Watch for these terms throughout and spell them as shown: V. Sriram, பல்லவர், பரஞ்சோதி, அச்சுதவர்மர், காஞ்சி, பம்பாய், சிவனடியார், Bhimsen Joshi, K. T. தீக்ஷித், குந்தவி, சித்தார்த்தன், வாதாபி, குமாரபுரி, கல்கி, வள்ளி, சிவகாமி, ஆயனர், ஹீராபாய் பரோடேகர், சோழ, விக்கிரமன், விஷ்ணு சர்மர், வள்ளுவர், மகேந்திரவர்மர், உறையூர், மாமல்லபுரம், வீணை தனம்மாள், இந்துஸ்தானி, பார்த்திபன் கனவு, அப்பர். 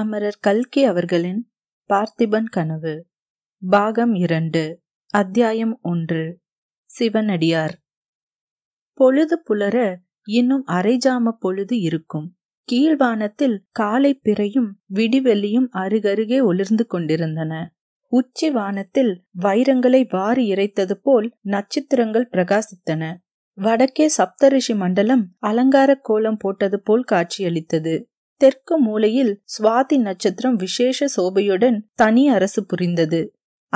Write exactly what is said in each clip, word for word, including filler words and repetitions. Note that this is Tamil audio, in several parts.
அமரர் கல்கி அவர்களின் பார்த்திபன் கனவு பாகம் இரண்டு, அத்தியாயம் ஒன்று. சிவனடியார். பொழுது புலர இன்னும் அரைஜாம பொழுது இருக்கும். கீழ்வானத்தில் காலை பிறையும் விடிவெளியும் அருகருகே ஒளிர்ந்து கொண்டிருந்தன. உச்சி வானத்தில் வைரங்களை வாரி இறைத்தது போல் நட்சத்திரங்கள் பிரகாசித்தன. வடக்கே சப்தரிஷி மண்டலம் அலங்கார கோலம் போட்டது போல் காட்சியளித்தது. தெற்கு மூலையில் சுவாதி நட்சத்திரம் விசேஷ சோபையுடன் தனி அரசு புரிந்தது.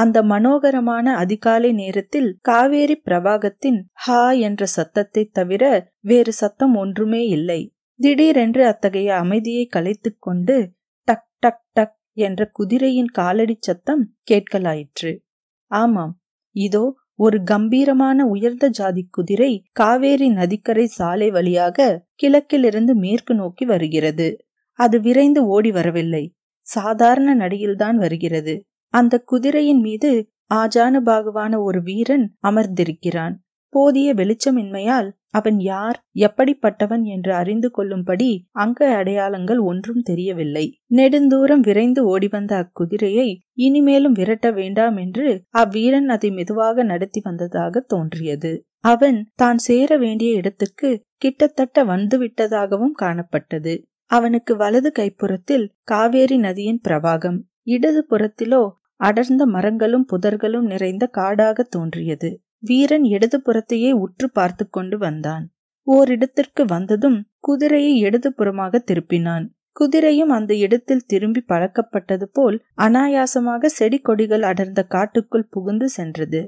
அந்த மனோகரமான அதிகாலை நேரத்தில் காவேரி பிரவாகத்தின் ஹா என்ற சத்தத்தை தவிர வேறு சத்தம் ஒன்றுமே இல்லை. திடீரென்று அத்தகைய அமைதியை கலைத்து கொண்டு டக் டக் டக் என்ற குதிரையின் காலடி சத்தம் கேட்கலாயிற்று. ஆமாம், இதோ ஒரு கம்பீரமான உயர்ந்த ஜாதி குதிரை காவேரி நதிக்கரை சாலை வழியாக கிழக்கிலிருந்து மேற்கு நோக்கி வருகிறது. அது விரைந்து ஓடி வரவில்லை, சாதாரண நடையில்தான் வருகிறது. அந்த குதிரையின் மீது ஆஜானுபாகுவான ஒரு வீரன் அமர்ந்திருக்கிறான். போதிய வெளிச்சமின்மையால் அவன் யார், எப்படிப்பட்டவன் என்று அறிந்து கொள்ளும்படி அங்க அடையாளங்கள் ஒன்றும் தெரியவில்லை. நெடுந்தூரம் விரைந்து ஓடிவந்த அக்குதிரையை இனிமேலும் விரட்ட வேண்டாம் என்று அவ்வீரன் அதை மெதுவாக நடத்தி வந்ததாக தோன்றியது. அவன் தான் சேர வேண்டிய இடத்துக்கு கிட்டத்தட்ட வந்துவிட்டதாகவும் காணப்பட்டது. அவனுக்கு வலது கைப்புறத்தில் காவேரி நதியின் பிரவாகம், இடது புறத்திலோ அடர்ந்த மரங்களும் புதர்களும் நிறைந்த காடாக தோன்றியது. வீரன் இடது புறத்தையே உற்று பார்த்து கொண்டு வந்தான். ஓரிடத்திற்கு வந்ததும் குதிரையை இடது புறமாக திருப்பினான். குதிரையும் அந்த இடத்தில் திரும்பி பழக்கப்பட்டது போல் அனாயாசமாக செடி கொடிகள் அடர்ந்த காட்டுக்குள் புகுந்து சென்றது.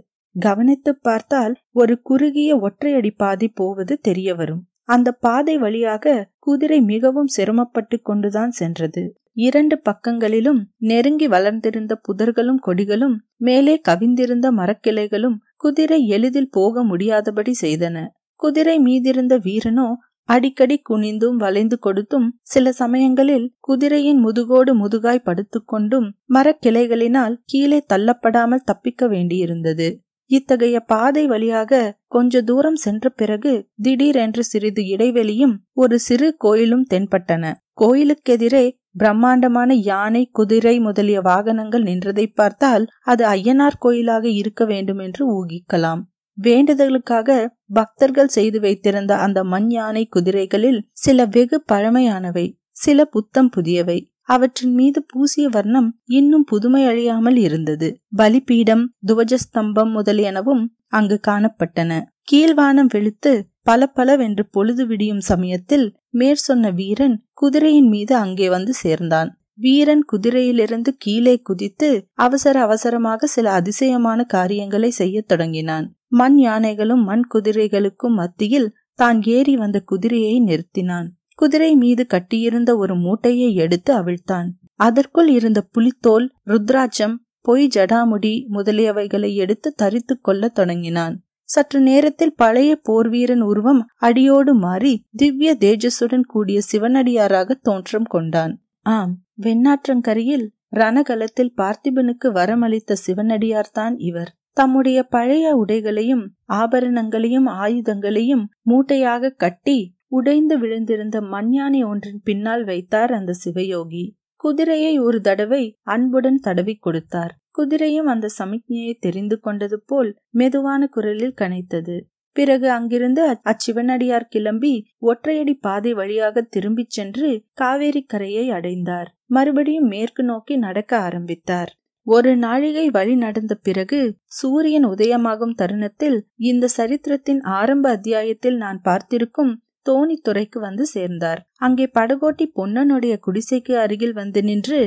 கவனித்து பார்த்தால் ஒரு குறுகிய ஒற்றையடி பாதை போவது தெரிய வரும். அந்த பாதை வழியாக குதிரை மிகவும் சிரமப்பட்டு கொண்டுதான் சென்றது. இரண்டு பக்கங்களிலும் நெருங்கி வளர்ந்திருந்த புதர்களும் கொடிகளும் மேலே கவிந்திருந்த மரக்கிளைகளும் குதிரை எளிதில் போக முடியாதபடி செய்தன. குதிரை மீதிருந்த வீரனோ அடிக்கடி குனிந்தும் வளைந்து கொடுத்தும், சில சமயங்களில் குதிரையின் முதுகோடு முதுகாய் படுத்துக்கொண்டும் மரக்கிளைகளினால் கீழே தள்ளப்படாமல் தப்பிக்க வேண்டியிருந்தது. இத்தகைய பாதை வழியாக கொஞ்ச தூரம் சென்ற பிறகு திடீரென்று சிறிது இடைவெளியும் ஒரு சிறு கோயிலும் தென்பட்டன. கோயிலுக்கெதிரே பிரம்மாண்டமான யானை, குதிரை முதலிய வாகனங்கள் நின்றதை பார்த்தால் அது ஐயனார் கோயிலாக இருக்க வேண்டும் என்று ஊகிக்கலாம். வேண்டுதலுக்காக பக்தர்கள் செய்து வைத்திருந்த அந்த மண் யானை குதிரைகளில் சில வெகு பழமையானவை, சில புத்தம் புதியவை. அவற்றின் மீது பூசிய வர்ணம் இன்னும் புதுமை அழியாமல் இருந்தது. பலிபீடம், துவஜஸ்தம்பம் முதலியனவும் அங்கு காணப்பட்டன. கீழ்வானம் வெளுத்து பல பலவென்று பொழுது விடியும் சமயத்தில் மேற்சொன்ன வீரன் குதிரையின் மீது அங்கே வந்து சேர்ந்தான். வீரன் குதிரையிலிருந்து கீழே குதித்து அவசர அவசரமாக சில அதிசயமான காரியங்களை செய்ய தொடங்கினான். மண் யானைகளும் மண் குதிரைகளுக்கும் மத்தியில் தான் ஏறி வந்த குதிரையை நிறுத்தினான். குதிரை மீது கட்டியிருந்த ஒரு மூட்டையை எடுத்து அவிழ்த்தான். அதற்குள் இருந்த புலித்தோல், ருத்ராட்சம், பொய் ஜடாமுடி முதலியவைகளை எடுத்து தரித்து கொள்ள தொடங்கினான். சற்று நேரத்தில் பழைய போர்வீரன் உருவம் அடியோடு மாறி திவ்ய தேஜஸுடன் கூடிய சிவனடியாராக தோற்றம் கொண்டான். ஆம், வெண்ணாற்றங்கரையில் ரணகலத்தில் பார்த்திபனுக்கு வரமளித்த சிவனடியார்தான் இவர். தம்முடைய பழைய உடைகளையும் ஆபரணங்களையும் ஆயுதங்களையும் மூட்டையாக கட்டி உடைந்து விழுந்திருந்த மண்யானை ஒன்றின் பின்னால் வைத்தார் அந்த சிவயோகி. குதிரையை ஒரு தடவை அன்புடன் தடவி கொடுத்தார். குதிரையும் அந்த சமிக்ஞையை தெரிந்து கொண்டது போல் மெதுவான குரலில் கனைத்தது. பிறகு அங்கிருந்து அச்சிவனடியார் கிளம்பி ஒற்றையடி பாதை வழியாக திரும்பி சென்று காவேரி கரையை அடைந்தார். மறுபடியும் மேற்கு நோக்கி நடக்க ஆரம்பித்தார். ஒரு நாழிகை வழி நடந்த பிறகு சூரியன் உதயமாகும் தருணத்தில் இந்த சரித்திரத்தின் ஆரம்ப அத்தியாயத்தில் நான் பார்த்திருக்கும் தோணித்துறைக்கு வந்து சேர்ந்தார். அங்கே படகோட்டி பொன்னனுடைய குடிசைக்கு அருகில் வந்து நின்று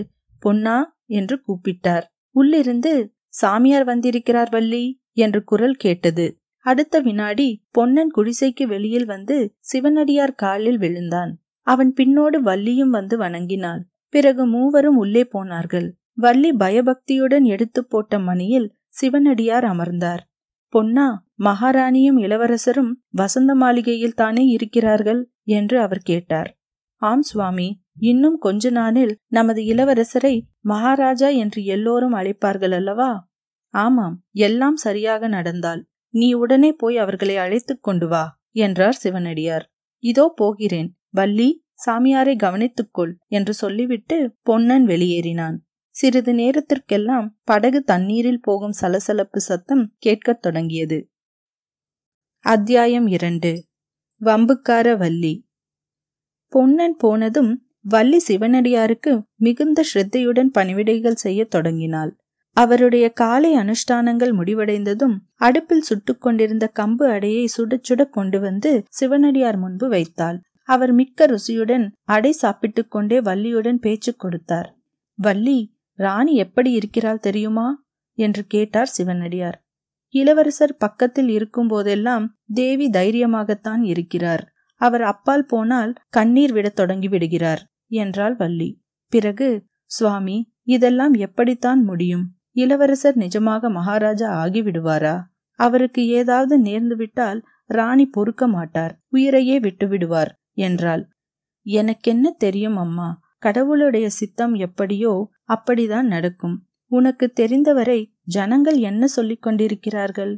பொன்னா என்று கூப்பிட்டார். உள்ளிருந்து சாமியார் வந்திருக்கிறார் வள்ளி என்று குரல் கேட்டது. அடுத்த வினாடி பொன்னன் குடிசைக்கு வெளியில் வந்து சிவனடியார் காலில் விழுந்தான். அவன் பின்னோடு வள்ளியும் வந்து வணங்கினாள். பிறகு மூவரும் உள்ளே போனார்கள். வள்ளி பயபக்தியுடன் எடுத்து போட்ட மணியில் சிவனடியார் அமர்ந்தார். பொன்னா, மகாராணியும் இளவரசரும் வசந்த மாளிகையில் தானே இருக்கிறார்கள் என்று அவர் கேட்டார். ஆம் சுவாமி, இன்னும் கொஞ்ச நாளில் நமது இளவரசரை மகாராஜா என்று எல்லோரும் அழைப்பார்கள் அல்லவா? ஆமாம், எல்லாம் சரியாக நடந்தால் நீ உடனே போய் அவர்களை அழைத்துக் கொண்டு வா என்றார் சிவனடியார். இதோ போகிறேன். வள்ளி, சாமியாரை கவனித்துக்கொள் என்று சொல்லிவிட்டு பொன்னன் வெளியேறினான். சிறிது நேரத்திற்கெல்லாம் படகு தண்ணீரில் போகும் சலசலப்பு சத்தம் கேட்கத் தொடங்கியது. அத்தியாயம் இரண்டு. வம்புக்கார வள்ளி. பொன்னன் போனதும் வள்ளி சிவனடியாருக்கு மிகுந்த ஸ்ரத்தையுடன் பணிவிடைகள் செய்ய தொடங்கினாள். அவருடைய காலை அனுஷ்டானங்கள் முடிவடைந்ததும் அடுப்பில் சுட்டுக் கொண்டிருந்த கம்பு அடையை சுட சுட கொண்டு வந்து சிவனடியார் முன்பு வைத்தாள். அவர் மிக்க ருசியுடன் அடை சாப்பிட்டு கொண்டே வள்ளியுடன் பேச்சு கொடுத்தார். வள்ளி, ராணி எப்படி இருக்கிறாள் தெரியுமா என்று கேட்டார் சிவனடியார். இளவரசர் பக்கத்தில் இருக்கும் போதெல்லாம் தேவி தைரியமாகத்தான் இருக்கிறார். அவர் அப்பால் போனால் கண்ணீர் விட தொடங்கி விடுகிறார் என்றாள் வள்ளி. பிறகு, சுவாமி, இதெல்லாம் எப்படித்தான் முடியும்? இளவரசர் நிஜமாக மகாராஜா ஆகிவிடுவாரா? அவருக்கு ஏதாவது நேர்ந்துவிட்டால் ராணி பொறுக்க மாட்டார், உயிரையே விட்டுவிடுவார் என்றாள். எனக்கென்ன தெரியும் அம்மா, கடவுளுடைய சித்தம் எப்படியோ அப்படிதான் நடக்கும். உனக்கு தெரிந்தவரை ஜனங்கள் என்ன சொல்லிக் கொண்டிருக்கிறார்கள்?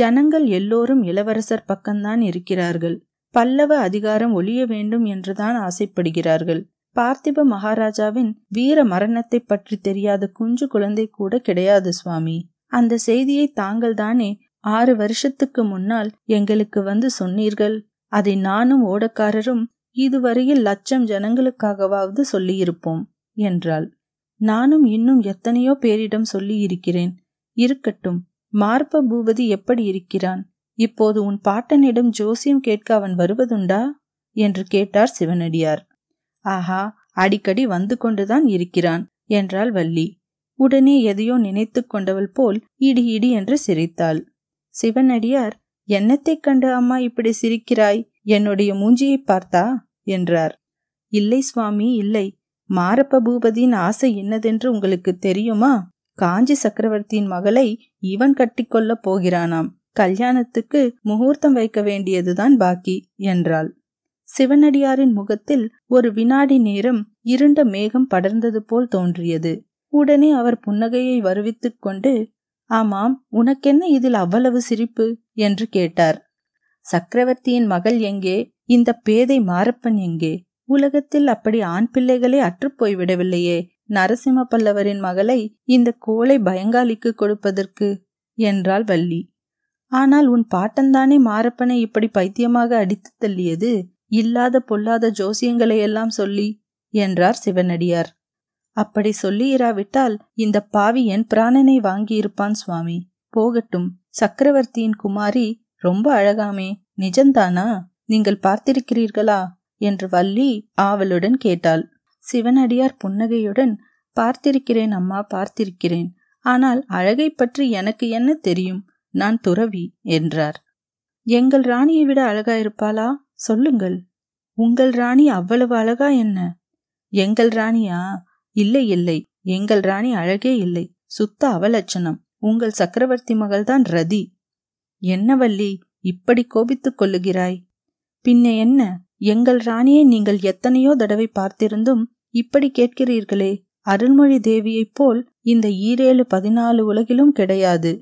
ஜனங்கள் எல்லோரும் இளவரசர் பக்கம்தான் இருக்கிறார்கள். பல்லவ அதிகாரம் ஒழிய வேண்டும் என்றுதான் ஆசைப்படுகிறார்கள். பார்த்திப மகாராஜாவின் வீர மரணத்தை பற்றி தெரியாத குஞ்சு குழந்தை கூட கிடையாது சுவாமி. அந்த செய்தியை தாங்கள் தானே ஆறு வருஷத்துக்கு முன்னால் எங்களுக்கு வந்து சொன்னீர்கள். அதை நானும் ஓடக்காரரும் இதுவரையில் லட்சம் ஜனங்களுக்காகவாவது சொல்லியிருப்போம் என்றாள். நானும் இன்னும் எத்தனையோ பேரிடம் சொல்லி இருக்கிறேன். இருக்கட்டும், மாரப்ப பூபதி எப்படி இருக்கிறான்? இப்போது உன் பாட்டனிடம் ஜோசியம் கேட்க அவன் வருவதுண்டா என்று கேட்டார் சிவனடியார். ஆஹா, அடிக்கடி வந்து கொண்டுதான் இருக்கிறான் என்றாள் வள்ளி. உடனே எதையோ நினைத்து கொண்டவள் போல் இடி இடி என்று சிரித்தாள். சிவனடியார், என்னத்தை கண்டு அம்மா இப்படி சிரிக்கிறாய்? என்னுடைய மூஞ்சியை பார்த்தா என்றார். இல்லை சுவாமி, இல்லை. மாரப்ப பூபதியின் ஆசை என்னதென்று உங்களுக்கு தெரியுமா? காஞ்சி சக்கரவர்த்தியின் மகளை இவன் கட்டிக்கொள்ள போகிறானாம். கல்யாணத்துக்கு முகூர்த்தம் வைக்க வேண்டியதுதான் பாக்கி என்றாள். சிவனடியாரின் முகத்தில் ஒரு வினாடி நேரம் இருண்ட மேகம் படர்ந்தது போல் தோன்றியது. உடனே அவர் புன்னகையை வருவித்துக் கொண்டு, ஆமாம், உனக்கென்ன இதில் அவ்வளவு சிரிப்பு என்று கேட்டார். சக்கரவர்த்தியின் மகள் எங்கே? இந்த பேதை மாரப்பன் எங்கே? உலகத்தில் அப்படி ஆண் பிள்ளைகளே அற்றுப்போய்விடவில்லையே. நரசிம்ம பல்லவரின் மகளை இந்த கோளை பயங்காலிக்கு கொடுப்பதற்கு என்றாள் வள்ளி. ஆனால் உன் பாட்டந்தானே மாரப்பனை இப்படி பைத்தியமாக அடித்து தள்ளியது. இல்லாத பொல்லாத ஜோசியங்களையெல்லாம் சொல்லி என்றார் சிவனடியார். அப்படி சொல்லியிராவிட்டால் இந்த பாவி என் பிராணனை வாங்கியிருப்பான் சுவாமி. போகட்டும், சக்கரவர்த்தியின் குமாரி ரொம்ப அழகாமே, நிஜந்தானா? நீங்கள் பார்த்திருக்கிறீர்களா என்று வள்ளி ஆவலுடன் கேட்டாள். சிவனடியார் புன்னகையுடன், பார்த்திருக்கிறேன் அம்மா, பார்த்திருக்கிறேன். ஆனால் அழகை பற்றி எனக்கு என்ன தெரியும்? நான் துறவி என்றார். எங்கள் ராணியை விட அழகாயிருப்பாளா? சொல்லுங்கள். உங்கள் ராணி அவ்வளவு அழகா என்ன? எங்கள் ராணியா? இல்லை இல்லை, எங்கள் ராணி அழகே இல்லை, சுத்த அவலட்சணம். உங்கள் சக்கரவர்த்தி மகள்தான் ரதி. என்ன வள்ளி, இப்படி கோபித்துக் கொள்ளுகிறாய்? பின்ன என்ன, எங்கள் ராணியை நீங்கள் எத்தனையோ தடவை பார்த்திருந்தும் இப்படி கேட்கிறீர்களே. அருள்மொழி தேவியைப் போல் இந்த ஈரேழு பதினாலு உலகிலும் கிடையாது.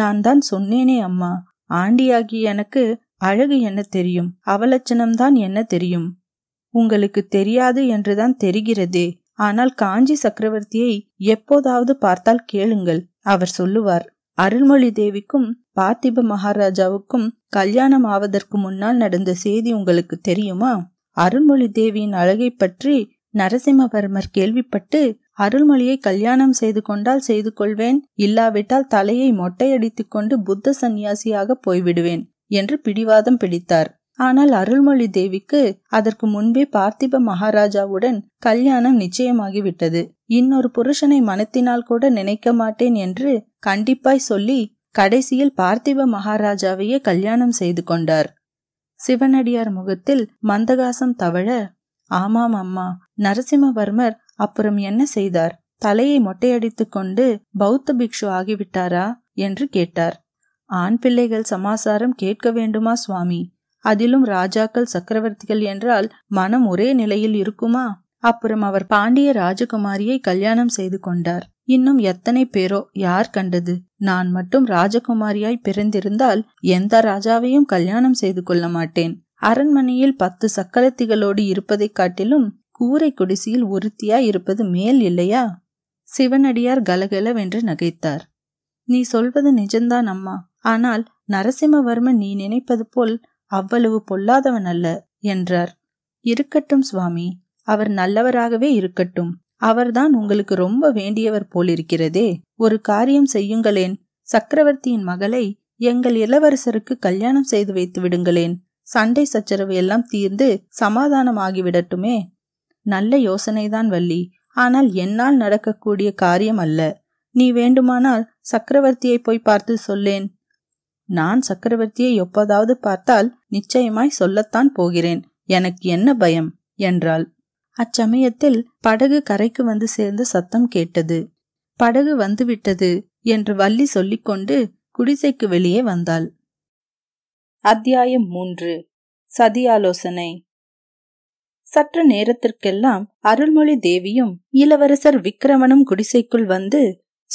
நான் தான் சொன்னேனே அம்மா, ஆண்டியாகி எனக்கு அழகு என்ன தெரியும், அவலட்சணம்தான் என்ன தெரியும். உங்களுக்கு தெரியாது என்றுதான் தெரிகிறதே. ஆனால் காஞ்சி சக்கரவர்த்தியை எப்போதாவது பார்த்தால் கேளுங்கள், அவர் சொல்லுவார். அருள்மொழி தேவிக்கும் பார்த்திப மகாராஜாவுக்கும் கல்யாணம் ஆவதற்கு முன்னால் நடந்த செய்தி உங்களுக்கு தெரியுமா? அருள்மொழி தேவியின் அழகை பற்றி நரசிம்மவர்மர் கேள்விப்பட்டு அருள்மொழியை கல்யாணம் செய்து கொண்டால் செய்து கொள்வேன், இல்லாவிட்டால் தலையை மொட்டையடித்துக் கொண்டு புத்த சந்நியாசியாக போய்விடுவேன் என்று பிடிவாதம் பிடித்தார். ஆனால் அருள்மொழி தேவிக்கு அதற்கு முன்பே பார்த்திப மகாராஜாவுடன் கல்யாணம் நிச்சயமாகிவிட்டது. இன்னொரு புருஷனை மனத்தினால் கூட நினைக்க மாட்டேன் என்று கண்டிப்பாய் சொல்லி கடைசியில் பார்த்திப மகாராஜாவையே கல்யாணம் செய்து கொண்டார். சிவனடியார் முகத்தில் மந்தகாசம் தவழ, ஆமாம் அம்மா, நரசிம்மவர்மர் அப்புறம் என்ன செய்தார்? தலையை மொட்டையடித்துக் கொண்டு பௌத்த பிக்ஷு ஆகிவிட்டாரா என்று கேட்டார். ஆண் பிள்ளைகள் சமாசாரம் கேட்க வேண்டுமா சுவாமி? அதிலும் ராஜாக்கள் சக்கரவர்த்திகள் என்றால் மனம் ஒரே நிலையில் இருக்குமா? அப்புறம் அவர் பாண்டிய ராஜகுமாரியை கல்யாணம் செய்து கொண்டார். இன்னும் எத்தனை பேரோ, யார் கண்டது? நான் மட்டும் ராஜகுமாரியாய் பிறந்திருந்தால் எந்த ராஜாவையும் கல்யாணம் செய்து கொள்ள மாட்டேன். அரண்மனையில் பத்து சக்கரத்திகளோடு இருப்பதை காட்டிலும் கூரை குடிசையில் ஒருத்தியாய் இருப்பது மேல் இல்லையா? சிவனடியார் கலகலவென்று நகைத்தார். நீ சொல்வது நிஜம்தான் அம்மா. ஆனால் நரசிம்மவர்மன் நீ நினைப்பது போல் அவ்வளவு பொல்லாதவன் அல்ல என்றார். இருக்கட்டும் சுவாமி, அவர் நல்லவராகவே இருக்கட்டும். அவர்தான் உங்களுக்கு ரொம்ப வேண்டியவர் போலிருக்கிறதே. ஒரு காரியம் செய்யுங்களேன். சக்கரவர்த்தியின் மகளை எங்கள் இளவரசருக்கு கல்யாணம் செய்து வைத்து விடுங்களேன். சண்டை சச்சரவு எல்லாம் தீர்ந்து சமாதானமாகிவிடட்டுமே. நல்ல யோசனைதான் வள்ளி, ஆனால் என்னால் நடக்கக்கூடிய காரியம் அல்ல. நீ வேண்டுமானால் சக்கரவர்த்தியை போய் பார்த்து சொல்லேன். நான் சக்கரவர்த்தியை எப்போதாவது பார்த்தால் நிச்சயமாய் சொல்லத்தான் போகிறேன். எனக்கு என்ன பயம் என்றாள். அச்சமயத்தில் படகு கரைக்கு வந்து சேர்ந்த சத்தம் கேட்டது. படகு வந்துவிட்டது என்று வள்ளி சொல்லிக்கொண்டு குடிசைக்கு வெளியே வந்தாள். அத்தியாயம் மூன்று. சதியாலோசனை. சற்று நேரத்திற்கெல்லாம் அருள்மொழி தேவியும் இளவரசர் விக்கிரமனும் குடிசைக்குள் வந்து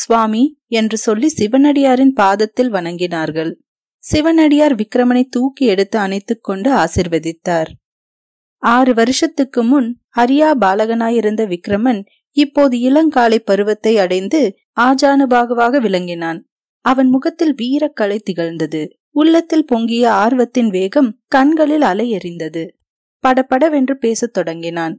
சுவாமி என்று சொல்லி சிவனடியாரின் பாதத்தில் வணங்கினார்கள். சிவனடியார் விக்கிரமனை தூக்கி எடுத்து அணைத்துக் கொண்டு ஆசிர்வதித்தார். ஆறு வருஷத்துக்கு முன் அரியா பாலகனாயிருந்த விக்கிரமன் இப்போது இளங்காலை பருவத்தை அடைந்து ஆஜானுபாகுவாக விளங்கினான். அவன் முகத்தில் வீரக்கலை திகழ்ந்தது. உள்ளத்தில் பொங்கிய ஆர்வத்தின் வேகம் கண்களில் அலை எறிந்தது. படபடவென்று பேசத் தொடங்கினான்.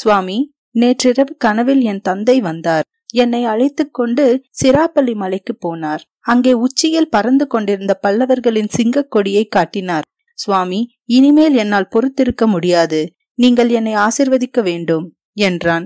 சுவாமி, நேற்றிரவு கனவில் என் தந்தை வந்தார். என்னை அழைத்துக் கொண்டு சிராப்பள்ளி மலைக்கு போனார். அங்கே உச்சியில் பறந்து கொண்டிருந்த பல்லவர்களின் சிங்கக் கொடியை காட்டினார். சுவாமி, இனிமேல் என்னால் பொறுத்திருக்க முடியாது. நீங்கள் என்னை ஆசிர்வதிக்க வேண்டும் என்றான்.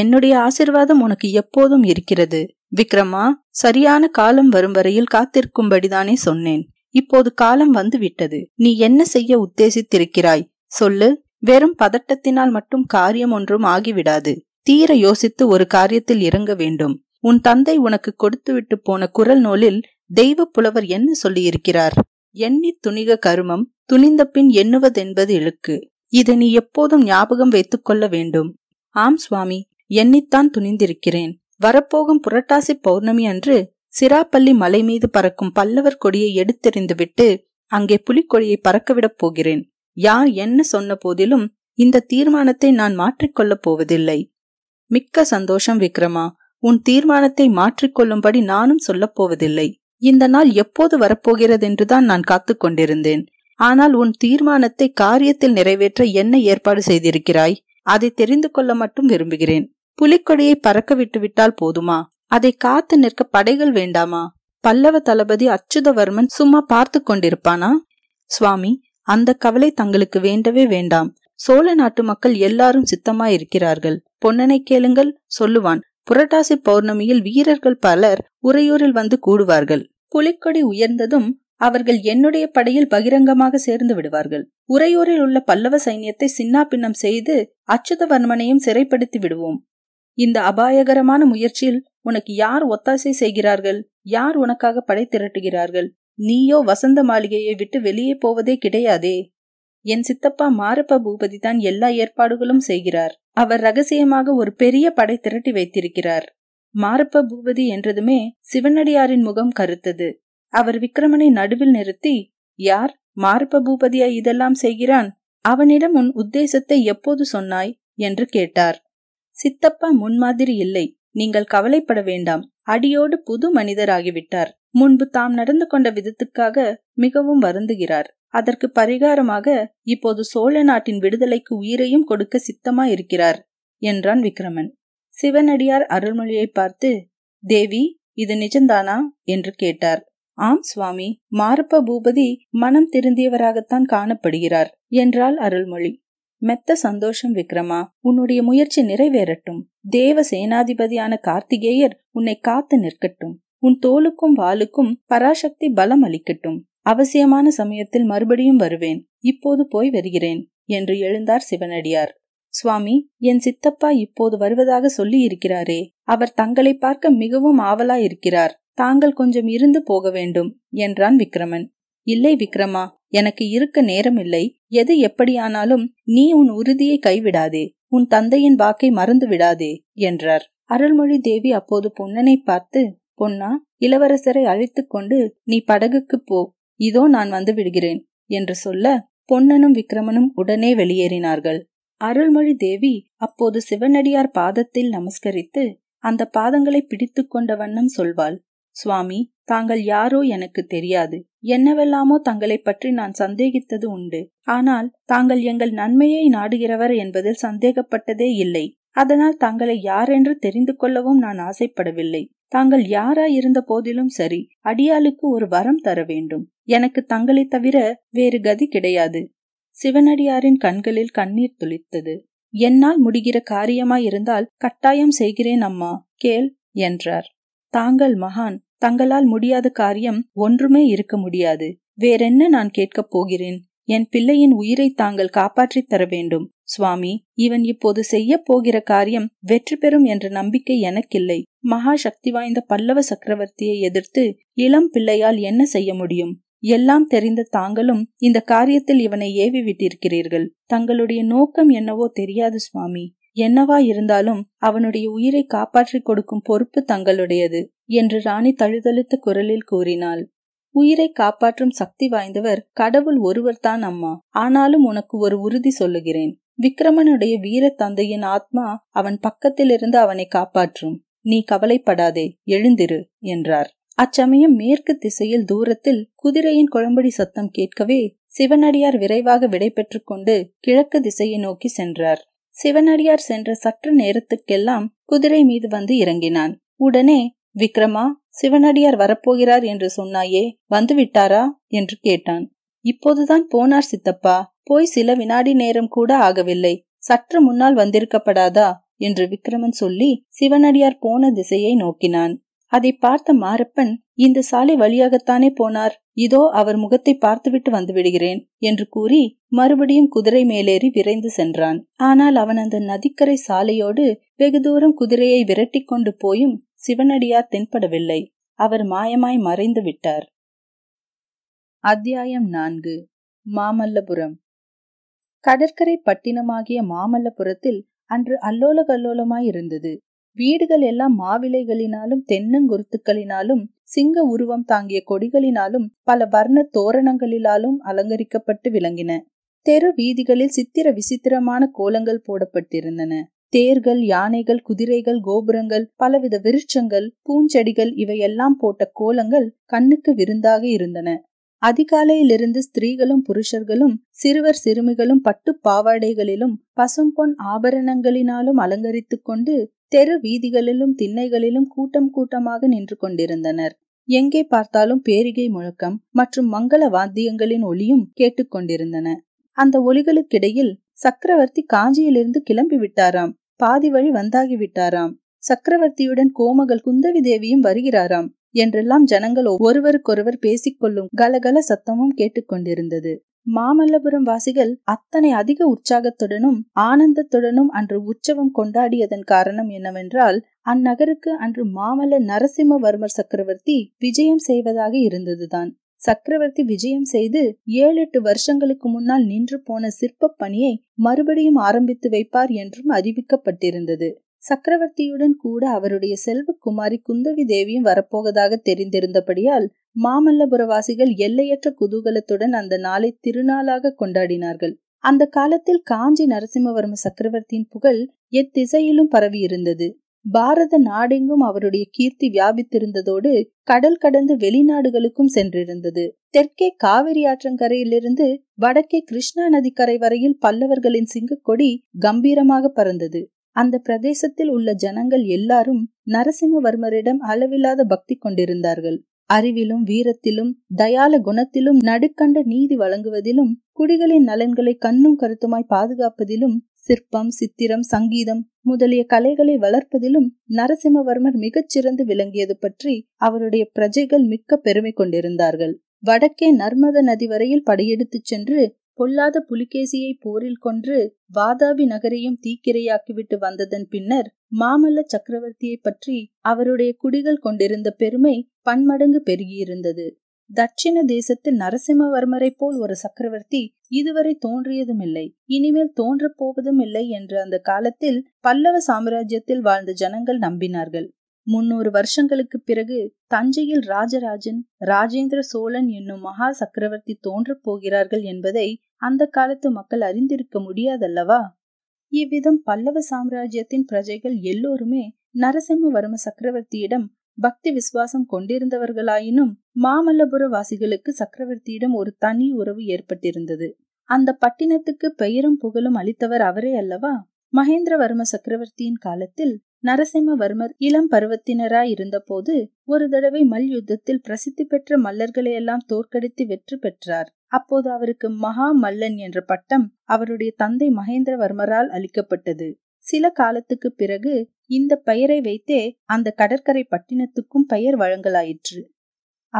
என்னுடைய ஆசிர்வாதம் உனக்கு எப்போதும் இருக்கிறது விக்ரமா. சரியான காலம் வரும் வரையில் காத்திருக்கும்படிதானே சொன்னேன். இப்போது காலம் வந்து விட்டது. நீ என்ன செய்ய உத்தேசித்திருக்கிறாய் சொல்லு. வெறும் பதட்டத்தினால் மட்டும் காரியம் ஒன்றும் ஆகிவிடாது. தீர யோசித்து ஒரு காரியத்தில் இறங்க வேண்டும். உன் தந்தை உனக்கு கொடுத்துவிட்டு போன குரல் நூலில் தெய்வ புலவர் என்ன சொல்லியிருக்கிறார்? எண்ணி துணிக கருமம், துணிந்த பின் எண்ணுவதென்பது இழுக்கு. இதை நீ எப்போதும் ஞாபகம் வைத்துக் கொள்ள வேண்டும். ஆம் சுவாமி, எண்ணித்தான் துணிந்திருக்கிறேன். வரப்போகும் புரட்டாசி பௌர்ணமி அன்று சிராப்பள்ளி மலை மீது பறக்கும் பல்லவர் கொடியை எடுத்தெறிந்துவிட்டு அங்கே புலிக்கொடியை பறக்கவிடப் போகிறேன். யார் என்ன சொன்ன போதிலும் இந்த தீர்மானத்தை நான் மாற்றிக்கொள்ளப் போவதில்லை. மிக்க சந்தோஷம் விக்ரமா. உன் தீர்மானத்தை மாற்றிக்கொள்ளும்படி நானும் சொல்லப் போவதில்லை. இந்த நாள் எப்போது வரப்போகிறதென்றுதான் நான் காத்து கொண்டிருந்தேன். ஆனால் உன் தீர்மானத்தை காரியத்தில் நிறைவேற்ற என்ன ஏற்பாடு செய்திருக்கிறாய்? அதை தெரிந்து கொள்ள மட்டும் விரும்புகிறேன். புலிக்கொடியை பறக்க விட்டுவிட்டால் போதுமா? அதை காத்து நிற்க படைகள் வேண்டாமா? பல்லவ தளபதி அச்சுதவர்மன் சும்மா பார்த்து கொண்டிருப்பானா? சுவாமி, அந்த கவலை தங்களுக்கு வேண்டவே வேண்டாம். சோழ நாட்டு மக்கள் எல்லாரும் சித்தமாயிருக்கிறார்கள். பொன்னனை கேளுங்கள், சொல்லுவான். புரட்டாசி பௌர்ணமியில் வீரர்கள் பலர் உறையூரில் வந்து கூடுவார்கள். புலிக்கொடி உயர்ந்ததும் அவர்கள் என்னுடைய படையில் பகிரங்கமாக சேர்ந்து விடுவார்கள். உறையூரில் உள்ள பல்லவ சைன்யத்தை சின்னா பின்னம் செய்து அச்சுதவர்மனையும் சிறைப்படுத்தி விடுவோம். இந்த அபாயகரமான முயற்சியில் உனக்கு யார் ஒத்தாசை செய்கிறார்கள்? யார் உனக்காக படை திரட்டுகிறார்கள்? நீயோ வசந்த மாளிகையை விட்டு வெளியே போவதே கிடையாதே. என் சித்தப்பா மாரப்ப பூபதி தான் எல்லா ஏற்பாடுகளும் செய்கிறார். அவர் ரகசியமாக ஒரு பெரிய படை திரட்டி வைத்திருக்கிறார். மாரப்ப பூபதி என்றதுமே சிவனடியாரின் முகம் கருத்தது. அவர் விக்கிரமனை நடுவில் நிறுத்தி, யார் மாரப்ப பூபதியா இதெல்லாம் செய்கிறான்? அவனிடம் உன் உத்தேசத்தை எப்போது சொன்னாய் என்று கேட்டார். சித்தப்பா முன்மாதிரி இல்லை. நீங்கள் கவலைப்பட வேண்டாம். அடியோடு புது மனிதராகிவிட்டார். முன்பு தாம் நடந்து கொண்ட விதத்துக்காக மிகவும் வருந்துகிறார். அதற்கு பரிகாரமாக இப்போது சோழ நாட்டின் விடுதலைக்கு உயிரையும் கொடுக்க சித்தமாயிருக்கிறார் என்றான் விக்கிரமன். சிவனடியார் அருள்மொழியை பார்த்து, தேவி, இது நிஜந்தானா என்று கேட்டார். ஆம் சுவாமி, மாரப்ப பூபதி மனம் திருந்தியவராகத்தான் காணப்படுகிறார் என்றாள் அருள்மொழி. மெத்த சந்தோஷம் விக்ரமா. உன்னுடைய முயற்சி நிறைவேறட்டும். தேவ சேனாதிபதியான கார்த்திகேயர் உன்னை காத்து நிற்கட்டும். உன் தோளுக்கும் வாளுக்கும் பராசக்தி பலம் அளிக்கட்டும். அவசியமான சமயத்தில் மறுபடியும் வருவேன். இப்போது போய் வருகிறேன் என்று எழுந்தார் சிவனடியார். சுவாமி, என் சித்தப்பா இப்போது வருவதாக சொல்லி இருக்கிறாரே. அவர் தங்களை பார்க்க மிகவும் ஆவலாயிருக்கிறார். தாங்கள் கொஞ்சம் இருந்து போக வேண்டும் என்றான் விக்கிரமன். இல்லை விக்ரமா, எனக்கு இருக்க நேரமில்லை. எது எப்படியானாலும் நீ உன் உறுதியை கைவிடாதே. உன் தந்தையின் வாக்கை மறந்து விடாதே என்றார். அருள்மொழி தேவி அப்போது பொன்னனை பார்த்து, பொன்னா, இளவரசரை அழைத்து கொண்டு நீ படகுக்கு போ. இதோ நான் வந்து விடுகிறேன் என்று சொல்ல, பொன்னனும் விக்கிரமனும் உடனே வெளியேறினார்கள். அருள்மொழி தேவி அப்போது சிவனடியார் பாதத்தில் நமஸ்கரித்து அந்த பாதங்களை பிடித்து கொண்ட வண்ணம் சொல்வாள், சுவாமி, தாங்கள் யாரோ எனக்கு தெரியாது. என்னவெல்லாமோ தங்களை பற்றி நான் சந்தேகித்தது உண்டு. ஆனால் தாங்கள் எங்கள் நன்மையை நாடுகிறவர் என்பதில் சந்தேகப்பட்டதே இல்லை. அதனால் தாங்களை யாரென்று தெரிந்து கொள்ளவும் நான் ஆசைப்படவில்லை. தாங்கள் யாராயிருந்த போதிலும் சரி, அடியாளுக்கு ஒரு வரம் தர வேண்டும். எனக்கு தங்களை தவிர வேறு கதி கிடையாது. சிவனடியாரின் கண்களில் கண்ணீர் துளித்தது. என்னால் முடிகிற காரியமாயிருந்தால் கட்டாயம் செய்கிறேன் அம்மா, கேள் என்றார். தாங்கள் மகான், தங்களால் முடியாத காரியம் ஒன்றுமே இருக்க முடியாது. வேறென்ன நான் கேட்கப் போகிறேன்? என் பிள்ளையின் உயிரை தாங்கள் காப்பாற்றித் தர வேண்டும். சுவாமி, இவன் இப்போது செய்ய போகிற காரியம் வெற்றி பெறும் என்ற நம்பிக்கை எனக்கில்லை. மகா சக்தி வாய்ந்த பல்லவ சக்கரவர்த்தியை எதிர்த்து இளம் பிள்ளையால் என்ன செய்ய முடியும்? எல்லாம் தெரிந்த தாங்களும் இந்த காரியத்தில் இவனை ஏவி விட்டிருக்கிறீர்கள். தங்களுடைய நோக்கம் என்னவோ தெரியாது சுவாமி. என்னவா இருந்தாலும் அவனுடைய உயிரை காப்பாற்றி கொடுக்கும் பொறுப்பு தங்களுடையது என்று ராணி தழுதழுத்த குரலில் கூறினாள். உயிரை காப்பாற்றும் சக்தி வாய்ந்தவர் கடவுள் ஒருவர்தான் அம்மா. ஆனாலும் உனக்கு ஒரு உறுதி சொல்லுகிறேன். விக்கிரமனுடைய வீர தந்தையின் ஆத்மா அவன் பக்கத்திலிருந்து அவனை காப்பாற்றும். நீ கவலைப்படாதே, எழுந்திரு என்றார். அச்சமயம் மேற்கு திசையில் தூரத்தில் குதிரையின் குளம்படி சத்தம் கேட்கவே சிவனடியார் விரைவாக விடை பெற்று கொண்டு கிழக்கு திசையை நோக்கி சென்றார். சிவனடியார் சென்ற சற்று நேரத்துக்கெல்லாம் குதிரை மீது வந்து இறங்கினான். உடனே, விக்கிரமா, சிவனடியார் வரப்போகிறார் என்று சொன்னாயே, வந்துவிட்டாரா என்று கேட்டான். இப்போதுதான் போனார் சித்தப்பா, போய் சில வினாடி நேரம் கூட ஆகவில்லை. சற்று முன்னால் வந்திருக்கப்படாதா என்று விக்கிரமன் சொல்லி சிவனடியார் போன திசையை நோக்கினான். அதை பார்த்த மாரப்பன், இந்த சாலை வழியாகத்தானே போனார், இதோ அவர் முகத்தை பார்த்துவிட்டு வந்து விடுகிறேன் என்று கூறி மறுபடியும் குதிரை மேலேறி விரைந்து சென்றான். ஆனால் அவன் அந்த நதிக்கரை சாலையோடு வெகு தூரம் குதிரையை விரட்டி கொண்டு போயும் சிவனடியார் தென்படவில்லை. அவர் மாயமாய் மறைந்து விட்டார். அத்தியாயம் நான்கு. மாமல்லபுரம். கடற்கரை பட்டினமாகிய மாமல்லபுரத்தில் அன்று அல்லோல கல்லோலமாய் இருந்தது. வீடுகள் எல்லாம் மாவிளைகளினாலும் தென்னங்குருத்துக்களினாலும் சிங்க உருவம் தாங்கிய கொடிகளினாலும் பல வர்ண தோரணங்களினாலும் அலங்கரிக்கப்பட்டு விளங்கின. தெரு வீதிகளில் சித்திர விசித்திரமான கோலங்கள் போடப்பட்டிருந்தன. தேர்கள், யானைகள், குதிரைகள், கோபுரங்கள், பலவித விருட்சங்கள், பூஞ்செடிகள் இவையெல்லாம் போட்ட கோலங்கள் கண்ணுக்கு விருந்தாக இருந்தன. அதிகாலையிலிருந்து ஸ்திரீகளும் புருஷர்களும் சிறுவர் சிறுமிகளும் பட்டு பாவாடைகளிலும் பசும்பொன் ஆபரணங்களினாலும் அலங்கரித்து கொண்டு தெரு வீதிகளிலும் திண்ணைகளிலும் கூட்டம் கூட்டமாக நின்று கொண்டிருந்தனர். எங்கே பார்த்தாலும் பேரிகை முழக்கம் மற்றும் மங்கள வாத்தியங்களின் ஒலியும் கேட்டுக்கொண்டிருந்தன. அந்த ஒலிகளுக்கிடையில், சக்கரவர்த்தி காஞ்சியிலிருந்து கிளம்பி விட்டாராம், பாதி வழி வந்தாகிவிட்டாராம், சக்கரவர்த்தியுடன் கோமகள் குந்தவி தேவியும் வருகிறாராம் என்றெல்லாம் ஜனங்கள் ஒருவருக்கொருவர் பேசிக்கொள்ளும் கலகல சத்தமும் கேட்டுக்கொண்டிருந்தது. மாமல்லபுரம் வாசிகள் அத்தனை அதிக உற்சாகத்துடனும் ஆனந்தத்துடனும் அன்று உற்சவம் கொண்டாடியதன் காரணம் என்னவென்றால், அந்நகருக்கு அன்று மாமல்ல நரசிம்மவர்மர் சக்கரவர்த்தி விஜயம் செய்வதாக இருந்ததுதான். சக்கரவர்த்தி விஜயம் செய்து ஏழு எட்டு வருஷங்களுக்கு முன்னால் நின்று போன சிற்ப பணியை மறுபடியும் ஆரம்பித்து வைப்பார் என்றும் அறிவிக்கப்பட்டிருந்தது. சக்கரவர்த்தியுடன் கூட அவருடைய செல்வக்குமாரி குந்தவி தேவியும் வரப்போவதாக தெரிந்திருந்தபடியால் மாமல்லபுரவாசிகள் எல்லையற்ற குதூகலத்துடன் அந்த நாளை திருநாளாக கொண்டாடினார்கள். அந்த காலத்தில் காஞ்சி நரசிம்மவர்ம சக்கரவர்த்தியின் புகழ் எத்திசையிலும் பரவி இருந்தது. பாரத நாடெங்கும் அவருடைய கீர்த்தி வியாபித்திருந்ததோடு கடல் கடந்து வெளிநாடுகளுக்கும் சென்றிருந்தது. தெற்கே காவிரி ஆற்றங்கரையிலிருந்து வடக்கே கிருஷ்ணா நதிக்கரை வரையில் பல்லவர்களின் சிங்கக்கொடி கம்பீரமாக பறந்தது. அந்த பிரதேசத்தில் உள்ள ஜனங்கள் எல்லாரும் நரசிம்மவர்மரிடம் அளவில்லாத பக்தி கொண்டிருந்தார்கள். அறிவிலும் வீரத்திலும் தயால குணத்திலும் நடுக்கண்ட நீதி வழங்குவதிலும் குடிகளின் நலன்களை கண்ணும் கருத்துமாய் பாதுகாப்பதிலும் சிற்பம், சித்திரம், சங்கீதம் முதலிய கலைகளை வளர்ப்பதிலும் நரசிம்மவர்மர் மிகச்சிறந்து விளங்கியது பற்றி அவருடைய பிரஜைகள் மிக்க பெருமை கொண்டிருந்தார்கள். வடக்கே நர்மத நதி வரையில் படையெடுத்து சென்று பொல்லாத புலிகேசியை போரில் கொன்று வாதாபி நகரையும் தீக்கிரையாக்கிவிட்டு வந்ததன் பின்னர் மாமல்ல சக்கரவர்த்தியை பற்றி அவருடைய குடிகள் கொண்டிருந்த பெருமை பன்மடங்கு பெருகியிருந்தது. தட்சிண தேசத்தில் நரசிம்மவர்மரை போல் ஒரு சக்கரவர்த்தி இதுவரை தோன்றியதுமில்லை, இனிமேல் தோன்றப் போவதும் இல்லை என்று அந்த காலத்தில் பல்லவ சாம்ராஜ்யத்தில் வாழ்ந்த ஜனங்கள் நம்பினார்கள். முன்னூறு வருஷங்களுக்கு பிறகு தஞ்சையில் ராஜராஜன் ராஜேந்திர சோழன் என்னும் மகா சக்கரவர்த்தி தோன்றப் போகிறார்கள் என்பதை அந்த காலத்து மக்கள் அறிந்திருக்க முடியாதல்லவா? இவ்விதம் பல்லவ சாம்ராஜ்யத்தின் பிரஜைகள் எல்லோருமே நரசிம்மவர்ம சக்கரவர்த்தியிடம் பக்தி விசுவாசம் கொண்டிருந்தவர்களாயினும் மாமல்லபுர வாசிகளுக்கு சக்கரவர்த்தியிடம் ஒரு தனி உறவு ஏற்பட்டிருந்தது. அந்த பட்டினத்துக்கு பெயரும் புகழும் அளித்தவர் அவரே அல்லவா? மகேந்திரவர்ம சக்கரவர்த்தியின் காலத்தில் நரசிம்மவர்மர் இளம் பருவத்தினராய் இருந்தபோது ஒரு தடவை மல்யுத்தத்தில் பிரசித்தி பெற்ற மல்லர்களையெல்லாம் தோற்கடித்து வெற்றி பெற்றார். அப்போது அவருக்கு மகா மல்லன் என்ற பட்டம் அவருடைய தந்தை மகேந்திரவர்மரால் அளிக்கப்பட்டது. சில காலத்துக்கு பிறகு இந்த பெயரை வைத்தே அந்த கடற்கரை பட்டினத்துக்கும் பெயர் வழங்கலாயிற்று.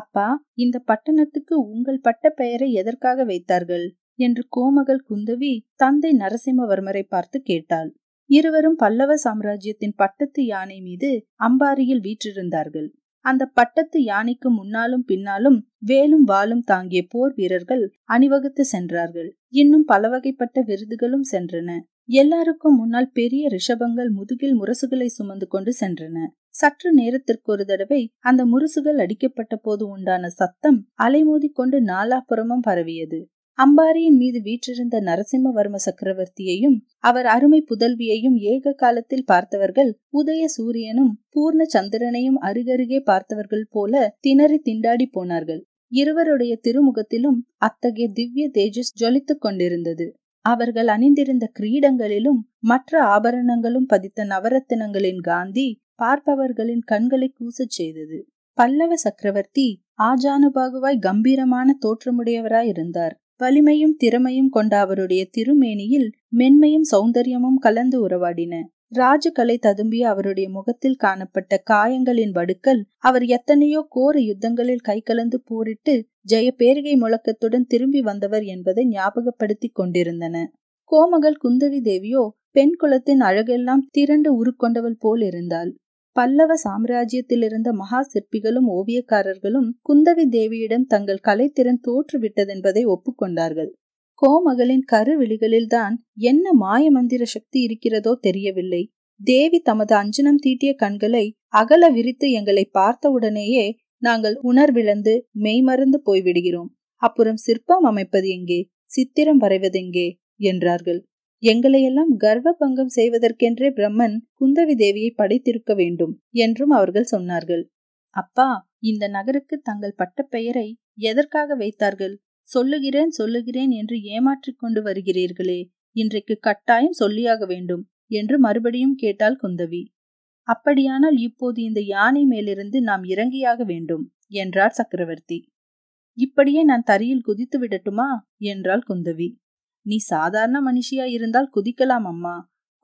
அப்பா, இந்த பட்டணத்துக்கு உங்கள் பட்ட பெயரை எதற்காக வைத்தார்கள் என்று கோமகள் குந்தவி தந்தை நரசிம்மவர்மரை பார்த்து கேட்டாள். இருவரும் பல்லவ சாம்ராஜ்யத்தின் பட்டத்து யானை மீது அம்பாரியில் வீற்றிருந்தார்கள். அந்த பட்டத்து யானைக்கு முன்னாலும் பின்னாலும் வேலும் வாளும் தாங்கிய போர் வீரர்கள் அணிவகுத்து சென்றார்கள். இன்னும் பலவகைப்பட்ட விருதுகளும் சென்றன. எல்லாருக்கும் முன்னால் பெரிய ரிஷபங்கள் முதுகில் முரசுகளை சுமந்து கொண்டு சென்றன. சற்று நேரத்திற்கு ஒரு தடவை அந்த முரசுகள் அடிக்கப்பட்ட போது உண்டான சத்தம் அலைமோதிக்கொண்டு நாலாபுறமும் பரவியது. அம்பாரியின் மீது வீற்றிருந்த நரசிம்மவர்ம சக்கரவர்த்தியையும் அவர் அருமை புதல்வியையும் ஏக காலத்தில் பார்த்தவர்கள் உதய சூரியனும் பூர்ண சந்திரனையும் அருகருகே பார்த்தவர்கள் போல திணறி திண்டாடி போனார்கள். இருவருடைய திருமுகத்திலும் அத்தகைய திவ்ய தேஜஸ் ஜொலித்துக் கொண்டிருந்தது. அவர்கள் அணிந்திருந்த கிரீடங்களிலும் மற்ற ஆபரணங்களும் பதித்த நவரத்தினங்களின் காந்தி பார்ப்பவர்களின் கண்களை கூசச் செய்தது. பல்லவ சக்கரவர்த்தி ஆஜானுபாகுவாய் கம்பீரமான தோற்றமுடையவராயிருந்தார். வலிமையும் திறமையும் கொண்ட அவருடைய திருமேனியில் மென்மையும் சௌந்தரியமும் கலந்து உறவாடின. ராஜகலை ததும்பிய அவருடைய முகத்தில் காணப்பட்ட காயங்களின் வடுக்கள் அவர் எத்தனையோ கோர யுத்தங்களில் கை கலந்து போரிட்டு ஜெய பேரிகை முழக்கத்துடன் திரும்பி வந்தவர் என்பதை ஞாபகப்படுத்தி கொண்டிருந்தன. கோமகள் குந்தவி தேவியோ பெண் குலத்தின் அழகெல்லாம் திரண்டு உருக்கொண்டவள் போல் இருந்தாள். பல்லவ சாம்ராஜ்யத்திலிருந்த மகா சிற்பிகளும் ஓவியக்காரர்களும் குந்தவி தேவியிடம் தங்கள் கலைத்திறன் தோற்றுவிட்டதென்பதை ஒப்புக்கொண்டார்கள். கோமகளின் கருவிழிகளில்தான் என்ன மாயமந்திர சக்தி இருக்கிறதோ தெரியவில்லை. தேவி தமது அஞ்சனம் தீட்டிய கண்களை அகல விரித்து எங்களை பார்த்தவுடனேயே நாங்கள் உணர்விழந்து மெய்மறந்து போய்விடுகிறோம். அப்புறம் சிற்பம் அமைப்பது எங்கே, சித்திரம் வரைவதெங்கே என்றார்கள். எங்களையெல்லாம் கர்வ பங்கம் செய்வதற்கென்றே பிரம்மன் குந்தவி தேவியை படைத்திருக்க வேண்டும் என்றும் அவர்கள் சொன்னார்கள். அப்பா, இந்த நகருக்கு தங்கள் பட்ட பெயரை எதற்காக வைத்தார்கள்? சொல்லுகிறேன் சொல்லுகிறேன் என்று ஏமாற்றிக் கொண்டு வருகிறீர்களே, இன்றைக்கு கட்டாயம் சொல்லியாக வேண்டும் என்று மறுபடியும் கேட்டாள் குந்தவி. அப்படியானால் இப்போது இந்த யானை மேலிருந்து நாம் இறங்கியாக வேண்டும் என்றார் சக்கரவர்த்தி. இப்படியே நான் தரையில் குதித்து விடட்டுமா என்றாள் குந்தவி. நீ சாதாரண மனுஷியா இருந்தால் குதிக்கலாம் அம்மா,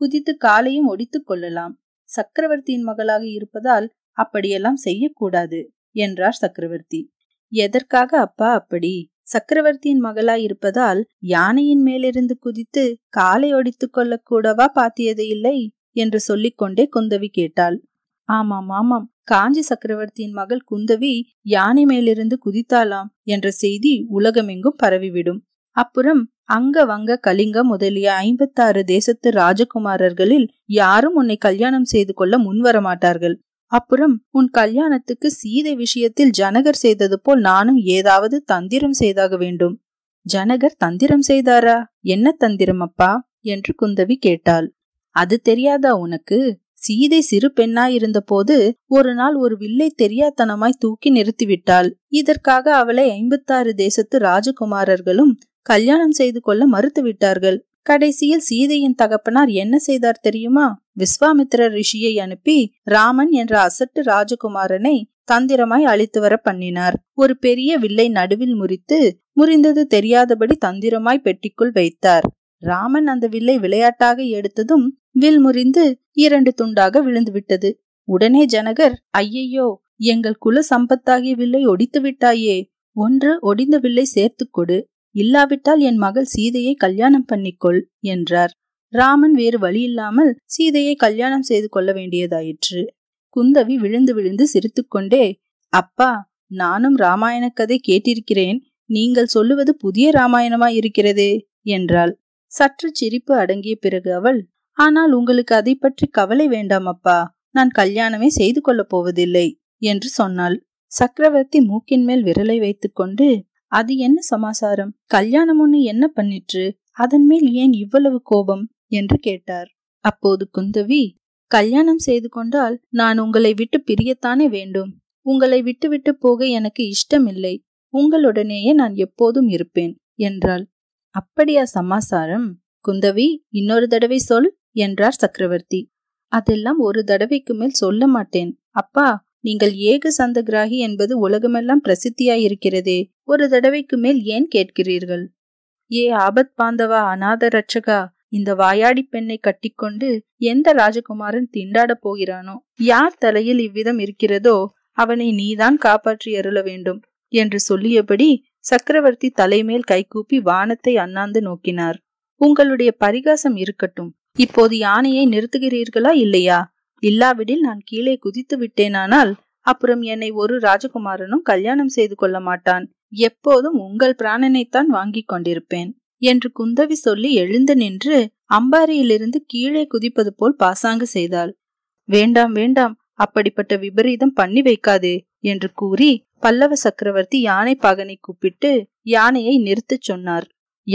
குதித்து காலையும் ஒடித்துக் கொள்ளலாம். சக்கரவர்த்தியின் மகளாக இருப்பதால் அப்படியெல்லாம் செய்யக்கூடாது என்றார் சக்கரவர்த்தி. எதற்காக அப்பா அப்படி? சக்கரவர்த்தியின் மகளாய் இருப்பதால் யானையின் மேலிருந்து குதித்து காலை ஒடித்துக் கொள்ளக்கூடவா பாத்தியது இல்லை என்று சொல்லிக்கொண்டே குந்தவி கேட்டாள். ஆமாம் ஆமாம், காஞ்சி சக்கரவர்த்தியின் மகள் குந்தவி யானை மேலிருந்து குதித்தாளாம் என்ற செய்தி உலகமெங்கும் பரவிவிடும். அப்புறம் அங்க வங்க கலிங்க முதலிய ஐம்பத்தாறு தேசத்து ராஜகுமாரர்களில் யாரும் உன்னை கல்யாணம் செய்து கொள்ள முன்வரமாட்டார்கள். அப்புறம் உன் கல்யாணத்துக்கு சீதை விஷயத்தில் ஜனகர் செய்தது போல் நானும் ஏதாவது தந்திரம் செய்தாக வேண்டும். ஜனகர் தந்திரம் செய்தாரா? என்ன தந்திரம் அப்பா என்று குந்தவி கேட்டாள். அது தெரியாதா உனக்கு? சீதை சிறு பெண்ணாயிருந்த போது ஒரு நாள் ஒரு வில்லை தெரியாதனமாய் தூக்கி நிறுத்திவிட்டாள். இதற்காக அவளை ஐம்பத்தாறு தேசத்து ராஜகுமாரர்களும் கல்யாணம் செய்து கொள்ள மறுத்துவிட்டார்கள். கடைசியில் சீதையின் தகப்பனார் என்ன செய்தார் தெரியுமா? விஸ்வாமித்திர ரிஷியை அனுப்பி ராமன் என்ற அசட்டு ராஜகுமாரனை தந்திரமாய் அழித்து வர பண்ணினார். ஒரு பெரிய வில்லை நடுவில் முறித்து முறிந்தது தெரியாதபடி தந்திரமாய் பெட்டிக்குள் வைத்தார். ராமன் அந்த வில்லை விளையாட்டாக எடுத்ததும் வில் முறிந்து இரண்டு துண்டாக விழுந்து விட்டது. உடனே ஜனகர், ஐயையோ, எங்கள் குல சம்பத்தாகிய வில்லை ஒடித்து விட்டாயே, ஒன்று ஒடிந்த வில்லை சேர்த்துக்கொடு, இல்லாவிட்டால் என் மகள் சீதையை கல்யாணம் பண்ணிக்கொள் என்றார். ராமன் வேறு வழி இல்லாமல் சீதையை கல்யாணம் செய்து கொள்ள வேண்டியதாயிற்று. குந்தவி விழுந்து விழுந்து சிரித்துக்கொண்டே, அப்பா, நானும் ராமாயண கதை கேட்டிருக்கிறேன், நீங்கள் சொல்லுவது புதிய ராமாயணமாய் இருக்கிறதே என்றாள். சற்று சிரிப்பு அடங்கிய பிறகு அவள், ஆனால் உங்களுக்கு அதை பற்றி கவலை வேண்டாம் அப்பா, நான் கல்யாணமே செய்து கொள்ளப் போவதில்லை என்று சொன்னாள். சக்கரவர்த்தி மூக்கின் மேல் விரலை வைத்துக் கொண்டு, அது என்ன சமாசாரம்? கல்யாணம் ஒண்ணு என்ன பண்ணிற்று? அதன் மேல் ஏன் இவ்வளவு கோபம் என்று கேட்டார். அப்போது குந்தவி, கல்யாணம் செய்து கொண்டால் நான் உங்களை விட்டு பிரியத்தானே வேண்டும். உங்களை விட்டு விட்டு போக எனக்கு இஷ்டமில்லை. உங்களுடனேயே நான் எப்போதும் இருப்பேன் என்றாள். அப்படியா சமாசாரம்? குந்தவி, இன்னொரு தடவை சொல் என்றார் சக்கரவர்த்தி. அதெல்லாம் ஒரு தடவைக்கு மேல் சொல்ல மாட்டேன் அப்பா. நீங்கள் ஏக சந்த கிராகி என்பது உலகமெல்லாம் பிரசித்தியாயிருக்கிறதே. ஒரு தடவைக்கு மேல் ஏன் கேட்கிறீர்கள்? ஏ ஆபத் பாந்தவா, அநாத ரட்சகா, இந்த வாயாடி பெண்ணை கட்டிக்கொண்டு எந்த ராஜகுமாரன் திண்டாட போகிறானோ, யார் தலையில் இவ்விதம் இருக்கிறதோ அவனை நீதான் காப்பாற்றி அருள வேண்டும் என்று சொல்லியபடி சக்கரவர்த்தி தலைமேல் கைகூப்பி வானத்தை அண்ணாந்து நோக்கினார். உங்களுடைய பரிகாசம் இருக்கட்டும். இப்போது யானையை நிறுத்துகிறீர்களா இல்லையா? இல்லாவிடில் நான் கீழே குதித்து விட்டேனானால் அப்புறம் என்னை ஒரு ராஜகுமாரனும் கல்யாணம் செய்து கொள்ள மாட்டான். எப்போதும் உங்கள் பிராணனைத்தான் வாங்கி கொண்டிருப்பேன் என்று குந்தவி சொல்லி எழுந்து நின்று அம்பாரியிலிருந்து கீழே குதிப்பது போல் பாசாங்கு செய்தாள். வேண்டாம் வேண்டாம், அப்படிப்பட்ட விபரீதம் பண்ணி வைக்காதே என்று கூறி பல்லவ சக்கரவர்த்தி யானை பாகனை கூப்பிட்டு யானையை நிறுத்தச் சொன்னார்.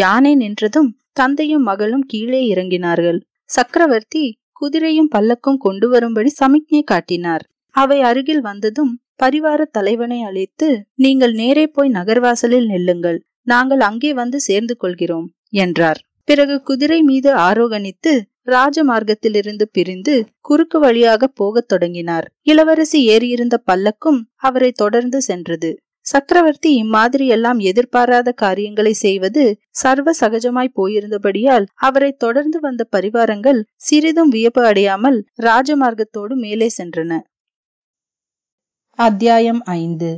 யானை நின்றதும் தந்தையும் மகளும் கீழே இறங்கினார்கள். சக்கரவர்த்தி குதிரையும் பல்லக்கும் கொண்டு வரும்படி சமிக்ஞை காட்டினார். அவை அருகில் வந்ததும் பரிவார தலைவனை அழைத்து, நீங்கள் நேரே போய் நகர்வாசலில் நில்லுங்கள், நாங்கள் அங்கே வந்து சேர்ந்து கொள்கிறோம் என்றார். பிறகு குதிரை மீது ஆரோகணித்து ராஜ மார்க்கத்திலிருந்து பிரிந்து குறுக்கு வழியாக போகத் தொடங்கினார். இளவரசி ஏறியிருந்த பல்லக்கும் அவரை தொடர்ந்து சென்றது. சக்கரவர்த்தி இம்மாதிரி எல்லாம் எதிர்பாராத காரியங்களை செய்வது சர்வ சகஜமாய் போயிருந்தபடியால் அவரை தொடர்ந்து வந்த பரிவாரங்கள் சிறிதும் வியப்பு அடையாமல் ராஜமார்க்கத்தோடு மேலே சென்றன. அத்தியாயம் ஐந்து.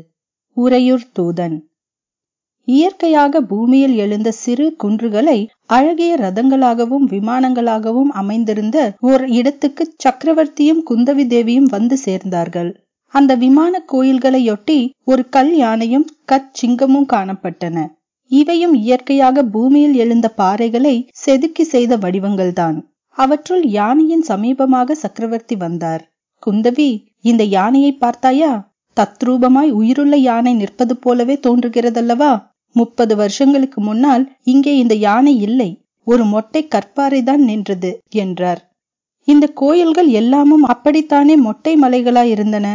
உறையூர் தூதன். இயற்கையாக பூமியில் எழுந்த சிறு குன்றுகளை அழகிய ரதங்களாகவும் விமானங்களாகவும் அமைந்திருந்த ஓர் இடத்துக்கு சக்கரவர்த்தியும் குந்தவி தேவியும் வந்து சேர்ந்தார்கள். அந்த விமான கோயில்களையொட்டி ஒரு கல் யானையும் கச்சிங்கமும் காணப்பட்டன. இவையும் இயற்கையாக பூமியில் எழுந்த பாறைகளை செதுக்கி செய்த வடிவங்கள்தான். அவற்றுள் யானையின் சமீபமாக சக்கரவர்த்தி வந்தார். குந்தவி, இந்த யானையை பார்த்தாயா? தத்ரூபமாய் உயிருள்ள யானை நிற்பது போலவே தோன்றுகிறதல்லவா? முப்பது வருஷங்களுக்கு முன்னால் இங்கே இந்த யானை இல்லை, ஒரு மொட்டை கற்பாறைதான் நின்றது என்றார். இந்த கோயில்கள் எல்லாமும் அப்படித்தானே மொட்டை மலைகளாயிருந்தன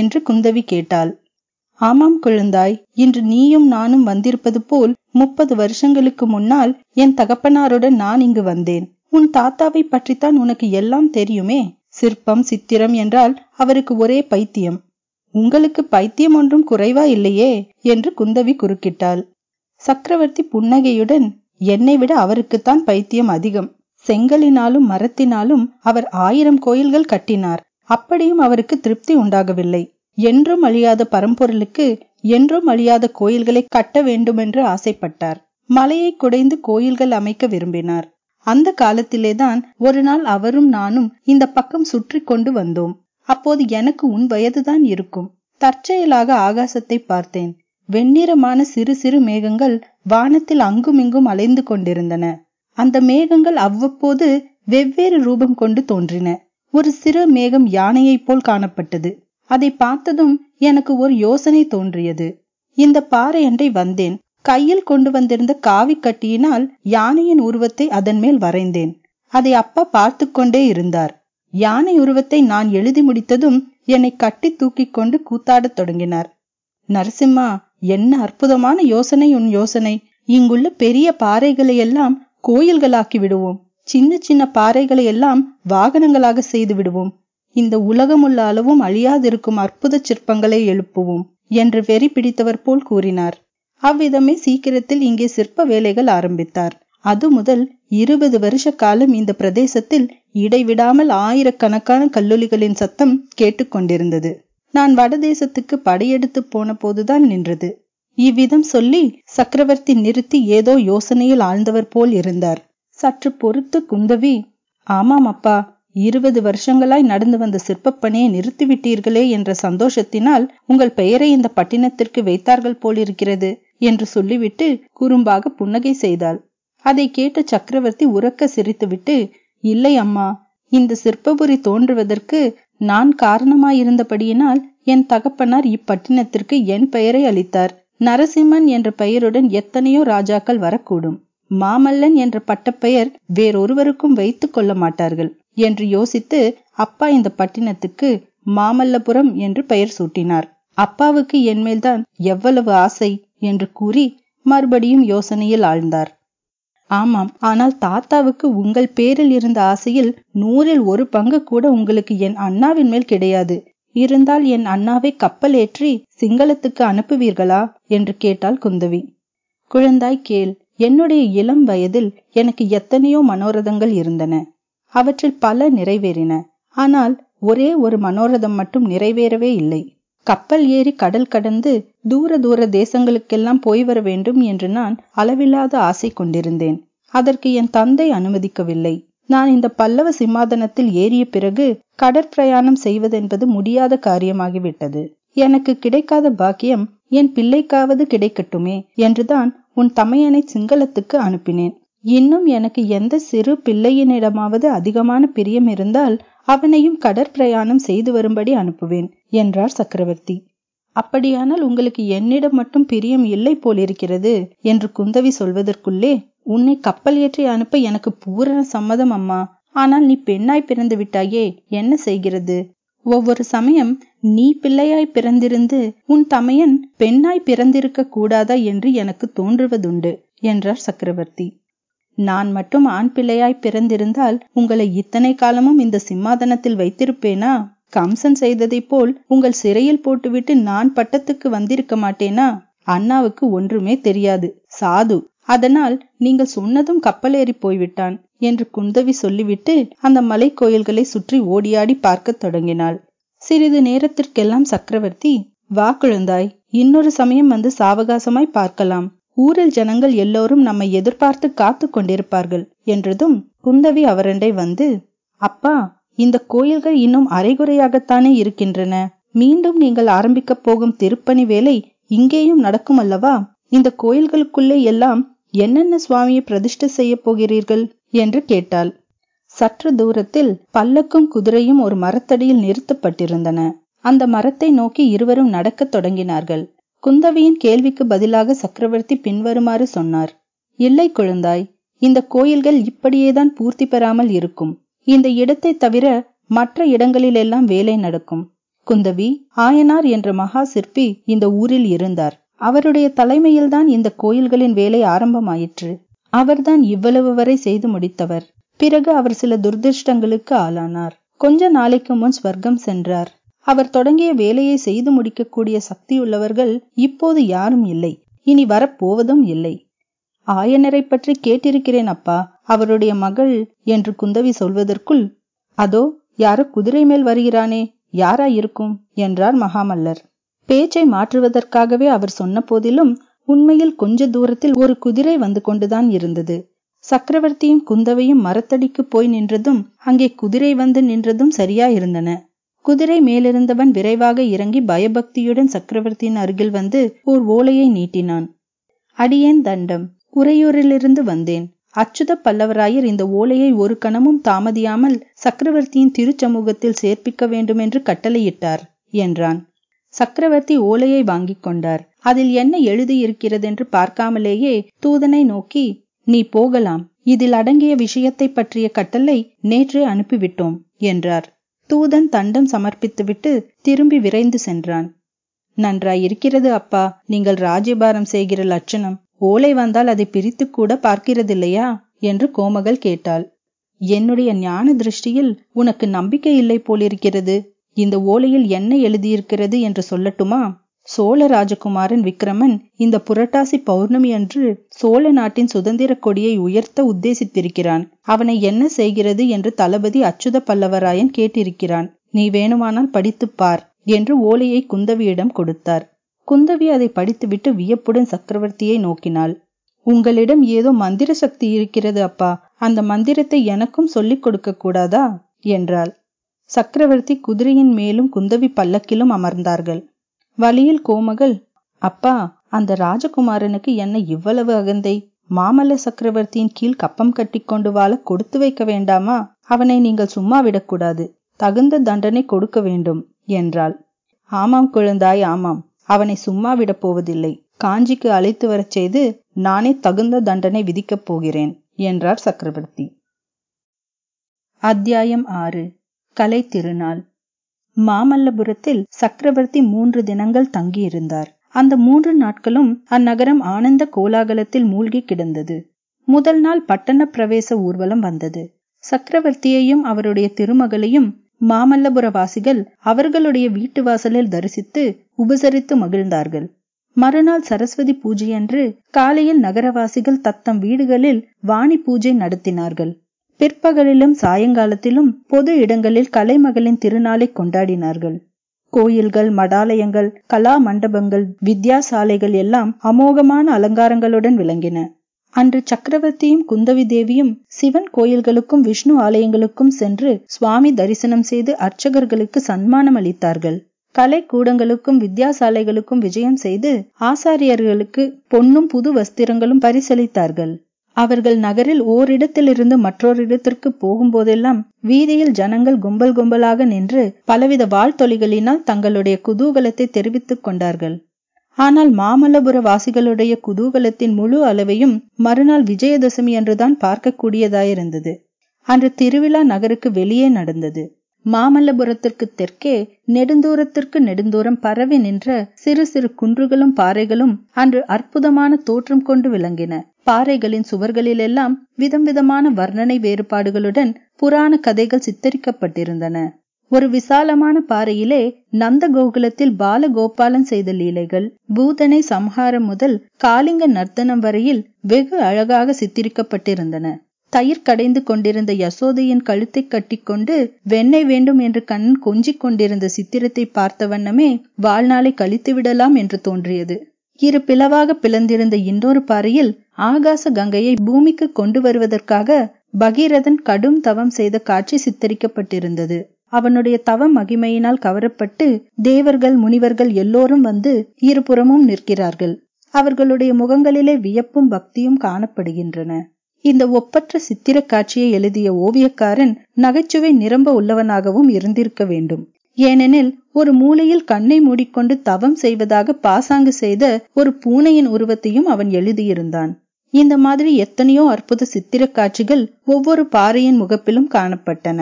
என்று குந்தவி கேட்டாள். ஆமாம் குழந்தாய், இன்று நீயும் நானும் வந்திருப்பது போல் முப்பது வருஷங்களுக்கு முன்னால் என் தகப்பனாருடன் நான் இங்கு வந்தேன். உன் தாத்தாவை பற்றித்தான் உனக்கு எல்லாம் தெரியுமே. சிற்பம் சித்திரம் என்றால் அவருக்கு ஒரே பைத்தியம். உங்களுக்கு பைத்தியம் ஒன்றும் குறைவா இல்லையே என்று குந்தவி குறுக்கிட்டாள். சக்கரவர்த்தி புன்னகையுடன், என்னை விட அவருக்குத்தான் பைத்தியம் அதிகம். செங்கலினாலும் மரத்தினாலும் அவர் ஆயிரம் கோயில்கள் கட்டினார். அப்படியும் அவருக்கு திருப்தி உண்டாகவில்லை. என்றும் அழியாத பரம்பொருளுக்கு என்றும் அழியாத கோயில்களை கட்ட வேண்டுமென்று ஆசைப்பட்டார். மலையை குடைந்து கோயில்கள் அமைக்க விரும்பினார். அந்த காலத்திலேதான் ஒரு நாள் அவரும் நானும் இந்த பக்கம் சுற்றி கொண்டு வந்தோம். அப்போது எனக்கு உன் வயதுதான் இருக்கும். தற்செயலாக ஆகாசத்தை பார்த்தேன். வெண்ணிறமான சிறு சிறு மேகங்கள் வானத்தில் அங்குமிங்கும் அலைந்து கொண்டிருந்தன. அந்த மேகங்கள் அவ்வப்போது வெவ்வேறு ரூபம் கொண்டு தோன்றின. ஒரு சிறு மேகம் யானையைப் போல் காணப்பட்டது. அதை பார்த்ததும் எனக்கு ஒரு யோசனை தோன்றியது. இந்த பாறையண்டை வந்தேன். கையில் கொண்டு வந்திருந்த காவி கட்டியினால் யானையின் உருவத்தை அதன் மேல் வரைந்தேன். அதை அப்பா பார்த்து கொண்டே இருந்தார். யானை உருவத்தை நான் எழுதி முடித்ததும் என்னை கட்டி தூக்கி கொண்டு கூத்தாடத் தொடங்கினார். நரசிம்மா, என்ன அற்புதமான யோசனை உன் யோசனை! இங்குள்ள பெரிய பாறைகளையெல்லாம் கோயில்களாக்கி விடுவோம். சின்ன சின்ன பாறைகளை எல்லாம் வாகனங்களாக செய்து விடுவோம். இந்த உலகமுள்ள அளவும் அழியாதிருக்கும் அற்புத சிற்பங்களை எழுப்புவோம் என்று வெறி பிடித்தவர் போல் கூறினார். அவ்விதமே சீக்கிரத்தில் இங்கே சிற்ப வேலைகள் ஆரம்பித்தார். அது முதல் இருபது வருஷ காலம் இந்த பிரதேசத்தில் இடைவிடாமல் ஆயிரக்கணக்கான கல்லூலிகளின் சத்தம் கேட்டுக்கொண்டிருந்தது. நான் வடதேசத்துக்கு படையெடுத்து போன போதுதான் நின்றது. இவ்விதம் சொல்லி சக்கரவர்த்தி நிறுத்தி ஏதோ யோசனையில் ஆழ்ந்தவர் போல் இருந்தார். சற்று பொறுத்து குந்தவி, ஆமாம் அப்பா, இருபது வருஷங்களாய் நடந்து வந்த சிற்பப்பணியை நிறுத்திவிட்டீர்களே என்ற சந்தோஷத்தினால் உங்கள் பெயரை இந்த பட்டினத்திற்கு வைத்தார்கள் போலிருக்கிறது என்று சொல்லிவிட்டு குறும்பாக புன்னகை செய்தாள். அதை கேட்ட சக்கரவர்த்தி உரக்க சிரித்துவிட்டு, இல்லை அம்மா, இந்த சிற்பபுரி தோன்றுவதற்கு நான் காரணமாயிருந்தபடியினால் என் தகப்பனார் இப்பட்டினத்திற்கு என் பெயரை அளித்தார். நரசிம்மன் என்ற பெயருடன் எத்தனையோ ராஜாக்கள் வரக்கூடும். மாமல்லன் என்ற பட்டப்பெயர் வேறொருவருக்கும் வைத்துக் கொள்ள மாட்டார்கள் என்று யோசித்து அப்பா இந்த பட்டினத்துக்கு மாமல்லபுரம் என்று பெயர் சூட்டினார். அப்பாவுக்கு என்மேல்தான் எவ்வளவு ஆசை என்று கூறி மறுபடியும் யோசனையில் ஆழ்ந்தார். ஆமாம், ஆனால் தாத்தாவுக்கு உங்கள் பேரில் இருந்த ஆசையில் நூறில் ஒரு பங்கு கூட உங்களுக்கு என் அண்ணாவின் மேல் கிடையாது. இருந்தால் என் அண்ணாவை கப்பல் ஏற்றி சிங்களத்துக்கு அனுப்புவீர்களா என்று கேட்டாள் குந்தவி. குழந்தாய் கேள், என்னுடைய இளம் வயதில் எனக்கு எத்தனையோ மனோரதங்கள் இருந்தன. அவற்றில் பல நிறைவேறின. ஆனால் ஒரே ஒரு மனோரதம் மட்டும் நிறைவேறவே இல்லை. கப்பல் ஏறி கடல் கடந்து தூர தூர தேசங்களுக்கெல்லாம் போய் வர வேண்டும் என்று நான் அளவில்லாத ஆசை கொண்டிருந்தேன். அதற்கு என் தந்தை அனுமதிக்கவில்லை. நான் இந்த பல்லவ சிம்மாதனத்தில் ஏறிய பிறகு கடற்பிரயாணம் செய்வதென்பது முடியாத காரியமாகிவிட்டது. எனக்கு கிடைக்காத பாக்கியம் என் பிள்ளைக்காவது கிடைக்கட்டுமே என்றுதான் உன் தமையனை சிங்களத்துக்கு அனுப்பினேன். இன்னும் எனக்கு எந்த சிறு பிள்ளையினிடமாவது அதிகமான பிரியம் இருந்தால் அவனையும் கடற்பிரயாணம் செய்து வரும்படி அனுப்புவேன் என்றார் சக்கரவர்த்தி. அப்படியானால் உங்களுக்கு என்னிடம் மட்டும் பிரியம் இல்லை போலிருக்கிறது என்று குந்தவி சொல்வதற்குள்ளே, உன்னை கப்பல் ஏற்றி அனுப்ப எனக்கு பூரண சம்மதம் அம்மா. ஆனால் நீ பெண்ணாய் பிறந்து விட்டாயே, என்ன செய்கிறது? ஒவ்வொரு சமயம் நீ பிள்ளையாய் பிறந்திருந்து உன் தமையன் பெண்ணாய் பிறந்திருக்க கூடாதா என்று எனக்கு தோன்றுவதுண்டு என்றார் சக்கரவர்த்தி. நான் மட்டும் ஆண் பிள்ளையாய் பிறந்திருந்தால் உங்களை இத்தனை காலமும் இந்த சிம்மாதனத்தில் வைத்திருப்பேனா? கம்சன் செய்ததை போல் உங்கள் சிறையில் போட்டுவிட்டு நான் பட்டத்துக்கு வந்திருக்க மாட்டேனா? அண்ணாவுக்கு ஒன்றுமே தெரியாது, சாது. அதனால் நீங்கள் சொன்னதும் கப்பலேறி போய்விட்டான் என்று குந்தவி சொல்லிவிட்டு அந்த மலை கோயில்களை சுற்றி ஓடியாடி பார்க்க தொடங்கினாள். சிறிது நேரத்திற்கெல்லாம் சக்கரவர்த்தி, வா குழந்தாய், இன்னொரு சமயம் வந்து சாவகாசமாய் பார்க்கலாம். ஊரில் ஜனங்கள் எல்லோரும் நம்மை எதிர்பார்த்து காத்து கொண்டிருப்பார்கள் என்றதும் குந்தவி அவரண்டை வந்து, அப்பா, இந்த கோயில்கள் இன்னும் அரைகுறையாகத்தானே இருக்கின்றன. மீண்டும் நீங்கள் ஆரம்பிக்கப் போகும் திருப்பணி வேலை இங்கேயும் நடக்கும் அல்லவா? இந்த கோயில்களுக்குள்ளே எல்லாம் என்னென்ன சுவாமியை பிரதிஷ்டை செய்ய போகிறீர்கள் என்று கேட்டாள். சற்று தூரத்தில் பல்லக்கும் குதிரையும் ஒரு மரத்தடியில் நிறுத்தப்பட்டிருந்தன. அந்த மரத்தை நோக்கி இருவரும் நடக்கத் தொடங்கினார்கள். குந்தவியின் கேள்விக்கு பதிலாக சக்கரவர்த்தி பின்வருமாறு சொன்னார். இல்லை குழந்தாய், இந்த கோயில்கள் இப்படியேதான் பூர்த்தி பெறாமல் இருக்கும். இந்த இடத்தை தவிர மற்ற இடங்களிலெல்லாம் வேலை நடக்கும். குந்தவி, ஆயனார் என்ற மகா சிற்பி இந்த ஊரில் இருந்தார். அவருடைய தலைமையில்தான் இந்த கோயில்களின் வேலை ஆரம்பமாயிற்று. அவர்தான் இவ்வளவு வரை செய்து முடித்தவர். பிறகு அவர் சில துர்திருஷ்டங்களுக்கு ஆளானார். கொஞ்ச நாளைக்கு முன் ஸ்வர்க்கம் சென்றார். அவர் தொடங்கிய வேலையை செய்து முடிக்கக்கூடிய சக்தியுள்ளவர்கள் இப்போது யாரும் இல்லை, இனி வரப்போவதும் இல்லை. ஆயனரை பற்றி கேட்டிருக்கிறேன் அப்பா, அவருடைய மகள் என்று குந்தவி சொல்வதற்குள், அதோ யாரோ குதிரை மேல் வருகிறானே, யாரா இருக்கும் என்றார் மகாமல்லர். பேச்சை மாற்றுவதற்காகவே அவர் சொன்ன போதிலும் உண்மையில் கொஞ்ச தூரத்தில் ஒரு குதிரை வந்து கொண்டுதான் இருந்தது. சக்கரவர்த்தியும் குந்தவையும் மரத்தடிக்கு போய் நின்றதும் அங்கே குதிரை வந்து நின்றதும் சரியாயிருந்தன. குதிரை மேலிருந்தவன் விரைவாக இறங்கி பயபக்தியுடன் சக்கரவர்த்தியின் அருகில் வந்து ஓர் ஓலையை நீட்டினான். அடியேன் தண்டம், உறையூரிலிருந்து வந்தேன். அச்சுத பல்லவராயர் இந்த ஓலையை ஒரு கணமும் தாமதியாமல் சக்கரவர்த்தியின் திருச்சமூகத்தில் சேர்ப்பிக்க வேண்டும் என்று கட்டளையிட்டார் என்றான். சக்கரவர்த்தி ஓலையை வாங்கிக் கொண்டார். அதில் என்ன எழுதியிருக்கிறது என்று பார்க்காமலேயே தூதனை நோக்கி, நீ போகலாம், இதில் அடங்கிய விஷயத்தை பற்றிய கட்டளை நேற்றே அனுப்பிவிட்டோம் என்றார். தூதன் தண்டம் சமர்ப்பித்துவிட்டு திரும்பி விரைந்து சென்றான். நன்றாயிருக்கிறது அப்பா, நீங்கள் ராஜ்யபாரம் செய்கிற லட்சணம். ஓலை வந்தால் அதை பிரித்து கூட பார்க்கிறதில்லையா என்று கோமகள் கேட்டாள். என்னுடைய ஞான திருஷ்டியில் உனக்கு நம்பிக்கை இல்லை போலிருக்கிறது. இந்த ஓலையில் என்ன எழுதியிருக்கிறது என்று சொல்லட்டுமா? சோழ ராஜகுமாரன் விக்கிரமன் இந்த புரட்டாசி பௌர்ணமி அன்று சோழ நாட்டின் சுதந்திர கொடியை உயர்த்த உத்தேசித்திருக்கிறான். அவனை என்ன செய்கிறது என்று தளபதி அச்சுத பல்லவராயன் கேட்டிருக்கிறான். நீ வேணுமானால் படித்துப்பார் என்று ஓலையை குந்தவியிடம் கொடுத்தார். குந்தவி அதை படித்துவிட்டு வியப்புடன் சக்கரவர்த்தியை நோக்கினாள். உங்களிடம் ஏதோ மந்திர சக்தி இருக்கிறது அப்பா, அந்த மந்திரத்தை எனக்கும் சொல்லிக் கொடுக்க கூடாதா என்றாள். சக்கரவர்த்தி குதிரையின் மேலும் குந்தவி பல்லக்கிலும் அமர்ந்தார்கள். வழியில் கோமகள், அப்பா, அந்த ராஜகுமாரனுக்கு என்ன இவ்வளவு அகந்தை? மாமல்ல சக்கரவர்த்தியின் கீழ் கப்பம் கட்டி கொண்டு வாழ கொடுத்து வைக்க வேண்டாமா? அவனை நீங்கள் சும்மா விடக்கூடாது. தகுந்த தண்டனை கொடுக்க வேண்டும் என்றாள். ஆமாம் குழந்தாய், ஆமாம், அவனை சும்மா விட போவதில்லை. காஞ்சிக்கு அழைத்து வரச் செய்து நானே தகுந்த தண்டனை விதிக்கப் போகிறேன் என்றார் சக்கரவர்த்தி. அத்தியாயம் ஆறு. கலை திருநாள். மாமல்லபுரத்தில் சக்கரவர்த்தி மூன்று தினங்கள் தங்கியிருந்தார். அந்த மூன்று நாட்களும் அந்நகரம் ஆனந்த கோலாகலத்தில் மூழ்கி கிடந்தது. முதல் நாள் பட்டண பிரவேச ஊர்வலம் வந்தது. சக்கரவர்த்தியையும் அவருடைய திருமகளையும் மாமல்லபுரவாசிகள் அவர்களுடைய வீட்டு வாசலில் தரிசித்து உபசரித்து மகிழ்ந்தார்கள். மறுநாள் சரஸ்வதி பூஜையன்று காலையில் நகரவாசிகள் தத்தம் வீடுகளில் வாணி பூஜை நடத்தினார்கள். பிற்பகலிலும் சாயங்காலத்திலும் பொது இடங்களில் கலைமகளின் திருநாளை கொண்டாடினார்கள். கோயில்கள், மடாலயங்கள், கலா மண்டபங்கள், வித்யாசாலைகள் எல்லாம் அமோகமான அலங்காரங்களுடன் விளங்கின. அன்று சக்கரவர்த்தியும் குந்தவி தேவியும் சிவன் கோயில்களுக்கும் விஷ்ணு ஆலயங்களுக்கும் சென்று சுவாமி தரிசனம் செய்து அர்ச்சகர்களுக்கு சன்மானம் அளித்தார்கள். கலை கூடங்களுக்கும் வித்யாசாலைகளுக்கும் விஜயம் செய்து ஆசாரியர்களுக்கு பொன்னும் புது வஸ்திரங்களும் பரிசளித்தார்கள். அவர்கள் நகரில் ஓரிடத்திலிருந்து மற்றொரு இடத்திற்கு போகும்போதெல்லாம் வீதியில் ஜனங்கள் கும்பல் கும்பலாக நின்று பலவித வாழ்த்தொலிகளினால் தங்களுடைய குதூகலத்தை தெரிவித்துக் கொண்டார்கள். ஆனால் மாமல்லபுர வாசிகளுடைய குதூகலத்தின் முழு அளவையும் மறுநாள் விஜயதசமி என்றுதான் பார்க்கக்கூடியதாயிருந்தது. அன்று திருவிழா நகருக்கு வெளியே நடந்தது. மாமல்லபுரத்திற்கு தெற்கே நெடுந்தூரத்திற்கு நெடுந்தூரம் பரவி நின்ற சிறு சிறு குன்றுகளும் பாறைகளும் அன்று அற்புதமான தோற்றம் கொண்டு விளங்கின. பாறைகளின் சுவர்களிலெல்லாம் விதம் விதமான வர்ணனை வேறுபாடுகளுடன் புராண கதைகள் சித்தரிக்கப்பட்டிருந்தன. ஒரு விசாலமான பாறையிலே நந்த கோகுலத்தில் பாலகோபாலன் செய்த லீலைகள், பூதனை சம்ஹாரம் முதல் காளிங்க நர்த்தனம் வரையில் வெகு அழகாக சித்தரிக்கப்பட்டிருந்தன. தயிர் கடைந்து கொண்டிருந்த யசோதையின் கழுத்தை கட்டிக்கொண்டு வெண்ணெய் வேண்டும் என்று கண் கொஞ்சிக் கொண்டிருந்த சித்திரத்தை பார்த்த வண்ணமே வாழ்நாளை கழித்து விடலாம் என்று தோன்றியது. இரு பிளவாக பிளந்திருந்த இன்னொரு பாறையில் ஆகாச கங்கையை பூமிக்கு கொண்டு வருவதற்காக பகீரதன் கடும் தவம் செய்த காட்சி சித்தரிக்கப்பட்டிருந்தது. அவனுடைய தவ மகிமையினால் கவரப்பட்டு தேவர்கள், முனிவர்கள் எல்லோரும் வந்து இருபுறமும் நிற்கிறார்கள். அவர்களுடைய முகங்களிலே வியப்பும் பக்தியும் காணப்படுகின்றன. இந்த ஒப்பற்ற சித்திர காட்சியை எழுதிய ஓவியக்காரன் நகைச்சுவை நிரம்ப உள்ளவனாகவும் இருந்திருக்க வேண்டும். ஏனெனில் ஒரு மூலையில் கண்ணை மூடிக்கொண்டு தவம் செய்வதாக பாசாங்கு செய்த ஒரு பூனையின் உருவத்தையும் அவன் எழுதியிருந்தான். இந்த மாதிரி எத்தனையோ அற்புத சித்திர காட்சிகள் ஒவ்வொரு பாறையின் முகப்பிலும் காணப்பட்டன.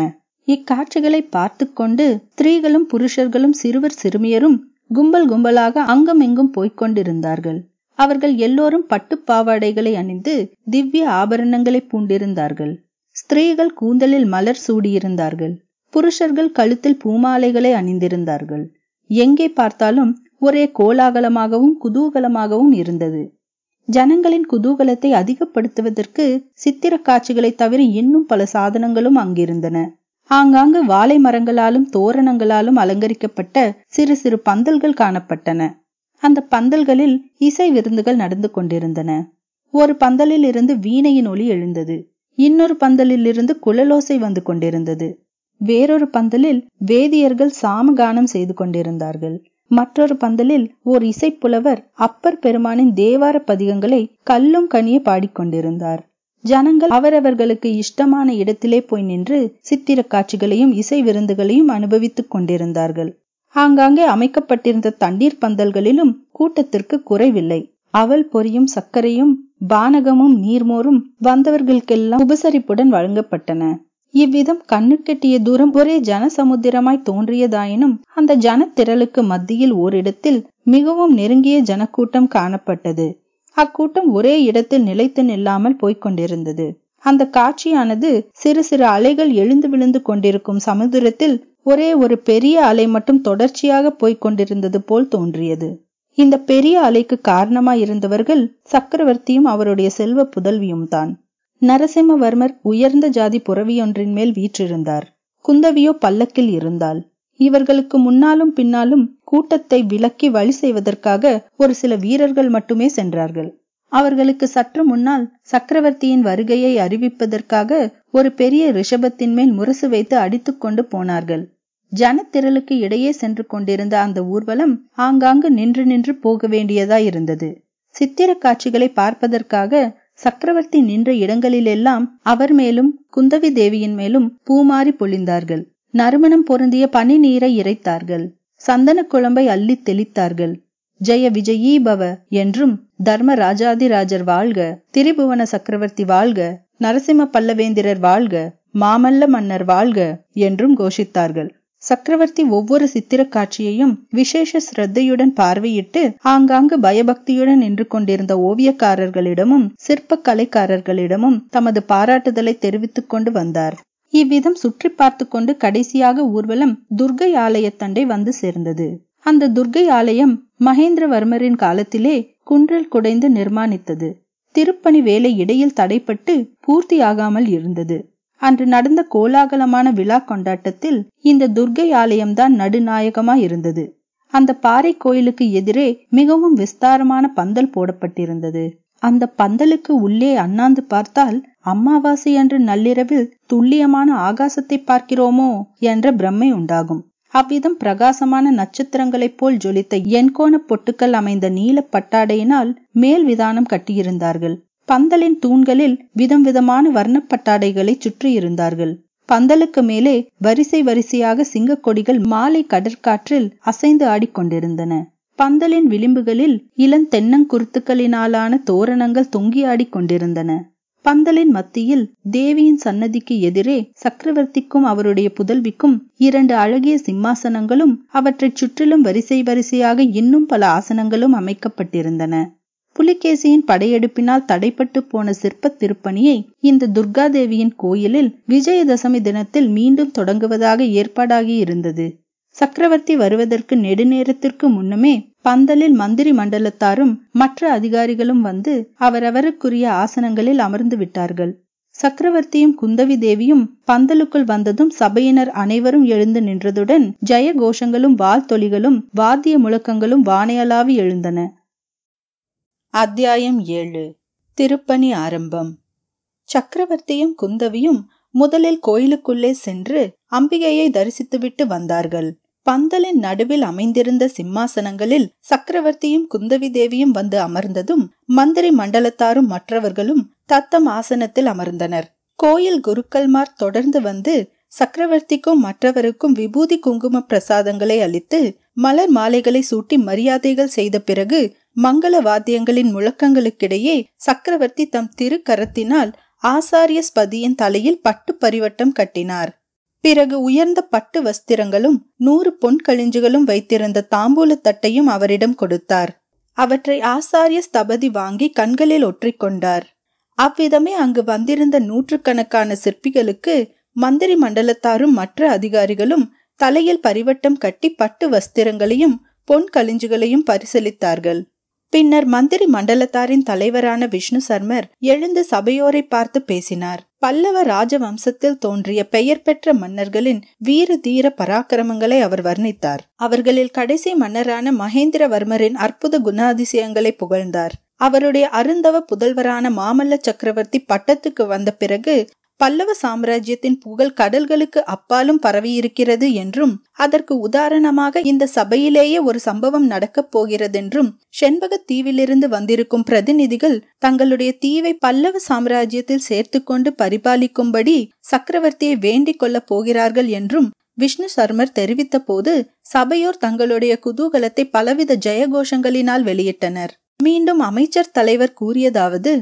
இக்காட்சிகளை பார்த்து கொண்டு ஸ்திரீகளும் புருஷர்களும் சிறுவர் சிறுமியரும் கும்பல் கும்பலாக அங்கமெங்கும் போய்கொண்டிருந்தார்கள். அவர்கள் எல்லோரும் பட்டுப்பாவாடைகளை அணிந்து திவ்ய ஆபரணங்களை பூண்டிருந்தார்கள். ஸ்திரீகள் கூந்தலில் மலர் சூடியிருந்தார்கள். புருஷர்கள் கழுத்தில் பூமாலைகளை அணிந்திருந்தார்கள். எங்கே பார்த்தாலும் ஒரே கோலாகலமாகவும் குதூகலமாகவும் இருந்தது. ஜனங்களின் குதூகலத்தை அதிகப்படுத்துவதற்கு சித்திர காட்சிகளை தவிர இன்னும் பல சாதனங்களும் அங்கிருந்தன. ஆங்காங்கு வாழை மரங்களாலும் தோரணங்களாலும் அலங்கரிக்கப்பட்ட சிறு சிறு பந்தல்கள் காணப்பட்டன. அந்த பந்தல்களில் இசை விருந்துகள் நடந்து கொண்டிருந்தன. ஒரு பந்தலில் இருந்து வீணையின் ஒலி எழுந்தது. இன்னொரு பந்தலில் இருந்து குழலோசை வந்து கொண்டிருந்தது. வேறொரு பந்தலில் வேதியர்கள் சாமகானம் செய்து கொண்டிருந்தார்கள். மற்றொரு பந்தலில் ஓர் இசைப்புலவர் அப்பர் பெருமானின் தேவார பதிகங்களை கல்லும் கனிய பாடிக்கொண்டிருந்தார். ஜனங்கள் அவரவர்களுக்கு இஷ்டமான இடத்திலே போய் நின்று சித்திர காட்சிகளையும் இசை விருந்துகளையும் அனுபவித்துக் கொண்டிருந்தார்கள். ஆங்காங்கே அமைக்கப்பட்டிருந்த தண்ணீர் பந்தல்களிலும் கூட்டத்திற்கு குறைவில்லை. அவல் பொரியும் சர்க்கரையும் பானகமும் நீர்மோரும் வந்தவர்களுக்கெல்லாம் உபசரிப்புடன் வழங்கப்பட்டன. இவ்விதம் கண்ணுக்கெட்டிய தூரம் ஒரே ஜனசமுத்திரமாய் தோன்றியதாயினும் அந்த ஜனத்திரளுக்கு மத்தியில் ஓரிடத்தில் மிகவும் நெருங்கிய ஜனக்கூட்டம் காணப்பட்டது. அக்கூட்டம் ஒரே இடத்தில் நிலைத்து நில்லாமல் போய்கொண்டிருந்தது. அந்த காட்சியானது சிறு சிறு அலைகள் எழுந்து விழுந்து கொண்டிருக்கும் சமுதிரத்தில் ஒரே ஒரு பெரிய அலை மட்டும் தொடர்ச்சியாக போய்கொண்டிருந்தது போல் தோன்றியது. இந்த பெரிய அலைக்கு காரணமாயிருந்தவர்கள் சக்கரவர்த்தியும் அவருடைய செல்வ புதல்வியும் தான். நரசிம்மவர்மர் உயர்ந்த ஜாதி புறவியொன்றின் மேல் வீற்றிருந்தார். குந்தவியோ பல்லக்கில் இருந்தாள். இவர்களுக்கு முன்னாலும் பின்னாலும் கூட்டத்தை விலக்கி வழி செய்வதற்காக ஒரு சில வீரர்கள் மட்டுமே சென்றார்கள். அவர்களுக்கு சற்று முன்னால் சக்கரவர்த்தியின் வருகையை அறிவிப்பதற்காக ஒரு பெரிய ரிஷபத்தின் மேல் முரசு வைத்து அடித்து கொண்டு போனார்கள். ஜனத்திரளுக்கு இடையே சென்று கொண்டிருந்த அந்த ஊர்வலம் ஆங்காங்கு நின்று நின்று போக வேண்டியதாயிருந்தது. சித்திர காட்சிகளை பார்ப்பதற்காக சக்கரவர்த்தி நின்ற இடங்களிலெல்லாம் அவர் மேலும் குந்தவி தேவியின் மேலும் பூமாரி பொழிந்தார்கள். நறுமணம் பொருந்திய பனி நீரை இறைத்தார்கள். சந்தன குழம்பை அள்ளி தெளித்தார்கள். ஜெய விஜயீபவ என்றும் தர்ம ராஜாதிராஜர் வாழ்க, திரிபுவன சக்கரவர்த்தி வாழ்க, நரசிம்ம பல்லவேந்திரர் வாழ்க, மாமல்ல மன்னர் வாழ்க என்றும் கோஷித்தார்கள். சக்கரவர்த்தி ஒவ்வொரு சித்திர காட்சியையும் விசேஷ சிரத்தையுடன் பார்வையிட்டு ஆங்காங்கு பயபக்தியுடன் நின்று கொண்டிருந்த ஓவியக்காரர்களிடமும் சிற்ப கலைக்காரர்களிடமும் தமது பாராட்டுதலை தெரிவித்துக் கொண்டு வந்தார். இவ்விதம் சுற்றி பார்த்து கொண்டு கடைசியாக ஊர்வலம் துர்கை ஆலயத்தண்டை வந்து சேர்ந்தது. அந்த துர்கை ஆலயம் மகேந்திரவர்மரின் காலத்திலே குன்றில் குடைந்து நிர்மாணித்தது. திருப்பணி வேலை இடையில் தடைப்பட்டு பூர்த்தியாகாமல் இருந்தது. அன்று நடந்த கோலாகலமான விழா கொண்டாட்டத்தில் இந்த துர்கை ஆலயம்தான் நடுநாயகமாயிருந்தது. அந்த பாறை கோயிலுக்கு எதிரே மிகவும் விஸ்தாரமான பந்தல் போடப்பட்டிருந்தது. அந்த பந்தலுக்கு உள்ளே அண்ணாந்து பார்த்தால் அம்மாவாசை அன்று நள்ளிரவில் துல்லியமான ஆகாசத்தை பார்க்கிறோமோ என்ற பிரமை உண்டாகும். அவ்விதம் பிரகாசமான நட்சத்திரங்களைப் போல் ஜொலித்த எண்கோண பொட்டுக்கள் அமைந்த நீல பட்டாடையினால் மேல் விதானம் கட்டியிருந்தார்கள். பந்தலின் தூண்களில் விதம் விதமான வர்ணப்பட்டாடைகளை சுற்றியிருந்தார்கள். பந்தலுக்கு மேலே வரிசை வரிசையாக சிங்கக்கொடிகள் மாலை கடற்காற்றில் அசைந்து ஆடிக்கொண்டிருந்தன. பந்தலின் விளிம்புகளில் இளம் தென்னங்குருத்துக்களினாலான தோரணங்கள் தொங்கி ஆடிக்கொண்டிருந்தன. பந்தலின் மத்தியில் தேவியின் சன்னதிக்கு எதிரே சக்கரவர்த்திக்கும் அவருடைய புதல்விக்கும் இரண்டு அழகிய சிம்மாசனங்களும் அவற்றைச் சுற்றிலும் வரிசை வரிசையாக இன்னும் பல ஆசனங்களும் அமைக்கப்பட்டிருந்தன. புலிகேசியின் படையெடுப்பினால் தடைப்பட்டு போன சிற்பத் திருப்பணியை இந்த துர்காதேவியின் கோயிலில் விஜயதசமி தினத்தில் மீண்டும் தொடங்குவதாக ஏற்பாடாகி இருந்தது. சக்கரவர்த்தி வருவதற்கு நெடுநேரத்திற்கு முன்னமே பந்தலில் மந்திரி மண்டலத்தாரும் மற்ற அதிகாரிகளும் வந்து அவரவருக்குரிய ஆசனங்களில் அமர்ந்து விட்டார்கள். சக்கரவர்த்தியும் குந்தவி தேவியும் பந்தலுக்குள் வந்ததும் சபையினர் அனைவரும் எழுந்து நின்றதுடன் ஜெய கோஷங்களும் வால்தொலிகளும் வாத்திய முழக்கங்களும் வானையளாவி எழுந்தன. அத்தியாயம் ஏழு. திருப்பணி ஆரம்பம். சக்கரவர்த்தியும் குந்தவியும் முதலில் கோயிலுக்குள்ளே சென்று அம்பிகையை தரிசித்துவிட்டு வந்தார்கள். பந்தலின் நடுவில் அமைந்திருந்த சிம்மாசனங்களில் சக்கரவர்த்தியும் குந்தவி தேவியும் வந்து அமர்ந்ததும் மந்திரி மண்டலத்தாரும் மற்றவர்களும் தத்தம் ஆசனத்தில் அமர்ந்தனர். கோயில் குருக்கள்மார் தொடர்ந்து வந்து சக்கரவர்த்திக்கும் மற்றவருக்கும் விபூதி குங்கும பிரசாதங்களை அளித்து மலர் மாலைகளை சூட்டி மரியாதைகள் செய்த பிறகு மங்கள வாத்தியங்களின் முழக்கங்களுக்கிடையே சக்கரவர்த்தி தம் திருக்கரத்தினால் ஆசாரிய ஸ்பதியின் தலையில் பட்டு பரிவட்டம் கட்டினார். பிறகு உயர்ந்த பட்டு வஸ்திரங்களும் நூறு பொன் களிஞ்சுகளும் வைத்திருந்த தாம்பூலத்தட்டையும் அவரிடம் கொடுத்தார். அவற்றை ஆசாரிய ஸ்தபதி வாங்கி கண்களில் ஒற்றிக்கொண்டார். அவ்விதமே அங்கு வந்திருந்த நூற்று கணக்கான சிற்பிகளுக்கு மந்திரி மண்டலத்தாரும் மற்ற அதிகாரிகளும் தலையில் பரிவட்டம் கட்டி பட்டு வஸ்திரங்களையும் பொன் களிஞ்சுகளையும் பரிசளித்தார்கள். பின்னர் மந்திரி மண்டலத்தாரின் தலைவரான விஷ்ணு சர்மர் எழுந்து சபையோரை பார்த்து பேசினார். பல்லவ ராஜவம்சத்தில் தோன்றிய பெயர் பெற்ற மன்னர்களின் வீர தீர பராக்கிரமங்களை அவர் வர்ணித்தார். அவர்களில் கடைசி மன்னரான மகேந்திரவர்மரின் அற்புத குணாதிசயங்களை புகழ்ந்தார். அவருடைய அருந்தவ புதல்வரான மாமல்ல சக்கரவர்த்தி பட்டத்துக்கு வந்த பிறகு பல்லவ சாம்ராஜ்யத்தின் புகழ் கடல்களுக்கு அப்பாலும் பரவியிருக்கிறது என்றும் அதற்கு உதாரணமாக இந்த சபையிலேயே ஒரு சம்பவம் நடக்கப் போகிறதென்றும் செண்பக தீவிலிருந்து வந்திருக்கும் பிரதிநிதிகள் தங்களுடைய தீவை பல்லவ சாம்ராஜ்யத்தில் சேர்த்து கொண்டு பரிபாலிக்கும்படி சக்கரவர்த்தியை வேண்டிக் கொள்ளப் போகிறார்கள் என்றும் விஷ்ணு சர்மர் தெரிவித்த போது சபையோர் தங்களுடைய குதூகலத்தை பலவித ஜெயகோஷங்களினால் வெளியிட்டனர். மீண்டும் அமைச்சர் தலைவர் கூறியதாவது: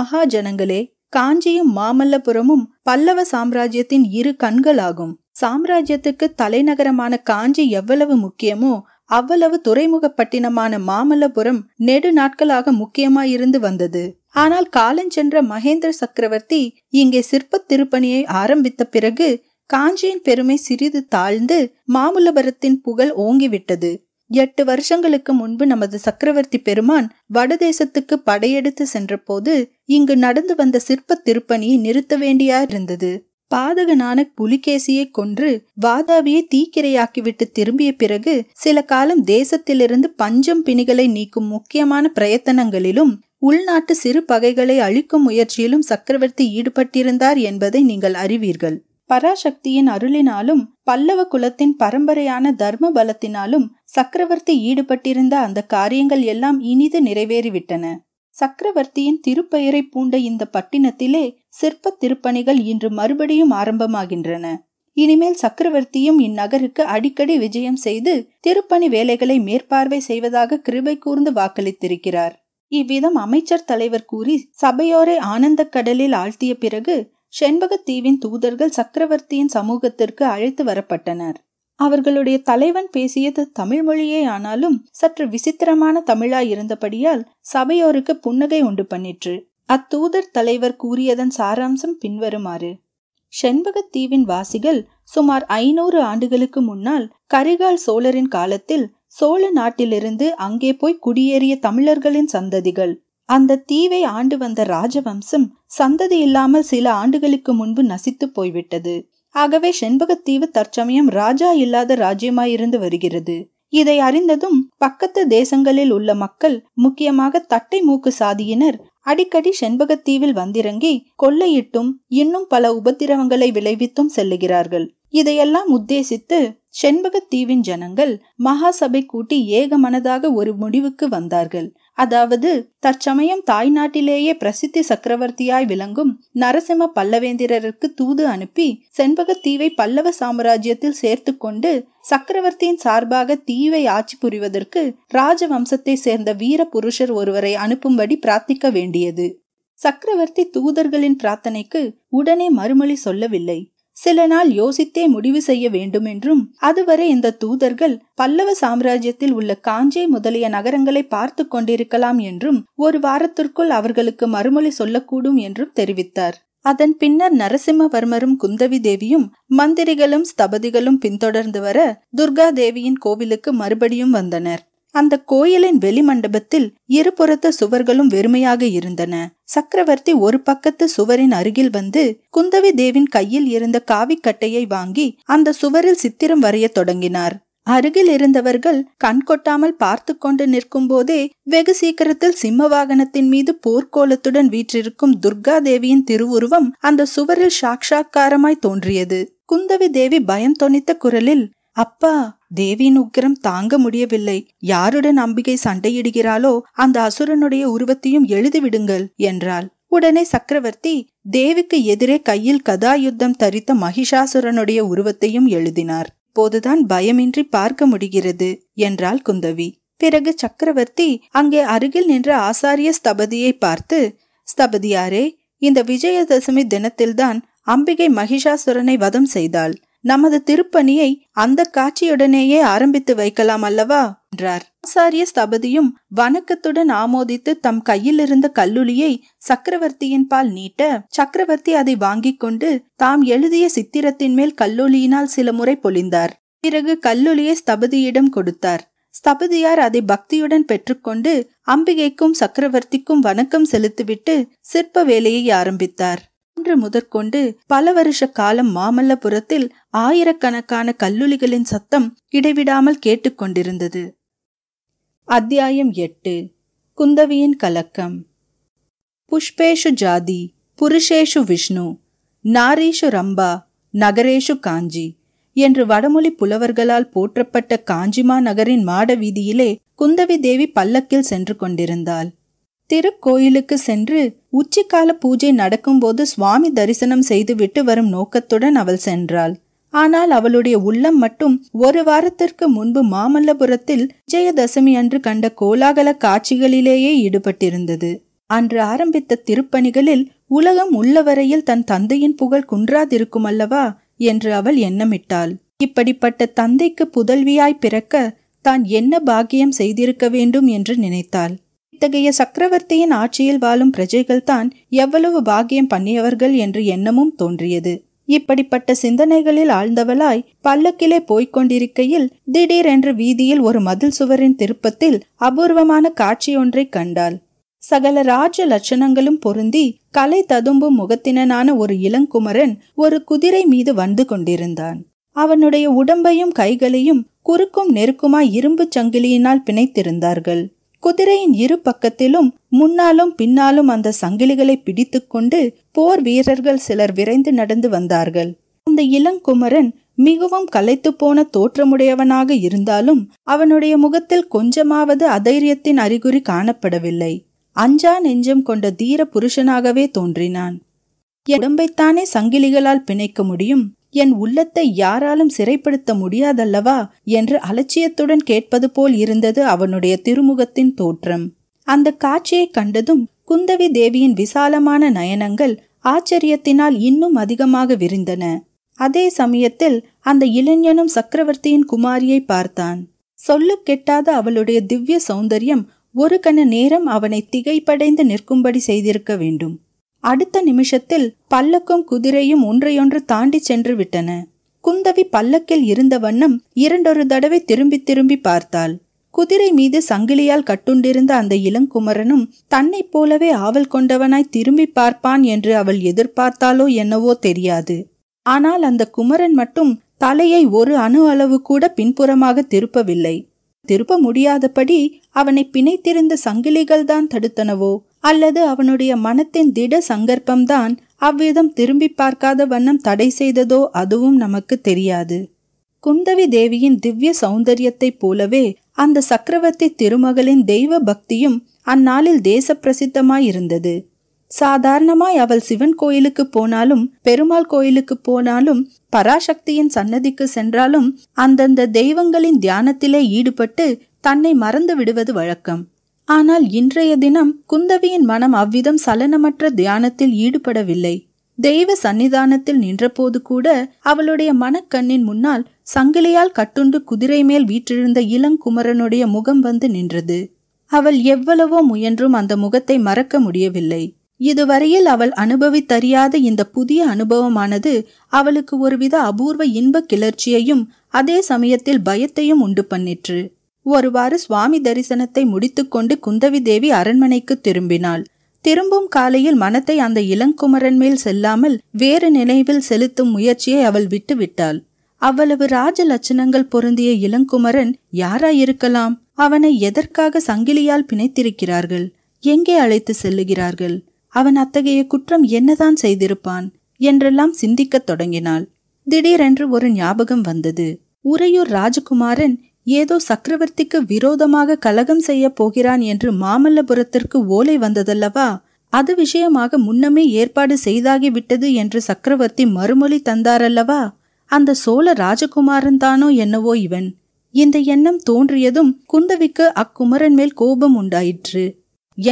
மகாஜனங்களே, காஞ்சியும் மாமல்லபுரமும் பல்லவ சாம்ராஜ்யத்தின் இரு கண்களாகும். சாம்ராஜ்யத்துக்கு தலைநகரமான காஞ்சி எவ்வளவு முக்கியமோ அவ்வளவு துறைமுகப்பட்டினமான மாமல்லபுரம் நெடு நாட்களாக முக்கியமாயிருந்து வந்தது. ஆனால் காலஞ்சென்ற மகேந்திர சக்கரவர்த்தி இங்கே சிற்பத் திருப்பணியை ஆரம்பித்த பிறகு காஞ்சியின் பெருமை சிறிது தாழ்ந்து மாமல்லபுரத்தின் புகழ் ஓங்கிவிட்டது. எட்டு வருஷங்களுக்கு முன்பு நமது சக்கரவர்த்தி பெருமான் வடதேசத்துக்கு படையெடுத்து சென்ற போது இங்கு நடந்து வந்த சிற்ப திருப்பணியை நிறுத்த வேண்டியிருந்தது. பாதகனான புலிகேசியை கொன்று வாதாபியை தீக்கிரையாக்கிவிட்டு திரும்பிய பிறகு சில காலம் தேசத்திலிருந்து பஞ்சம் பிணிகளை நீக்கும் முக்கியமான பிரயத்தனங்களிலும் உள்நாட்டு சிறு பகைகளை அழிக்கும் முயற்சியிலும் சக்கரவர்த்தி ஈடுபட்டிருந்தார் என்பதை நீங்கள் அறிவீர்கள். பராசக்தியின் அருளினாலும் பல்லவ குலத்தின் பரம்பரையான தர்ம பலத்தினாலும் சக்கரவர்த்தி ஈடுபட்டிருந்த அந்த காரியங்கள் எல்லாம் இனிது நிறைவேறிவிட்டன. சக்கரவர்த்தியின் திருப்பெயரை பூண்ட இந்த பட்டினத்திலே சிற்ப திருப்பணிகள் இன்று மறுபடியும் ஆரம்பமாகின்றன. இனிமேல் சக்கரவர்த்தியும் இந்நகருக்கு அடிக்கடி விஜயம் செய்து திருப்பணி வேலைகளை மேற்பார்வை செய்வதாக கிருபை கூர்ந்து வாக்களித்திருக்கிறார். இவ்விதம் அமைச்சர் தலைவர் கூறி சபையோரை ஆனந்த கடலில் ஆழ்த்திய பிறகு செண்பக தீவின் தூதர்கள் சக்கரவர்த்தியின் சமூகத்திற்கு அழைத்து வரப்பட்டனர். அவர்களுடைய தலைவன் பேசியது தமிழ் மொழியே, ஆனாலும் சற்று விசித்திரமான தமிழாயிருந்தபடியால் சபையோருக்கு புன்னகை உண்டு பண்ணிற்று. அத்தூதர் தலைவர் கூறியதன் சாராம்சம் பின்வருமாறு: செண்பகத்தீவின் வாசிகள் சுமார் ஐநூறு ஆண்டுகளுக்கு முன்னால் கரிகால் சோழரின் காலத்தில் சோழ நாட்டிலிருந்து அங்கே போய் குடியேறிய தமிழர்களின் சந்ததிகள். அந்த தீவை ஆண்டு வந்த ராஜவம்சம் சந்ததி இல்லாமல் சில ஆண்டுகளுக்கு முன்பு நசித்து போய்விட்டது. ஆகவே செண்பகத்தீவு தற்சமயம் ராஜா இல்லாத ராஜ்யமாயிருந்து வருகிறது. இதை அறிந்ததும் பக்கத்து தேசங்களில் உள்ள மக்கள், முக்கியமாக தட்டை மூக்கு சாதியினர், அடிக்கடி செண்பகத்தீவில் வந்திறங்கி கொள்ளையிட்டும் இன்னும் பல உபத்திரவங்களை விளைவித்தும் செல்லுகிறார்கள். இதையெல்லாம் உத்தேசித்து செண்பகத்தீவின் ஜனங்கள் மகாசபை கூட்டி ஏகமனதாக ஒரு முடிவுக்கு வந்தார்கள். அதாவது, தற்சமயம் தாய்நாட்டிலேயே பிரசித்தி சக்கரவர்த்தியாய் விளங்கும் நரசிம்ம பல்லவேந்திரருக்கு தூது அனுப்பி செண்பகத்தீவை பல்லவ சாம்ராஜ்யத்தில் சேர்த்து கொண்டு சக்கரவர்த்தியின் சார்பாக தீவை ஆட்சி புரிவதற்கு ராஜவம்சத்தை சேர்ந்த வீர புருஷர் ஒருவரை அனுப்பும்படி பிரார்த்திக்க வேண்டியது. சக்கரவர்த்தி தூதர்களின் பிரார்த்தனைக்கு உடனே மறுமொழி சொல்லவில்லை. சில நாள் யோசித்தே முடிவு செய்ய வேண்டும் என்றும், அதுவரை இந்த தூதர்கள் பல்லவ சாம்ராஜ்யத்தில் உள்ள காஞ்சி முதலிய நகரங்களை பார்த்து கொண்டிருக்கலாம் என்றும், ஒரு வாரத்திற்குள் அவர்களுக்கு மறுமொழி சொல்லக்கூடும் என்றும் தெரிவித்தார். அதன் பின்னர் நரசிம்மவர்மரும் குந்தவி தேவியும் மந்திரிகளும் ஸ்தபதிகளும் பின்தொடர்ந்து வர துர்கா தேவியின் கோவிலுக்கு மறுபடியும் வந்தனர். அந்த கோயிலின் வெளிமண்டபத்தில் இருபுறத்து சுவர்களும் வெறுமையாக இருந்தன. சக்கரவர்த்தி ஒரு பக்கத்து சுவரின் அருகில் வந்து குந்தவி தேவின் கையில் இருந்த காவிக்கட்டையை வாங்கி அந்த சுவரில் சித்திரம் வரைய தொடங்கினார். அருகில் இருந்தவர்கள் கண் கொட்டாமல் பார்த்து கொண்டு நிற்கும் போதே வெகு சீக்கிரத்தில் சிம்ம வாகனத்தின் மீது போர்க்கோலத்துடன் வீற்றிருக்கும் துர்கா தேவியின் திருவுருவம் அந்த சுவரில் சாட்சாக்காரமாய் தோன்றியது. குந்தவி தேவி பயம் தொனித்த குரலில், "அப்பா, தேவியின் உக்கிரம் தாங்க முடியவில்லை. யாருடன் அம்பிகை சண்டையிடுகிறாளோ அந்த அசுரனுடைய உருவத்தையும் எழுதிவிடுங்கள்" என்றாள். உடனே சக்கரவர்த்தி தேவிக்கு எதிரே கையில் கதாயுத்தம் தரித்த மகிஷாசுரனுடைய உருவத்தையும் எழுதினார். "இப்போதுதான் பயமின்றி பார்க்க முடிகிறது" என்றாள் குந்தவி. பிறகு சக்கரவர்த்தி அங்கே அருகில் நின்ற ஆசாரிய ஸ்தபதியை பார்த்து, "ஸ்தபதியாரே, இந்த விஜயதசமி தினத்தில்தான் அம்பிகை மகிஷாசுரனை வதம் செய்தாள். நமது திருப்பணியை அந்த காட்சியுடனேயே ஆரம்பித்து வைக்கலாம் அல்லவா?" என்றார். ஆசாரிய ஸ்தபதியும் வணக்கத்துடன் ஆமோதித்து தம் கையில் இருந்த கல்லுளியை சக்கரவர்த்தியின் பால் நீட்ட, சக்கரவர்த்தி அதை வாங்கிக் கொண்டு தாம் எழுதிய சித்திரத்தின் மேல் கல்லுளியினால் சில முறை பொழிந்தார். பிறகு கல்லுளியை ஸ்தபதியிடம் கொடுத்தார். ஸ்தபதியார் அதை பக்தியுடன் பெற்றுக்கொண்டு அம்பிகைக்கும் சக்கரவர்த்திக்கும் வணக்கம் செலுத்திவிட்டு சிற்ப வேலையை ஆரம்பித்தார். அன்று முதற்கொண்டு பல வருஷ காலம் மாமல்லபுரத்தில் ஆயிரக்கணக்கான கல்லுளிகளின் சத்தம் இடைவிடாமல் கேட்டுக்கொண்டிருந்தது. அத்தியாயம் எட்டு. குந்தவியின் கலக்கம். புஷ்பேஷு ஜாதி, புருஷேஷு விஷ்ணு, நாரீஷு ரம்பா, நகரேஷு காஞ்சி என்று வடமொழி புலவர்களால் போற்றப்பட்ட காஞ்சிமா நகரின் மாட வீதியிலே குந்தவி தேவி பல்லக்கில் சென்று கொண்டிருந்தாள். திருக்கோயிலுக்கு சென்று உச்சிக்கால பூஜை நடக்கும்போது சுவாமி தரிசனம் செய்துவிட்டு வரும் நோக்கத்துடன் அவள் சென்றாள். ஆனால் அவளுடைய உள்ளம் மட்டும் ஒரு வாரத்திற்கு முன்பு மாமல்லபுரத்தில் விஜயதசமி அன்று கண்ட கோலாகல காட்சிகளிலேயே ஈடுபட்டிருந்தது. அன்று ஆரம்பித்த திருப்பணிகளில் உலகம் உள்ளவரையில் தன் தந்தையின் புகழ் குன்றாதிருக்கும் அல்லவா என்று அவள் எண்ணமிட்டாள். இப்படிப்பட்ட தந்தைக்கு புதல்வியாய் பிறக்க தான் என்ன பாக்கியம் செய்திருக்க வேண்டும் என்று நினைத்தாள். இத்தகைய சக்கரவர்த்தியின் ஆட்சியில் வாழும் பிரஜைகள்தான் எவ்வளவு பாக்கியம் பண்ணியவர்கள் என்று எண்ணமும் தோன்றியது. இப்படிப்பட்ட சிந்தனைகளில் ஆழ்ந்தவளாய் பல்லக்கிலே போய்கொண்டிருக்கையில் திடீரென்று வீதியில் ஒரு மதில் சுவரின் திருப்பத்தில் அபூர்வமான காட்சியொன்றை கண்டாள். சகல ராஜ லட்சணங்களும் பொருந்தி கலை ததும்பும் முகத்தினனான ஒரு இளங்குமரன் ஒரு குதிரை மீது வந்து கொண்டிருந்தான். அவனுடைய உடம்பையும் கைகளையும் குறுக்கும் நெருக்குமாய் இரும்பு சங்கிலியினால் பிணைத்திருந்தார்கள். குதிரையின் இரு பக்கத்திலும் முன்னாலும் பின்னாலும் அந்த சங்கிலிகளை பிடித்து கொண்டு போர் வீரர்கள் சிலர் விரைந்து நடந்து வந்தார்கள். அந்த இளங்குமரன் மிகவும் களைத்து போன தோற்றமுடையவனாக இருந்தாலும் அவனுடைய முகத்தில் கொஞ்சமாவது அதைரியத்தின் அறிகுறி காணப்படவில்லை. அஞ்சா நெஞ்சம் கொண்ட தீர புருஷனாகவே தோன்றினான். உடம்பைத்தானே சங்கிலிகளால் பிணைக்க முடியும், என் உள்ளத்தை யாராலும் சிறைப்படுத்த முடியாதல்லவா என்று அலட்சியத்துடன் கேட்பது போல் இருந்தது அவனுடைய திருமுகத்தின் தோற்றம். அந்த காட்சியை கண்டதும் குந்தவி தேவியின் விசாலமான நயனங்கள் ஆச்சரியத்தினால் இன்னும் அதிகமாக விரிந்தன. அதே சமயத்தில் அந்த இளைஞனும் சக்கரவர்த்தியின் குமாரியை பார்த்தான். சொல்லு கெட்டாத அவளுடைய திவ்ய சௌந்தரியம் ஒரு கண நேரம் அவனை திகைப்படைந்து நிற்கும்படி செய்திருக்க வேண்டும். அடுத்த நிமிஷத்தில் பல்லக்கும் குதிரையும் ஒன்றையொன்று தாண்டி சென்று விட்டன. குந்தவி பல்லக்கில் இருந்த வண்ணம் இரண்டொரு தடவை திரும்பி திரும்பி பார்த்தாள். குதிரை மீது சங்கிலியால் கட்டுண்டிருந்த அந்த இளங்குமரனும் தன்னைப் போலவே ஆவல் கொண்டவனாய் திரும்பி பார்ப்பான் என்று அவள் எதிர்பார்த்தாலோ என்னவோ தெரியாது. ஆனால் அந்த குமரன் மட்டும் தலையை ஒரு அணு அளவு கூட பின்புறமாக திருப்பவில்லை. திருப்ப முடியாதபடி அவனை பிணைத்திருந்த சங்கிலிகள் தான் தடுத்தனவோ அல்லது அவனுடைய மனத்தின் திட சங்கற்பம்தான் அவ்விதம் திரும்பி பார்க்காத வண்ணம் தடை செய்ததோ அதுவும் நமக்கு தெரியாது. குந்தவி தேவியின் திவ்ய சௌந்தரியத்தைப் போலவே அந்த சக்கரவர்த்தி திருமகளின் தெய்வ பக்தியும் அந்நாளில் தேச பிரசித்தமாயிருந்தது. சாதாரணமாய் அவள் சிவன் கோயிலுக்கு போனாலும் பெருமாள் கோயிலுக்கு போனாலும் பராசக்தியின் சன்னதிக்கு சென்றாலும் அந்தந்த தெய்வங்களின் தியானத்திலே ஈடுபட்டு தன்னை மறந்து விடுவது வழக்கம். ஆனால் இன்றைய தினம் குந்தவியின் மனம் அவ்விதம் சலனமற்ற தியானத்தில் ஈடுபடவில்லை. தெய்வ சன்னிதானத்தில் நின்றபோது கூட அவளுடைய மனக்கண்ணின் முன்னால் சங்கிலியால் கட்டுண்டு குதிரை மேல் வீற்றிருந்த இளங்குமரனுடைய முகம் வந்து நின்றது. அவள் எவ்வளவோ முயன்றும் அந்த முகத்தை மறக்க முடியவில்லை. இதுவரையில் அவள் அனுபவித்தறியாத இந்த புதிய அனுபவமானது அவளுக்கு ஒருவித அபூர்வ இன்ப கிளர்ச்சியையும் அதே சமயத்தில் பயத்தையும் உண்டு பண்ணிற்று. ஒருவாறு சுவாமி தரிசனத்தை முடித்துக்கொண்டு குந்தவி தேவி அரண்மனைக்கு திரும்பினாள். திரும்பும் காலையில் மனத்தை அந்த இளங்குமரன் மேல் செல்லாமல் வேறு நினைவில் செலுத்தும் முயற்சியை அவள் விட்டு விட்டாள். அவ்வளவு ராஜ லட்சணங்கள் பொருந்திய இளங்குமரன் யாராயிருக்கலாம்? அவனை எதற்காக சங்கிலியால் பிணைத்திருக்கிறார்கள்? எங்கே அழைத்து செல்லுகிறார்கள்? அவன் அத்தகைய குற்றம் என்னதான் செய்திருப்பான் என்றெல்லாம் சிந்திக்கத் தொடங்கினாள். திடீரென்று ஒரு ஞாபகம் வந்தது. உறையூர் ராஜகுமாரன் ஏதோ சக்கரவர்த்திக்கு விரோதமாக கலகம் செய்ய போகிறான் என்று மாமல்லபுரத்திற்கு ஓலை வந்ததல்லவா? அது விஷயமாக முன்னமே ஏற்பாடு செய்தாகிவிட்டது என்று சக்கரவர்த்தி மறுமொழி தந்தாரல்லவா? அந்த சோழ ராஜகுமாரன் தானோ என்னவோ இவன்? இந்த எண்ணம் தோன்றியதும் குந்தவிக்கு அக்குமரன் மேல் கோபம் உண்டாயிற்று.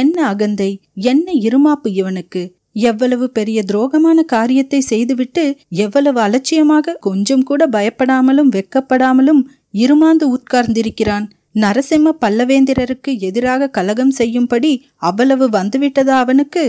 என்ன அகந்தை, என்ன இருமாப்பு இவனுக்கு! எவ்வளவு பெரிய துரோகமான காரியத்தை செய்துவிட்டு எவ்வளவு அலட்சியமாக கொஞ்சம் கூட பயப்படாமலும் வெக்கப்படாமலும் இருமாந்து உட்கார்ந்திருக்கிறான். நரசிம்ம பல்லவேந்திரருக்கு எதிராக கலகம் செய்யும்படி அவ்வளவு வந்துவிட்டதா அவனுக்கு?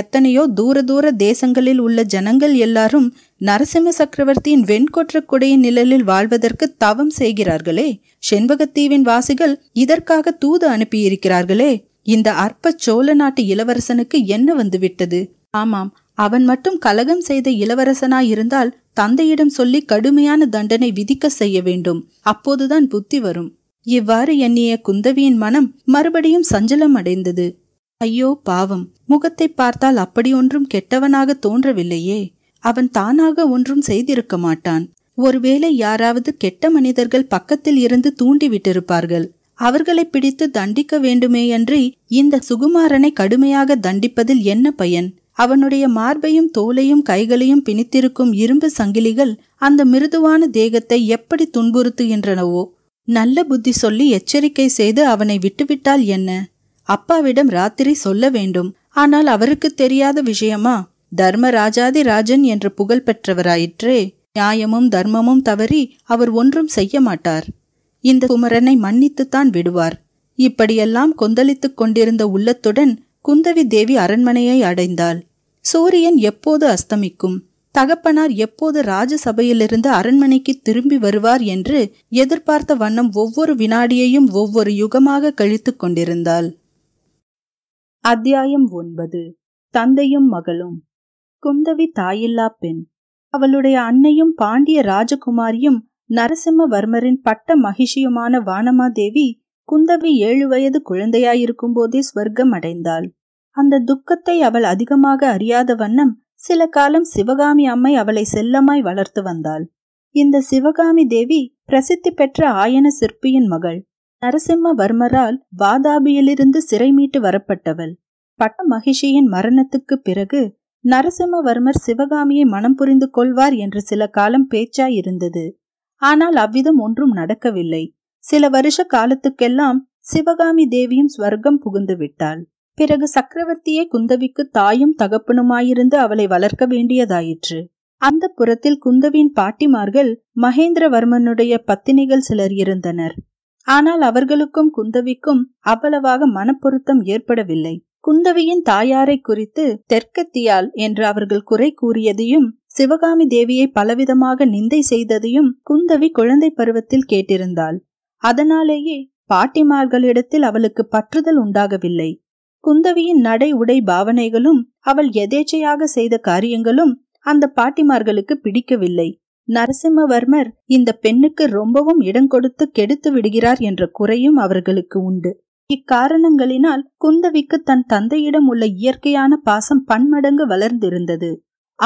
எத்தனையோ தூர தூர தேசங்களில் உள்ள ஜனங்கள் எல்லாரும் நரசிம்ம சக்கரவர்த்தியின் வெண்கொற்ற குடையின் நிழலில் வாழ்வதற்கு தவம் செய்கிறார்களே. செண்பக தீவின் வாசிகள் இதற்காக தூது அனுப்பியிருக்கிறார்களே. இந்த அற்ப சோழ நாட்டு இளவரசனுக்கு என்ன வந்துவிட்டது? ஆமாம், அவன் மட்டும் கலகம் செய்த இளவரசனாயிருந்தால் தந்தையிடம் சொல்லி கடுமையான தண்டனை விதிக்க செய்ய வேண்டும். அப்போதுதான் புத்தி வரும். இவ்வாறு எண்ணிய குந்தவியின் மனம் மறுபடியும் சஞ்சலம் அடைந்தது. ஐயோ பாவம், முகத்தை பார்த்தால் அப்படி ஒன்றும் கெட்டவனாக தோன்றவில்லையே. அவன் தானாக ஒன்றும் செய்திருக்க மாட்டான். ஒருவேளை யாராவது கெட்ட மனிதர்கள் பக்கத்தில் இருந்து தூண்டிவிட்டிருப்பார்கள். அவர்களை பிடித்து தண்டிக்க வேண்டுமேயன்றி இந்த சுகுமாரனை கடுமையாக தண்டிப்பதில் என்ன பயன்? அவனுடைய மார்பையும் தோலையும் கைகளையும் பிணித்திருக்கும் இரும்பு சங்கிலிகள் அந்த மிருதுவான தேகத்தை எப்படி துன்புறுத்துகின்றனவோ! நல்ல புத்தி சொல்லி எச்சரிக்கை செய்து அவனை விட்டுவிட்டால் என்ன? அப்பாவிடம் ராத்திரி சொல்ல வேண்டும். ஆனால் அவருக்கு தெரியாத விஷயமா? தர்மராஜாதி ராஜன் என்று புகழ் பெற்றவராயிற்றே. நியாயமும் தர்மமும் தவறி அவர் ஒன்றும் செய்ய மாட்டார். இந்த குமரனை மன்னித்துத்தான் விடுவார். இப்படியெல்லாம் கொந்தளித்துக் கொண்டிருந்த உள்ளத்துடன் குந்தவி தேவி அரண்மனையை அடைந்தாள். சூரியன் எப்போது அஸ்தமிக்கும், தகப்பனார் எப்போது ராஜசபையிலிருந்து அரண்மனைக்கு திரும்பி வருவார் என்று எதிர்பார்த்த வண்ணம் ஒவ்வொரு வினாடியையும் ஒவ்வொரு யுகமாக கழித்துக் கொண்டிருந்தாள். அத்தியாயம் ஒன்பது. தந்தையும் மகளும். குந்தவி தாயில்லா பெண். அவளுடைய அன்னையும் பாண்டிய ராஜகுமாரியும் நரசிம்மவர்மரின் பட்ட மகிஷியுமான வானமாதேவி குந்தவி ஏழு வயது குழந்தையாயிருக்கும் போதே ஸ்வர்க்கம் அடைந்தாள். அந்த துக்கத்தை அவள் அதிகமாக அறியாத வண்ணம் சில காலம் சிவகாமி அம்மை அவளை செல்லமாய் வளர்த்து வந்தாள். இந்த சிவகாமி தேவி பிரசித்தி பெற்ற ஆயன சிற்பியின் மகள். நரசிம்மவர்மரால் வாதாபியிலிருந்து சிறை மீட்டு வரப்பட்டவள். பட்ட மகிஷியின் மரணத்துக்கு பிறகு நரசிம்மவர்மர் சிவகாமியை மனம் புரிந்து கொள்வார் என்று சில காலம் பேச்சாயிருந்தது. ஆனால் அவ்விதம் ஒன்றும் நடக்கவில்லை. சில வருஷ காலத்துக்கெல்லாம் சிவகாமி தேவியும் ஸ்வர்க்கம் புகுந்து விட்டாள். பிறகு சக்கரவர்த்தியை குந்தவிக்கு தாயும் தகப்பனுமாயிருந்து அவளை வளர்க்க வேண்டியதாயிற்று. அந்த புறத்தில் குந்தவியின் பாட்டிமார்கள் மகேந்திரவர்மனுடைய பத்தினிகள் சிலர் இருந்தனர். ஆனால் அவர்களுக்கும் குந்தவிக்கும் அவ்வளவாக மனப்பொருத்தம் ஏற்படவில்லை. குந்தவியின் தாயாரை குறித்து தெற்கத்தியால் என்று அவர்கள் குறை கூறியதையும் சிவகாமி தேவியை பலவிதமாக நிந்தை செய்ததையும் குந்தவி குழந்தை பருவத்தில் கேட்டிருந்தாள். அதனாலேயே பாட்டிமார்களிடத்தில் அவளுக்கு பற்றுதல் உண்டாகவில்லை. குந்தவியின் நடை உடை பாவனைகளும் அவள் எதேச்சையாக செய்த காரியங்களும் அந்த பாட்டிமார்களுக்கு பிடிக்கவில்லை. நரசிம்மவர்மர் இந்த பெண்ணுக்கு ரொம்பவும் இடம் கொடுத்து கெடுத்து விடுகிறார் என்ற குறையும் அவர்களுக்கு உண்டு. இக்காரணங்களினால் குந்தவிக்கு தன் தந்தையிடம் உள்ள இயற்கையான பாசம் பன்மடங்கு வளர்ந்திருந்தது.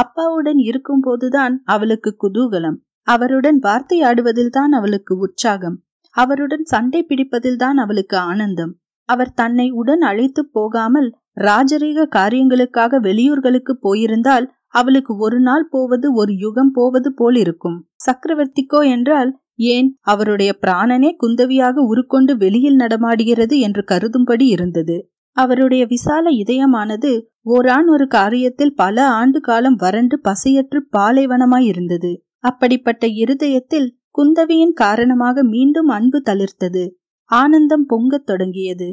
அப்பாவுடன் இருக்கும் போதுதான் அவளுக்கு குதூகலம், அவருடன் வார்த்தையாடுவதில்தான் அவளுக்கு உற்சாகம், அவருடன் சண்டை பிடிப்பதில்தான் அவளுக்கு ஆனந்தம். அவர் தன்னை உடன் அழைத்து போகாமல் ராஜரீக காரியங்களுக்காக வெளியூர்களுக்கு போயிருந்தால் அவளுக்கு ஒரு நாள் போவது ஒரு யுகம் போவது போலிருக்கும். சக்கரவர்த்திக்கோ என்றால் ஏன் அவருடைய பிராணனே குந்தவியாக உருக்கொண்டு வெளியில் நடமாடுகிறது என்று கருதும்படி இருந்தது. அவருடைய விசால இதயமானது ஓரான் ஒரு காரியத்தில் பல ஆண்டு காலம் வறண்டு பசையற்று பாலைவனமாயிருந்தது. அப்படிப்பட்ட இருதயத்தில் குந்தவியின் காரணமாக மீண்டும் அன்பு தளிர்த்தது, ஆனந்தம் பொங்கத் தொடங்கியது.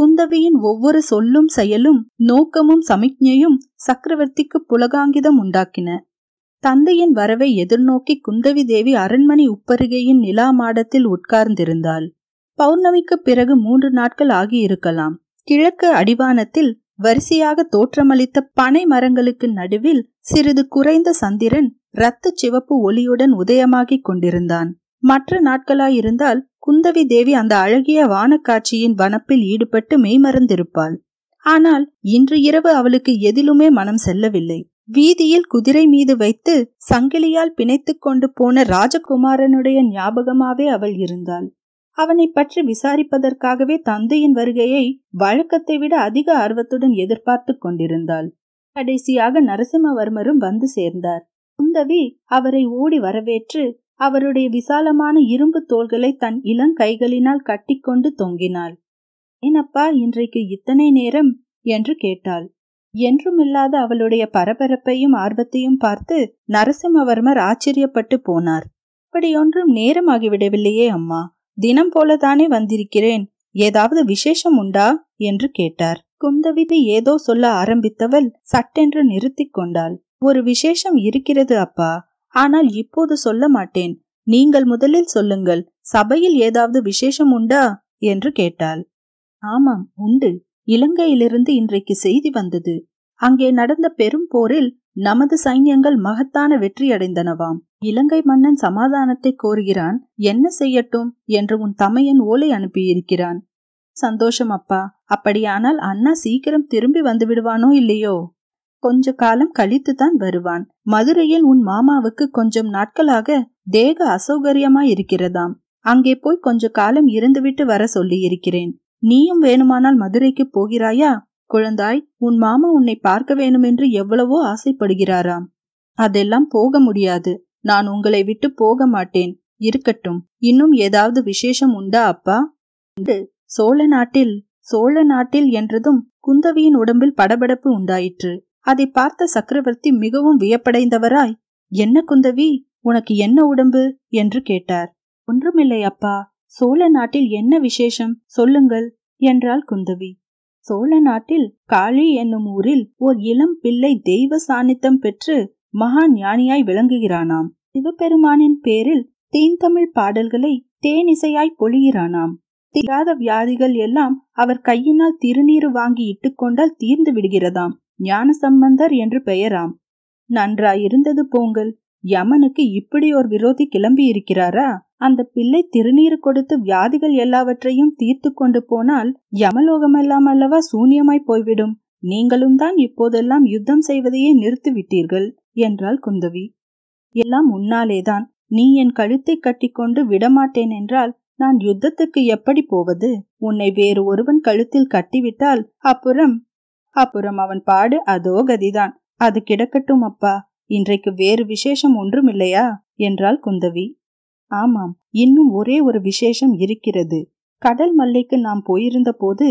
குந்தவியின் ஒவ்வொரு சொல்லும் செயலும் நோக்கமும் சமிக்ஞையும் சக்கரவர்த்திக்கு புலகாங்கிதம் உண்டாக்கின. தந்தையின் வரவை எதிர்நோக்கி குந்தவி தேவி அரண்மனை உப்பருகையின் நிலா மாடத்தில் உட்கார்ந்திருந்தாள். பௌர்ணமிக்கு பிறகு மூன்று நாட்கள் ஆகியிருக்கலாம். கிழக்கு அடிவானத்தில் வரிசையாக தோற்றமளித்த பனை மரங்களுக்கு நடுவில் சிறிது குறைந்த சந்திரன் இரத்த சிவப்பு ஒளியுடன் உதயமாகிக் கொண்டிருந்தான். மற்ற நாட்களாயிருந்தால் குந்தவி தேவி அந்த அழகிய வானக்காட்சியின் வனப்பில் ஈடுபட்டு மெய்மறந்திருப்பாள். ஆனால் இன்று இரவு அவளுக்கு எதிலுமே மனம் செல்லவில்லை. வீதியில் குதிரை மீது வைத்து சங்கிலியால் பிணைத்து கொண்டு போன ராஜகுமாரனுடைய ஞாபகமாவே அவள் இருந்தாள். அவனை பற்றி விசாரிப்பதற்காகவே தந்தையின் வருகையை வழக்கத்தை விட அதிக ஆர்வத்துடன் எதிர்பார்த்து கொண்டிருந்தாள். கடைசியாக நரசிம்மவர்மரும் வந்து சேர்ந்தார். குந்தவி அவரை ஓடி வரவேற்று அவருடைய விசாலமான இரும்பு தோள்களை தன் இளங்கைகளினால் கட்டிக்கொண்டு தொங்கினாள். "ஏனப்பா இன்றைக்கு இத்தனை நேரம்?" என்று கேட்டாள். என்றுமில்லாத அவளுடைய பரபரப்பையும் ஆர்வத்தையும் பார்த்து நரசிம்மவர்மர் ஆச்சரியப்பட்டு போனார். "அப்படியொன்றும் நேரமாகிவிடவில்லையே அம்மா, தினம் போலதானே வந்திருக்கிறேன். ஏதாவது விசேஷம் உண்டா?" என்று கேட்டார். குந்தவி ஏதோ சொல்ல ஆரம்பித்தவள் சட்டென்று நிறுத்தி கொண்டாள். "ஒரு விசேஷம் இருக்கிறது அப்பா, ஆனால் இப்போது சொல்ல மாட்டேன். நீங்கள் முதலில் சொல்லுங்கள். சபையில் ஏதாவது விசேஷம் உண்டா?" என்று கேட்டாள். "ஆமாம், உண்டு. இலங்கையிலிருந்து இன்றைக்கு செய்தி வந்தது. அங்கே நடந்த பெரும் போரில் நமது சைன்யங்கள் மகத்தான வெற்றியடைந்தனவாம். இலங்கை மன்னன் சமாதானத்தை கோருகிறான். என்ன செய்யட்டும் என்று உன் தமையன் ஓலை அனுப்பியிருக்கிறான்." "சந்தோஷம் அப்பா. அப்படியானால் அண்ணா சீக்கிரம் திரும்பி வந்து விடுவானோ இல்லையோ?" "கொஞ்ச காலம் கழித்துதான் வருவான். மதுரையில் உன் மாமாவுக்கு கொஞ்சம் நாட்களாக தேக அசௌகரியமாயிருக்கிறதாம். அங்கே போய் கொஞ்ச காலம் இருந்துவிட்டு வர சொல்லியிருக்கிறேன். நீயும் வேணுமானால் மதுரைக்கு போகிறாயா? குழந்தாய், உன் மாமா உன்னை பார்க்க வேணுமென்று எவ்வளவோ ஆசைப்படுகிறாராம்." "அதெல்லாம் போக முடியாது. நான் உங்களை விட்டு போக மாட்டேன். இருக்கட்டும், இன்னும் ஏதாவது விசேஷம் உண்டா அப்பா?" "சோழ நாட்டில் சோழ நாட்டில் என்றதும் குந்தவியின் உடம்பில் படபடப்பு உண்டாயிற்று. அதை பார்த்த சக்கரவர்த்தி மிகவும் வியப்படைந்தவராய், "என்ன குந்தவி, உனக்கு என்ன உடம்பு?" என்று கேட்டார். "ஒன்றுமில்லை அப்பா. சோழ நாட்டில் என்ன விசேஷம் சொல்லுங்கள்" என்றாள் குந்தவி. "சோழ நாட்டில் காளி என்னும் ஊரில் ஓர் இளம் பிள்ளை தெய்வ சாநித்தம் பெற்று மகா ஞானியாய் விளங்குகிறானாம். சிவபெருமானின் பேரில் தீந்தமிழ் பாடல்களை தேனிசையாய் பொழிகிறானாம். தீராத வியாதிகள் எல்லாம் அவர் கையினால் திருநீரு வாங்கி இட்டுக்கொண்டால் தீர்ந்து விடுகிறதாம். ஞான சம்பந்தர் என்று பெயராம். நன்றாயிருந்தது போங்கள். யமனுக்கு இப்படி ஒரு விரோதி கிளம்பி இருக்கிறாரா? அந்த பிள்ளை திருநீர் கொடுத்து வியாதிகள் எல்லாவற்றையும் தீர்த்து கொண்டு போனால் யமலோகமெல்லாம் அல்லவா சூன்யமாய் போய்விடும். நீங்களும் தான் இப்போதெல்லாம் யுத்தம் செய்வதையே நிறுத்திவிட்டீர்கள்" என்றாள் குந்தவி. "எல்லாம் உன்னாலேதான். நீ என் கழுத்தை கட்டிக்கொண்டு விடமாட்டேன் என்றால் நான் யுத்தத்துக்கு எப்படி போவது? உன்னை வேறு ஒருவன் கழுத்தில் கட்டிவிட்டால் அப்புறம் அப்புறம் அவன் பாடு அதோ கதிதான். அது கிடக்கட்டும் அப்பா, இன்றைக்கு வேறு விசேஷம் ஒன்றும் இல்லையா என்றாள் குந்தவி. ஆமாம், இன்னும் ஒரே ஒரு விசேஷம் இருக்கிறது. கடல் மல்லைக்கு நாம் போயிருந்த போது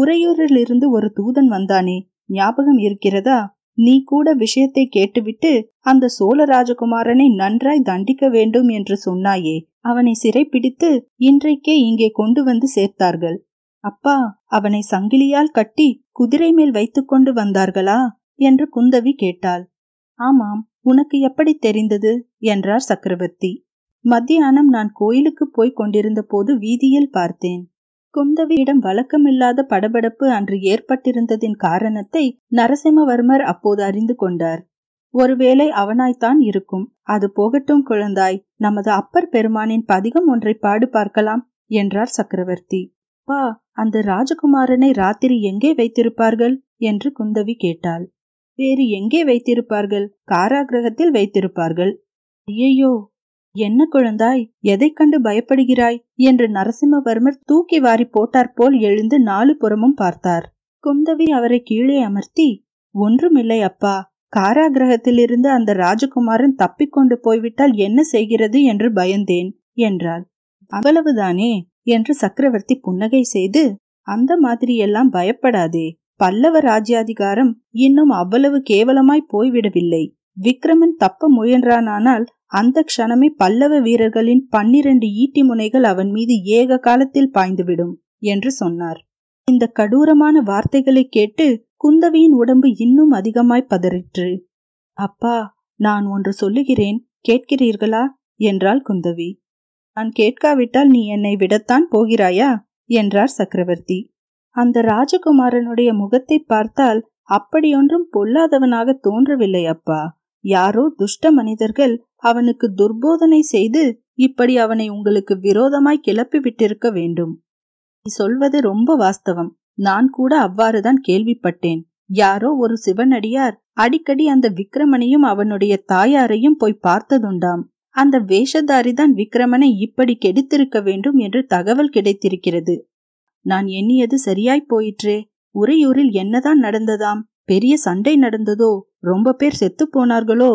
உறையூரிலிருந்து ஒரு தூதன் வந்தானே, ஞாபகம் இருக்கிறதா? நீ கூட விஷயத்தை கேட்டுவிட்டு அந்த சோழ ராஜகுமாரனை நன்றாய் தண்டிக்க வேண்டும் என்று சொன்னாயே, அவனை சிறைப்பிடித்து இன்றைக்கே இங்கே கொண்டு வந்து சேர்த்தார்கள். அப்பா, அவனை சங்கிலியால் கட்டி குதிரை மேல் வைத்து கொண்டு வந்தார்களா என்று குந்தவி கேட்டாள். ஆமாம், உனக்கு எப்படி தெரிந்தது என்றார் சக்கரவர்த்தி. மத்தியானம் நான் கோயிலுக்கு போய் கொண்டிருந்த போது வீதியில் பார்த்தேன். குந்தவியிடம் வழக்கமில்லாத படபடப்பு அன்று ஏற்பட்டிருந்ததின் காரணத்தை நரசிம்மவர்மர் அப்போது அறிந்து கொண்டார். ஒருவேளை அவனாய்த்தான் இருக்கும். அது போகட்டும் குழந்தாய், நமது அப்பர் பெருமானின் பதிகம் ஒன்றை பாடு பார்க்கலாம் என்றார் சக்கரவர்த்தி. பா, அந்த ராஜகுமாரனை ராத்திரி எங்கே வைத்திருப்பார்கள் என்று குந்தவி கேட்டாள். வேறு எங்கே வைத்திருப்பார்கள்? காராகிரகத்தில் வைத்திருப்பார்கள். ஐயையோ, என்ன குழந்தாய், எதை கண்டு பயப்படுகிறாய் என்று நரசிம்மவர்மர் தூக்கி வாரி போட்டாற்போல் எழுந்து நாலு புறமும் பார்த்தார். குந்தவி அவரை கீழே அமர்த்தி, ஒன்றுமில்லை அப்பா, காராகிரகத்திலிருந்து அந்த ராஜகுமாரன் தப்பிக்கொண்டு போய்விட்டால் என்ன செய்கிறது என்று பயந்தேன் என்றாள். அவ்வளவுதானே என்று சக்கரவர்த்தி புன்னகை செய்து, அந்த மாதிரியெல்லாம் பயப்படாதே, பல்லவ ராஜ்யாதிகாரம் இன்னும் அவ்வளவு கேவலமாய் போய்விடவில்லை. விக்கிரமன் தப்ப முயன்றானால் அந்த க்ஷணமே பல்லவ வீரர்களின் பன்னிரண்டு ஈட்டி முனைகள் அவன் மீது ஏக காலத்தில் பாய்ந்துவிடும் என்று சொன்னார். இந்த கடூரமான வார்த்தைகளை கேட்டு குந்தவியின் உடம்பு இன்னும் அதிகமாய் பதறிற்று. அப்பா, நான் ஒன்று சொல்லுகிறேன், கேட்கிறீர்களா என்றாள் குந்தவி. நான் கேட்காவிட்டால் நீ என்னை விடத்தான் போகிறாயா என்றார் சக்கரவர்த்தி. அந்த ராஜகுமாரனுடைய முகத்தை பார்த்தால் அப்படியொன்றும் பொல்லாதவனாக தோன்றவில்லை அப்பா. யாரோ துஷ்ட மனிதர்கள் அவனுக்கு துர்போதனை செய்து இப்படி அவனை உங்களுக்கு விரோதமாய் கிளப்பி விட்டிருக்க வேண்டும். நீ சொல்வது ரொம்ப வாஸ்தவம். நான் கூட அவ்வாறுதான் கேள்விப்பட்டேன். யாரோ ஒரு சிவனடியார் அடிக்கடி அந்த விக்கிரமனையும் அவனுடைய தாயாரையும் போய் பார்த்ததுண்டாம். அந்த வேஷதாரிதான் விக்கிரமனை இப்படி கெடுத்திருக்க வேண்டும் என்று தகவல் கிடைத்திருக்கிறது. நான் எண்ணியது சரியாய் போயிற்றே. உறையூரில் என்னதான் நடந்ததாம்? பெரிய சண்டை நடந்ததோ? ரொம்ப பேர் செத்து போனார்களோ?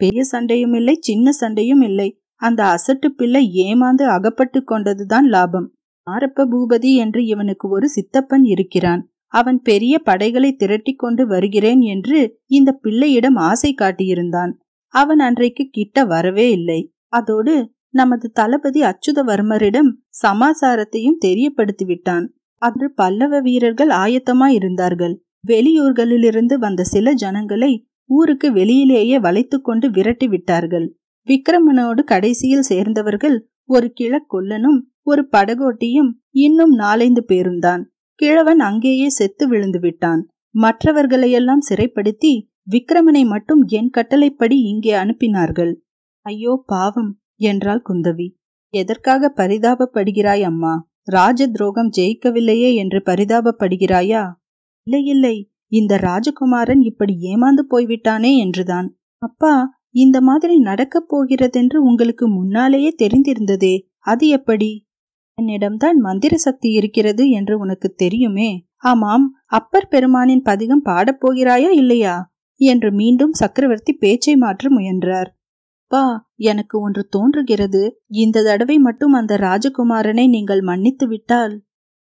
பெரிய சண்டையும் இல்லை, சின்ன சண்டையும் இல்லை. அந்த அசட்டு பிள்ளை ஏமாந்து அகப்பட்டு கொண்டதுதான் லாபம். மாரப்ப பூபதி என்று இவனுக்கு ஒரு சித்தப்பன் இருக்கிறான். அவன் பெரிய படைகளை திரட்டி கொண்டு வருகிறேன் என்று இந்த பிள்ளையிடம் ஆசை காட்டியிருந்தான். அவன் அன்றைக்கு கிட்ட வரவே இல்லை. அதோடு நமது தளபதி அச்சுதவர்மரிடம் சமாசாரத்தையும் தெரியப்படுத்திவிட்டான். அன்று பல்லவ வீரர்கள் ஆயத்தமாயிருந்தார்கள். வெளியூர்களிலிருந்து வந்த சில ஜனங்களை ஊருக்கு வெளியிலேயே வளைத்து கொண்டு விரட்டி விட்டார்கள். விக்கிரமனோடு கடைசியில் சேர்ந்தவர்கள் ஒரு கிழக்கொல்லனும் ஒரு படகோட்டியும் இன்னும் நாலைந்து பேருந்தான். கிழவன் அங்கேயே செத்து விழுந்து விட்டான். மற்றவர்களையெல்லாம் சிறைப்படுத்தி விக்கிரமனை மட்டும் என் கட்டளைப்படி இங்கே அனுப்பினார்கள். ஐயோ பாவம் என்றாள் குந்தவி. எதற்காக பரிதாபப்படுகிறாய் அம்மா? ராஜ துரோகம் ஜெயிக்கவில்லையே என்று பரிதாபப்படுகிறாயா? இல்லை இல்லை, இந்த ராஜகுமாரன் இப்படி ஏமாந்து போய்விட்டானே என்றுதான். அப்பா, இந்த மாதிரி நடக்கப் போகிறதென்று உங்களுக்கு முன்னாலேயே தெரிந்திருந்ததே, அது எப்படி? என்னிடம்தான் மந்திர சக்தி இருக்கிறது என்று உனக்கு தெரியுமே. ஆமாம், அப்பர் பெருமானின் பதிகம் பாடப்போகிறாயா இல்லையா என்று மீண்டும் சக்கரவர்த்தி பேச்சை மாற்ற முயன்றார். அப்பா, எனக்கு ஒன்று தோன்றுகிறது. இந்த தடவை மட்டும் அந்த ராஜகுமாரனை நீங்கள் மன்னித்து விட்டால்.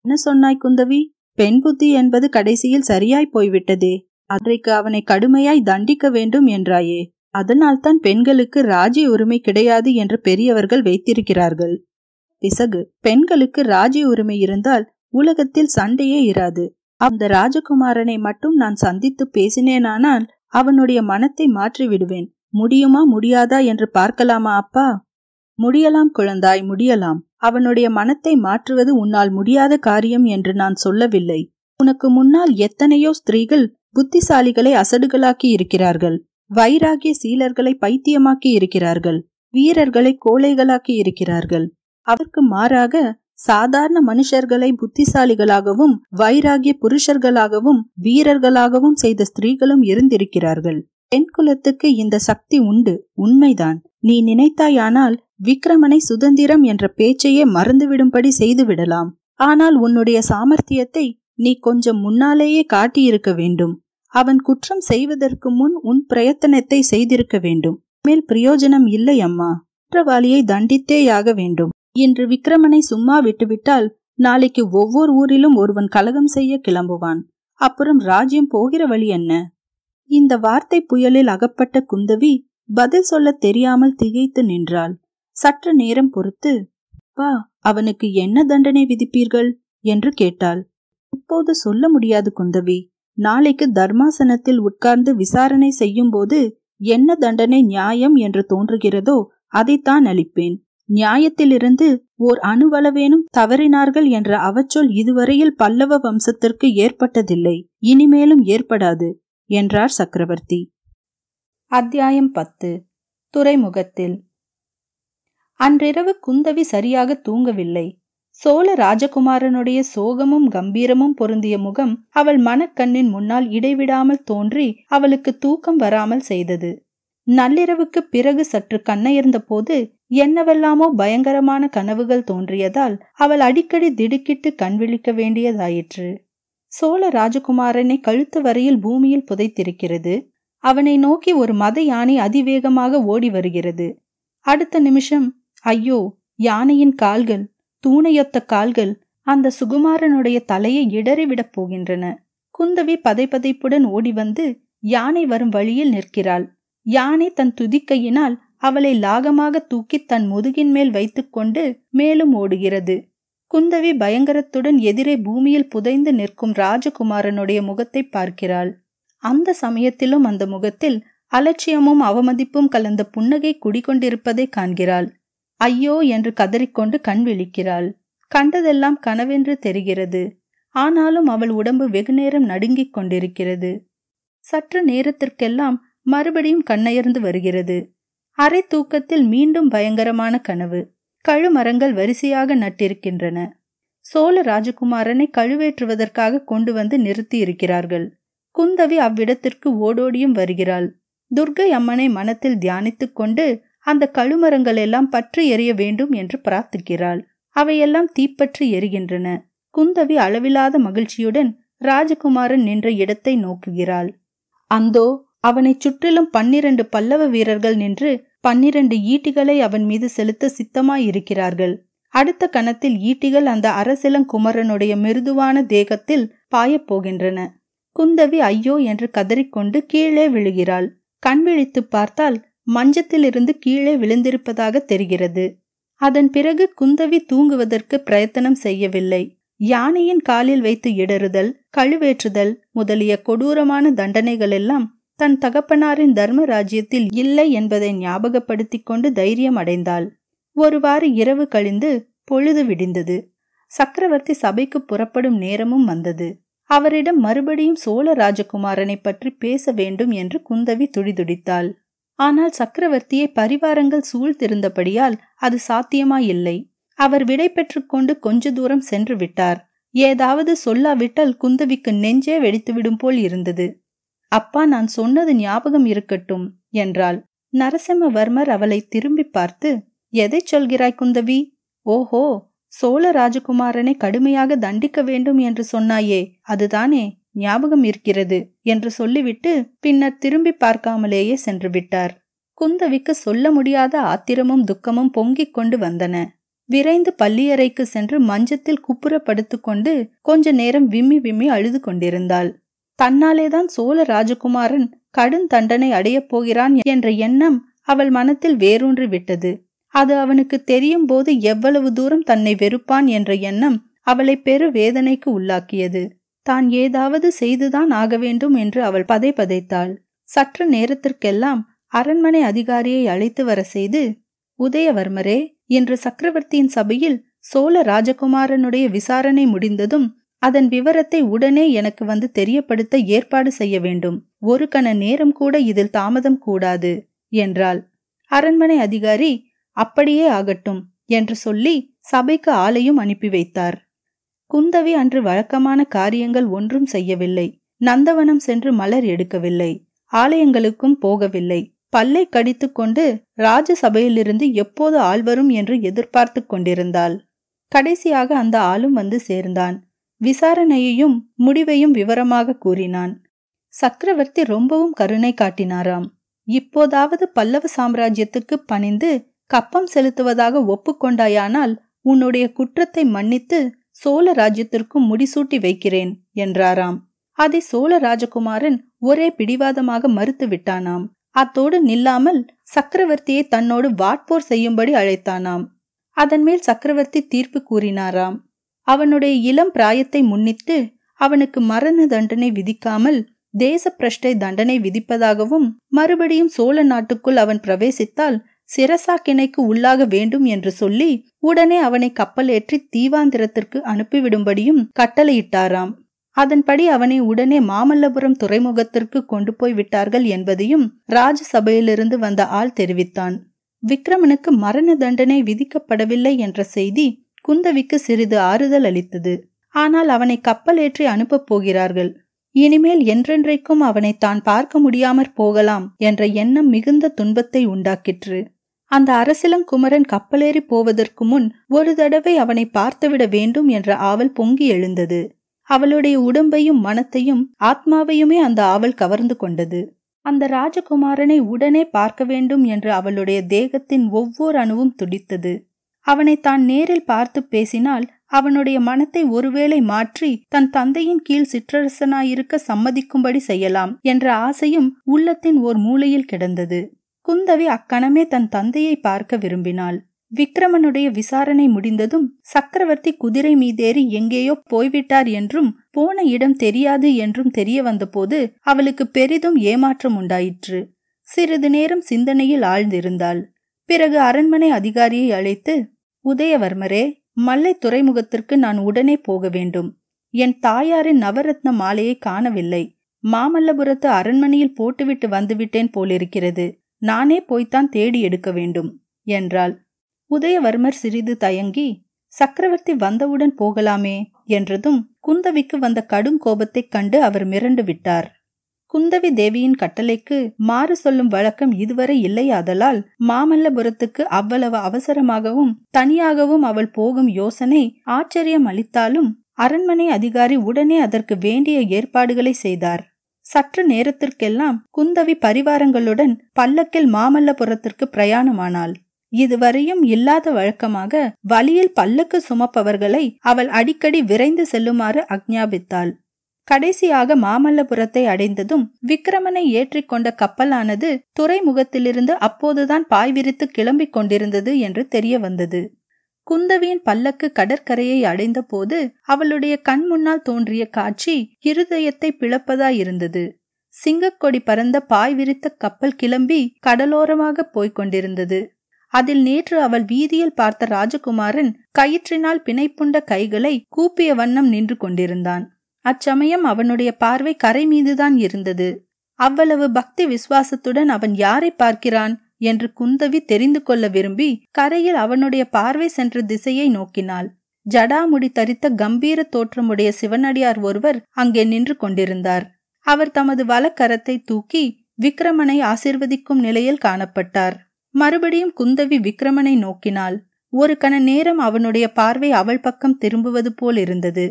என்ன சொன்னாய் குந்தவி? பெண் புத்தி என்பது கடைசியில் சரியாய் போய்விட்டதே. அன்றைக்கு அவனை கடுமையாய் தண்டிக்க வேண்டும் என்றாயே, அதனால்தான் பெண்களுக்கு ராஜ்ய உரிமை கிடையாது என்று பெரியவர்கள் வைத்திருக்கிறார்கள். பிசகு, பெண்களுக்கு ராஜ்ய உரிமை இருந்தால் உலகத்தில் சண்டையே இராது. அந்த ராஜகுமாரனை மட்டும் நான் சந்தித்து பேசினேனானால் அவனுடைய மனத்தை மாற்றி விடுவேன். முடியுமா முடியாதா என்று பார்க்கலாமா அப்பா? முடியலாம் குழந்தாய், முடியலாம். அவனுடைய மனத்தை மாற்றுவது உன்னால் முடியாத காரியம் என்று நான் சொல்லவில்லை. உனக்கு முன்னால் எத்தனையோ ஸ்திரீகள் புத்திசாலிகளை அசடுகளாக்கி இருக்கிறார்கள். வைராகிய சீலர்களை பைத்தியமாக்கி இருக்கிறார்கள். வீரர்களை கோழைகளாக்கி இருக்கிறார்கள். அதற்கு மாறாக சாதாரண மனுஷர்களை புத்திசாலிகளாகவும் வைராகிய புருஷர்களாகவும் வீரர்களாகவும் செய்த ஸ்திரீகளும் இருந்திருக்கிறார்கள். பெண் குலத்துக்கு இந்த சக்தி உண்டு, உண்மைதான். நீ நினைத்தாயானால் விக்கிரமனை சுதந்திரம் என்ற பேச்சையே மறந்துவிடும்படி செய்துவிடலாம். ஆனால் உன்னுடைய சாமர்த்தியத்தை நீ கொஞ்சம் முன்னாலேயே காட்டியிருக்க வேண்டும். அவன் குற்றம் செய்வதற்கு முன் உன் பிரயத்தனத்தை செய்திருக்க வேண்டும். மேல் பிரயோஜனம் இல்லை அம்மா. குற்றவாளியை தண்டித்தேயாக வேண்டும். இன்று விக்கிரமனை சும்மா விட்டுவிட்டால் நாளைக்கு ஒவ்வொரு ஊரிலும் ஒருவன் கலகம் செய்ய கிளம்புவான். அப்புறம் ராஜ்யம் போகிற வழி என்ன? இந்த வார்த்தை புயலில் அகப்பட்ட குந்தவி பதில் சொல்ல தெரியாமல் திகைத்து நின்றாள். சற்று நேரம் பொறுத்து, அப்பா, அவனுக்கு என்ன தண்டனை விதிப்பீர்கள் என்று கேட்டாள். இப்போது சொல்ல முடியாது குந்தவி. நாளைக்கு தர்மாசனத்தில் உட்கார்ந்து விசாரணை செய்யும் போது என்ன தண்டனை நியாயம் என்று தோன்றுகிறதோ அதைத்தான் அளிப்பேன். நியாயத்திலிருந்து ஓர் அணுவளவேனும் தவறினார்கள் என்ற அவச்சொல் இதுவரையில் பல்லவ வம்சத்திற்கு ஏற்பட்டதில்லை, இனிமேலும் ஏற்படாது என்றார் சக்கரவர்த்தி. அத்தியாயம் பத்து. துறைமுகத்தில். அன்றிரவு குந்தவி சரியாக தூங்கவில்லை. சோழ ராஜகுமாரனுடைய சோகமும் கம்பீரமும் பொருந்திய முகம் அவள் மனக்கண்ணின் முன்னால் இடைவிடாமல் தோன்றி அவளுக்கு தூக்கம் வராமல் செய்தது. நள்ளிரவுக்கு பிறகு சற்று கண்ணயர்ந்த போது என்னவெல்லாமோ பயங்கரமான கனவுகள் தோன்றியதால் அவள் அடிக்கடி திடுக்கிட்டு கண் விழிக்க வேண்டியதாயிற்று. சோழ ராஜகுமாரனை கழுத்து வரையில் பூமியில் புதைத்திருக்கிறது. அவனை நோக்கி ஒரு மத யானை அதிவேகமாக ஓடி வருகிறது. அடுத்த நிமிஷம், ஐயோ, யானையின் கால்கள், தூணையொத்த கால்கள் அந்த சுகுமாரனுடைய தலையை இடறிவிடப் போகின்றன. குந்தவி பதைப்பதைப்புடன் ஓடி வந்து யானை வரும் வழியில் நிற்கிறாள். யானை தன் துதிக்கையினால் அவளை லாகமாக தூக்கி தன் முதுகின் மேல் வைத்துக்கொண்டு மேலும் ஓடுகிறது. குந்தவி பயங்கரத்துடன் எதிரே பூமியில் புதைந்து நிற்கும் ராஜகுமாரனுடைய முகத்தை பார்க்கிறாள். அந்த சமயத்திலும் அந்த முகத்தில் அலட்சியமும் அவமதிப்பும் கலந்த புன்னகை குடிகொண்டிருப்பதை காண்கிறாள். ஐயோ என்று கதறிக்கொண்டு கண் விழிக்கிறாள். கண்டதெல்லாம் கனவென்று தெரிகிறது. ஆனாலும் அவள் உடம்பு வெகுநேரம் நடுங்கிக் கொண்டிருக்கிறது. சற்று நேரத்திற்கெல்லாம் மறுபடியும் கண்ணயர்ந்து வருகிறது. அரை தூக்கத்தில் மீண்டும் பயங்கரமான கனவு. கழுமரங்கள் வரிசையாக நட்டிருக்கின்றன. சோழ ராஜகுமாரனை கழுவேற்றுவதற்காக கொண்டு வந்து நிறுத்தி இருக்கிறார்கள். குந்தவி அவ்விடத்திற்கு ஓடோடியும் வருகிறாள். துர்க்கை அம்மனை மனத்தில் தியானித்துக் கொண்டு அந்த கழுமரங்கள் எல்லாம் பற்றி எரிய வேண்டும் என்று பிரார்த்திக்கிறாள். அவையெல்லாம் தீப்பற்றி எரிகின்றன. குந்தவி அளவில்லாத மகிழ்ச்சியுடன் ராஜகுமாரன் நின்ற இடத்தை நோக்குகிறாள். அந்தோ, அவனை சுற்றிலும் பன்னிரண்டு பல்லவ வீரர்கள் நின்று பன்னிரண்டு ஈட்டிகளை அவன் மீது செலுத்த சித்தமாயிருக்கிறார்கள். அடுத்த கணத்தில் ஈட்டிகள் அந்த அரசிலங்குமரனுடைய மிருதுவான தேகத்தில் பாயப்போகின்றன. குந்தவி ஐயோ என்று கதறிக்கொண்டு கீழே விழுகிறாள். கண் விழித்து பார்த்தால் மஞ்சத்திலிருந்து கீழே விழுந்திருப்பதாக தெரிகிறது. அதன் பிறகு குந்தவி தூங்குவதற்கு பிரயத்தனம் செய்யவில்லை. யானையின் காலில் வைத்து இடறுதல், கழுவேற்றுதல் முதலிய கொடூரமான தண்டனைகளெல்லாம் தன் தகப்பனாரின் தர்ம ராஜ்யத்தில் இல்லை என்பதை ஞாபகப்படுத்தி கொண்டு தைரியம் அடைந்தாள். ஒருவாறு இரவு கழிந்து பொழுது விடிந்தது. சக்கரவர்த்தி சபைக்கு புறப்படும் நேரமும் வந்தது. அவரிடம் மறுபடியும் சோழ ராஜகுமாரனை பற்றி பேச வேண்டும் என்று குந்தவி துடிதுடித்தாள். ஆனால் சக்கரவர்த்தியை பரிவாரங்கள் சூழ்ந்திருந்தபடியால் அது சாத்தியமாயில்லை. அவர் விடை பெற்று கொண்டு கொஞ்ச தூரம் சென்று விட்டார். ஏதாவது சொல்லாவிட்டால் குந்தவிக்கு நெஞ்சே வெடித்துவிடும் போல் இருந்தது. அப்பா, நான் சொன்னது ஞாபகம் இருக்கட்டும் என்றாள். நரசிம்மவர்மர் அவளை திரும்பி பார்த்து, எதை சொல்கிறாய் குந்தவி? ஓஹோ, சோழ ராஜகுமாரனை கடுமையாக தண்டிக்க வேண்டும் என்று சொன்னாயே, அதுதானே, ஞாபகம் இருக்கிறது என்று சொல்லிவிட்டு பின்னர் திரும்பி பார்க்காமலேயே சென்று விட்டார். குந்தவிக்கு சொல்ல முடியாத ஆத்திரமும் துக்கமும் பொங்கிக் கொண்டு வந்தன. விரைந்து பள்ளியறைக்கு சென்று மஞ்சத்தில் குப்புறப்படுத்து கொண்டு கொஞ்ச நேரம் விம்மி விம்மி அழுது கொண்டிருந்தாள். தன்னாலேதான் சோழ ராஜகுமாரன் கடும் தண்டனை அடையப் போகிறான் என்ற எண்ணம் அவள் மனத்தில் வேரூன்றி விட்டது. அது அவனுக்கு தெரியும் போது எவ்வளவு தூரம் தன்னை வெறுப்பான் என்ற எண்ணம் அவளை பெரு வேதனைக்கு உள்ளாக்கியது. தான் ஏதாவது செய்துதான் ஆக வேண்டும் என்று அவள் பதை பதைத்தாள். சற்று நேரத்திற்கெல்லாம் அரண்மனை அதிகாரியை அழைத்து வர செய்து, உதயவர்மரே, இன்று சக்கரவர்த்தியின் சபையில் சோழ ராஜகுமாரனுடைய விசாரணை முடிந்ததும் அதன் விவரத்தை உடனே எனக்கு வந்து தெரியப்படுத்த ஏற்பாடு செய்ய வேண்டும். ஒரு கண நேரம் கூட இதில் தாமதம் கூடாது என்றாள். அரண்மனை அதிகாரி அப்படியே ஆகட்டும் என்று சொல்லி சபைக்கு ஆளையும் அனுப்பி வைத்தார். குந்தவி அன்று வழக்கமான காரியங்கள் ஒன்றும் செய்யவில்லை. நந்தவனம் சென்று மலர் எடுக்கவில்லை, ஆலயங்களுக்கும் போகவில்லை. பல்லை கடித்து கொண்டு ராஜசபையிலிருந்து எப்போது ஆள் வரும் என்று எதிர்பார்த்து கொண்டிருந்தாள். கடைசியாக அந்த ஆளும் வந்து சேர்ந்தான். விசாரணையையும் முடிவையும் விவரமாக கூறினான். சக்கரவர்த்தி ரொம்பவும் கருணை காட்டினாராம். இப்போதாவது பல்லவ சாம்ராஜ்யத்துக்கு பணிந்து கப்பம் செலுத்துவதாக ஒப்புக்கொண்டாயானால் உன்னுடைய குற்றத்தை மன்னித்து சோழ ராஜ்யத்திற்கும் முடிசூட்டி வைக்கிறேன் என்றாராம். அதை சோழ ராஜகுமாரன் ஒரே பிடிவாதமாக மறுத்து விட்டானாம். அத்தோடு நில்லாமல் சக்கரவர்த்தியை தன்னோடு வாட்போர் செய்யும்படி அழைத்தானாம். அதன் மேல் சக்கரவர்த்தி தீர்ப்பு கூறினாராம். அவனுடைய இளம் பிராயத்தை முன்னிட்டு அவனுக்கு மரண தண்டனை விதிக்காமல் தேச பிரஷ்டை தண்டனை விதிப்பதாகவும், மறுபடியும் சோழ நாட்டுக்குள் அவன் பிரவேசித்தால் சிரசாக்கிணைக்கு உள்ளாக வேண்டும் என்று சொல்லி உடனே அவனை கப்பலேற்றி தீவாந்திரத்திற்கு அனுப்பிவிடும்படியும் கட்டளையிட்டாராம். அதன்படி அவனை உடனே மாமல்லபுரம் துறைமுகத்திற்கு கொண்டு போய் விட்டார்கள் என்பதையும் ராஜசபையிலிருந்து வந்த ஆள் தெரிவித்தான். விக்கிரமனுக்கு மரண தண்டனை விதிக்கப்படவில்லை என்ற செய்தி குந்தவிக்கு சிறிது ஆறுதல் அளித்தது. ஆனால் அவனை கப்பல் ஏற்றி அனுப்பப் போகிறார்கள், இனிமேல் என்றென்றைக்கும் அவனை தான் பார்க்க முடியாமற் போகலாம் என்ற எண்ணம் மிகுந்த துன்பத்தை உண்டாக்கிற்று. அந்த அரசிலங்குமரன் கப்பலேறி போவதற்கு முன் ஒரு தடவை அவனை பார்த்துவிட வேண்டும் என்ற ஆவல் பொங்கி எழுந்தது. அவளுடைய உடம்பையும் மனத்தையும் ஆத்மாவையுமே அந்த ஆவல் கவர்ந்து கொண்டது. அந்த ராஜகுமாரனை உடனே பார்க்க வேண்டும் என்று அவளுடைய தேகத்தின் ஒவ்வொரு அணுவும் துடித்தது. அவனை தான் நேரில் பார்த்து பேசினால் அவனுடைய மனத்தை ஒருவேளை மாற்றி தன் தந்தையின் கீழ் சிற்றரசனாயிருக்க சம்மதிக்கும்படி செய்யலாம் என்ற ஆசையும் உள்ளத்தின் ஓர் மூலையில் கிடந்தது. குந்தவி அக்கணமே தன் தந்தையை பார்க்க விரும்பினாள். விக்கிரமனுடைய விசாரணை முடிந்ததும் சக்கரவர்த்தி குதிரை மீதேறி எங்கேயோ போய்விட்டார் என்றும் போன இடம் தெரியாது என்றும் தெரிய வந்தபோது அவளுக்கு பெரிதும் ஏமாற்றம் உண்டாயிற்று. சிறிது நேரம் சிந்தனையில் ஆழ்ந்திருந்தாள். பிறகு அரண்மனை அதிகாரியை அழைத்து, உதயவர்மரே, மல்லை துறைமுகத்திற்கு நான் உடனே போக வேண்டும். என் தாயாரின் நவரத்ன மாலையை காணவில்லை. மாமல்லபுரத்து அரண்மனையில் போட்டுவிட்டு வந்துவிட்டேன் போலிருக்கிறது. நானே போய்த்தான் தேடி எடுக்க வேண்டும் என்றாள். உதயவர்மர் சிறிது தயங்கி, சக்கரவர்த்தி வந்தவுடன் போகலாமே என்றதும் குந்தவிக்கு வந்த கடும் கோபத்தைக் கண்டு அவர் மிரண்டு விட்டார். குந்தவி தேவியின் கட்டளைக்கு மாறு சொல்லும் வழக்கம் இதுவரை இல்லையாதலால் மாமல்லபுரத்துக்கு அவ்வளவு அவசரமாகவும் தனியாகவும் அவள் போகும் யோசனை ஆச்சரியம் அளித்தாலும் அரண்மனை அதிகாரி உடனே அதற்கு வேண்டிய ஏற்பாடுகளை செய்தார். சற்று நேரத்திற்கெல்லாம் குந்தவி பரிவாரங்களுடன் பல்லக்கில் மாமல்லபுரத்திற்கு பிரயாணமானாள். இதுவரையும் இல்லாத வழக்கமாக வழியில் பல்லக்கு சுமப்பவர்களை அவள் அடிக்கடி விரைந்து செல்லுமாறு ஆக்ஞாபித்தாள். கடைசியாக மாமல்லபுரத்தை அடைந்ததும் விக்கிரமனை ஏற்றிக்கொண்ட கப்பலானது துறைமுகத்திலிருந்து அப்போதுதான் பாய் விரித்து கிளம்பிக் கொண்டிருந்தது என்று தெரிய வந்தது. குந்தவியின் பல்லக்கு கடற்கரையை அடைந்த போது அவளுடைய கண் முன்னால் தோன்றிய காட்சி இருதயத்தை பிளப்பதாயிருந்தது. சிங்கக்கொடி பறந்த பாய் விரித்த கப்பல் கிளம்பி கடலோரமாக போய்கொண்டிருந்தது. அதில் நேற்று அவள் வீதியில் பார்த்த ராஜகுமாரன் கயிற்றினால் பிணைப்புண்ட கைகளை கூப்பிய வண்ணம் நின்று கொண்டிருந்தான். அச்சமயம் அவனுடைய பார்வை கரை மீதுதான் இருந்தது. அவ்வளவு பக்தி விசுவாசத்துடன் அவன் யாரை பார்க்கிறான் என்று குந்தவி தெரிந்து கொள்ள விரும்பி கரையில் அவனுடைய பார்வை சென்ற திசையை நோக்கினாள். ஜடாமுடி தரித்த கம்பீர தோற்றமுடைய சிவனடியார் ஒருவர் அங்கே நின்று கொண்டிருந்தார். அவர் தமது வலக்கரத்தை தூக்கி விக்கிரமனை ஆசீர்வதிக்கும் நிலையில் காணப்பட்டார். மறுபடியும் குந்தவி விக்கிரமனை நோக்கினாள். ஒரு கண நேரம் அவனுடைய பார்வை அவள் பக்கம் திரும்புவது போல் இருந்தது.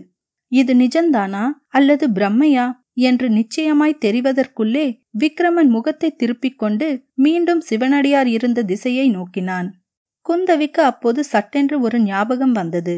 இது நிஜந்தானா அல்லது பிரம்மையா என்று நிச்சயமாய் தெரிவதற்குள்ளே விக்கிரமன் முகத்தை திருப்பிக் கொண்டு மீண்டும் சிவனடியார் இருந்த திசையை நோக்கினான். குந்தவிக்கு அப்போது சட்டென்று ஒரு ஞாபகம் வந்தது.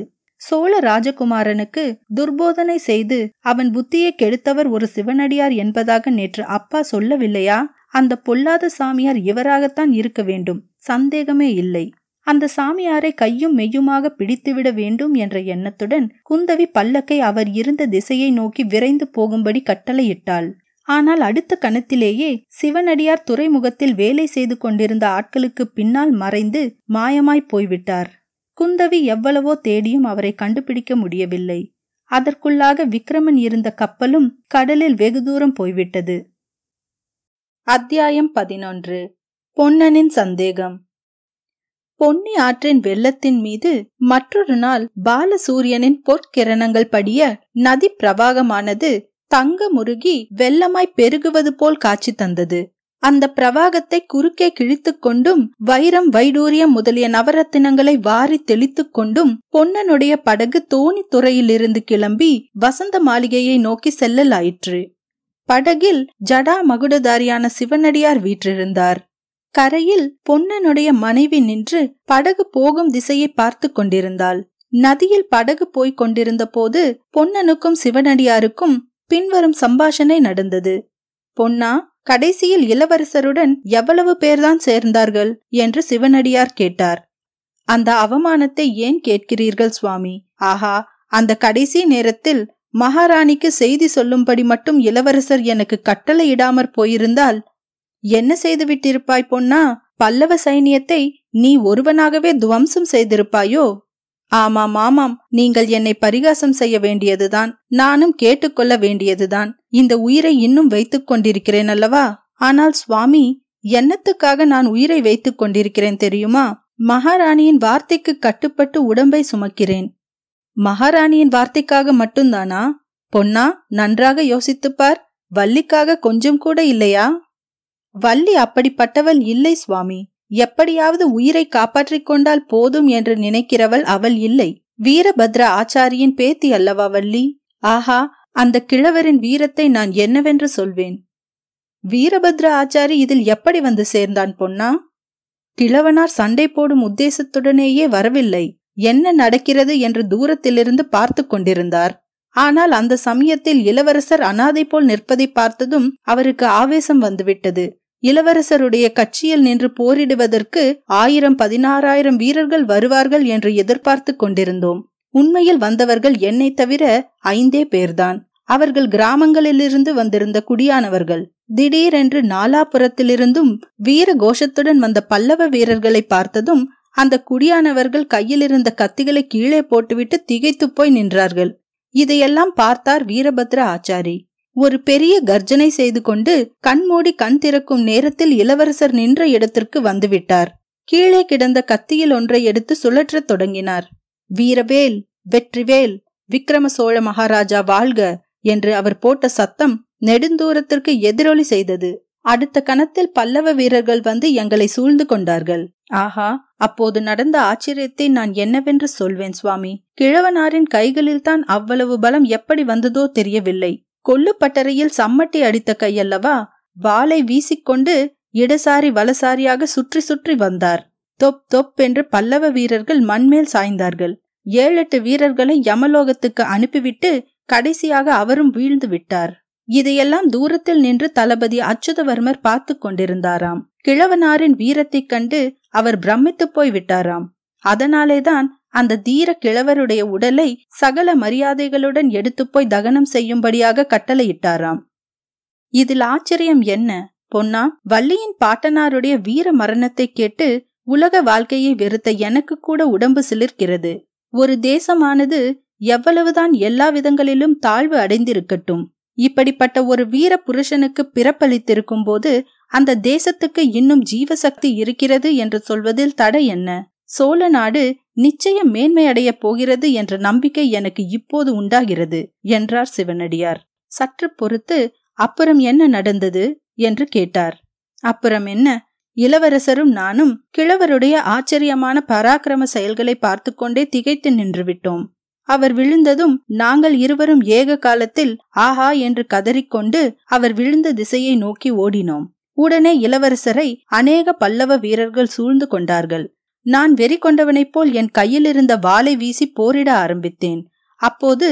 சோழ ராஜகுமாரனுக்கு துர்போதனை செய்து அவன் புத்தியை கெடுத்தவர் ஒரு சிவனடியார் என்பதாக நேற்று அப்பா சொல்லவில்லையா? அந்த பொல்லாத சாமியார் இவராகத்தான் இருக்க வேண்டும், சந்தேகமே இல்லை. அந்த சாமியாரை கையும் மெய்யுமாக பிடித்துவிட வேண்டும் என்ற எண்ணத்துடன் குந்தவி பல்லக்கை அவர் இருந்த திசையை நோக்கி விரைந்து போகும்படி கட்டளையிட்டாள். ஆனால் அடுத்த கணத்திலேயே சிவனடியார் துறைமுகத்தில் வேலை செய்து கொண்டிருந்த ஆட்களுக்கு பின்னால் மறைந்து மாயமாய் போய்விட்டார். குந்தவி எவ்வளவோ தேடியும் அவரை கண்டுபிடிக்க முடியவில்லை. அதற்குள்ளாக விக்கிரமன் இருந்த கப்பலும் கடலில் வெகு தூரம் போய்விட்டது. அத்தியாயம் பதினொன்று. பொன்னனின் சந்தேகம். பொன்னி ஆற்றின் வெள்ளத்தின் மீது மற்றொரு நாள் பாலசூரியனின் பொற்கிரணங்கள் படிய நதி பிரவாகமானது தங்க முருகி வெள்ளமாய் பெருகுவது போல் காட்சி தந்தது. அந்த பிரவாகத்தை குறுக்கே கிழித்து கொண்டும் வைரம் வைடூரியம் முதலிய நவரத்தினங்களை வாரி தெளித்து கொண்டும் பொன்னனுடைய படகு தோணி துறையிலிருந்து கிளம்பி வசந்த மாளிகையை நோக்கி செல்லலாயிற்று. படகில் ஜடா மகுடதாரியான சிவனடியார் வீற்றிருந்தார். கரையில் பொன்னனுடைய மனைவி நின்று படகு போகும் திசையை பார்த்து கொண்டிருந்தாள். நதியில் படகு போய்க் கொண்டிருந்த போது பொன்னனுக்கும் சிவனடியாருக்கும் பின்வரும் சம்பாஷணை நடந்தது. பொன்னா, கடைசியில் இளவரசருடன் எவ்வளவு பேர்தான் சேர்ந்தார்கள் என்று சிவனடியார் கேட்டார். அந்த அவமானத்தை ஏன் கேட்கிறீர்கள் சுவாமி? ஆஹா, அந்த கடைசி நேரத்தில் மகாராணிக்கு செய்தி சொல்லும்படி மட்டும் இளவரசர் எனக்கு கட்டளை இடாமற் போயிருந்தால் என்ன செய்து விட்டிருப்பாய் பொன்னா? பல்லவ சைனியத்தை நீ ஒருவனாகவே துவம்சம் செய்திருப்பாயோ? ஆமாம் ஆமாம், நீங்கள் என்னை பரிகாசம் செய்ய வேண்டியதுதான், நானும் கேட்டுக்கொள்ள வேண்டியதுதான். இந்த உயிரை இன்னும் வைத்துக் கொண்டிருக்கிறேன் அல்லவா? ஆனால் சுவாமி, என்னத்துக்காக நான் உயிரை வைத்துக் கொண்டிருக்கிறேன் தெரியுமா? மகாராணியின் வார்த்தைக்கு கட்டுப்பட்டு உடம்பை சுமக்கிறேன். மகாராணியின் வார்த்தைக்காக மட்டும்தானா? பொன்னா, நன்றாக யோசித்துப்பார். வள்ளிக்காக கொஞ்சம் கூட இல்லையா? வள்ளி அப்படிப்பட்டவள் இல்லை சுவாமி. எப்படியாவது உயிரை காப்பாற்றிக் கொண்டால் போதும் என்று நினைக்கிறவள் அவள் இல்லை. வீரபத்ர ஆச்சாரியின் பேத்தி அல்லவா வள்ளி? ஆஹா, அந்த கிழவரின் வீரத்தை நான் என்னவென்று சொல்வேன். வீரபத்ர ஆச்சாரி இதில் எப்படி வந்து சேர்ந்தான் பொன்னா? கிழவனார் சண்டை போடும் உத்தேசத்துடனேயே வரவில்லை. என்ன நடக்கிறது என்று தூரத்திலிருந்து பார்த்து கொண்டிருந்தார். ஆனால் அந்த சமயத்தில் இளவரசர் அனாதை போல் நிற்பதை பார்த்ததும் அவருக்கு ஆவேசம் வந்துவிட்டது. இளவரசருடைய கட்சியில் நின்று போரிடுவதற்கு ஆயிரம் பதினாறாயிரம் வீரர்கள் வருவார்கள் என்று எதிர்பார்த்து கொண்டிருந்தோம். உண்மையில் வந்தவர்கள் என்னை தவிர ஐந்தே பேர்தான். அவர்கள் கிராமங்களிலிருந்து வந்திருந்த குடியானவர்கள். திடீரென்று நாலாபுரத்திலிருந்தும் வீர கோஷத்துடன் வந்த பல்லவ வீரர்களை பார்த்ததும் அந்த குடியானவர்கள் கையில் இருந்த கத்திகளை கீழே போட்டுவிட்டு திகைத்து போய் நின்றார்கள். இதையெல்லாம் பார்த்தார் வீரபத்ர ஆச்சாரி. ஒரு பெரிய கர்ஜனை செய்து கொண்டு கண்மூடி கண் திறக்கும் நேரத்தில் இளவரசர் நின்ற இடத்திற்கு வந்துவிட்டார். கீழே கிடந்த கத்தியில் ஒன்றை எடுத்து சுழற்றத் தொடங்கினார். வீரவேல், வெற்றிவேல், விக்கிரம சோழ மகாராஜா வாழ்க என்று அவர் போட்ட சத்தம் நெடுந்தூரத்திற்கு எதிரொலி செய்தது. அடுத்த கணத்தில் பல்லவ வீரர்கள் வந்து எங்களை சூழ்ந்து கொண்டார்கள். ஆஹா, அப்போது நடந்த ஆச்சரியத்தை நான் என்னவென்று சொல்வேன் சுவாமி. கிழவனாரின் கைகளில்தான் அவ்வளவு பலம் எப்படி வந்ததோ தெரியவில்லை. கொள்ளு பட்டறையில் சம்மட்டி அடித்த கையல்லவா? வாளை வீசிக்கொண்டு இடசாரி வலசாரியாக சுற்றி சுற்றி வந்தார். தொப் தொப் என்று பல்லவ வீரர்கள் மண்மேல் சாய்ந்தார்கள். ஏழெட்டு வீரர்களை யமலோகத்துக்கு அனுப்பிவிட்டு கடைசியாக அவரும் வீழ்ந்து விட்டார். இதையெல்லாம் தூரத்தில் நின்று தளபதி அச்சுதவர்மர் பார்த்து கொண்டிருந்தாராம். கிழவனாரின் வீரத்தைக் கண்டு அவர் பிரமித்து போய் விட்டாராம். அதனாலேதான் அந்த தீர கிழவருடைய உடலை சகல மரியாதைகளுடன் எடுத்து போய் தகனம் செய்யும்படியாக கட்டளையிட்டாராம். இதில் ஆச்சரியம் என்ன பொன்னா? வள்ளியின் பாட்டனாருடைய வீர மரணத்தை கேட்டு உலக வாழ்க்கையை வெறுத்த எனக்கு கூட உடம்பு சிலிர்க்கிறது. ஒரு தேசமானது எவ்வளவுதான் எல்லா விதங்களிலும் தாழ்வு அடைந்திருக்கட்டும், இப்படிப்பட்ட ஒரு வீர புருஷனுக்கு பிறப்பளித்திருக்கும் போது அந்த தேசத்துக்கு இன்னும் ஜீவசக்தி இருக்கிறது என்று சொல்வதில் தடை என்ன? சோழ நாடு நிச்சயம் மேன்மையடைய போகிறது என்ற நம்பிக்கை எனக்கு இப்போது உண்டாகிறது என்றார் சிவனடியார். சற்று பொறுத்து அப்புறம் என்ன நடந்தது என்று கேட்டார். அப்புறம் என்ன? இளவரசரும் நானும் கிழவருடைய ஆச்சரியமான பராக்கிரம செயல்களை பார்த்து கொண்டே திகைத்து நின்றுவிட்டோம். அவர் விழுந்ததும் நாங்கள் இருவரும் ஏக காலத்தில் ஆஹா என்று கதறிக்கொண்டு அவர் விழுந்த திசையை நோக்கி ஓடினோம். உடனே இளவரசரை அநேக பல்லவ வீரர்கள் சூழ்ந்து கொண்டார்கள். நான் வெறி கொண்டவனைப் போல் என் கையில் இருந்த வாளை வீசி போரிட ஆரம்பித்தேன். அப்போது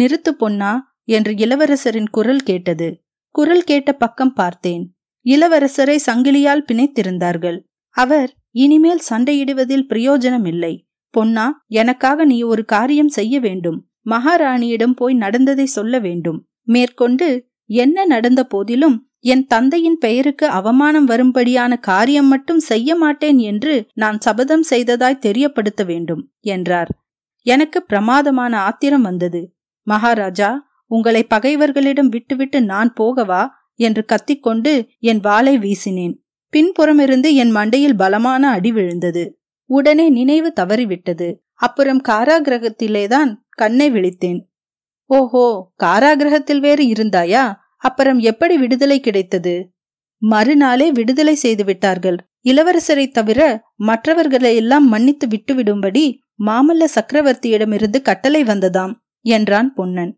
நிறுத்து பொன்னா என்று இளவரசரின் குரல் கேட்டது. குரல் கேட்ட பக்கம் பார்த்தேன். இளவரசரை சங்கிலியால் பிணைத்திருந்தார்கள். அவர், இனிமேல் சண்டையிடுவதில் பிரயோஜனம் இல்லை பொன்னா, எனக்காக நீ ஒரு காரியம் செய்ய வேண்டும். மகாராணியிடம் போய் நடந்ததை சொல்ல வேண்டும். மேற்கொண்டு என்ன நடந்த போதிலும் என் தந்தையின் பெயருக்கு அவமானம் வரும்படியான காரியம் மட்டும் செய்ய மாட்டேன் என்று நான் சபதம் செய்ததாய் தெரியப்படுத்த வேண்டும் என்றார். எனக்கு பிரமாதமான ஆத்திரம் வந்தது. மகாராஜா, உங்களை பகைவர்களிடம் விட்டுவிட்டு நான் போகவா என்று கத்திக்கொண்டு என் வாளை வீசினேன். பின்புறமிருந்து என் மண்டையில் பலமான அடி விழுந்தது. உடனே நினைவு தவறிவிட்டது. அப்புறம் காராகிரகத்திலேதான் கண்ணை விழித்தேன். ஓஹோ, காராகிரகத்தில் வேறு இருந்தாயா? அப்புறம் எப்படி விடுதலை கிடைத்தது? மறுநாளே விடுதலை செய்து விட்டார்கள். இளவரசரை தவிர மற்றவர்களையெல்லாம் மன்னித்து விட்டுவிடும்படி மாமல்ல சக்கரவர்த்தியிடமிருந்து கட்டளை வந்ததாம் என்றான் பொன்னன்.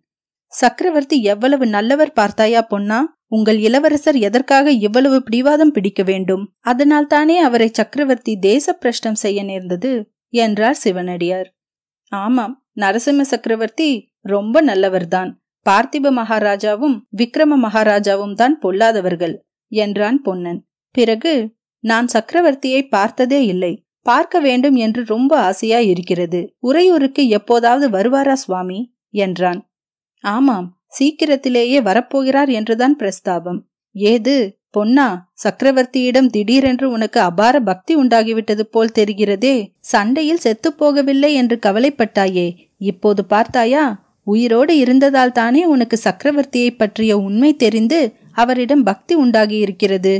சக்கரவர்த்தி எவ்வளவு நல்லவர் பார்த்தாயா பொன்னா? உங்கள் இளவரசர் எதற்காக இவ்வளவு பிடிவாதம் பிடிக்க வேண்டும்? அதனால் தானே அவரை சக்கரவர்த்தி தேச பிரஷ்டம் செய்ய நேர்ந்தது என்றார் சிவனடியார். ஆமாம், நரசிம்ம சக்கரவர்த்தி ரொம்ப நல்லவர்தான். பார்த்திப மகாராஜாவும் விக்கிரம மகாராஜாவும் தான் பொல்லாதவர்கள் என்றான் பொன்னன். பிறகு, நான் சக்கரவர்த்தியை பார்த்ததே இல்லை, பார்க்க வேண்டும் என்று ரொம்ப ஆசையா இருக்கிறது. உறையூருக்கு எப்போதாவது வருவாரா சுவாமி என்றான். ஆமாம், சீக்கிரத்திலேயே வரப்போகிறார் என்றுதான் பிரஸ்தாபம். ஏது பொன்னா, சக்கரவர்த்தியிடம் திடீரென்று உனக்கு அபார பக்தி உண்டாகிவிட்டது போல் தெரிகிறதே. சண்டையில் செத்துப்போகவில்லை என்று கவலைப்பட்டாயே, இப்போது பார்த்தாயா? உயிரோடு இருந்ததால் தானே உனக்கு சக்கரவர்த்தியை பற்றிய உண்மை தெரிந்து அவரிடம் பக்தி உண்டாகியிருக்கிறது.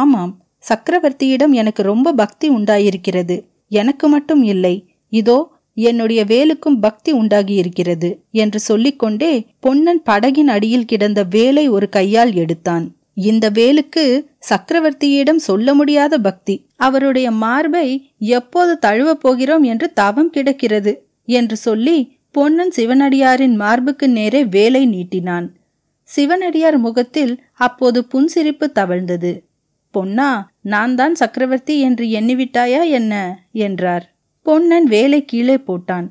ஆமாம், சக்கரவர்த்தியிடம் எனக்கு ரொம்ப பக்தி உண்டாயிருக்கிறது. எனக்கு மட்டும் இல்லை, இதோ என்னுடைய வேலுக்கும் பக்தி உண்டாகியிருக்கிறது என்று சொல்லிக்கொண்டே பொன்னன் படகின் அடியில் கிடந்த வேலை ஒரு கையால் எடுத்தான். இந்த வேலுக்கு சக்கரவர்த்தியிடம் சொல்ல முடியாத பக்தி. அவருடைய மார்பை எப்போது தழுவ போகிறோம் என்று தவம் கிடக்கிறது என்று சொல்லி பொன்னன் சிவனடியாரின் மார்புக்கு நேரே வேலை நீட்டினான். சிவனடியார் முகத்தில் அப்போது புன்சிரிப்பு தவழ்ந்தது. பொன்னா, நான் தான் சக்கரவர்த்தி என்று எண்ணிவிட்டாயா என்ன என்றார். பொன்னன் வேலை கீழே போட்டான்.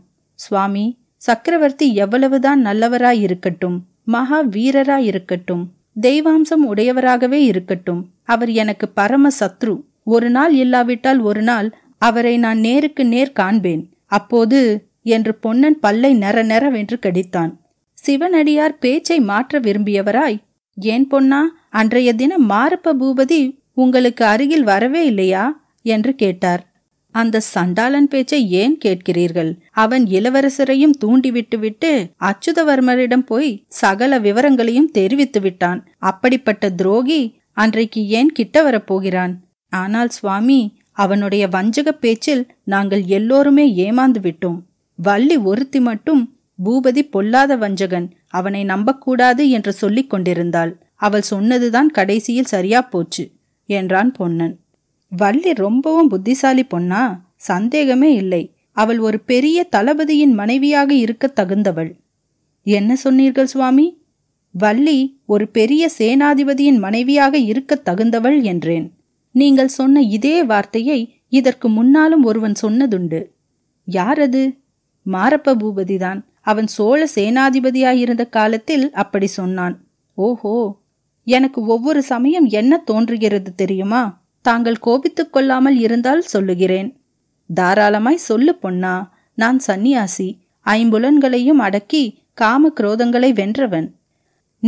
சுவாமி, சக்கரவர்த்தி எவ்வளவுதான் நல்லவராயிருக்கட்டும், மகா வீரராயிருக்கட்டும், தெய்வாம்சம் உடையவராகவே இருக்கட்டும், அவர் எனக்கு பரம சத்ரு. ஒரு நாள் இல்லாவிட்டால் ஒரு நாள் அவரை நான் நேருக்கு நேர் காண்பேன். அப்போது என்று பொன்னன் பல்லை நெற நெறவென்று கடித்தான். சிவனடியார் பேச்சை மாற்ற விரும்பியவராய், ஏன் பொன்னா, அன்றைய தினம் மாரப்ப பூபதி உங்களுக்கு அருகில் வரவே இல்லையா என்று கேட்டார். அந்த சண்டாளன் பேச்சை ஏன் கேட்கிறீர்கள்? அவன் இளவரசரையும் தூண்டிவிட்டு விட்டு அச்சுதவர்மரிடம் போய் சகல விவரங்களையும் தெரிவித்து விட்டான். அப்படிப்பட்ட துரோகி அன்றைக்கு ஏன் கிட்ட வரப்போகிறான்? ஆனால் சுவாமி, அவனுடைய வஞ்சக பேச்சில் நாங்கள் எல்லோருமே ஏமாந்து விட்டோம். வள்ளி ஒருத்தி மட்டும் பூபதி பொல்லாத வஞ்சகன், அவனை நம்பக்கூடாது என்று சொல்லிக் கொண்டிருந்தாள். அவள் சொன்னதுதான் கடைசியில் சரியா போச்சு என்றான் பொன்னன். வள்ளி ரொம்பவும் புத்திசாலி பொன்னா, சந்தேகமே இல்லை. அவள் ஒரு பெரிய தளபதியின் மனைவியாக இருக்க தகுந்தவள். என்ன சொன்னீர்கள் சுவாமி? வள்ளி ஒரு பெரிய சேனாதிபதியின் மனைவியாக இருக்க தகுந்தவள் என்றேன். நீங்கள் சொன்ன இதே வார்த்தையை இதற்கு முன்னாலும் ஒருவன் சொன்னதுண்டு. யார் அது? மாரப்ப பூபதிதான். அவன் சோழ சேனாதிபதியாயிருந்த காலத்தில் அப்படி சொன்னான். ஓஹோ, எனக்கு ஒவ்வொரு சமயம் என்ன தோன்றுகிறது தெரியுமா? தாங்கள் கோபித்துக் கொள்ளாமல் இருந்தால் சொல்லுகிறேன். தாராளமாய் சொல்லு பொன்னா. நான் சன்னியாசி, ஐம்புலன்களையும் அடக்கி காம குரோதங்களை வென்றவன்.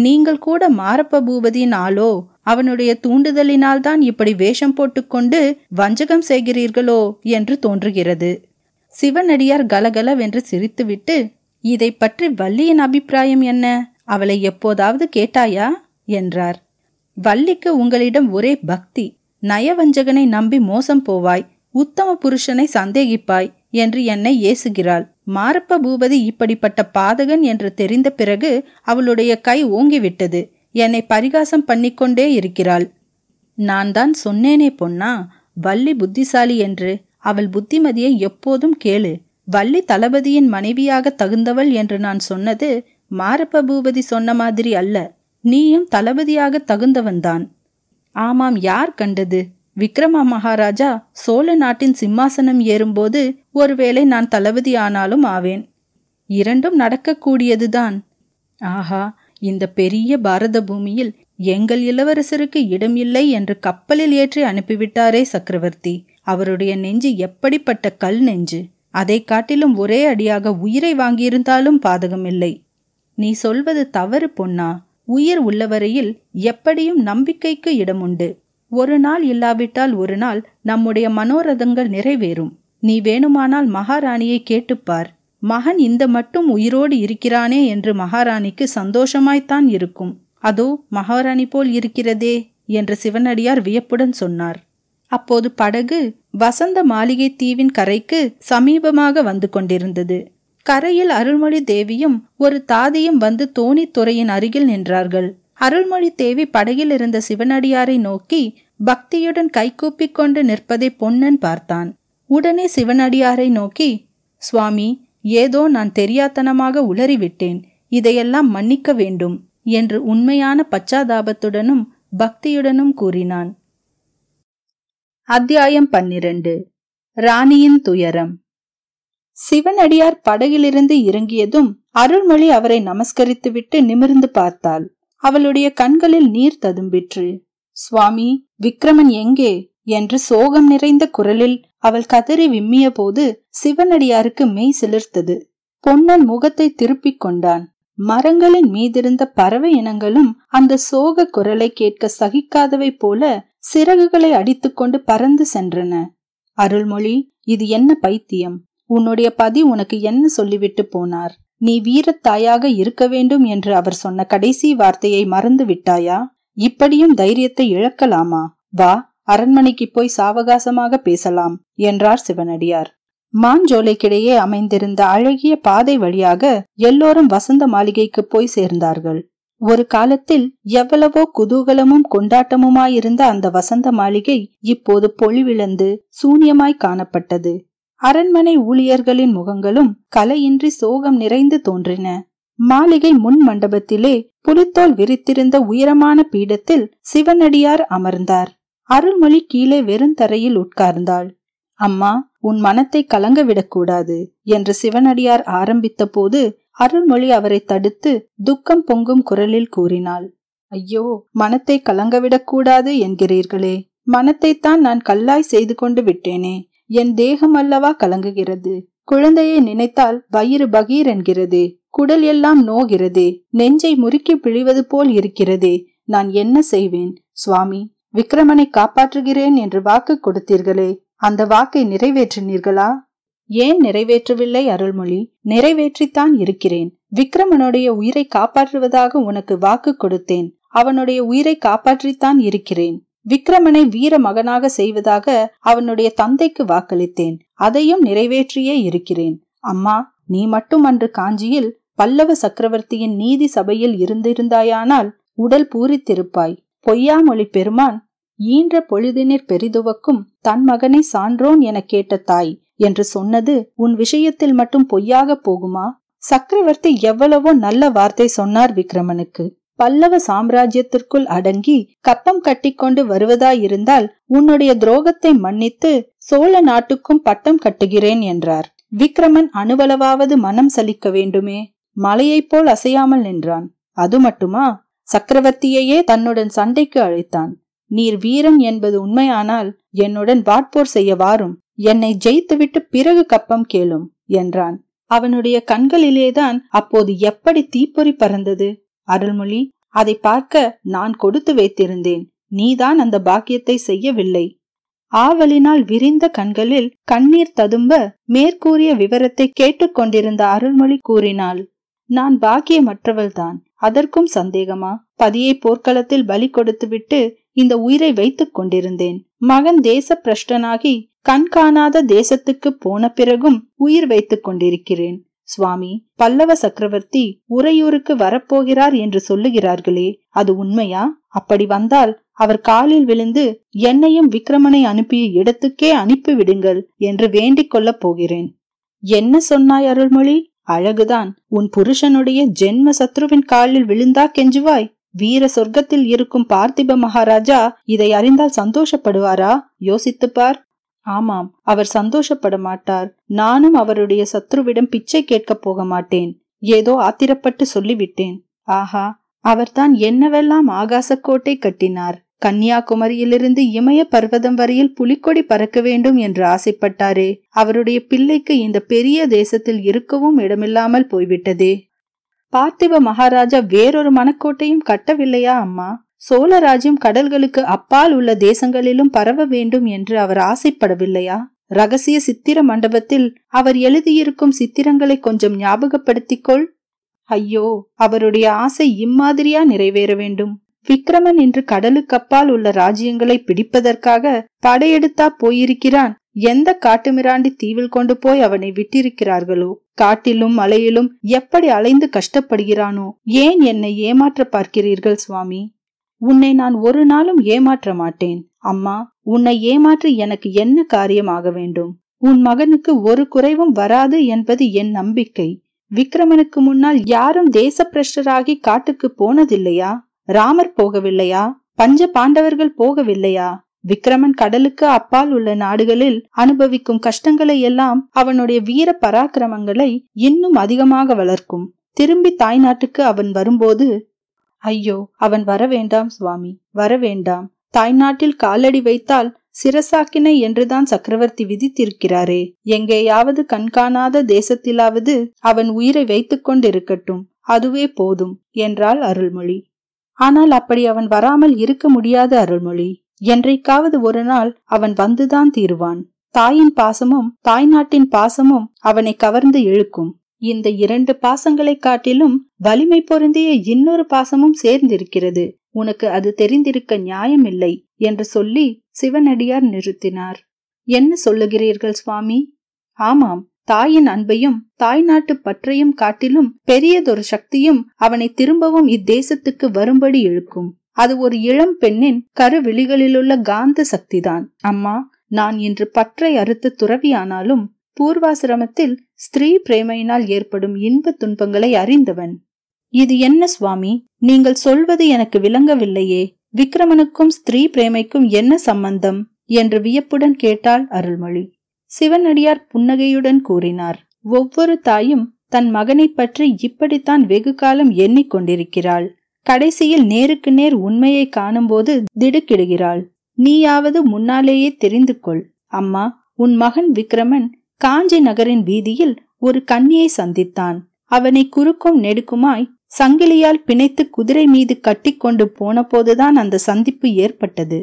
நீங்கள் கூட மாரப்ப பூபதியின் ஆளோ? அவனுடைய தூண்டுதலினால்தான் இப்படி வேஷம் போட்டுக்கொண்டு வஞ்சகம் செய்கிறீர்களோ என்று தோன்றுகிறது. சிவனடியார் கலகலவென்று சிரித்துவிட்டு, இதை பற்றி வள்ளியின் அபிப்பிராயம் என்ன? அவளை எப்போதாவது கேட்டாயா என்றார். வள்ளிக்கு உங்களிடம் ஒரே பக்தி. நயவஞ்சகனை நம்பி மோசம் போவாய், உத்தம புருஷனை சந்தேகிப்பாய் என்று என்னை ஏசுகிறாள். மாரப்ப பூபதி இப்படிப்பட்ட பாதகன் என்று தெரிந்த பிறகு அவளுடைய கை ஓங்கிவிட்டது. என்னை பரிகாசம் பண்ணிக்கொண்டே இருக்கிறாள். நான் தான் சொன்னேனே பொன்னா, வள்ளி புத்திசாலி என்று. அவள் புத்திமதியை எப்போதும் கேளு. வள்ளி தளபதியின் மனைவியாக தகுந்தவள் என்று நான் சொன்னது மாரப்ப பூபதி சொன்ன மாதிரி அல்ல. நீயும் தளபதியாக தகுந்தவன்தான். ஆமாம், யார் கண்டது? விக்ரம மகாராஜா சோழ நாட்டின் சிம்மாசனம் ஏறும்போது ஒருவேளை நான் தளபதி ஆனாலும் ஆவேன். இரண்டும் நடக்கக்கூடியதுதான். ஆஹா, இந்த பெரிய பாரத பூமியில் எங்கள் இளவரசருக்கு இடம் இல்லை என்று கப்பலில் ஏற்றி அனுப்பிவிட்டாரே சக்கரவர்த்தி. அவருடைய நெஞ்சு எப்படிப்பட்ட கல் நெஞ்சு! அதை காட்டிலும் ஒரே அடியாக உயிரை வாங்கியிருந்தாலும் பாதகமில்லை. நீ சொல்வது தவறு பொன்னா. உயிர் உள்ளவரையில் எப்படியும் நம்பிக்கைக்கு இடமுண்டு. ஒரு நாள் இல்லாவிட்டால் ஒரு நாள் நம்முடைய மனோரதங்கள் நிறைவேறும். நீ வேணுமானால் மகாராணியை கேட்டுப்பார். மகன் இந்த மட்டும் உயிரோடு இருக்கிறானே என்று மகாராணிக்கு சந்தோஷமாய்த்தான் இருக்கும். அதோ மகாராணி போல் இருக்கிறதே என்று சிவனடியார் வியப்புடன் சொன்னார். அப்போது படகு வசந்த மாளிகை தீவின் கரைக்கு சமீபமாக வந்து கொண்டிருந்தது. கரையில் அருள்மொழி தேவியும் ஒரு தாதியும் வந்து தோணி துறையின் அருகில் நின்றார்கள். அருள்மொழி தேவி படகில் இருந்த சிவனடியாரை நோக்கி பக்தியுடன் கைகூப்பி கொண்டு நிற்பதை பொன்னன் பார்த்தான். உடனே சிவனடியாரை நோக்கி, சுவாமி, ஏதோ நான் தெரியாத்தனமாக உளறிவிட்டேன், இதையெல்லாம் மன்னிக்க வேண்டும் என்று உண்மையான பச்சாதாபத்துடனும் பக்தியுடனும் கூறினான். அத்தியாயம் பன்னிரண்டு. ராணியின் துயரம். சிவனடியார் படகிலிருந்து இறங்கியதும் அருள்மொழி அவரை நமஸ்கரித்துவிட்டு நிமிர்ந்து பார்த்தாள். அவளுடைய கண்களில் நீர் ததும்பிற்று. சுவாமி, விக்கிரமன் எங்கே என்று சோகம் நிறைந்த குரலில் அவள் கதறி விம்மிய போது சிவனடியாருக்கு மெய் சிலிர்த்தது. பொன்னன் முகத்தை திருப்பிக் கொண்டான். மரங்களின் மீதிருந்த பறவை இனங்களும் அந்த சோக குரலை கேட்க சகிக்காதவை போல சிறகுகளை அடித்துக்கொண்டு பறந்து சென்றன. அருள்மொழி, இது என்ன பைத்தியம்? உன்னுடைய பதி உனக்கு என்ன சொல்லிவிட்டு போனார்? நீ வீரத்தாயாக இருக்க வேண்டும் என்று அவர் சொன்ன கடைசி வார்த்தையை மறந்து விட்டாயா? இப்படியும் தைரியத்தை இழக்கலாமா? வா, அரண்மனைக்கு போய் சாவகாசமாக பேசலாம் என்றார் சிவனடியார். மாஞ்சோலைக்கிடையே அமைந்திருந்த அழகிய பாதை வழியாக எல்லோரும் வசந்த மாளிகைக்கு போய் சேர்ந்தார்கள். ஒரு காலத்தில் எவ்வளவோ குதூகலமும் கொண்டாட்டமுமாயிருந்த அந்த வசந்த மாளிகை இப்போது பொலிவிழந்து சூன்யமாய் காணப்பட்டது. அரண்மனை ஊழியர்களின் முகங்களும் கலையின்றி சோகம் நிறைந்து தோன்றின. மாளிகை முன் மண்டபத்திலே புலித்தோல் விரித்திருந்த உயரமான பீடத்தில் சிவனடியார் அமர்ந்தார். அருள்மொழி கீழே வெறுந்தரையில் உட்கார்ந்தாள். அம்மா, உன் மனத்தை கலங்க விடக்கூடாது என்று சிவனடியார் ஆரம்பித்த போது அருள்மொழி அவரை தடுத்து துக்கம் பொங்கும் குரலில் கூறினாள். ஐயோ, மனத்தை கலங்கவிடக்கூடாது என்கிறீர்களே, மனத்தைத்தான் நான் கல்லாய் செய்து கொண்டு விட்டேனே. என் தேகம் அல்லவா கலங்குகிறது. குழந்தையை நினைத்தால் வயிறு பகீர் என்கிறதே, குடல் எல்லாம் நோகிறதே, நெஞ்சை முறுக்கி பிழிவது போல் இருக்கிறதே. நான் என்ன செய்வேன்? சுவாமி, விக்கிரமனை காப்பாற்றுகிறேன் என்று வாக்கு கொடுத்தீர்களே, அந்த வாக்கை நிறைவேற்றினீர்களா? ஏன் நிறைவேற்றவில்லை அருள்மொழி? நிறைவேற்றித்தான் இருக்கிறேன். விக்கிரமனுடைய உயிரை காப்பாற்றுவதாக உனக்கு வாக்கு கொடுத்தேன். அவனுடைய உயிரை காப்பாற்றித்தான் இருக்கிறேன். விக்கிரமனை வீர மகனாக செய்வதாக அவனுடைய தந்தைக்கு வாக்களித்தேன். அதையும் நிறைவேற்றியே இருக்கிறேன். அம்மா, நீ மட்டும் அன்று காஞ்சியில் பல்லவ சக்கரவர்த்தியின் நீதி சபையில் இருந்திருந்தாயானால் உடல் பூரித்திருப்பாய். பொய்யாமொழி பெருமான், ஈன்ற பொழுதினிற் பெரிதுவக்கும் தன் மகனை சான்றோன் என கேட்ட தாய் என்று சொன்னது உன் விஷயத்தில் மட்டும் பொய்யாக போகுமா? சக்கரவர்த்தி எவ்வளவோ நல்ல வார்த்தை சொன்னார் விக்கிரமனுக்கு. பல்லவ சாம்ராஜ்யத்திற்குள் அடங்கி கப்பம் கட்டிக்கொண்டு வருவதாயிருந்தால் உன்னுடைய துரோகத்தை மன்னித்து சோழ நாட்டுக்கும் பட்டம் கட்டுகிறேன் என்றார். விக்கிரமன் அணுவளவாவது மனம் சலிக்க வேண்டுமே. மலையைப் போல் அசையாமல் நின்றான். அது மட்டுமா, சக்கரவர்த்தியையே தன்னுடன் சண்டைக்கு அழைத்தான். நீர் வீரன் என்பது உண்மையானால் என்னுடன் வாட்போர் செய்ய வாரும். என்னை ஜெயித்துவிட்டு பிறகு கப்பம் கேளும் என்றான். அவனுடைய கண்களிலேதான் அப்போது எப்படி தீப்பொறி பறந்தது! அருள்மொழி, அதை பார்க்க நான் கொடுத்து வைத்திருந்தேன். நீதான் அந்த பாக்கியத்தை செய்யவில்லை. ஆவலினால் விரிந்த கண்களில் கண்ணீர் ததும்ப மேற்கூறிய விவரத்தை கேட்டுக்கொண்டிருந்த அருள்மொழி கூறினாள். நான் பாக்கியமற்றவள்தான். அதற்கும் சந்தேகமா? பதியை போர்க்களத்தில் பலி கொடுத்துவிட்டு இந்த உயிரை வைத்துக் கொண்டிருந்தேன். மகன் தேச பிரஷ்டனாகி கண்காணாத தேசத்துக்கு போன பிறகும் உயிர் வைத்துக் கொண்டிருக்கிறேன். சுவாமி, பல்லவ சக்கரவர்த்தி உறையூருக்கு வரப்போகிறார் என்று சொல்லுகிறார்களே, அது உண்மையா? அப்படி வந்தால் அவர் காலில் விழுந்து என்னையும் விக்கிரமனை அனுப்பிய இடத்துக்கே அனுப்பிவிடுங்கள் என்று வேண்டிக் கொள்ளப் போகிறேன். என்ன சொன்னாய் அருள்மொழி? அழகுதான். உன் புருஷனுடைய ஜென்ம சத்ருவின் காலில் விழுந்தா கெஞ்சுவாய்? வீர சொர்க்கத்தில் இருக்கும் பார்த்திப மகாராஜா இதை அறிந்தால் சந்தோஷப்படுவாரா? யோசித்துப்பார். ஆமாம், அவர் சந்தோஷப்பட மாட்டார். நானும் அவருடைய சத்ருவிடம் பிச்சை கேட்க போக மாட்டேன். ஏதோ ஆத்திரப்பட்டு சொல்லிவிட்டேன். ஆஹா, அவர்தான் என்னவெல்லாம் ஆகாசக்கோட்டை கட்டினார். கன்னியாகுமரியிலிருந்து இமய பர்வதம் வரையில் புலிக்கொடி பறக்க வேண்டும் என்று ஆசைப்பட்டாரே, அவருடைய பிள்ளைக்கு இந்த பெரிய தேசத்தில் இருக்கவும் இடமில்லாமல் போய்விட்டதே. பார்த்திப மகாராஜா வேறொரு மனக்கோட்டையும் கட்டவில்லையா அம்மா? சோழ ராஜ்யம் கடல்களுக்கு அப்பால் உள்ள தேசங்களிலும் பரவ வேண்டும் என்று அவர் ஆசைப்படவில்லையா? ரகசிய சித்திர மண்டபத்தில் அவர் எழுதியிருக்கும் சித்திரங்களை கொஞ்சம் ஞாபகப்படுத்திக்கொள். ஐயோ, அவருடைய ஆசை இம்மாதிரியா நிறைவேற வேண்டும்? விக்கிரமன் இன்று கடலுக்கப்பால் உள்ள ராஜ்யங்களை பிடிப்பதற்காக படையெடுத்தா போயிருக்கிறான். எந்த காட்டுமிராண்டி தீவில் கொண்டு போய் அவனை விட்டிருக்கிறார்களோ! காட்டிலும் மலையிலும் எப்படி அலைந்து கஷ்டப்படுகிறானோ! ஏன் என்னை ஏமாற்ற பார்க்கிறீர்கள் சுவாமி? உன்னை நான் ஒரு நாளும் ஏமாற்ற மாட்டேன். அம்மா, உன்னை ஏமாற்றி எனக்கு என்ன காரியமாக வேண்டும்? உன் மகனுக்கு ஒரு குறைவும் வராது என்பது என் நம்பிக்கை. விக்கிரமனுக்கு முன்னால் யாரும் தேச பிரஷ்டராகி காட்டுக்கு போனதில்லையா? ராமர் போகவில்லையா? பஞ்ச பாண்டவர்கள் போகவில்லையா? விக்கிரமன் கடலுக்கு அப்பால் உள்ள நாடுகளில் அனுபவிக்கும் கஷ்டங்களை எல்லாம் அவனுடைய வீர பராக்கிரமங்களை இன்னும் அதிகமாக வளர்க்கும். திரும்பி தாய் நாட்டுக்கு அவன் வரும்போது, ஐயோ, அவன் வரவேண்டாம் சுவாமி, வரவேண்டாம். தாய்நாட்டில் காலடி வைத்தால் சிரசாக்கினை என்றுதான் சக்கரவர்த்தி விதித்திருக்கிறாரே. எங்கேயாவது கண்காணாத தேசத்திலாவது அவன் உயிரை வைத்துக் கொண்டிருக்கட்டும், அதுவே போதும் என்றாள் அருள்மொழி. ஆனால் அப்படி அவன் வராமல் இருக்க முடியாது அருள்மொழி. என்றைக்காவது ஒரு நாள் அவன் வந்துதான் தீருவான். தாயின் பாசமும் தாய்நாட்டின் பாசமும் அவனை கவர்ந்து இழுக்கும். இந்த இரண்டு பாசங்களை காட்டிலும் வலிமை பொருந்திய இன்னொரு பாசமும் சேர்ந்திருக்கிறது. உனக்கு அது தெரிந்திருக்க நியாயமில்லை என்று சொல்லி சிவனடியார் நிறுத்தினார். என்ன சொல்லுகிறீர்கள் சுவாமி? ஆமாம், தாயின் அன்பையும் தாய்நாட்டு பற்றையும் காட்டிலும் பெரியதொரு சக்தியும் அவனை திரும்பவும் இத்தேசத்துக்கு வரும்படி இழுக்கும். அது ஒரு இளம் பெண்ணின் கருவிழிகளிலுள்ள காந்த சக்திதான். அம்மா, நான் இன்று பற்றை அறுத்து துறவியானாலும் பூர்வாசிரமத்தில் ஸ்திரீ பிரேமையினால் ஏற்படும் இன்ப துன்பங்களை அறிந்தவன். இது என்ன சுவாமி, நீங்கள் சொல்வது எனக்கு விளங்கவில்லையே. விக்கிரமனுக்கும் ஸ்திரீ பிரேமைக்கும் என்ன சம்பந்தம் என்று வியப்புடன் கேட்டாள் அருள்மொழி. சிவனடியார் புன்னகையுடன் கூறினார், ஒவ்வொரு தாயும் தன் மகனை பற்றி இப்படித்தான் வெகு காலம் எண்ணிக்கொண்டிருக்கிறாள். கடைசியில் நேருக்கு நேர் உண்மையை காணும்போது திடுக்கிடுகிறாள். நீயாவது முன்னாலேயே தெரிந்து கொள். அம்மா, உன் மகன் விக்கிரமன் காஞ்சி நகரின் வீதியில் ஒரு கன்னியை சந்தித்தான். அவனை குறுக்கும் நெடுக்குமாய் சங்கிலியால் பிணைத்து குதிரை மீது கட்டி கொண்டு போன போதுதான் அந்த சந்திப்பு ஏற்பட்டது.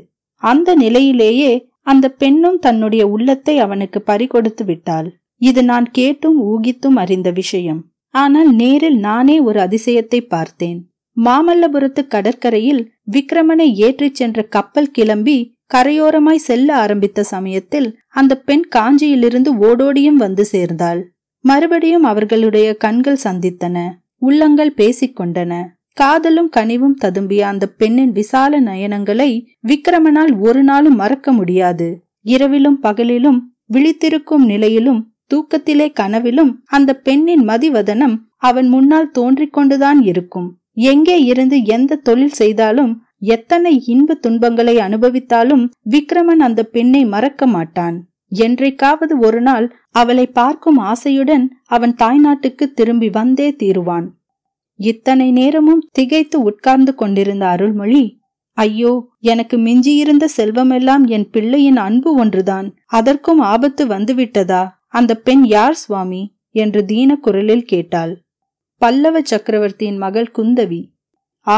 அந்த நிலையிலேயே அந்த பெண்ணும் தன்னுடைய உள்ளத்தை அவனுக்கு பறிகொடுத்து விட்டாள். இது நான் கேட்டும் ஊகித்தும் அறிந்த விஷயம். ஆனால் நேரில் நானே ஒரு அதிசயத்தை பார்த்தேன். மாமல்லபுரத்து கடற்கரையில் விக்கிரமனை ஏற்றிச் சென்ற கப்பல் கிளம்பி கரையோரமாய் செல்ல ஆரம்பித்த சமயத்தில் அந்த பெண் காஞ்சியிலிருந்து ஓடோடியும் வந்து சேர்ந்தாள். மறுபடியும் அவர்களுடைய கண்கள் சந்தித்தன, உள்ளங்கள் பேசிக்கொண்டன. காதலும் கனிவும் ததும்பிய அந்த பெண்ணின் விசால நயனங்களை விக்கிரமனால் ஒரு நாளும் மறக்க முடியாது. இரவிலும் பகலிலும், விழித்திருக்கும் நிலையிலும், தூக்கத்திலே கனவிலும் அந்த பெண்ணின் மதிவதனம் அவன் முன்னால் தோன்றிக் கொண்டுதான் இருக்கும். எங்கே இருந்து எந்த தொழில் செய்தாலும், எத்தனை இன்ப துன்பங்களை அனுபவித்தாலும் விக்கிரமன் அந்த பெண்ணை மறக்க மாட்டான். என்றைக்காவது ஒரு நாள் அவளை பார்க்கும் ஆசையுடன் அவன் தாய்நாட்டுக்கு திரும்பி வந்தே தீருவான். இத்தனை நேரமும் திகைத்து உட்கார்ந்து கொண்டிருந்த அருள்மொழி, ஐயோ, எனக்கு மிஞ்சியிருந்த செல்வமெல்லாம் என் பிள்ளையின் அன்பு ஒன்றுதான், அதற்கும் ஆபத்து வந்துவிட்டதா? அந்த பெண் யார் சுவாமி என்று தீன குரலில் கேட்டாள். பல்லவ சக்கரவர்த்தியின் மகள் குந்தவி.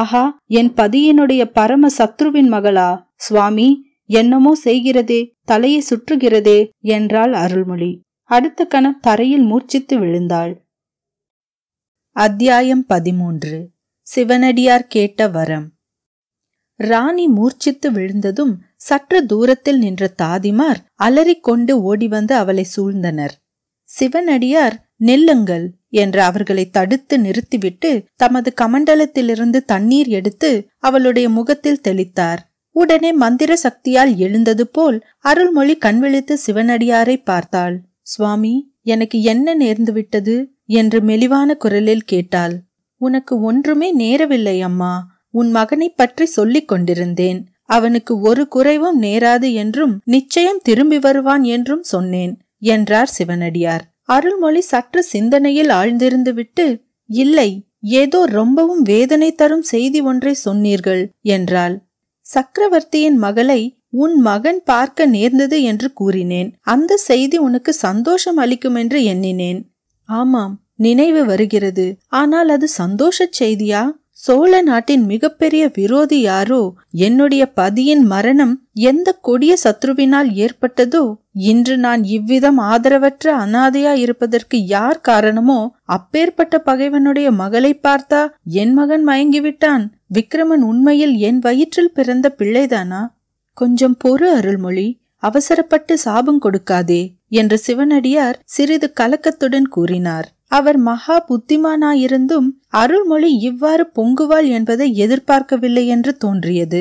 ஆஹா, என் பதியினுடைய பரம சத்ருவின் மகளா சுவாமி? என்னமோ செய்கிறதே, தலையை சுற்றுகிறதே என்றாள் அருள்மொழி. அடுத்த கணம் தரையில் மூர்ச்சித்து விழுந்தாள். அத்தியாயம் பதிமூன்று. சிவனடியார் கேட்ட வரம். ராணி மூர்ச்சித்து விழுந்ததும் சற்று தூரத்தில் நின்ற தாதிமார் அலறிக்கொண்டு ஓடி வந்து அவளை சூழ்ந்தனர். சிவனடியார், நெல்லுங்கள் என்று அவர்களை தடுத்து நிறுத்திவிட்டு தமது கமண்டலத்திலிருந்து தண்ணீர் எடுத்து அவளுடைய முகத்தில் தெளித்தார். உடனே மந்திர சக்தியால் எழுந்தது போல் அருள்மொழி கண்விழித்து சிவனடியாரை பார்த்தாள். சுவாமி, எனக்கு என்ன நேர்ந்து விட்டது என்று மெலிவான குரலில் கேட்டாள். உனக்கு ஒன்றுமே நேரவில்லை அம்மா. உன் மகனை பற்றி சொல்லிக் கொண்டிருந்தேன். அவனுக்கு ஒரு குறைவும் நேராது என்றும் நிச்சயம் திரும்பி வருவான் என்றும் சொன்னேன் என்றார் சிவனடியார். அருள்மொழி சற்று சிந்தனையில் ஆழ்ந்திருந்து விட்டு, இல்லை, ஏதோ ரொம்பவும் வேதனை தரும் செய்தி ஒன்றை சொன்னீர்கள் என்றாள். சக்கரவர்த்தியின் மகளை உன் மகன் பார்க்க நேர்ந்தது என்று கூறினேன். அந்த செய்தி உனக்கு சந்தோஷம் அளிக்கும் என்று எண்ணினேன். ஆமாம், நினைவு வருகிறது. ஆனால் அது சந்தோஷ செய்தியா? சோழ நாட்டின் மிகப்பெரிய விரோதி யாரோ, என்னுடைய பதியின் மரணம் எந்த கொடிய சத்ருவினால் ஏற்பட்டதோ, இன்று நான் இவ்விதம் ஆதரவற்ற அனாதையா இருப்பதற்கு யார் காரணமோ, அப்பேற்பட்ட பகைவனுடைய மகளை பார்த்தா என் மகன் மயங்கிவிட்டான். விக்கிரமன் உண்மையில் என் வயிற்றில் பிறந்த பிள்ளைதானா? கொஞ்சம் பொறு அருள்மொழி, அவசரப்பட்டு சாபம் கொடுக்காதே என்று சிவனடியார் சிறிது கலக்கத்துடன் கூறினார். அவர் மகா புத்திமானாயிருந்தும் அருள்மொழி இவ்வாறு பொங்குவாள் என்பதை எதிர்பார்க்கவில்லை என்று தோன்றியது.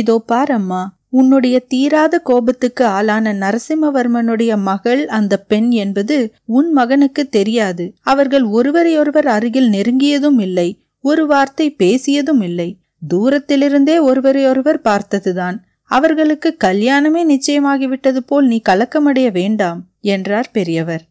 இதோ பாரம்மா, உன்னுடைய தீராத கோபத்துக்கு ஆளான நரசிம்மவர்மனுடைய மகள் அந்த பெண் என்பது உன் மகனுக்கு தெரியாது. அவர்கள் ஒருவரையொருவர் அருகில் நெருங்கியதும் இல்லை, ஒரு வார்த்தை பேசியதும் இல்லை. தூரத்திலிருந்தே ஒருவரையொருவர் பார்த்ததுதான். அவர்களுக்கு கல்யாணமே நிச்சயமாகிவிட்டது போல் நீ கலக்கமடைய வேண்டாம் என்றார் பெரியவர்.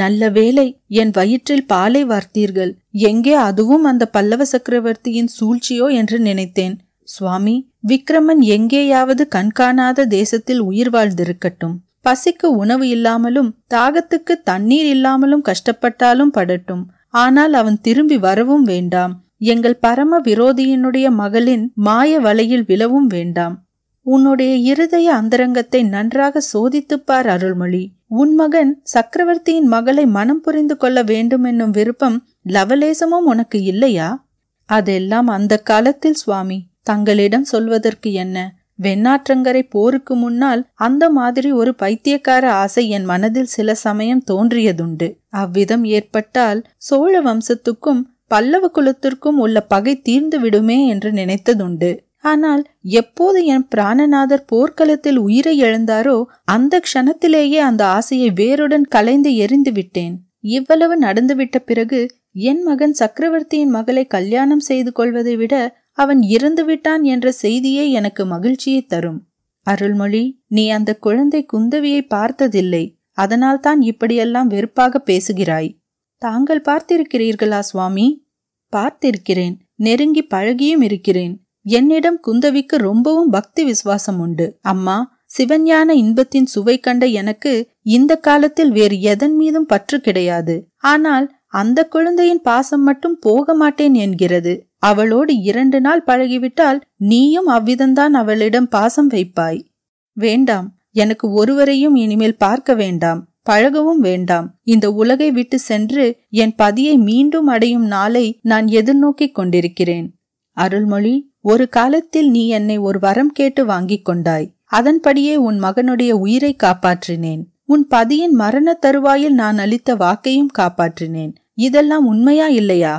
நல்ல வேளை என் வயிற்றில் பாலை வார்த்தீர்கள். எங்கே அதுவும் அந்த பல்லவ சக்கரவர்த்தியின் சூழ்ச்சியோ என்று நினைத்தேன். சுவாமி, விக்கிரமன் எங்கேயாவது கண்காணாத தேசத்தில் உயிர் வாழ்ந்திருக்கட்டும். பசிக்கு உணவு இல்லாமலும் தாகத்துக்கு தண்ணீர் இல்லாமலும் கஷ்டப்பட்டாலும் படட்டும். ஆனால் அவன் திரும்பி வரவும் வேண்டாம். எங்கள் பரம விரோதியினுடைய மகளின் மாய வலையில் விழவும் வேண்டாம். உன்னுடைய இருதய அந்தரங்கத்தை நன்றாக சோதித்துப்பார் அருள்மொழி. உன் மகன் சக்கரவர்த்தியின் மகளை மனம் புரிந்து கொள்ள வேண்டும் என்னும் விருப்பம் லவலேசமும் உனக்கு இல்லையா? அதெல்லாம் அந்த காலத்தில் சுவாமி. தங்களிடம் சொல்வதற்கு என்ன? வெண்ணாற்றங்கரை போருக்கு முன்னால் அந்த மாதிரி ஒரு பைத்தியக்கார ஆசை என் மனதில் சில சமயம் தோன்றியதுண்டு. அவ்விதம் ஏற்பட்டால் சோழ வம்சத்துக்கும் பல்லவ குலத்திற்கும் உள்ள பகை தீர்ந்து விடுமே என்று நினைத்ததுண்டு. ஆனால் எப்போது என் பிராணநாதர் போர்க்களத்தில் உயிரை எழுந்தாரோ அந்த க்ஷணத்திலேயே அந்த ஆசையை வேருடன் கலைந்து எரிந்து விட்டேன். இவ்வளவு நடந்துவிட்ட பிறகு என் மகன் சக்கரவர்த்தியின் மகளை கல்யாணம் செய்து கொள்வதை விட அவன் இறந்து விட்டான் என்ற செய்தியே எனக்கு மகிழ்ச்சியை தரும். அருள்மொழி, நீ அந்த குழந்தை குந்தவியை பார்த்ததில்லை, அதனால் தான் இப்படியெல்லாம் வெறுப்பாக பேசுகிறாய். தாங்கள் பார்த்திருக்கிறீர்களா சுவாமி? பார்த்திருக்கிறேன், நெருங்கி பழகியும் இருக்கிறேன். என்னிடம் குந்தவிக்கு ரொம்பவும் பக்தி விசுவாசம் உண்டு. அம்மா, சிவஞான இன்பத்தின் சுவை கண்ட எனக்கு இந்த காலத்தில் வேறு எதன் மீதும் பற்று கிடையாது. ஆனால் அந்த குழந்தையின் பாசம் மட்டும் போக மாட்டேன் என்கிறது. அவளோடு இரண்டு நாள் பழகிவிட்டால் நீயும் அவ்விதம்தான் அவளிடம் பாசம் வைப்பாய். வேண்டாம், எனக்கு ஒருவரையும் இனிமேல் பார்க்க வேண்டாம், பழகவும் வேண்டாம். இந்த உலகை விட்டு சென்று என் பதியை மீண்டும் அடையும் நாளை நான் எதிர்நோக்கி கொண்டிருக்கிறேன். அருள்மொழி, ஒரு காலத்தில் நீ என்னை ஒரு வரம் கேட்டு வாங்கிக் கொண்டாய். அதன்படியே உன் மகனுடைய உயிரை காப்பாற்றினேன். உன் பதியின் மரண தருவாயில் நான் அளித்த வாக்கையும் காப்பாற்றினேன். இதெல்லாம் உண்மையா இல்லையா?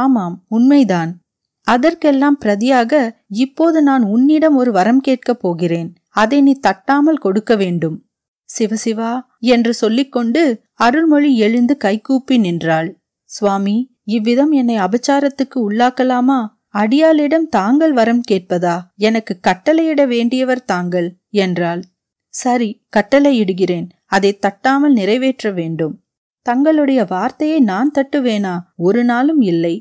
ஆமாம், உண்மைதான். அதற்கெல்லாம் பிரதியாக இப்போது நான் உன்னிடம் ஒரு வரம் கேட்கப் போகிறேன். அதை நீ தட்டாமல் கொடுக்க வேண்டும். சிவசிவா என்று சொல்லிக்கொண்டு அருள்மொழி எழுந்து கைகூப்பி நின்றாள். சுவாமி, இவ்விதம் என்னை அபச்சாரத்துக்கு உள்ளாக்கலாமா? அடியாளிடம் தாங்கள் வரம் கேட்பதா? எனக்கு கட்டளையிட வேண்டியவர் தாங்கள் என்றாள். சரி, கட்டளையிடுகிறேன். அதை தட்டாமல் நிறைவேற்ற வேண்டும். தங்களுடைய வார்த்தையை நான் தட்டுவேனா? ஒரு நாளும் இல்லை.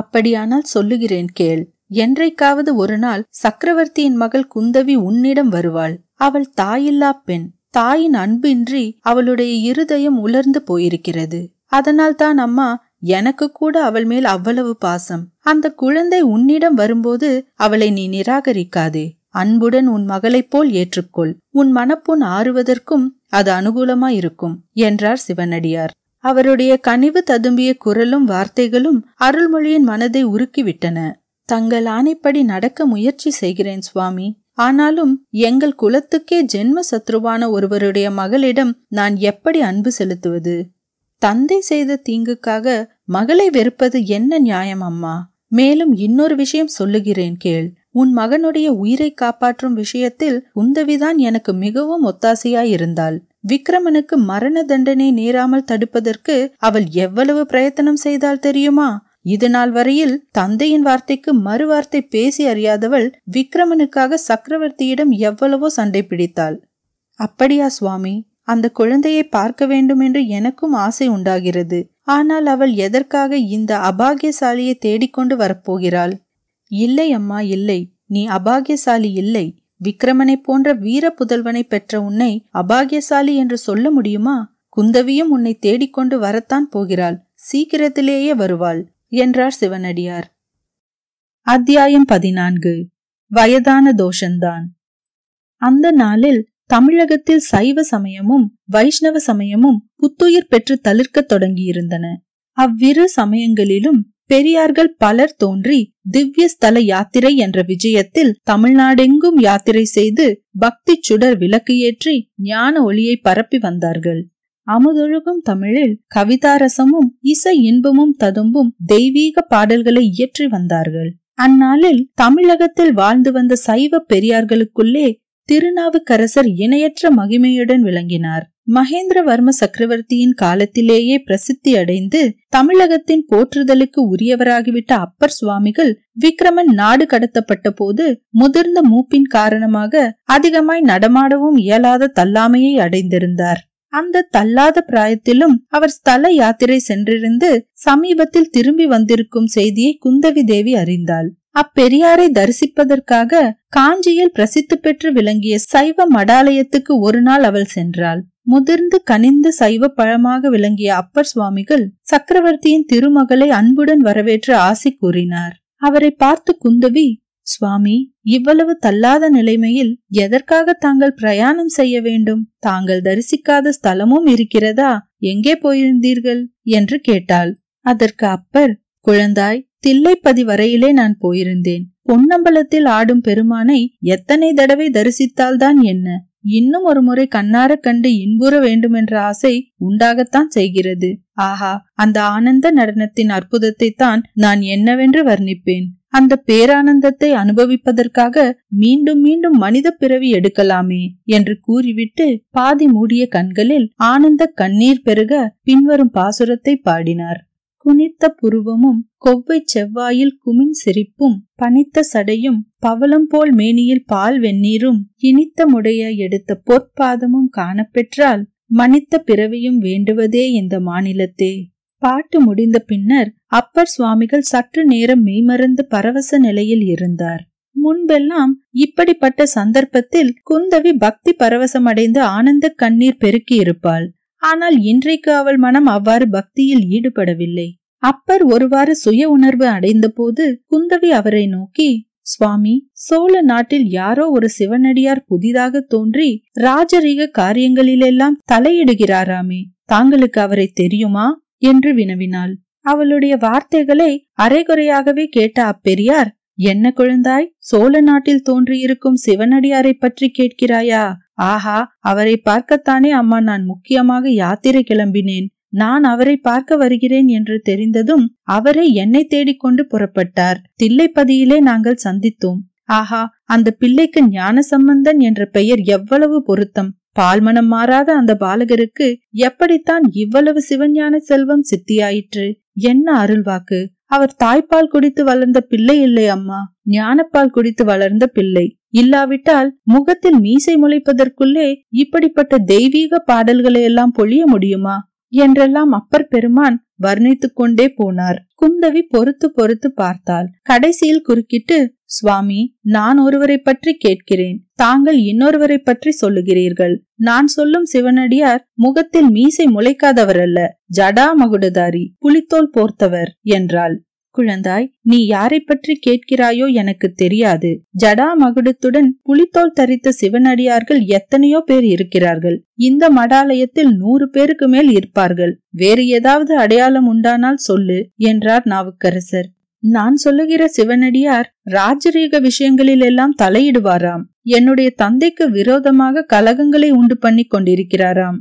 அப்படியானால் சொல்லுகிறேன் கேள். என்றைக்காவது ஒரு நாள் சக்கரவர்த்தியின் மகள் குந்தவி உன்னிடம் வருவாள். அவள் தாயில்லா பெண். தாயின் அன்பின்றி அவளுடைய இருதயம் உலர்ந்து போயிருக்கிறது. அதனால் தான் அம்மா எனக்கு கூட அவள் மேல் அவ்வளவு பாசம். அந்த குழந்தை உன்னிடம் வரும்போது அவளை நீ நிராகரிக்காதே. அன்புடன் உன் மகளைப் போல் ஏற்றுக்கொள். உன் மனப்புண் ஆறுவதற்கும் அது அனுகூலமாயிருக்கும் என்றார் சிவனடியார். அவருடைய கனிவு ததும்பிய குரலும் வார்த்தைகளும் அருள்மொழியின் மனதை உருக்கிவிட்டன. தங்கள் ஆணைப்படி நடக்க முயற்சி செய்கிறேன் சுவாமி. ஆனாலும் எங்கள் குலத்துக்கே ஜென்ம சத்ருவான ஒருவருடைய மகளிடம் நான் எப்படி அன்பு செலுத்துவது? தந்தை செய்த தீங்குக்காக மகளை வெறுப்பது என்ன நியாயம் அம்மா? மேலும் இன்னொரு விஷயம் சொல்லுகிறேன் கேள். உன் மகனுடைய உயிரை காப்பாற்றும் விஷயத்தில் குந்தவிதான் எனக்கு மிகவும் ஒத்தாசையாயிருந்தாள். விக்கிரமனுக்கு மரண தண்டனை நேராமல் தடுப்பதற்கு அவள் எவ்வளவு பிரயத்தனம் செய்தால் தெரியுமா? இது நாள் வரையில் தந்தையின் வார்த்தைக்கு மறுவார்த்தை பேசி அறியாதவள் விக்கிரமனுக்காக சக்கரவர்த்தியிடம் எவ்வளவோ சண்டை பிடித்தாள். அப்படியா சுவாமி? அந்த குழந்தையை பார்க்க வேண்டும் என்று எனக்கும் ஆசை உண்டாகிறது. ஆனால் அவள் எதற்காக இந்த அபாகியசாலியை தேடிக்கொண்டு வரப்போகிறாள்? இல்லை அம்மா, இல்லை. நீ அபாகியசாலி இல்லை. விக்கிரமனை போன்ற வீர புதல்வனை பெற்ற உன்னை அபாகியசாலி என்று சொல்ல முடியுமா? குந்தவியும் உன்னை தேடிக்கொண்டு வரத்தான் போகிறாள். சீக்கிரத்திலேயே வருவாள் என்றார் சிவனடியார். அத்தியாயம் பதினான்கு. வயதான தோஷந்தான். அந்த நாளில் தமிழகத்தில் சைவ சமயமும் வைஷ்ணவ சமயமும் புத்துயிர் பெற்று தளிர்க்க தொடங்கியிருந்தன. அவ்விரு சமயங்களிலும் பெரியார்கள் பலர் தோன்றி திவ்ய ஸ்தல யாத்திரை என்ற விஜயத்தில் தமிழ்நாடெங்கும் யாத்திரை செய்து பக்தி சுடர் விளக்கு ஏற்றி ஞான ஒளியை பரப்பி வந்தார்கள். அமுதொழுகும் தமிழில் கவிதாரசமும் இசை இன்பமும் ததும்பும் தெய்வீக பாடல்களை இயற்றி வந்தார்கள். அந்நாளில் தமிழகத்தில் வாழ்ந்து வந்த சைவ பெரியார்களுக்குள்ளே திருநாவுக்கரசர் இணையற்ற மகிமையுடன் விளங்கினார். மகேந்திரவர்ம சக்கரவர்த்தியின் காலத்திலேயே பிரசித்தி அடைந்து தமிழகத்தின் போற்றுதலுக்கு உரியவராகிவிட்ட அப்பர் சுவாமிகள் விக்கிரமன் நாடு கடத்தப்பட்ட போது முதிர்ந்த மூப்பின் காரணமாக அதிகமாய் நடமாடவும் இயலாத தல்லாமையை அடைந்திருந்தார். அந்த தள்ளாத பிராயத்திலும் அவர் ஸ்தல யாத்திரை சென்றிருந்து சமீபத்தில் திரும்பி வந்திருக்கும் செய்தியை குந்தவி தேவி அறிந்தாள். அப்பெரியாரை தரிசிப்பதற்காக காஞ்சியில் பிரசித்தி பெற்று விளங்கிய சைவ மடாலயத்துக்கு ஒரு நாள் அவள் சென்றாள். முதிர்ந்து கனிந்து சைவ பழமாக விளங்கிய அப்பர் சுவாமிகள் சக்கரவர்த்தியின் திருமகளை அன்புடன் வரவேற்று ஆசி கூறினார். அவரை பார்த்து குந்தவி, சுவாமி, இவ்வளவு தள்ளாத நிலைமையில் எதற்காக தாங்கள் பிரயாணம் செய்ய வேண்டும்? தாங்கள் தரிசிக்காத ஸ்தலமும் இருக்கிறதா? எங்கே போயிருந்தீர்கள் என்று கேட்டாள். அதற்கு அப்பர், குழந்தாய், தில்லைப்பதி வரையிலே நான் போயிருந்தேன். பொன்னம்பலத்தில் ஆடும் பெருமானை எத்தனை தடவை தரிசித்தால்தான் என்ன? இன்னும் ஒரு முறை கண்ணார கண்டு இன்புற வேண்டுமென்ற ஆசை உண்டாகத்தான் செய்கிறது. ஆஹா, அந்த ஆனந்த நடனத்தின் அற்புதத்தை தான் நான் என்னவென்று வர்ணிப்பேன். அந்த பேரானந்தத்தை அனுபவிப்பதற்காக மீண்டும் மீண்டும் மனித பிறவி எடுக்கலாமே என்று கூறிவிட்டு பாதி மூடிய கண்களில் ஆனந்த கண்ணீர் பெருக பின்வரும் பாசுரத்தை பாடினார். குனித்த புருவமும் கொவ்வை செவ்வாயில் குமின் சிரிப்பும் பனித்த சடையும் பவளம் போல் மேனியில் பால் வெந்நீரும் இனித்த முடைய எடுத்த பொற்பாதமும் காணப்பெற்றால் மனித பிறவியும் வேண்டுவதே இந்த மாநிலத்தே. பாட்டு முடிந்த பின்னர் அப்பர் சுவாமிகள் சற்று நேரம் மெய்மறந்து பரவச நிலையில் இருந்தார். முன்பெல்லாம் இப்படிப்பட்ட சந்தர்ப்பத்தில் குந்தவி பக்தி பரவசமடைந்து ஆனந்த கண்ணீர் பெருக்கி இருப்பாள். ஆனால் இன்றைக்கு அவள் மனம் அவ்வாறு பக்தியில் ஈடுபடவில்லை. அப்பர் ஒருவாறு சுய உணர்வு அடைந்த போது குந்தவி அவரை நோக்கி, சுவாமி, சோழ நாட்டில் யாரோ ஒரு சிவனடியார் புதிதாக தோன்றி ராஜரீக காரியங்களிலெல்லாம் தலையிடுகிறாராமே, தாங்களுக்கு அவரை தெரியுமா என்று வினவினாள். அவளுடைய வார்த்தைகளை அரைகுறையாகவே கேட்ட அப்பெரியார், என்ன குழந்தாய், சோழ நாட்டில் தோன்றியிருக்கும் சிவனடியாரை பற்றி கேட்கிறாயா? ஆஹா, அவரை பார்க்கத்தானே அம்மா நான் முக்கியமாக யாத்திரை கிளம்பினேன். நான் அவரை பார்க்க வருகிறேன் என்று தெரிந்ததும் அவரை என்னை தேடிக்கொண்டு புறப்பட்டார். தில்லைப்பதியிலே நாங்கள் சந்தித்தோம். ஆஹா, அந்த பிள்ளைக்கு ஞான சம்பந்தன் என்ற பெயர் எவ்வளவு பொருத்தம்! பால்மனம் மாறாத அந்த பாலகருக்கு எப்படித்தான் இவ்வளவு சிவஞான செல்வம் சித்தியாயிற்று? என்ன அருள்வாக்கு! அவர் தாய்ப்பால் குடித்து வளர்ந்த பிள்ளை இல்லை அம்மா, ஞானப்பால் குடித்து வளர்ந்த பிள்ளை. இல்லாவிட்டால் முகத்தில் மீசை முளைப்பதற்குள்ளே இப்படிப்பட்ட தெய்வீக பாடல்களை எல்லாம் பொழிய முடியுமா என்றெல்லாம் அப்பர் பெருமான் வர்ணித்து கொண்டே போனார். குந்தவி பொறுத்து பொறுத்து பார்த்தாள். கடைசியில் குறுக்கிட்டு, சுவாமி, நான் ஒருவரை பற்றி கேட்கிறேன், தாங்கள் இன்னொருவரை பற்றி சொல்லுகிறீர்கள். நான் சொல்லும் சிவனடியார் முகத்தில் மீசை முளைக்காதவர் அல்ல, ஜடா மகுடதாரி, புலித்தோல் போர்த்தவர் என்றாள். குழந்தாய், நீ யாரை பற்றி கேட்கிறாயோ எனக்கு தெரியாது. ஜடா மகுடத்துடன் புலித்தோல் தரித்த சிவனடியார்கள் எத்தனையோ பேர் இருக்கிறார்கள். இந்த மடாலயத்தில் நூறு பேருக்கு மேல் இருப்பார்கள். வேறு ஏதாவது அடையாளம் உண்டானால் சொல்லு என்றார் நாவுக்கரசர். நான் சொல்லுகிற சிவனடியார் ராஜரீக விஷயங்களில் எல்லாம் தலையிடுவாராம். என்னுடைய தந்தைக்கு விரோதமாக கலகங்களை உண்டு பண்ணி கொண்டிருக்கிறாராம்.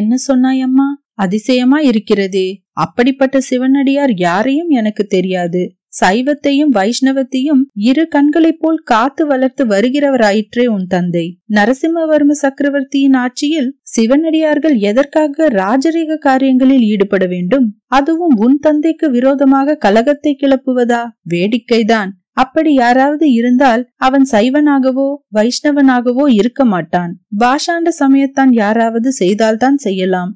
என்ன சொன்னாயம்மா? அதிசயமா இருக்கிறதே. அப்படிப்பட்ட சிவனடியார் யாரையும் எனக்கு தெரியாது. சைவத்தையும் வைஷ்ணவத்தையும் இரு கண்களை போல் காத்து வளர்த்து வருகிறவராயிற்றே உன் தந்தை. நரசிம்மவர்ம சக்கரவர்த்தியின் ஆட்சியில் சிவனடியார்கள் எதற்காக ராஜரீக காரியங்களில் ஈடுபட வேண்டும்? அதுவும் உன் தந்தைக்கு விரோதமாக கலகத்தை கிளப்புவதா? வேடிக்கைதான். அப்படி யாராவது இருந்தால் அவன் சைவனாகவோ வைஷ்ணவனாகவோ இருக்க மாட்டான். பாஷாண்ட சமயத்தான் யாராவது செய்தால்தான் செய்யலாம்.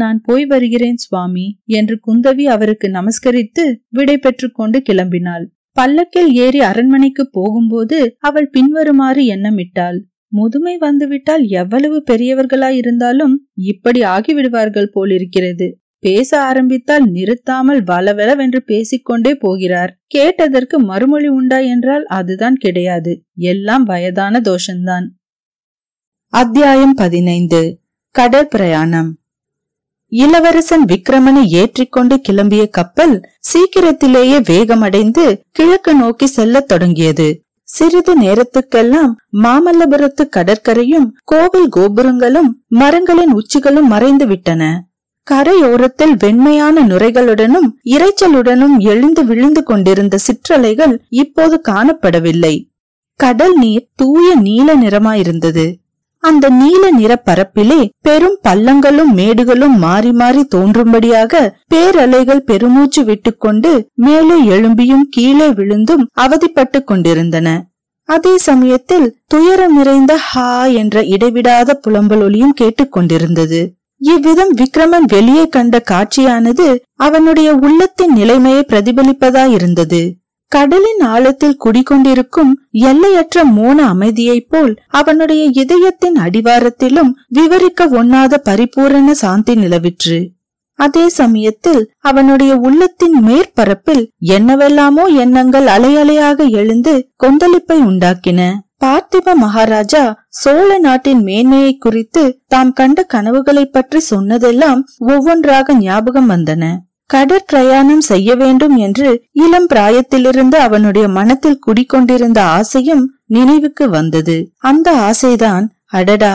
நான் போய் வருகிறேன் சுவாமி என்று குந்தவி அவருக்கு நமஸ்கரித்து விடை பெற்று கொண்டு கிளம்பினாள். பல்லக்கில் ஏறி அரண்மனைக்கு போகும்போது அவள் பின்வருமாறு எண்ணமிட்டாள். முதுமை வந்துவிட்டால் எவ்வளவு பெரியவர்களாயிருந்தாலும் இப்படி ஆகிவிடுவார்கள் போலிருக்கிறது. பேச ஆரம்பித்தால் நிறுத்தாமல் வளவளவென்று பேசிக்கொண்டே போகிறார். கேட்டதற்கு மறுமொழி உண்டா என்றால் அதுதான் கிடையாது. எல்லாம் வயதான தோஷம்தான். அத்தியாயம் பதினைந்து. கடற்பிரயாணம். இளவரசன் விக்கிரமனை ஏற்றிக்கொண்டு கிளம்பிய கப்பல் சீக்கிரத்திலேயே வேகமடைந்து கிழக்கு நோக்கி செல்ல தொடங்கியது. சிறிது நேரத்துக்கெல்லாம் மாமல்லபுரத்து கடற்கரையும் கோவில் கோபுரங்களும் மரங்களின் உச்சிகளும் மறைந்து விட்டன. கரையோரத்தில் வெண்மையான நுரைகளுடனும் இரைச்சலுடனும் எழுந்து விழுந்து கொண்டிருந்த சிற்றலைகள் இப்போது காணப்படவில்லை. கடல் நீர் தூய நீல நிறமாயிருந்தது. அந்த நீல நிற பரப்பிலே பெரும் பள்ளங்களும் மேடுகளும் மாறி மாறி தோன்றும்படியாக பேரலைகள் பெருமூச்சு விட்டுக்கொண்டு மேலே எழும்பியும் கீழே விழுந்தும் அவதிப்பட்டு கொண்டிருந்தன. அதே சமயத்தில் துயரம் நிறைந்த ஹா என்ற இடைவிடாத புலம்பலொலியும் கேட்டுக்கொண்டிருந்தது. இவ்விதம் விக்கிரமன் வெளியே கண்ட காட்சியானது அவனுடைய உள்ளத்தின் நிலைமையை பிரதிபலிப்பதாயிருந்தது. கடலின் ஆழத்தில் குடிக்கொண்டிருக்கும் எல்லையற்ற மோன அமைதியைப் போல் அவனுடைய இதயத்தின் அடிவாரத்திலும் விவரிக்க ஒண்ணாத பரிபூரண சாந்தி நிலவிற்று. அதே சமயத்தில் அவனுடைய உள்ளத்தின் மேற்பரப்பில் என்னவெல்லாமோ எண்ணங்கள் அலையலையாக எழுந்து கொந்தளிப்பை உண்டாக்கின. பார்த்திப மகாராஜா சோழ நாட்டின் மேன்மையை குறித்து தாம் கண்ட கனவுகளை பற்றி சொன்னதெல்லாம் ஒவ்வொன்றாக ஞாபகம் வந்தன. கடற்பிரயாணம் செய்ய வேண்டும் என்று இளம் பிராயத்திலிருந்து அவனுடைய மனத்தில் குடிக்கொண்டிருந்த ஆசையும் நினைவுக்கு வந்தது. அந்த ஆசைதான் அடடா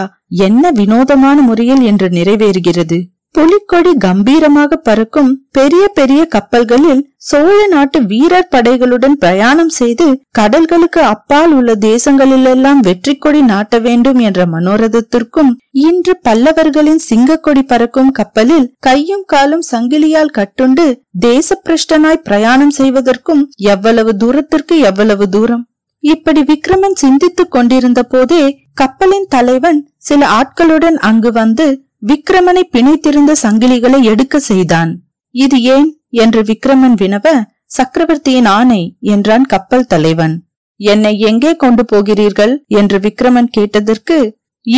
என்ன வினோதமான முறையில் என்று நிறைவேறுகிறது. புலிக்கொடி கம்பீரமாக பறக்கும் பெரிய பெரிய கப்பல்களில் சோழ நாட்டு வீரர் படைகளுடன் பிரயாணம் செய்து கடல்களுக்கு அப்பால் உள்ள தேசங்களிலெல்லாம் வெற்றி கொடி நாட்ட வேண்டும் என்ற மனோரதத்திற்கும், இன்று பல்லவர்களின் சிங்கக்கொடி பறக்கும் கப்பலில் கையும் காலும் சங்கிலியால் கட்டுண்டு தேச பிரஷ்டனாய் பிரயாணம் செய்வதற்கும் எவ்வளவு தூரத்திற்கு எவ்வளவு தூரம். இப்படி விக்கிரமன் சிந்தித்துக் கொண்டிருந்த போதே கப்பலின் தலைவன் சில ஆட்களுடன் அங்கு வந்து விக்கிரமனை பிணைத்திருந்த சங்கிலிகளை எடுக்க செய்தான். இது ஏன் என்று விக்கிரமன் வினவ, சக்கரவர்த்தியின் ஆணை என்றான் கப்பல் தலைவன். என்னை எங்கே கொண்டு போகிறீர்கள் என்று விக்கிரமன் கேட்டதற்கு,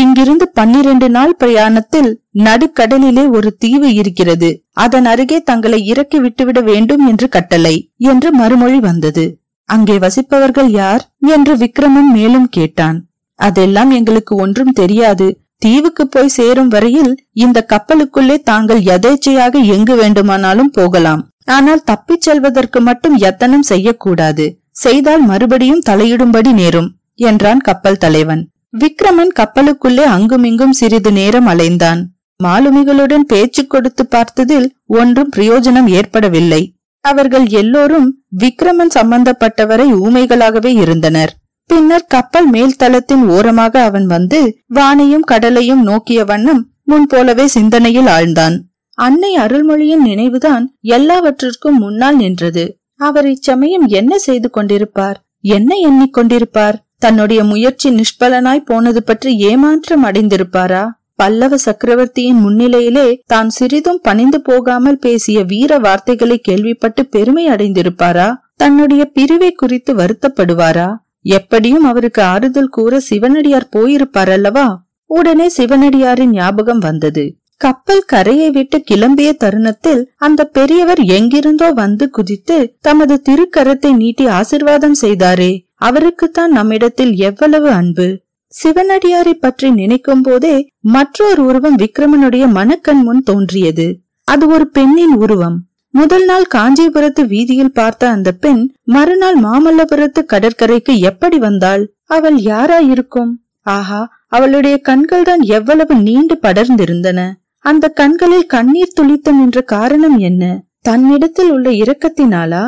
இங்கிருந்து பன்னிரண்டு நாள் பிரயாணத்தில் நடுக்கடலிலே ஒரு தீவு இருக்கிறது, அதன் அருகே தங்களை இறக்கி விட்டுவிட வேண்டும் என்று கட்டளை என்று மறுமொழி வந்தது. அங்கே வசிப்பவர்கள் யார் என்று விக்கிரமன் மேலும் கேட்டான். அதெல்லாம் எங்களுக்கு ஒன்றும் தெரியாது. தீவுக்கு போய் சேரும் வரையில் இந்த கப்பலுக்குள்ளே தாங்கள் எதேச்சையாக எங்கு வேண்டுமானாலும் போகலாம். ஆனால் தப்பிச் செல்வதற்கு மட்டும் யத்தனம் செய்யக்கூடாது. செய்தால் மறுபடியும் தலையிடும்படி நேரும் என்றான் கப்பல் தலைவன். விக்கிரமன் கப்பலுக்குள்ளே அங்குமிங்கும் சிறிது நேரம் அலைந்தான். மாலுமிகளுடன் பேச்சு கொடுத்து பார்த்ததில் ஒன்றும் பிரயோஜனம் ஏற்படவில்லை. அவர்கள் எல்லோரும் விக்கிரமன் சம்பந்தப்பட்டவரை ஊமைகளாகவே இருந்தனர். பின்னர் கப்பல் மேல் தளத்தின் ஓரமாக அவன் வந்து வானையும் கடலையும் நோக்கிய வண்ணம் முன் போலவே சிந்தனையில் ஆழ்ந்தான். அன்னை அருள்மொழியின் நினைவுதான் எல்லாவற்றிற்கும் முன்னால் நின்றது. அவர் இச்சமயம் என்ன செய்து கொண்டிருப்பார், என்ன எண்ணிக்கொண்டிருப்பார்? தன்னுடைய முயற்சி நிஷ்பலனாய் போனது பற்றி ஏமாற்றம் அடைந்திருப்பாரா? பல்லவ சக்கரவர்த்தியின் முன்னிலையிலே தான் சிறிதும் பணிந்து போகாமல் பேசிய வீர வார்த்தைகளை கேள்விப்பட்டு பெருமை அடைந்திருப்பாரா? தன்னுடைய பிரிவை குறித்து வருத்தப்படுவாரா? எப்படியும் அவருக்கு ஆறுதல் கூற சிவனடியார் போயிருப்பார் அல்லவா? உடனே சிவனடியாரின் ஞாபகம் வந்தது. கப்பல் கரையை விட்டு கிளம்பிய தருணத்தில் அந்த பெரியவர் எங்கிருந்தோ வந்து குதித்து தமது திருக்கரத்தை நீட்டி ஆசிர்வாதம் செய்தாரே, அவருக்குத்தான் நம்மிடத்தில் எவ்வளவு அன்பு! சிவனடியாரை பற்றி நினைக்கும் போதே மற்றொரு உருவம் விக்கிரமனுடைய மனக்கண் முன் தோன்றியது. அது ஒரு பெண்ணின் உருவம். முதல் நாள் காஞ்சிபுரத்து வீதியில் பார்த்த அந்த பெண் மறுநாள் மாமல்லபுரத்து கடற்கரைக்கு எப்படி வந்தாள்? அவள் யாராயிருக்கும்? ஆஹா, அவளுடைய கண்கள் தான் எவ்வளவு நீண்டு படர்ந்திருந்தன. அந்த கண்களில் கண்ணீர் துளித்த நின்ற காரணம் என்ன? தன்னிடத்தில் உள்ள இரக்கத்தினாலா?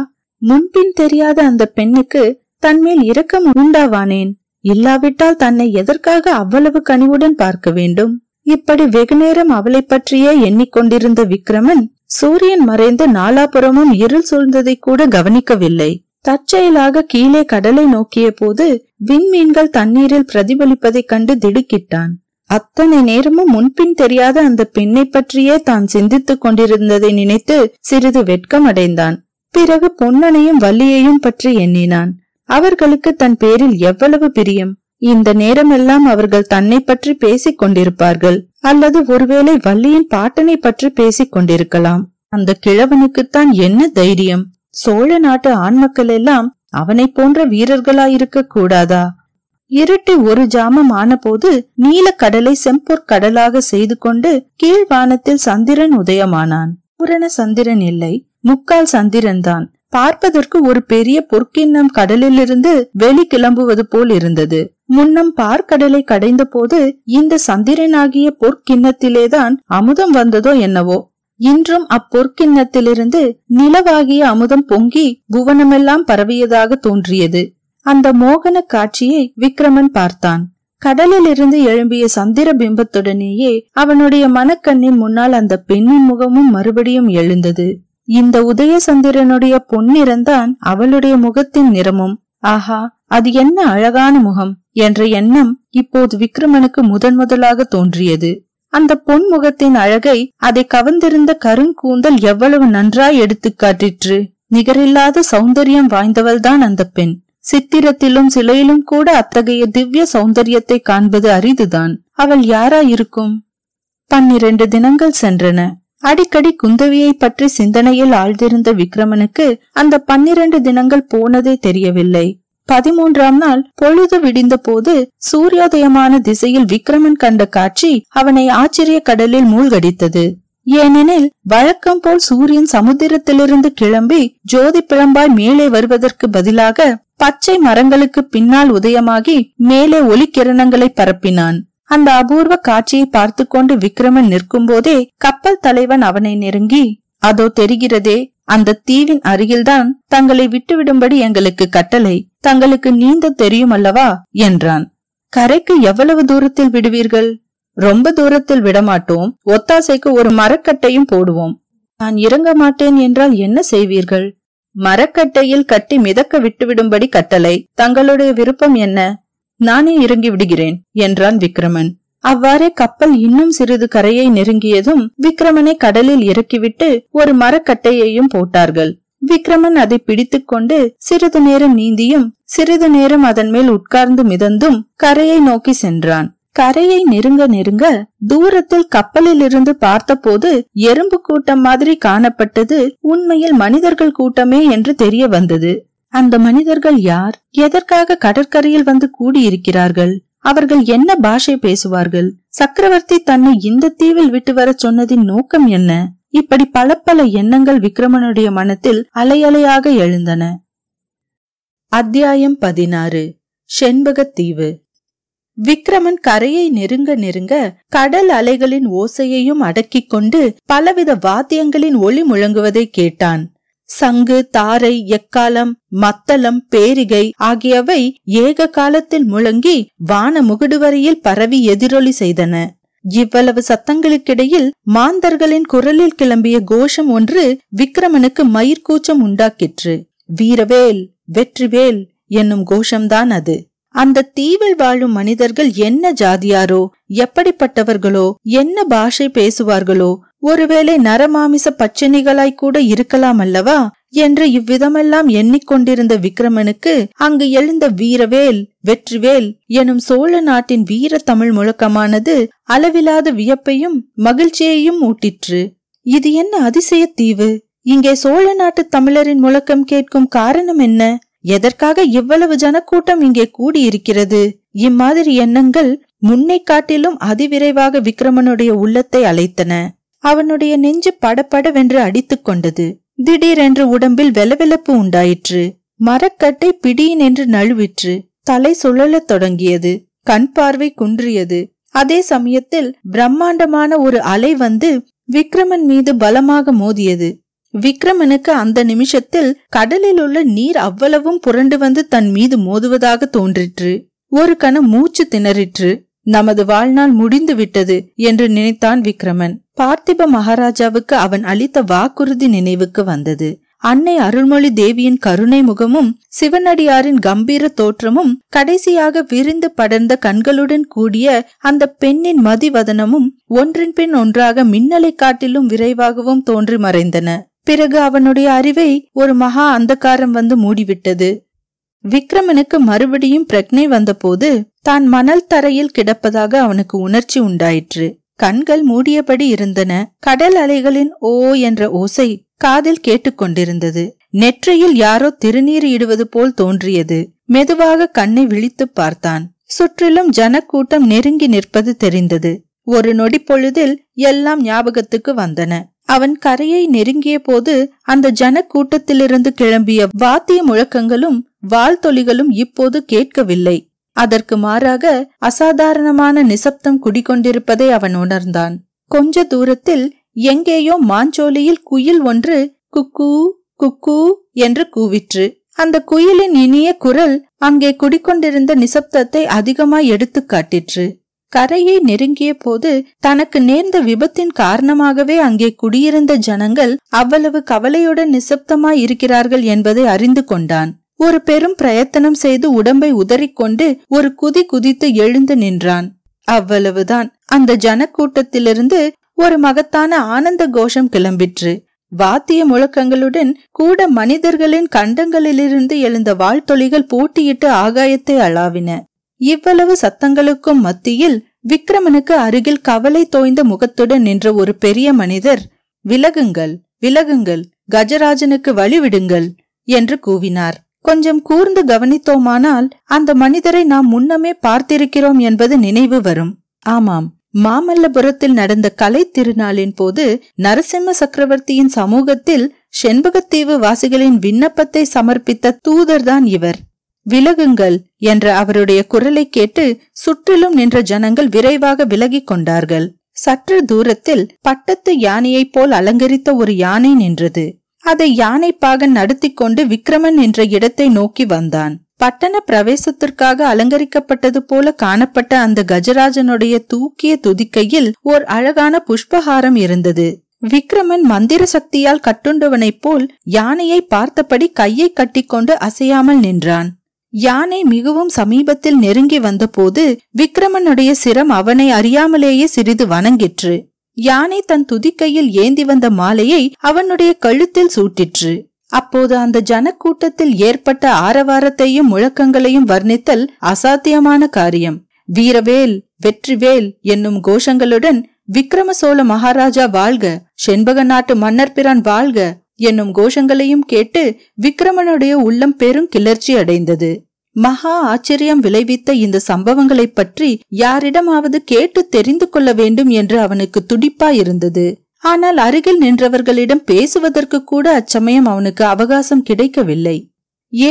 முன்பின் தெரியாத அந்த பெண்ணுக்கு தன்மேல் இரக்கம் உண்டாவானேன்? இல்லாவிட்டால் தன்னை எதற்காக அவ்வளவு கனிவுடன் பார்க்க வேண்டும்? இப்படி வெகுநேரம் அவளை பற்றியே எண்ணிக்கொண்டிருந்த விக்கிரமன் சூரியன் மறைந்து நாலாபுறமும் இருள் சூழ்ந்ததை கூட கவனிக்கவில்லை. தற்செயலாக கீழே கடலை நோக்கிய போது விண்மீன்கள் தண்ணீரில் பிரதிபலிப்பதைக் கண்டு திடுக்கிட்டான். அத்தனை நேரமும் முன்பின் தெரியாத அந்த பெண்ணை பற்றியே தான் சிந்தித்துக் கொண்டிருந்ததை நினைத்து சிறிது வெட்கம் அடைந்தான். பிறகு பொன்னனையும் வள்ளியையும் பற்றி எண்ணினான். அவர்களுக்கு தன் பேரில் எவ்வளவு பிரியம்! இந்த நேரமெல்லாம் அவர்கள் தன்னை பற்றி பேசிக் கொண்டிருப்பார்கள். அல்லது ஒருவேளை வள்ளியின் பாட்டனை பற்றி பேசிக் கொண்டிருக்கலாம். அந்த கிழவனுக்குத்தான் என்ன தைரியம்! சோழ நாட்டு ஆண்மக்கள் எல்லாம் அவனை போன்ற வீரர்களாயிருக்க கூடாதா? இருட்டு ஒரு ஜாமம் ஆன போது நீல கடலை செம்பொற் கடலாக செய்து கொண்டு கீழ்வானத்தில் சந்திரன் உதயமானான். பூரண சந்திரன் இல்லை, முக்கால் சந்திரன்தான். பார்ப்பதற்கு ஒரு பெரிய பொற்கிண்ணம் கடலிலிருந்து வெளி கிளம்புவது போல் இருந்தது. முன்னம் பார்க்கடலை கடைந்த போது இந்த சந்திரனாகிய பொற்கிண்ணத்திலேதான் அமுதம் வந்ததோ என்னவோ. இன்றும் அப்பொற்கிண்ணத்திலிருந்து நிலவாகிய அமுதம் பொங்கி புவனமெல்லாம் பரவியதாக தோன்றியது. அந்த மோகன காட்சியை விக்கிரமன் பார்த்தான். கடலிலிருந்து எழும்பிய சந்திர பிம்பத்துடனேயே அவனுடைய மனக்கண்ணின் முன்னால் அந்த பெண்ணின் முகமும் மறுபடியும் எழுந்தது. இந்த உதய சந்திரனுடைய பொன்னிறந்தான் அவளுடைய முகத்தின் நிறமும். ஆஹா, அது என்ன அழகான முகம் என்ற எண்ணம் இப்போது விக்கிரமனுக்கு முதன் முதலாக தோன்றியது. அந்த பொன் முகத்தின் அழகை அதை கவர்ந்திருந்த கருங்கூந்தல் எவ்வளவு நன்றாய் எடுத்து காட்டிற்று. நிகரில்லாத சௌந்தர்யம் வாய்ந்தவள்தான் அந்த பெண். சித்திரத்திலும் சிலையிலும் கூட அத்தகைய திவ்ய சௌந்தர்யத்தை காண்பது அரிதுதான். அவள் யாராயிருக்கும்? பன்னிரண்டு தினங்கள் சென்றன. அடிக்கடி குந்தவியை பற்றி சிந்தனையில் ஆழ்ந்திருந்த விக்கிரமனுக்கு அந்த பன்னிரண்டு தினங்கள் போனதே தெரியவில்லை. பதிமூன்றாம் நாள் பொழுது விடிந்த போது சூரியோதயமான திசையில் விக்கிரமன் கண்ட காட்சி அவனை ஆச்சரிய கடலில் மூழ்கடித்தது. ஏனெனில் வழக்கம் போல் சூரியன் சமுத்திரத்திலிருந்து கிளம்பி ஜோதி பிழம்பாய் மேலே வருவதற்கு பதிலாக பச்சை மரங்களுக்கு பின்னால் உதயமாகி மேலே ஒளிக்கிரணங்களை பரப்பினான். அந்த அபூர்வ காட்சியை பார்த்து கொண்டு விக்கிரமன் நிற்கும் போதே கப்பல் தலைவன் அவனை நெருங்கி, அதோ தெரிகிறதே, அந்த தீவின் அருகில்தான் தங்களை விட்டுவிடும்படி எங்களுக்கு கட்டளை. தங்களுக்கு நீந்த தெரியும் அல்லவா என்றான். கரைக்கு எவ்வளவு தூரத்தில் விடுவீர்கள்? ரொம்ப தூரத்தில் விடமாட்டோம். ஒத்தாசைக்கு ஒரு மரக்கட்டையும் போடுவோம். நான் இறங்க மாட்டேன் என்றால் என்ன செய்வீர்கள்? மரக்கட்டையில் கட்டி மிதக்க விட்டுவிடும்படி கட்டளை. தங்களுடைய விருப்பம் என்ன? நானே இறங்கி விடுகிறேன் என்றான் விக்கிரமன். அவ்வாறே கப்பல் இன்னும் சிறிது கரையை நெருங்கியதும் விக்கிரமனை கடலில் இறக்கிவிட்டு ஒரு மரக்கட்டையையும் போட்டார்கள். விக்கிரமன் அதை பிடித்துக்கொண்டு சிறிது நேரம் நீந்தியும் சிறிது நேரம் அதன் மேல் உட்கார்ந்து மிதந்தும் கரையை நோக்கி சென்றான். கரையை நெருங்க நெருங்க தூரத்தில் கப்பலில் இருந்து பார்த்தபோது எறும்பு கூட்டம் மாதிரி காணப்பட்டது உண்மையில் மனிதர்கள் கூட்டமே என்று தெரிய வந்தது. அந்த மனிதர்கள் யார்? எதற்காக கடற்கரையில் வந்து கூடியிருக்கிறார்கள்? அவர்கள் என்ன பாஷை பேசுவார்கள்? சக்கரவர்த்தி தன்னை இந்த தீவில் விட்டு வர சொன்னதின் நோக்கம் என்ன? இப்படி பல பல எண்ணங்கள் விக்கிரமனுடைய மனத்தில் அலையலையாக எழுந்தன. அத்தியாயம் பதினாறு. செண்பக தீவு. விக்கிரமன் கரையை நெருங்க நெருங்க கடல் அலைகளின் ஓசையையும் அடக்கிக் கொண்டு பலவித வாத்தியங்களின் ஒளி முழங்குவதை கேட்டான். சங்கு, தாரை, எக்காலம், மத்தளம், பேரிகை ஆகியவை ஏக காலத்தில் முழங்கி வான முகடுவரையில் பரவி எதிரொலி செய்தன. இவ்வளவு சத்தங்களுக்கிடையில் மாந்தர்களின் குரலில் கிளம்பிய கோஷம் ஒன்று விக்கிரமனுக்கு மயிர்கூச்சம் உண்டாக்கிற்று. வீரவேல், வெற்றிவேல் என்னும் கோஷம்தான் அது. அந்த தீவில் வாழும் மனிதர்கள் என்ன ஜாதியாரோ, எப்படிப்பட்டவர்களோ, என்ன பாஷை பேசுவார்களோ, ஒருவேளை நரமாமிச பச்சினிகளாய் கூட இருக்கலாம் அல்லவா என்று இவ்விதமெல்லாம் எண்ணிக்கொண்டிருந்த விக்கிரமனுக்கு அங்கு எழுந்த வீரவேல், வெற்றிவேல் எனும் சோழ நாட்டின் வீர தமிழ் முழக்கமானது அளவிலாத வியப்பையும் மகிழ்ச்சியையும் ஊட்டிற்று. இது என்ன அதிசய தீவு! இங்கே சோழ நாட்டு தமிழரின் முழக்கம் கேட்கும் காரணம் என்ன? எதற்காக இவ்வளவு ஜனக்கூட்டம் இங்கே கூடியிருக்கிறது? இம்மாதிரி எண்ணங்கள் முன்னை காட்டிலும் அதிவிரைவாக விக்கிரமனுடைய உள்ளத்தை அலைத்தன. அவனுடைய நெஞ்சு படப்படவென்று அடித்துக் கொண்டது. திடீரென்று உடம்பில் வெலவெலப்பு உண்டாயிற்று. மரக்கட்டை பிடியின் என்று நழுவிற்று. தலை சுழலத் தொடங்கியது. கண் பார்வை குன்றியது. அதே சமயத்தில் பிரம்மாண்டமான ஒரு அலை வந்து விக்கிரமன் மீது பலமாக மோதியது. விக்கிரமனுக்கு அந்த நிமிஷத்தில் கடலில் உள்ள நீர் அவ்வளவும் புரண்டு வந்து தன் மீது மோதுவதாக தோன்றிற்று. ஒரு கணம் மூச்சு திணறிற்று. நமது வாழ்நாள் முடிந்து விட்டது என்று நினைத்தான் விக்கிரமன். பார்த்திப மகாராஜாவுக்கு அவன் அளித்த வாக்குறுதி நினைவுக்கு வந்தது. அன்னை அருள்மொழி தேவியின் கருணை முகமும் சிவனடியாரின் கம்பீர தோற்றமும் கடைசியாக விரிந்து படர்ந்த கண்களுடன் கூடிய அந்த பெண்ணின் மதிவதனமும் ஒன்றின் பின் ஒன்றாக மின்னலை காட்டிலும் விரைவாகவும் தோன்றி மறைந்தன. பிறகு அவனுடைய அறிவை ஒரு மகா அந்தகாரம் வந்து மூடிவிட்டது. விக்கிரமனுக்கு மறுபடியும் பிரக்னை வந்தபோது தான் மணல் தரையில் கிடப்பதாக அவனுக்கு உணர்ச்சி உண்டாயிற்று. கண்கள் மூடியபடி இருந்தன. கடல் அலைகளின் ஓ என்ற ஓசை காதில் கேட்டுக்கொண்டிருந்தது. நெற்றியில் யாரோ திருநீர் இடுவது போல் தோன்றியது. மெதுவாக கண்ணை விழித்து பார்த்தான். சுற்றிலும் ஜனக்கூட்டம் நெருங்கி நிற்பது தெரிந்தது. ஒரு நொடி பொழுதில் எல்லாம் ஞாபகத்துக்கு வந்தன. அவன் கரையை நெருங்கிய போது அந்த ஜனக்கூட்டத்திலிருந்து கிளம்பிய வாத்திய முழக்கங்களும் வால்தொலிகளும் இப்போது கேட்கவில்லை. அதற்கு மாறாக அசாதாரணமான நிசப்தம் குடிகொண்டிருப்பதை அவன் உணர்ந்தான். கொஞ்ச தூரத்தில் எங்கேயோ மாஞ்சோலியில் குயில் ஒன்று குக்கூ குக்கூ என்று கூவிற்று. அந்த குயிலின் இனிய குரல் அங்கே குடிக்கொண்டிருந்த நிசப்தத்தை அதிகமாய் எடுத்து காட்டிற்று. கரையை நெருங்கிய போது தனக்கு நேர்ந்த விபத்தின் காரணமாகவே அங்கே குடியிருந்த ஜனங்கள் அவ்வளவு கவலையுடன் நிசப்தமாய் இருக்கிறார்கள் என்பதை அறிந்து கொண்டான். ஒரு பெரும் பிரயத்தனம் செய்து உடம்பை உதறிக்கொண்டு ஒரு குதி குதித்து எழுந்து நின்றான். அவ்வளவுதான், அந்த ஜனக்கூட்டத்திலிருந்து ஒரு மகத்தான ஆனந்த கோஷம் கிளம்பிற்று. வாத்திய முழக்கங்களுடன் கூட மனிதர்களின் கண்டங்களிலிருந்து எழுந்த வாழ்த்தொலிகள் போட்டியிட்டு ஆகாயத்தை அளாவின. இவ்வளவு சத்தங்களுக்கும் மத்தியில் விக்கிரமனுக்கு அருகில் கவலை தோய்ந்த முகத்துடன் நின்ற ஒரு பெரிய மனிதர், "விலகுங்கள், விலகுங்கள், கஜராஜனுக்கு வழிவிடுங்கள்" என்று கூவினார். கொஞ்சம் கூர்ந்து கவனித்தோமானால் அந்த மனிதரை நாம் முன்னமே பார்த்திருக்கிறோம் என்பது நினைவு வரும். ஆமாம், மாமல்லபுரத்தில் நடந்த கலை திருநாளின் போது நரசிம்ம சக்கரவர்த்தியின் சமூகத்தில் செண்பகத்தீவு வாசிகளின் விண்ணப்பத்தை சமர்ப்பித்த தூதர்தான் இவர். "விலகுங்கள்" என்ற அவருடைய குரலை கேட்டு சுற்றிலும் நின்ற ஜனங்கள் விரைவாக விலகி கொண்டார்கள். சற்று தூரத்தில் பட்டத்து யானையைப் போல் அலங்கரித்த ஒரு யானை நின்றது. அதை யானைப்பாகன் நடத்தி கொண்டு விக்கிரமன் என்ற இடத்தை நோக்கி வந்தான். பட்டண பிரவேசத்திற்காக அலங்கரிக்கப்பட்டது போல காணப்பட்ட அந்த கஜராஜனுடைய தூக்கிய துதிக்கையில் ஓர் அழகான புஷ்பஹாரம் இருந்தது. விக்கிரமன் மந்திர சக்தியால் கட்டுண்டவனைப் போல் யானையை பார்த்தபடி கையை கட்டிக்கொண்டு அசையாமல் நின்றான். யானை மிகவும் சமீபத்தில் நெருங்கி வந்தபோது விக்கிரமனுடைய சிரம் அவனை அறியாமலேயே சிறிது வணங்கிற்று. யானை தன் துதிக்கையில் ஏந்தி வந்த மாலையை அவனுடைய கழுத்தில் சூட்டிற்று. அப்போது அந்த ஜனக்கூட்டத்தில் ஏற்பட்ட ஆரவாரத்தையும் முழக்கங்களையும் வர்ணித்தல் அசாத்தியமான காரியம். வீரவேல், வெற்றிவேல் என்னும் கோஷங்களுடன் விக்கிரம சோழ மகாராஜா வாழ்க, செண்பக நாட்டு மன்னர் பிரான் வாழ்க என்னும் கோஷங்களையும் கேட்டு விக்கிரமனுடைய உள்ளம் பெரும் கிளர்ச்சி அடைந்தது. மகா ஆச்சரியம் விளைவித்த இந்த சம்பவங்களை பற்றி யாரிடமாவது கேட்டு தெரிந்து கொள்ள வேண்டும் என்று அவனுக்கு துடிப்பாயிருந்தது. ஆனால் அருகில் நின்றவர்களிடம் பேசுவதற்கு கூட அச்சமயம் அவனுக்கு அவகாசம் கிடைக்கவில்லை.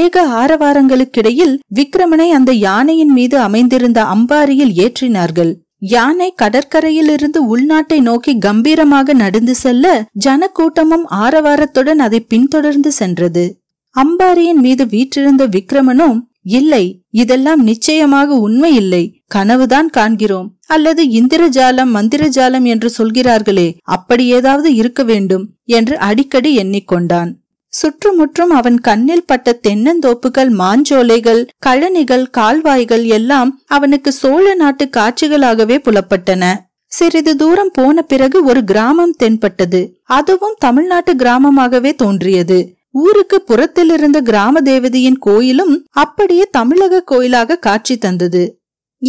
ஏக ஆரவாரங்களுக்கிடையில் விக்கிரமனை அந்த யானையின் மீது அமைந்திருந்த அம்பாரியில் ஏற்றினார்கள். யானை கடற்கரையிலிருந்து உள்நாட்டை நோக்கி கம்பீரமாக நடந்து செல்ல ஜனக்கூட்டமும் ஆரவாரத்துடன் அதை பின்தொடர்ந்து சென்றது. அம்பாரியின் மீது வீற்றிருந்த விக்கிரமனும், "இல்லை, இதெல்லாம் நிச்சயமாக உண்மை இல்லை, கனவுதான் காண்கிறோம், அல்லது இந்திரஜாலம் மந்திரஜாலம் என்று சொல்கிறார்களே, அப்படி ஏதாவது இருக்க வேண்டும்" என்று அடிக்கடி எண்ணிக்கொண்டான். சுற்றுமுற்றும் அவன் கண்ணில் பட்ட தென்னந்தோப்புகள், மாஞ்சோலைகள், கழனிகள், கால்வாய்கள் எல்லாம் அவனுக்கு சோழ நாட்டு காட்சிகளாகவே புலப்பட்டன. சிறிது தூரம் போன பிறகு ஒரு கிராமம் தென்பட்டது. அதுவும் தமிழ்நாட்டு கிராமமாகவே தோன்றியது. ஊருக்கு புறத்தில் இருந்த கிராம தேவதையின் கோயிலும் அப்படியே தமிழக கோயிலாக காட்சி தந்தது.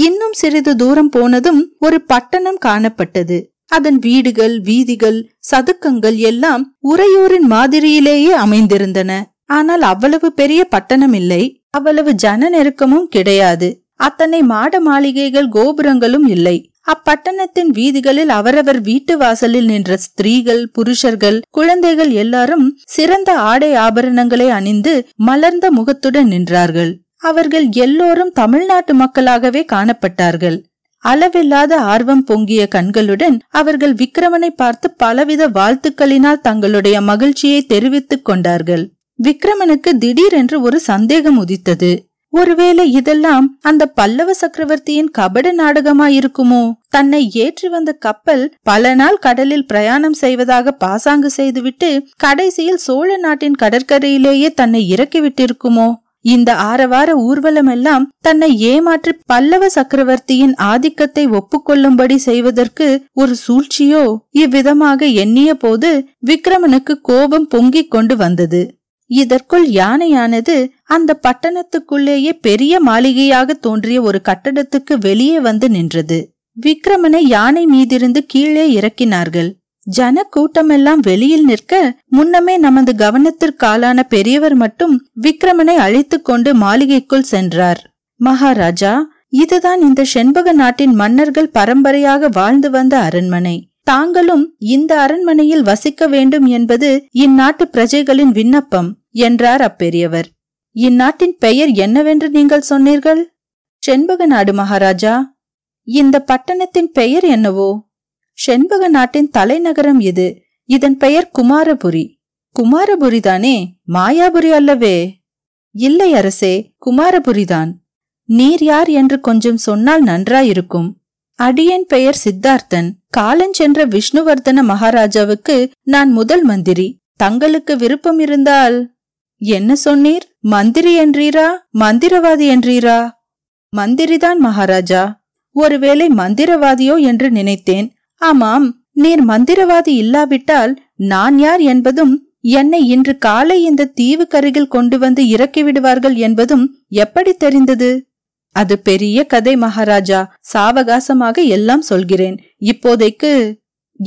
இன்னும் சிறிது தூரம் போனதும் ஒரு பட்டணம் காணப்பட்டது. அதன் வீடுகள், வீதிகள், சதுக்கங்கள் எல்லாம் உறையூரின் மாதிரியிலேயே அமைந்திருந்தன. ஆனால் அவ்வளவு பெரிய பட்டணம் இல்லை, அவ்வளவு ஜன நெருக்கமும் கிடையாது, அத்தனை மாட மாளிகைகள் கோபுரங்களும் இல்லை. அப்பட்டணத்தின் வீதிகளில் அவரவர் வீட்டு வாசலில் நின்ற ஸ்திரீகள், புருஷர்கள், குழந்தைகள் எல்லாரும் சிறந்த ஆடை ஆபரணங்களை அணிந்து மலர்ந்த முகத்துடன் நின்றார்கள். அவர்கள் எல்லோரும் தமிழ்நாட்டு மக்களாகவே காணப்பட்டார்கள். அளவில்லாத ஆர்வம் பொங்கிய கண்களுடன் அவர்கள் விக்கிரமனை பார்த்து பலவித வாழ்த்துக்களினால் தங்களுடைய மகிழ்ச்சியை தெரிவித்துக் கொண்டார்கள். விக்கிரமனுக்கு திடீரென்று ஒரு சந்தேகம் உதித்தது. ஒருவேளை இதெல்லாம் அந்த பல்லவ சக்கரவர்த்தியின் கபட நாடகமாயிருக்குமோ? தன்னை ஏற்றி வந்த கப்பல் பல நாள் கடலில் பிரயாணம் செய்வதாக பாசாங்கு செய்துவிட்டு கடைசியில் சோழ நாட்டின் கடற்கரையிலேயே தன்னை இறக்கிவிட்டிருக்குமோ? இந்த ஆரவார ஊர்வலமெல்லாம் தன்னை ஏமாற்றி பல்லவ சக்கரவர்த்தியின் ஆதிக்கத்தை ஒப்புக்கொள்ளும்படி செய்வதற்கு ஒரு சூழ்ச்சியோ? இவ்விதமாக எண்ணிய போது விக்கிரமனுக்கு கோபம் பொங்கிக் கொண்டு வந்தது. இதற்குள் யானையானது அந்த பட்டணத்துக்குள்ளேயே பெரிய மாளிகையாக தோன்றிய ஒரு கட்டடத்துக்கு வெளியே வந்து நின்றது. விக்கிரமனை யானை மீதிருந்து கீழே இறக்கினார்கள். ஜன கூட்டமெல்லாம் வெளியில் நிற்க, முன்னமே நமது கவனத்திற்காலான பெரியவர் மட்டும் விக்கிரமனை அழைத்து கொண்டு மாளிகைக்குள் சென்றார். "மகாராஜா, இதுதான் இந்த செண்பக நாட்டின் மன்னர்கள் பரம்பரையாக வாழ்ந்து வந்த அரண்மனை. தாங்களும் இந்த அரண்மனையில் வசிக்க வேண்டும் என்பது இந்நாட்டு பிரஜைகளின் விண்ணப்பம்" என்றார் அப்பெரியவர். "இந்நாட்டின் பெயர் என்னவென்று நீங்கள் சொன்னீர்கள்?" "செண்பக நாடு மகாராஜா." "இந்த பட்டணத்தின் பெயர் என்னவோ?" "செண்பக நாட்டின் தலைநகரம் இது. இதன் பெயர் குமாரபுரி." "குமாரபுரி தானே, மாயாபுரி அல்லவே?" இல்லை அரசே, குமாரபுரிதான். நீர் யார் என்று கொஞ்சம் சொன்னால் நன்றாயிருக்கும். அடியன் பெயர் சித்தார்த்தன். காலஞ்சென்ற விஷ்ணுவர்தன மகாராஜாவுக்கு நான் முதல் மந்திரி. தங்களுக்கு விருப்பம் இருந்தால்... என்ன சொன்னீர்? மந்திரி என்றீரா, மந்திரவாதி என்றீரா? மந்திரிதான் மகாராஜா. ஒருவேளை மந்திரவாதியோ என்று நினைத்தேன். ஆமாம், நீர் மந்திரவாதி இல்லாவிட்டால் நான் யார் என்பதும், என்னை இன்று காலை இந்த தீவுக்கருகில் கொண்டு வந்து இறக்கிவிடுவார்கள் என்பதும் எப்படி தெரிந்தது? அது பெரிய கதை மகாராஜா. சாவகாசமாக எல்லாம் சொல்கிறேன். இப்போதைக்கு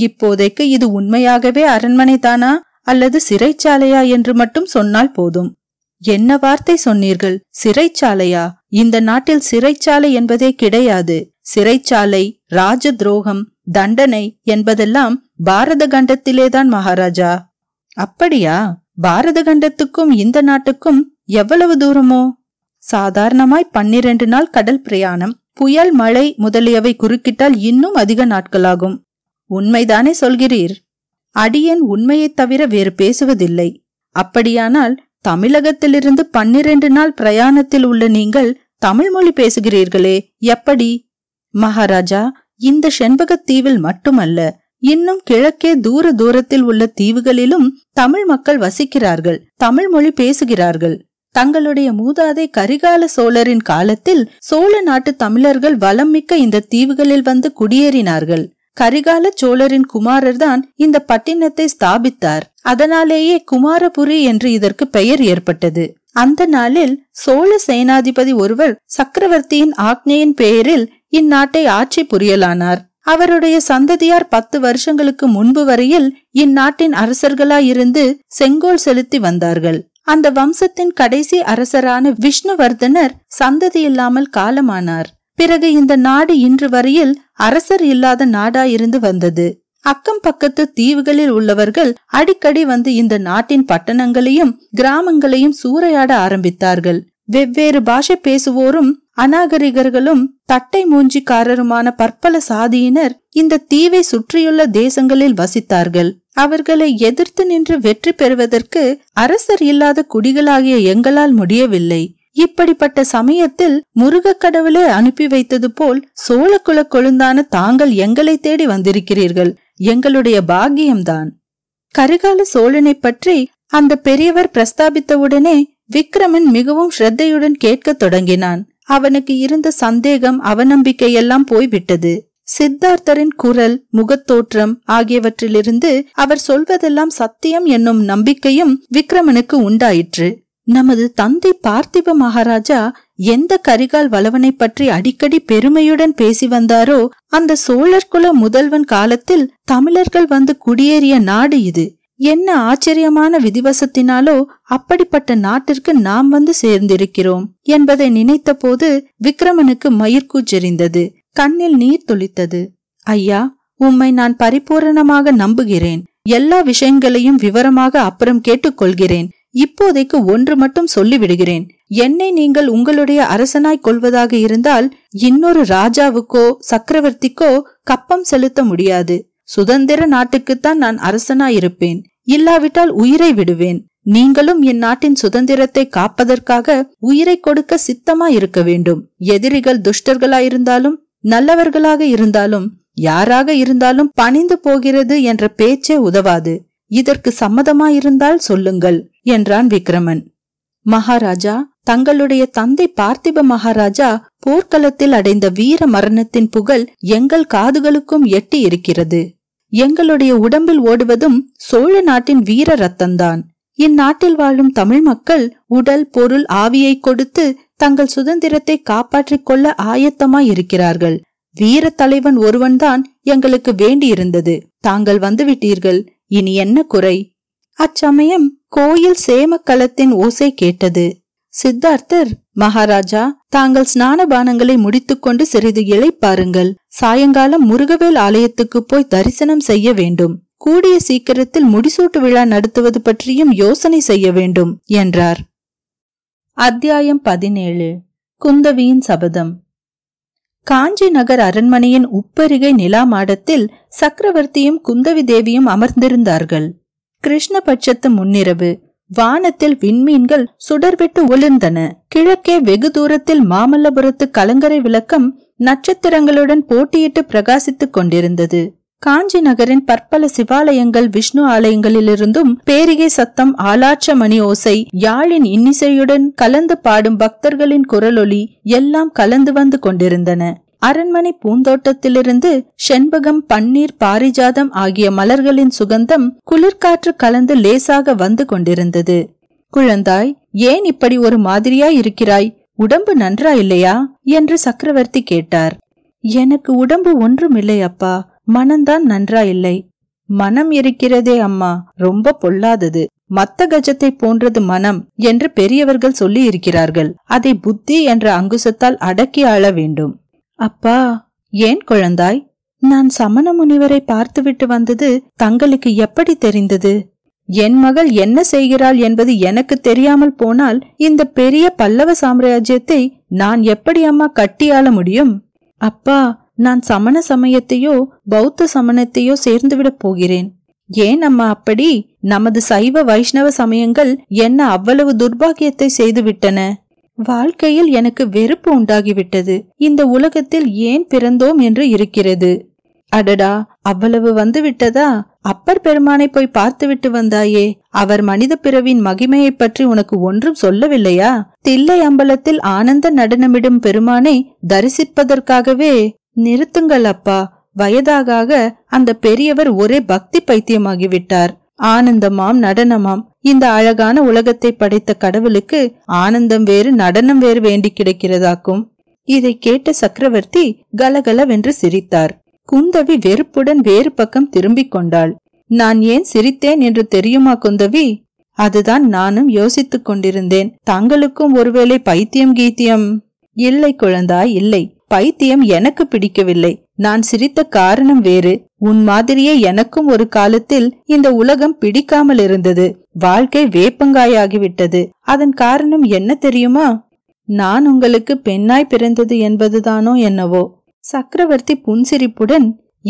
இப்போதைக்கு இது உண்மையாகவே அரண்மனை தானா அல்லது சிறைச்சாலையா என்று மட்டும் சொன்னால் போதும். என்ன வார்த்தை சொன்னீர்கள்! சிறைச்சாலையா? இந்த நாட்டில் சிறைச்சாலை என்பதே கிடையாது. சிறைச்சாலை, ராஜ துரோகம், தண்டனை என்பதெல்லாம் பாரத கண்டத்திலேதான் மகாராஜா. அப்படியா? பாரத கண்டத்துக்கும் இந்த நாட்டுக்கும் எவ்வளவு தூரமோ? சாதாரணமாய் பன்னிரண்டு நாள் கடல் பிரயாணம். புயல், மழை முதலியவை குறுக்கிட்டால் இன்னும் அதிக நாட்களாகும். உண்மைதானே சொல்கிறீர்? அடியன் உண்மையைத் தவிர வேறு பேசுவதில்லை. அப்படியானால் தமிழகத்திலிருந்து பன்னிரண்டு நாள் பிரயாணத்தில் உள்ள நீங்கள் தமிழ் மொழி பேசுகிறீர்களே, எப்படி? மகாராஜா, இந்த செண்பகத் தீவில் மட்டுமல்ல, இன்னும் கிழக்கே தூர தூரத்தில் உள்ள தீவுகளிலும் தமிழ் மக்கள் வசிக்கிறார்கள், தமிழ் மொழி பேசுகிறார்கள். தங்களுடைய மூதாதை கரிகால சோழரின் காலத்தில் சோழ நாட்டு தமிழர்கள் வளம் மிக்க இந்த தீவுகளில் வந்து குடியேறினார்கள். கரிகால சோழரின் குமாரர் தான் இந்த பட்டினத்தை ஸ்தாபித்தார். அதனாலேயே குமாரபுரி என்று இதற்கு பெயர் ஏற்பட்டது. அந்த நாளில் சோழ சேனாதிபதி ஒருவர் சக்கரவர்த்தியின் ஆக்ஞையின் பெயரில் இந்நாட்டை ஆட்சி புரியலானார். அவருடைய சந்ததியார் பத்து வருஷங்களுக்கு முன்பு வரையில் இந்நாட்டின் அரசர்களாயிருந்து செங்கோல் செலுத்தி வந்தார்கள். அந்த வம்சத்தின் கடைசி அரசரான விஷ்ணுவர்தனர் சந்ததியில்லாமல் காலமானார். பிறகு இந்த நாடு இன்று வரையில் அரசர் இல்லாத நாடாயிருந்து வந்தது. அக்கம் பக்கத்து தீவுகளில் உள்ளவர்கள் அடிக்கடி வந்து இந்த நாட்டின் பட்டணங்களையும் கிராமங்களையும் சூறையாட ஆரம்பித்தார்கள். வெவ்வேறு பாஷை பேசுவோரும் அநாகரிகர்களும் தட்டை மூஞ்சிக்காரருமான பற்பல சாதியினர் இந்த தீவை சுற்றியுள்ள தேசங்களில் வசித்தார்கள். அவர்களை எதிர்த்து நின்று வெற்றி பெறுவதற்கு அரசர் இல்லாத குடிகளாகிய எங்களால் முடியவில்லை. இப்படிப்பட்ட சமயத்தில் முருகக் கடவுளை அனுப்பி வைத்தது போல் சோழ குல கொழுந்தான தாங்கள் எங்களை தேடி வந்திருக்கிறீர்கள். எங்களுடைய பாக்கியம்தான். கரிகால சோழனை பற்றி அந்த பெரியவர் பிரஸ்தாபித்தவுடனே விக்கிரமன் மிகவும் ஸ்ரத்தையுடன் கேட்க தொடங்கினான். அவனுக்கு இருந்த சந்தேகம், அவநம்பிக்கையெல்லாம் போய்விட்டது. சித்தார்த்தரின் குரல், முகத்தோற்றம் ஆகியவற்றிலிருந்து அவர் சொல்வதெல்லாம் சத்தியம் என்னும் நம்பிக்கையும் விக்கிரமனுக்கு உண்டாயிற்று. நமது தந்தை பார்த்திப மகாராஜா எந்த கரிகால் வளவனை பற்றி அடிக்கடி பெருமையுடன் பேசி வந்தாரோ, அந்த சோழர்குல முதல்வன் காலத்தில் தமிழர்கள் வந்து குடியேறிய நாடு இது. என்ன ஆச்சரியமான விதிவசத்தினாலோ அப்படிப்பட்ட நாட்டிற்கு நாம் வந்து சேர்ந்திருக்கிறோம் என்பதை நினைத்த போது விக்கிரமனுக்கு மயிர்கூச்செறிந்தது, கண்ணில் நீர் துளித்தது. ஐயா, உம்மை நான் பரிபூரணமாக நம்புகிறேன். எல்லா விஷயங்களையும் விவரமாக அப்புறம் கேட்டுக்கொள்கிறேன். இப்போதைக்கு ஒன்று மட்டும் சொல்லிவிடுகிறேன். என்னை நீங்கள் உங்களுடைய அரசனாய் கொள்வதாக இருந்தால் இன்னொரு ராஜாவுக்கோ சக்கரவர்த்திக்கோ கப்பம் செலுத்த முடியாது. சுதந்திர நாட்டுக்குத்தான் நான் அரசனாயிருப்பேன். இல்லாவிட்டால் உயிரை விடுவேன். நீங்களும் என் நாட்டின் சுதந்திரத்தை காப்பதற்காக உயிரை கொடுக்க சித்தமாயிருக்க வேண்டும். எதிரிகள் துஷ்டர்களாயிருந்தாலும் நல்லவர்களாக இருந்தாலும் யாராக இருந்தாலும் பணிந்து போகிறது என்ற பேச்சே உதவாது. இதற்கு சம்மதமாயிருந்தால் சொல்லுங்கள் என்றான் விக்கிரமன். மகாராஜா, தங்களுடைய தந்தை பார்த்திப மகாராஜா போர்க்களத்தில் அடைந்த வீர மரணத்தின் புகழ் எங்கள் காதுகளுக்கும் எட்டி இருக்கிறது. எங்களுடைய உடம்பில் ஓடுவதும் சோழ நாட்டின் வீர ரத்தம்தான். இந்நாட்டில் வாழும் தமிழ் மக்கள் உடல், பொருள், ஆவியை கொடுத்து தங்கள் சுதந்திரத்தை காப்பாற்றிக் கொள்ள ஆயத்தமாயிருக்கிறார்கள். வீர தலைவன் ஒருவன்தான் எங்களுக்கு வேண்டியிருந்தது. தாங்கள் வந்துவிட்டீர்கள். இனி என்ன குறை? அச்சமயம் கோயில் சேமக்களத்தின் ஓசை கேட்டது. சித்தார்த்தர், மகாராஜா, தாங்கள் ஸ்நானபானங்களை முடித்துக்கொண்டு சிறிது இளைப்பாருங்கள். சாயங்காலம் முருகவேல் ஆலயத்துக்கு போய் தரிசனம் செய்ய வேண்டும். கூடிய சீக்கிரத்தில் முடிசூட்டு விழா நடத்துவது பற்றியும் யோசனை செய்ய வேண்டும் என்றார். அத்தியாயம் பதினேழு. குந்தவியின் சபதம். காஞ்சி நகர் அரண்மனையின் உப்பரிகை நிலா மாடத்தில் சக்கரவர்த்தியும் குந்தவி தேவியும் அமர்ந்திருந்தார்கள். கிருஷ்ணபட்சத்து முன்னிரவு வானத்தில் விண்மீன்கள் சுடர்விட்டு ஒளிர்ந்தன. கிழக்கே வெகு தூரத்தில் மாமல்லபுரத்து கலங்கரை விளக்கம் நட்சத்திரங்களுடன் போட்டியிட்டு பிரகாசித்துக் கொண்டிருந்தது. காஞ்சி நகரின் பற்பல சிவாலயங்கள், விஷ்ணு ஆலயங்களிலிருந்தும் பேரிகை சத்தம், ஆலாட்ச மணி ஓசை, யாழின் இன்னிசையுடன் கலந்து பாடும் பக்தர்களின் குரலொலி எல்லாம் கலந்து வந்து கொண்டிருந்தன. அரண்மனை பூந்தோட்டத்திலிருந்து செண்பகம், பன்னீர், பாரிஜாதம் ஆகிய மலர்களின் சுகந்தம் குளிர்காற்று கலந்து லேசாக வந்து கொண்டிருந்தது. குழந்தாய், ஏன் இப்படி ஒரு மாதிரியாய் இருக்கிறாய்? உடம்பு நன்றா இல்லையா என்று சக்கரவர்த்தி கேட்டார். எனக்கு உடம்பு ஒன்றும் இல்லை அப்பா, மனம்தான் நன்றா இல்லை. மனம் இருக்கிறதே அம்மா, ரொம்ப பொல்லாதது. மத்த கஜத்தை போன்றது மனம் என்று பெரியவர்கள் சொல்லி இருக்கிறார்கள். அதை புத்தி என்ற அங்குசத்தால் அடக்கி ஆள வேண்டும். அப்பா, ஏன் குழந்தாய்? நான் சமண முனிவரை பார்த்துவிட்டு வந்தது தங்களுக்கு எப்படி தெரிந்தது? என் மகள் என்ன செய்கிறாள் என்பது எனக்கு தெரியாமல் போனால் இந்த பெரிய பல்லவ சாம்ராஜ்யத்தை நான் எப்படி அம்மா கட்டியாள முடியும்? அப்பா, நான் சமண சமயத்தையோ பௌத்த சமணத்தையோ சேர்ந்துவிடப் போகிறேன். ஏன் அம்மா அப்படி? நமது சைவ வைஷ்ணவ சமயங்கள் என்ன அவ்வளவு துர்பாகியத்தை செய்துவிட்டன? வாழ்க்கையில் எனக்கு வெறுப்பு உண்டாகிவிட்டது. இந்த உலகத்தில் ஏன் பிறந்தோம் என்று இருக்கிறது. அடடா, அவ்வளவு வந்து விட்டதா? அப்பர் பெருமானை போய் பார்த்துவிட்டு வந்தாயே, அவர் மனித பிறவின் மகிமையை பற்றி உனக்கு ஒன்றும் சொல்லவில்லையா? தில்லை அம்பலத்தில் ஆனந்த நடனமிடும் பெருமானை தரிசிப்பதற்காகவே. நிறுத்துங்கள் அப்பா, வயதாக அந்த பெரியவர் ஒரே பக்தி பைத்தியமாகிவிட்டார். ஆனந்தமாம் நடனமாம். இந்த அழகான உலகத்தை படைத்த கடவுளுக்கு ஆனந்தம் வேறு நடனம் வேறு வேண்டி கிடக்கிறதாக்கும். இதை கேட்ட சக்கரவர்த்தி கலகலவென்று சிரித்தார். குந்தவி வெறுப்புடன் வேறு பக்கம் திரும்பிக் கொண்டாள். நான் ஏன் சிரித்தேன் என்று தெரியுமா குந்தவி? அதுதான் நானும் யோசித்துக் கொண்டிருந்தேன். தாங்களுக்கும் ஒருவேளை பைத்தியம் கீத்தியம்? இல்லை குழந்தாய், இல்லை. பைத்தியம் எனக்கு பிடிக்கவில்லை. நான் சிரித்த காரணம் வேறு. உன் மாதிரியே எனக்கும் ஒரு காலத்தில் இந்த உலகம் பிடிக்காமல் இருந்தது. வாழ்க்கை வேப்பங்காயாகிவிட்டது. அதன் காரணம் என்ன தெரியுமா? நான் உங்களுக்கு பெண்ணாய் பிறந்தது என்பதுதானோ என்னவோ? சக்கரவர்த்தி புன்சிரிப்புடன்,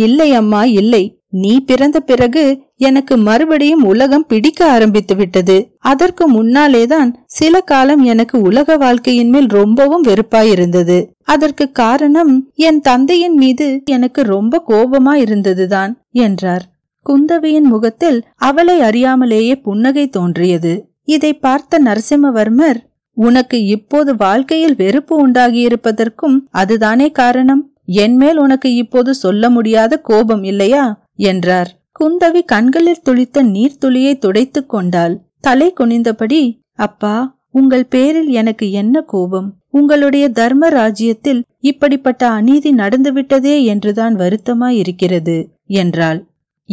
இல்லை அம்மா இல்லை, நீ பிறந்த பிறகு எனக்கு மறுபடியும் உலகம் பிடிக்க ஆரம்பித்து விட்டது. அதற்கு முன்னாலேதான் சில காலம் எனக்கு உலக வாழ்க்கையின் மேல் ரொம்பவும் வெறுப்பாயிருந்தது. அதற்கு காரணம் என் தந்தையின் மீது எனக்கு ரொம்ப கோபமா இருந்ததுதான் என்றார். குந்தவியின் முகத்தில் அவளை அறியாமலேயே புன்னகை தோன்றியது. இதை பார்த்த நரசிம்மவர்மர், உனக்கு இப்போது வாழ்க்கையில் வெறுப்பு உண்டாகியிருப்பதற்கும் அதுதானே காரணம். என்மேல் உனக்கு இப்போது சொல்ல முடியாத கோபம் இல்லையா என்றார். குந்தவி கண்களில் துளித்த நீர்த்துளியை துடைத்து கொண்டாள். தலை குனிந்தபடி, அப்பா, உங்கள் பேரில் எனக்கு என்ன கோபம்? உங்களுடைய தர்ம ராஜ்யத்தில் இப்படிப்பட்ட அநீதி நடந்துவிட்டதே என்றுதான் வருத்தமாயிருக்கிறது என்றாள்.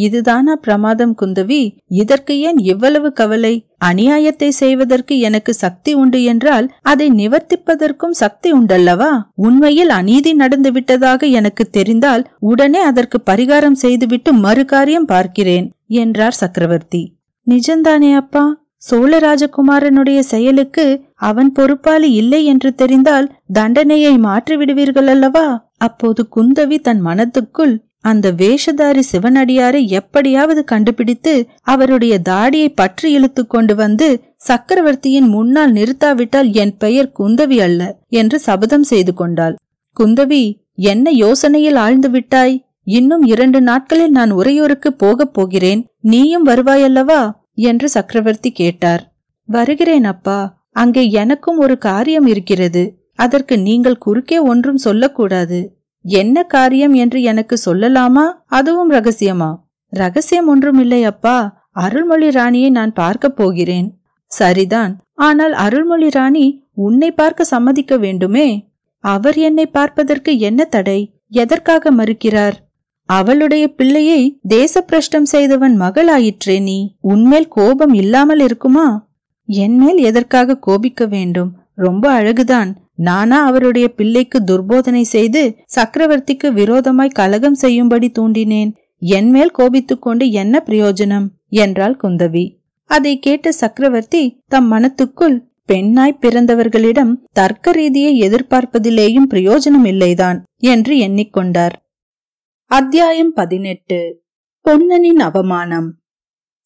இதுதானா பிரமாதம் குந்தவி? இதற்கு ஏன் இவ்வளவு கவலை? அநியாயத்தை செய்வதற்கு எனக்கு சக்தி உண்டு என்றால் அதை நிவர்த்திப்பதற்கும் சக்தி உண்டல்லவா? உண்மையில் அநீதி நடந்து விட்டதாக எனக்கு தெரிந்தால் உடனே அதற்கு பரிகாரம் செய்துவிட்டு மறு காரியம் பார்க்கிறேன் என்றார் சக்கரவர்த்தி. நிஜந்தானே அப்பா? சோழ ராஜகுமாரனுடைய செயலுக்கு அவன் பொறுப்பாளி இல்லை என்று தெரிந்தால் தண்டனையை மாற்றி விடுவீர்கள் அல்லவா? அப்போது குந்தவி தன் மனத்துக்குள், அந்த வேஷதாரி சிவனடியாரை எப்படியாவது கண்டுபிடித்து அவருடைய தாடியை பற்றி இழுத்து கொண்டு வந்து சக்கரவர்த்தியின் முன்னால் நிறுத்தாவிட்டால் என் பெயர் குந்தவி அல்ல என்று சபதம் செய்து கொண்டாள். குந்தவி, என்ன யோசனையில் ஆழ்ந்து விட்டாய்? இன்னும் இரண்டு நாட்களில் நான் உறையூருக்கு போகப் போகிறேன். நீயும் வருவாயல்லவா என்று சக்கரவர்த்தி கேட்டார். வருகிறேன் அப்பா. அங்கே எனக்கும் ஒரு காரியம் இருக்கிறது. அதற்கு நீங்கள் குறுக்கே ஒன்றும் சொல்லக்கூடாது. என்ன காரியம் என்று எனக்கு சொல்லலாமா? அதுவும் ரகசியமா? ரகசியம் ஒன்றும் இல்லை அப்பா. அருள்மொழி ராணியை நான் பார்க்க போகிறேன். சரிதான், ஆனால் அருள்மொழி ராணி உன்னை பார்க்க சம்மதிக்க வேண்டுமே. அவர் என்னை பார்ப்பதற்கு என்ன தடை? எதற்காக மறுக்கிறார்? அவளுடைய பிள்ளையை தேச பிரஷ்டம் செய்தவன் மகளாயிற்றே நீ. உன்மேல் கோபம் இல்லாமல் இருக்குமா? என்மேல் எதற்காக கோபிக்க வேண்டும்? ரொம்ப அழகுதான். நானா அவருடைய பிள்ளைக்கு துர்போதனை செய்து சக்கரவர்த்திக்கு விரோதமாய் கலகம் செய்யும்படி தூண்டினேன்? என்மேல் கோபித்துக் கொண்டு என்ன பிரயோஜனம் என்றாள் குந்தவி. அதை கேட்ட சக்கரவர்த்தி தம் மனத்துக்குள், பெண்ணாய் பிறந்தவர்களிடம் தர்க்க ரீதியை எதிர்பார்ப்பதிலேயும் பிரயோஜனம் இல்லைதான் என்று எண்ணிக்கொண்டார். அத்தியாயம் பதினெட்டு. பொன்னனின் அவமானம்.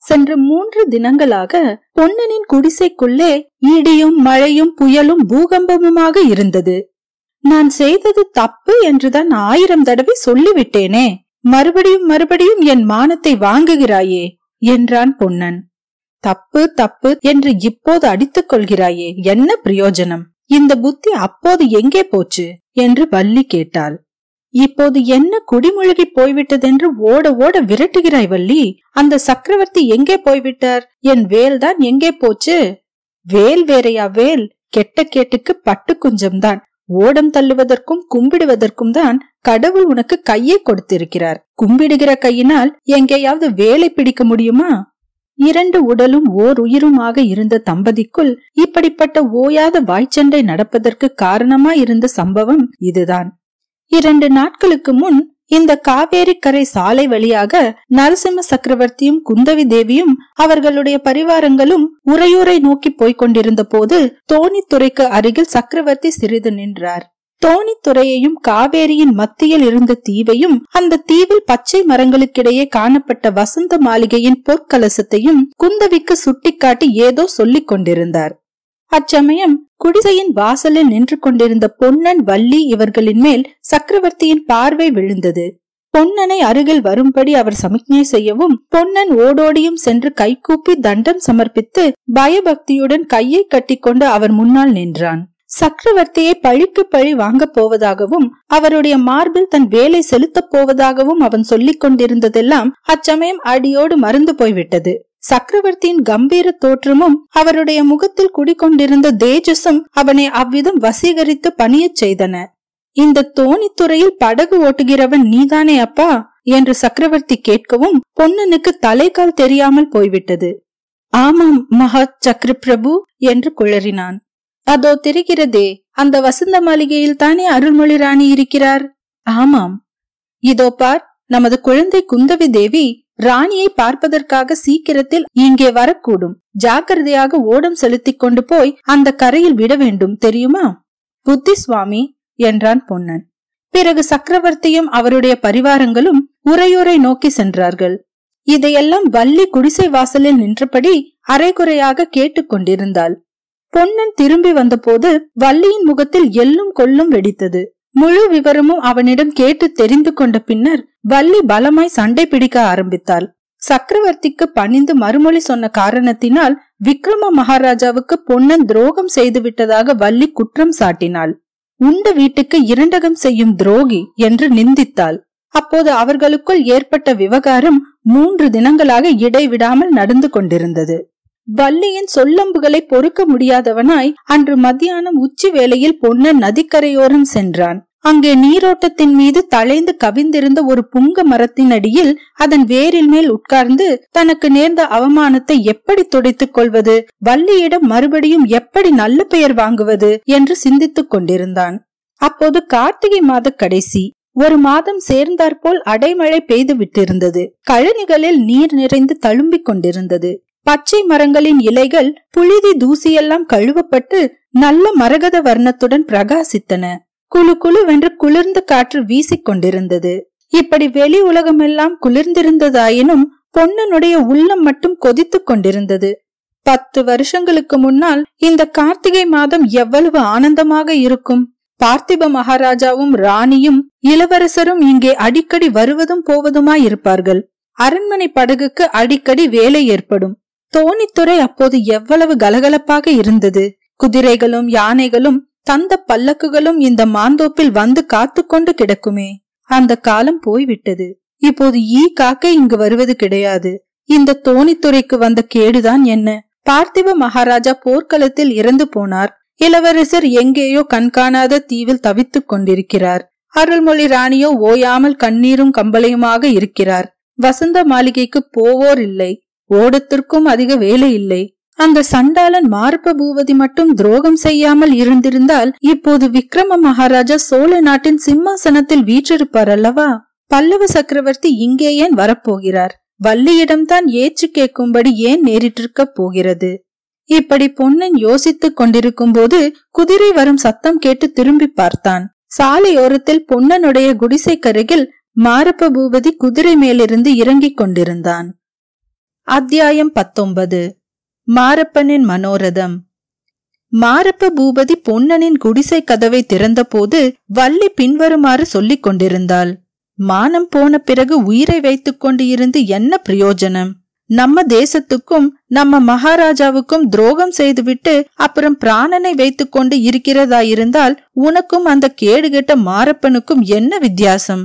சென்ற மூன்று தினங்களாக பொன்னனின் குடிசைக்குள்ளே இடியும் மழையும் புயலும் பூகம்பமுமாக இருந்தது. நான் செய்தது தப்பு என்றுதான் ஆயிரம் தடவை சொல்லிவிட்டேனே, மறுபடியும் மறுபடியும் என் மானத்தை வாங்குகிறாயே என்றான் பொன்னன். தப்பு தப்பு என்று இப்போது அடித்துக் கொள்கிறாயே, என்ன பிரயோஜனம்? இந்த புத்தி அப்போது எங்கே போச்சு என்று வள்ளி கேட்டாள். இப்போது என்ன குடிமுழுகி போய்விட்டதென்று ஓட ஓட விரட்டுகிறாய் வள்ளி. அந்த சக்கரவர்த்தி எங்கே போய்விட்டார்? என் வேல் தான் எங்கே போச்சு? வேல் வேறையா வேல்? கெட்ட கேட்டுக்கு பட்டு குஞ்சம்தான். ஓடம் தள்ளுவதற்கும் கும்பிடுவதற்கும் தான் கடவுள் உனக்கு கையை கொடுத்திருக்கிறார். கும்பிடுகிற கையினால் எங்கேயாவது வேலை பிடிக்க முடியுமா? இரண்டு உடலும் ஓர் உயிருமாக இருந்த தம்பதிக்குள் இப்படிப்பட்ட ஓயாத வாய்ச்சண்டை நடப்பதற்கு காரணமாயிருந்த சம்பவம் இதுதான். இரண்டு நாட்களுக்கு முன் இந்த காவேரிக்கரை சாலை வழியாக நரசிம்ம சக்கரவர்த்தியும் குந்தவி தேவியும் அவர்களுடைய பரிவாரங்களும் உறையூரை நோக்கி போய்கொண்டிருந்த போது தோணித்துறைக்கு அருகில் சக்கரவர்த்தி சிறிது நின்றார். தோணித்துறையையும் காவேரியின் மத்தியில் இருந்த தீவையும் அந்த தீவில் பச்சை மரங்களுக்கிடையே காணப்பட்ட வசந்த மாளிகையின் பொற்கலசத்தையும் குந்தவிக்கு சுட்டிக்காட்டி ஏதோ சொல்லிக் கொண்டிருந்தார். அச்சமயம் குடிசையின் வாசலில் நின்று கொண்டிருந்த பொன்னன் வள்ளி இவர்களின் மேல் சக்கரவர்த்தியின் பார்வை விழுந்தது. பொன்னனை அருகில் வரும்படி அவர் சமிக்ஞை செய்யவும் பொன்னன் ஓடோடியும் சென்று கைகூப்பி தண்டம் சமர்ப்பித்து பயபக்தியுடன் கையை கட்டிக்கொண்டு அவர் முன்னால் நின்றான். சக்கரவர்த்தியை பழிக்கு பழி வாங்கப் போவதாகவும் அவருடைய மார்பில் தன் வேலை செலுத்தப் போவதாகவும் அவன் சொல்லிக் கொண்டிருந்ததெல்லாம் அச்சமயம் அடியோடு மறந்து போய்விட்டது. சக்கரவர்த்தியின் கம்பீர தோற்றமும் அவருடைய முகத்தில் குடிக்கொண்டிருந்த தேஜஸும் அவனை அவ்விதம் வசீகரித்து பணியச் செய்தன. இந்த தோணித்துறையில் படகு ஓட்டுகிறவன் நீதானே அப்பா என்று சக்கரவர்த்தி கேட்கவும் பொன்னனுக்கு தலைக்கால் தெரியாமல் போய்விட்டது. ஆமாம் மகா சக்கர பிரபு என்று குளறினான். அதோ தெரிகிறதே, அந்த வசந்த மாளிகையில் தானே அருள்மொழி ராணி இருக்கிறார். ஆமாம். இதோ பார், நமது குழந்தை குந்தவி தேவி ராணியை பார்ப்பதற்காக சீக்கிரத்தில் இங்கே வரக்கூடும். ஜாக்கிரதையாக ஓடம் செலுத்தி கொண்டு போய் அந்த கரையில் விட வேண்டும், தெரியுமா? புத்தி சுவாமி என்றான் பொன்னன். பிறகு சக்கரவர்த்தியும் அவருடைய பரிவாரங்களும் உறையூரை நோக்கி சென்றார்கள். இதையெல்லாம் வள்ளி குடிசை வாசலில் நின்றபடி அரைகுறையாக கேட்டுக்கொண்டிருந்தாள். பொன்னன் திரும்பி வந்தபோது வள்ளியின் முகத்தில் எல்லும் கொல்லும் வெடித்தது. முழு விவரமும் அவனிடம் கேட்டு தெரிந்து கொண்ட பின்னர் வள்ளி பலமாய் சண்டை பிடிக்க ஆரம்பித்தாள். சக்கரவர்த்திக்கு பணிந்து மறுமொழி சொன்ன காரணத்தினால் விக்ரம மகாராஜாவுக்கு பொன்னன் துரோகம் செய்து விட்டதாக வள்ளி குற்றம் சாட்டினாள். உண்ட வீட்டுக்கு இரண்டகம் செய்யும் துரோகி என்று நிந்தித்தாள். அப்போது அவர்களுக்குள் ஏற்பட்ட விவகாரம் மூன்று தினங்களாக இடைவிடாமல் நடந்து கொண்டிருந்தது. வள்ளியின் சொல்லம்புகளை பொறுக்க முடியாதவனாய் அன்று மத்தியானம் உச்சி வேளையில் பொன்னன் நதிக்கரையோரம் சென்றான். அங்கே நீரோட்டத்தின் மீது தளைந்து கவிந்திருந்த ஒரு புங்க மரத்தின் அடியில் அதன் வேரில் மேல் உட்கார்ந்து தனக்கு நேர்ந்த அவமானத்தை எப்படி துடைத்துக் கொள்வது, வள்ளியிடம் மறுபடியும் எப்படி நல்ல பெயர் வாங்குவது என்று சிந்தித்துக் கொண்டிருந்தான். அப்போது கார்த்திகை மாத கடைசி. ஒரு மாதம் சேர்ந்தாற்போல் அடைமழை பெய்து விட்டிருந்தது. கழனிகளில் நீர் நிறைந்து தழும்பிக் கொண்டிருந்தது. பச்சை மரங்களின் இலைகள் புழுதி தூசியெல்லாம் கழுவப்பட்டு நல்ல மரகத வர்ணத்துடன் பிரகாசித்தன. குழு குழுவென்று குளிர்ந்த காற்று வீசிக்கொண்டிருந்தது. இப்படி வெளி உலகமெல்லாம் குளிர்ந்திருந்ததாயினும் பொன்னனுடைய உள்ளம் மட்டும் கொதித்து கொண்டிருந்தது. பத்து வருஷங்களுக்கு முன்னால் இந்த கார்த்திகை மாதம் எவ்வளவு ஆனந்தமாக இருக்கும்! பார்த்திப மகாராஜாவும் ராணியும் இளவரசரும் இங்கே அடிக்கடி வருவதும் போவதுமாயிருப்பார்கள். அரண்மனை படகுக்கு அடிக்கடி வேலை ஏற்படும். தோணித்துறை அப்போது எவ்வளவு கலகலப்பாக இருந்தது. குதிரைகளும் யானைகளும் தந்த பல்லக்குகளும் இந்த மாந்தோப்பில் வந்து காத்து கொண்டு கிடக்குமே. அந்த காலம் போய்விட்டது. இப்போது ஈ காக்க இங்கு வருவது கிடையாது. இந்த தோணித்துறைக்கு வந்த கேடுதான் என்ன! பார்த்திப மகாராஜா போர்க்களத்தில் இறந்து போனார். இளவரசர் எங்கேயோ கண்காணாத தீவில் தவித்துக் கொண்டிருக்கிறார். அருள்மொழி ராணியோ ஓயாமல் கண்ணீரும் கம்பளையுமாக இருக்கிறார். வசந்த மாளிகைக்கு போவோர் இல்லை. ஓடத்திற்கும் அதிக வேலை இல்லை. அந்த சண்டாளன் மாரப்ப பூபதி மட்டும் துரோகம் செய்யாமல் இருந்திருந்தால் இப்போது விக்ரம மகாராஜா சோழ நாட்டின் சிம்மாசனத்தில் வீற்றிருப்பார் அல்லவா? பல்லவ சக்கரவர்த்தி இங்கே ஏன் வரப்போகிறார்? வள்ளியிடம்தான் ஏச்சு கேட்கும்படி ஏன் நேரிட்டிருக்க போகிறது? இப்படி பொன்னன் யோசித்துக் கொண்டிருக்கும் போது குதிரை வரும் சத்தம் கேட்டு திரும்பி பார்த்தான். சாலையோரத்தில் பொன்னனுடைய குடிசைக்கருகில் மாரப்ப பூபதி குதிரை மேலிருந்து இறங்கிக் கொண்டிருந்தான். அத்தியாயம் பத்தொன்பது. மாரப்பனின் மனோரதம். மாரப்ப பூபதி பொன்னனின் குடிசை கதவை திறந்த போது வள்ளி பின்வருமாறு சொல்லிக் கொண்டிருந்தாள். மானம் போன பிறகு உயிரை வைத்துக் கொண்டு இருந்து என்ன பிரயோஜனம்? நம்ம தேசத்துக்கும் நம்ம மகாராஜாவுக்கும் துரோகம் செய்துவிட்டு அப்புறம் பிராணனை வைத்துக் கொண்டு இருக்கிறதாயிருந்தால் உனக்கும் அந்த கேடுகெட்ட மாரப்பனுக்கும் என்ன வித்தியாசம்?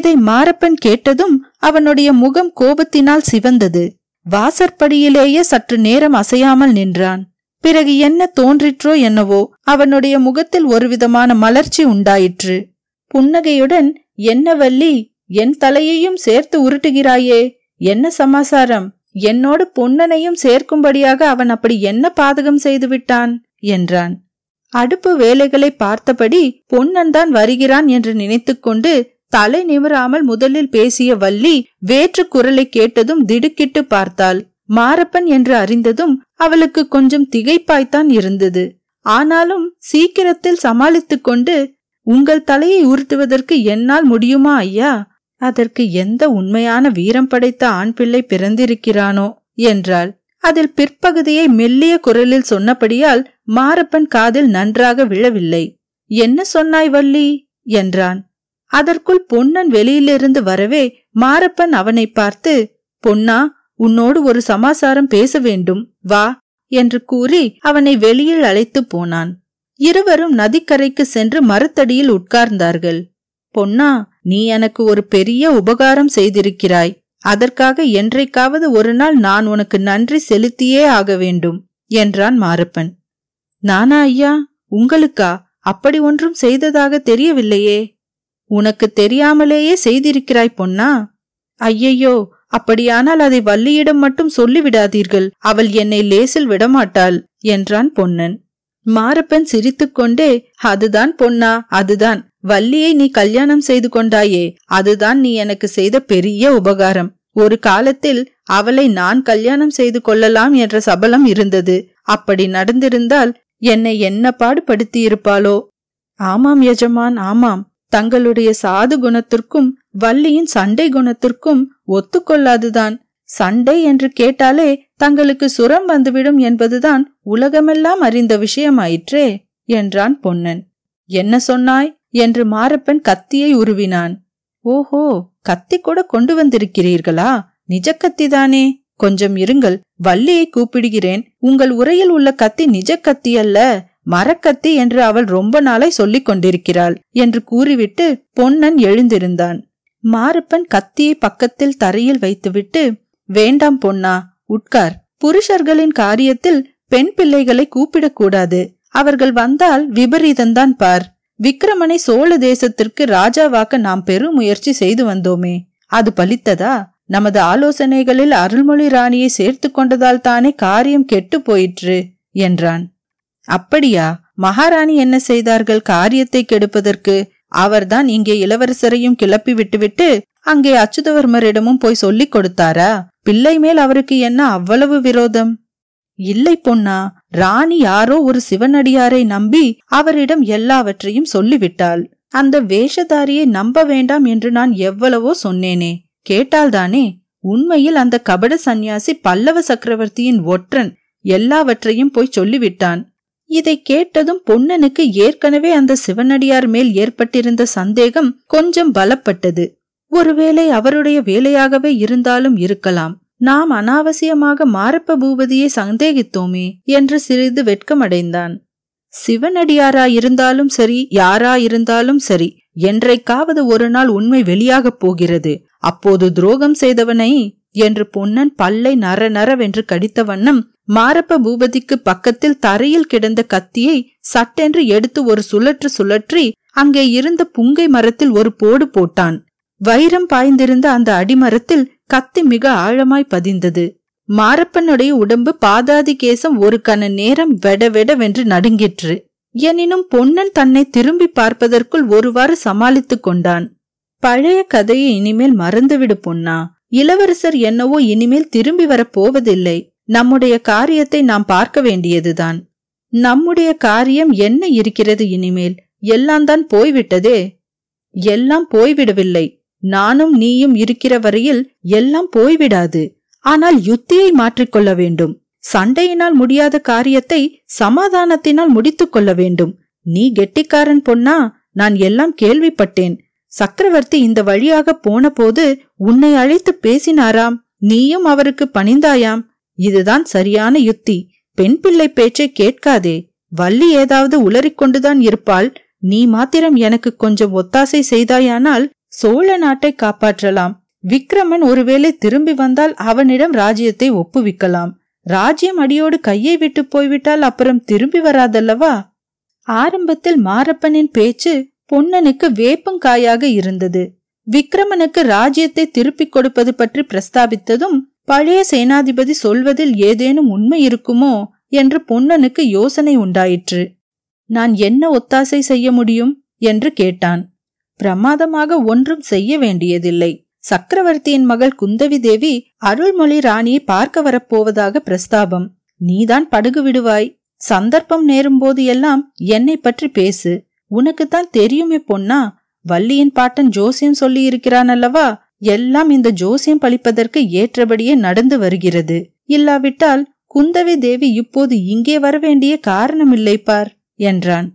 இதை மாரப்பன் கேட்டதும் அவனுடைய முகம் கோபத்தினால் சிவந்தது. வாசற்படியிலேயே சற்று நேரம் அசையாமல் நின்றான். பிறகு என்ன தோன்றிற்றோ என்னவோ, அவனுடைய முகத்தில் ஒருவிதமான மலர்ச்சி உண்டாயிற்று. புன்னகையுடன், என்ன வள்ளி, என் தலையையும் சேர்த்து உருட்டுகிறாயே, என்ன சமாசாரம்? என்னோடு பொன்னனையும் சேர்க்கும்படியாக அவன் அப்படி என்ன பாதகம் செய்து விட்டான் என்றான். அடுப்பு வேலைகளை பார்த்தபடி பொன்னன் தான் வருகிறான் என்று நினைத்து கொண்டு தலை நிமிராமல் முதலில் பேசிய வள்ளி வேற்று குரலை கேட்டதும் திடுக்கிட்டு பார்த்தாள். மாரப்பன் என்று அறிந்ததும் அவளுக்கு கொஞ்சம் திகைப்பாய்த்தான் இருந்தது. ஆனாலும் சீக்கிரத்தில் சமாளித்துக் கொண்டு, உங்கள் தலையை உருட்டுவதற்கு என்னால் முடியுமா ஐயா? அதற்கு எந்த உண்மையான வீரம் படைத்த ஆண் பிள்ளை பிறந்திருக்கிறானோ என்றாள். அதில் பிற்பகுதியை மெல்லிய குரலில் சொன்னபடியால் மாரப்பன் காதில் நன்றாக விழவில்லை. என்ன சொன்னாய் வள்ளி என்றான். அதற்குள் பொன்னன் வெளியிலிருந்து வரவே மாரப்பன் அவனை பார்த்து, பொன்னா, உன்னோடு ஒரு சமாசாரம் பேச வேண்டும், வா என்று கூறி அவனை வெளியில் அழைத்து போனான். இருவரும் நதிக்கரைக்கு சென்று மரத்தடியில் உட்கார்ந்தார்கள். பொன்னா, நீ எனக்கு ஒரு பெரிய உபகாரம் செய்திருக்கிறாய். அதற்காக என்றைக்காவது ஒரு நாள் நான் உனக்கு நன்றி செலுத்தியே ஆக வேண்டும் என்றான் மாரப்பன். நானா ஐயா, உங்களுக்கா? அப்படி ஒன்றும் செய்ததாக தெரியவில்லையே. உனக்கு தெரியாமலேயே செய்திருக்கிறாய் பொன்னா. ஐயையோ, அப்படியானால் அதை வள்ளியிடம் மட்டும் சொல்லிவிடாதீர்கள், அவள் என்னை லேசில் விடமாட்டாள் என்றான் பொன்னன். மாரப்பன் சிரித்துக்கொண்டே, அதுதான் பொன்னா, அதுதான், வள்ளியை நீ கல்யாணம் செய்து கொண்டாயே, அதுதான் நீ எனக்கு செய்த பெரிய உபகாரம். ஒரு காலத்தில் அவளை நான் கல்யாணம் செய்து கொள்ளலாம் என்ற சபலம் இருந்தது. அப்படி நடந்திருந்தால் என்னை என்ன பாடுபடுத்தியிருப்பாளோ? ஆமாம் எஜமான், ஆமாம். தங்களுடைய சாது குணத்திற்கும் வள்ளியின் சண்டை குணத்திற்கும் ஒத்துக்கொள்ளாதுதான். சண்டை என்று கேட்டாலே தங்களுக்கு சுரம் வந்துவிடும் என்பதுதான் உலகமெல்லாம் அறிந்த விஷயமாயிற்றே என்றான் பொன்னன். என்ன சொன்னாய் என்று மாரப்பன் கத்தியை உருவினான். ஓஹோ, கத்தி கூட கொண்டு வந்திருக்கிறீர்களா? நிஜ கத்திதானே? கொஞ்சம் இருங்கள், வள்ளியை கூப்பிடுகிறேன். உங்கள் உரையில் உள்ள கத்தி நிஜ கத்தி அல்ல, மரக்கத்தி என்று அவள் ரொம்ப நாளை சொல்லிக் கொண்டிருக்கிறாள் என்று கூறிவிட்டு பொன்னன் எழுந்திருந்தான். மாரப்பன் கத்தியை பக்கத்தில் தரையில் வைத்துவிட்டு, வேண்டாம் பொன்னா, உட்கார். புருஷர்களின் காரியத்தில் பெண் பிள்ளைகளை கூப்பிடக்கூடாது. அவர்கள் வந்தால் விபரீதம்தான். பார், விக்கிரமனை சோழ தேசத்திற்கு ராஜாவாக்க நாம் பெரும் முயற்சி செய்து வந்தோமே, அது பலித்ததா? நமது ஆலோசனைகளில் அருள்மொழி ராணியை சேர்த்து கொண்டதால் தானே காரியம் கெட்டு போயிற்று என்றான். அப்படியா? மகாராணி என்ன செய்தார்கள் காரியத்தை கெடுப்பதற்கு? அவர்தான் இங்கே இளவரசரையும் கிளப்பி விட்டுவிட்டு அங்கே அச்சுதவர்மரிடமும் போய் சொல்லிக் கொடுத்தாரா? பிள்ளை மேல் அவருக்கு என்ன அவ்வளவு விரோதம்? இல்லை பொன்னா, ராணி யாரோ ஒரு சிவனடியாரை நம்பி அவரிடம் எல்லாவற்றையும் சொல்லிவிட்டாள். அந்த வேஷதாரியை நம்ப வேண்டாம் என்று நான் எவ்வளவோ சொன்னேனே, கேட்டால்தானே? உண்மையில் அந்த கபட சந்நியாசி பல்லவ சக்கரவர்த்தியின் ஒற்றன், எல்லாவற்றையும் போய் சொல்லிவிட்டான். இதை கேட்டதும் பொன்னனுக்கு ஏற்கனவே அந்த சிவனடியார் மேல் ஏற்பட்டிருந்த சந்தேகம் கொஞ்சம் பலப்பட்டது. ஒருவேளை அவருடைய வேலையாகவே இருந்தாலும் இருக்கலாம். நாம் அனாவசியமாக மாரப்ப பூபதியை சந்தேகித்தோமே என்று சிறிது வெட்கமடைந்தான். சிவனடியாராயிருந்தாலும் சரி, யாராயிருந்தாலும் சரி, என்றைக்காவது ஒரு நாள் உண்மை வெளியாகப் போகிறது. அப்போது துரோகம் செய்தவனை என்று பொன்னன் பல்லை நர நரவென்று கடித்த வண்ணம் மாரப்ப பூபதிக்கு பக்கத்தில் தரையில் கிடந்த கத்தியை சட்டென்று எடுத்து ஒரு சுழற்று சுழற்றி அங்கே இருந்த புங்கை மரத்தில் ஒரு போடு போட்டான். வைரம் பாய்ந்திருந்த அந்த அடிமரத்தில் கத்தி மிக ஆழமாய் பதிந்தது. மாரப்பனுடைய உடம்பு பாதாதி கேசம் ஒரு கண நேரம் வெடவெடவென்று நடுங்கிற்று. எனினும் பொன்னன் தன்னை திரும்பி பார்ப்பதற்குள் ஒருவாறு சமாளித்து கொண்டான். பழைய கதையை இனிமேல் மறந்துவிடு பொன்னா. இளவரசர் என்னவோ இனிமேல் திரும்பி வரப்போவதில்லை. நம்முடைய காரியத்தை நாம் பார்க்க வேண்டியதுதான். நம்முடைய காரியம் என்ன இருக்கிறது இனிமேல்? எல்லாம் தான் போய்விட்டதே. எல்லாம் போய்விடவில்லை. நானும் நீயும் இருக்கிற வரையில் எல்லாம் போய்விடாது. ஆனால் யுத்தியை மாற்றிக்கொள்ள வேண்டும். சண்டையினால் முடியாத காரியத்தை சமாதானத்தினால் முடித்துக் கொள்ள வேண்டும். நீ கெட்டிக்காரன் பொன்னா, நான் எல்லாம் கேள்விப்பட்டேன். சக்கரவர்த்தி இந்த வழியாக போன போது உன்னை அழைத்து பேசினாராம், நீயும் அவருக்கு பணிந்தாயாம். இதுதான் சரியான யுத்தி. பெண் பிள்ளை பேச்சை கேட்காதே. வள்ளி ஏதாவது உளறிக்கொண்டுதான் இருப்பாள். நீ மாத்திரம் எனக்கு கொஞ்சம் ஒத்தாசை செய்தாயானால் சோழ நாட்டை காப்பாற்றலாம். விக்கிரமன் ஒருவேளை திரும்பி வந்தால் அவனிடம் ராஜ்யத்தை ஒப்புவிக்கலாம். ராஜ்யம் அடியோடு கையை விட்டு போய்விட்டால் அப்புறம் திரும்பி வராதல்லவா? ஆரம்பத்தில் மாரப்பனின் பேச்சு பொன்னனுக்கு வேப்பங்காயாக இருந்தது. விக்கிரமனுக்கு ராஜ்யத்தை திருப்பிக் கொடுப்பது பற்றி பிரஸ்தாபித்ததும் பழைய சேனாதிபதி சொல்வதில் ஏதேனும் உண்மை இருக்குமோ என்று பொன்னனுக்கு யோசனை உண்டாயிற்று. நான் என்ன ஒத்தாசை செய்ய முடியும் என்று கேட்டான். பிரமாதமாக ஒன்றும் செய்ய வேண்டியதில்லை. சக்கரவர்த்தியின் மகள் குந்தவி தேவி அருள்மொழி ராணியை பார்க்க வரப்போவதாக பிரஸ்தாபம். நீதான் படகு விடுவாய். சந்தர்ப்பம் நேரும் போது எல்லாம் என்னை பற்றி பேசு. உனக்குத்தான் தெரியுமே பொன்னா, வள்ளியின் பாட்டன் ஜோசியம் சொல்லி இருக்கிறான் அல்லவா? எல்லாம் இந்த ஜோசியம் பழிப்பதற்கு ஏற்றபடியே நடந்து வருகிறது. இல்லாவிட்டால் குந்தவி தேவி இப்போது இங்கே வரவேண்டிய காரணமில்லை பார் என்றான்.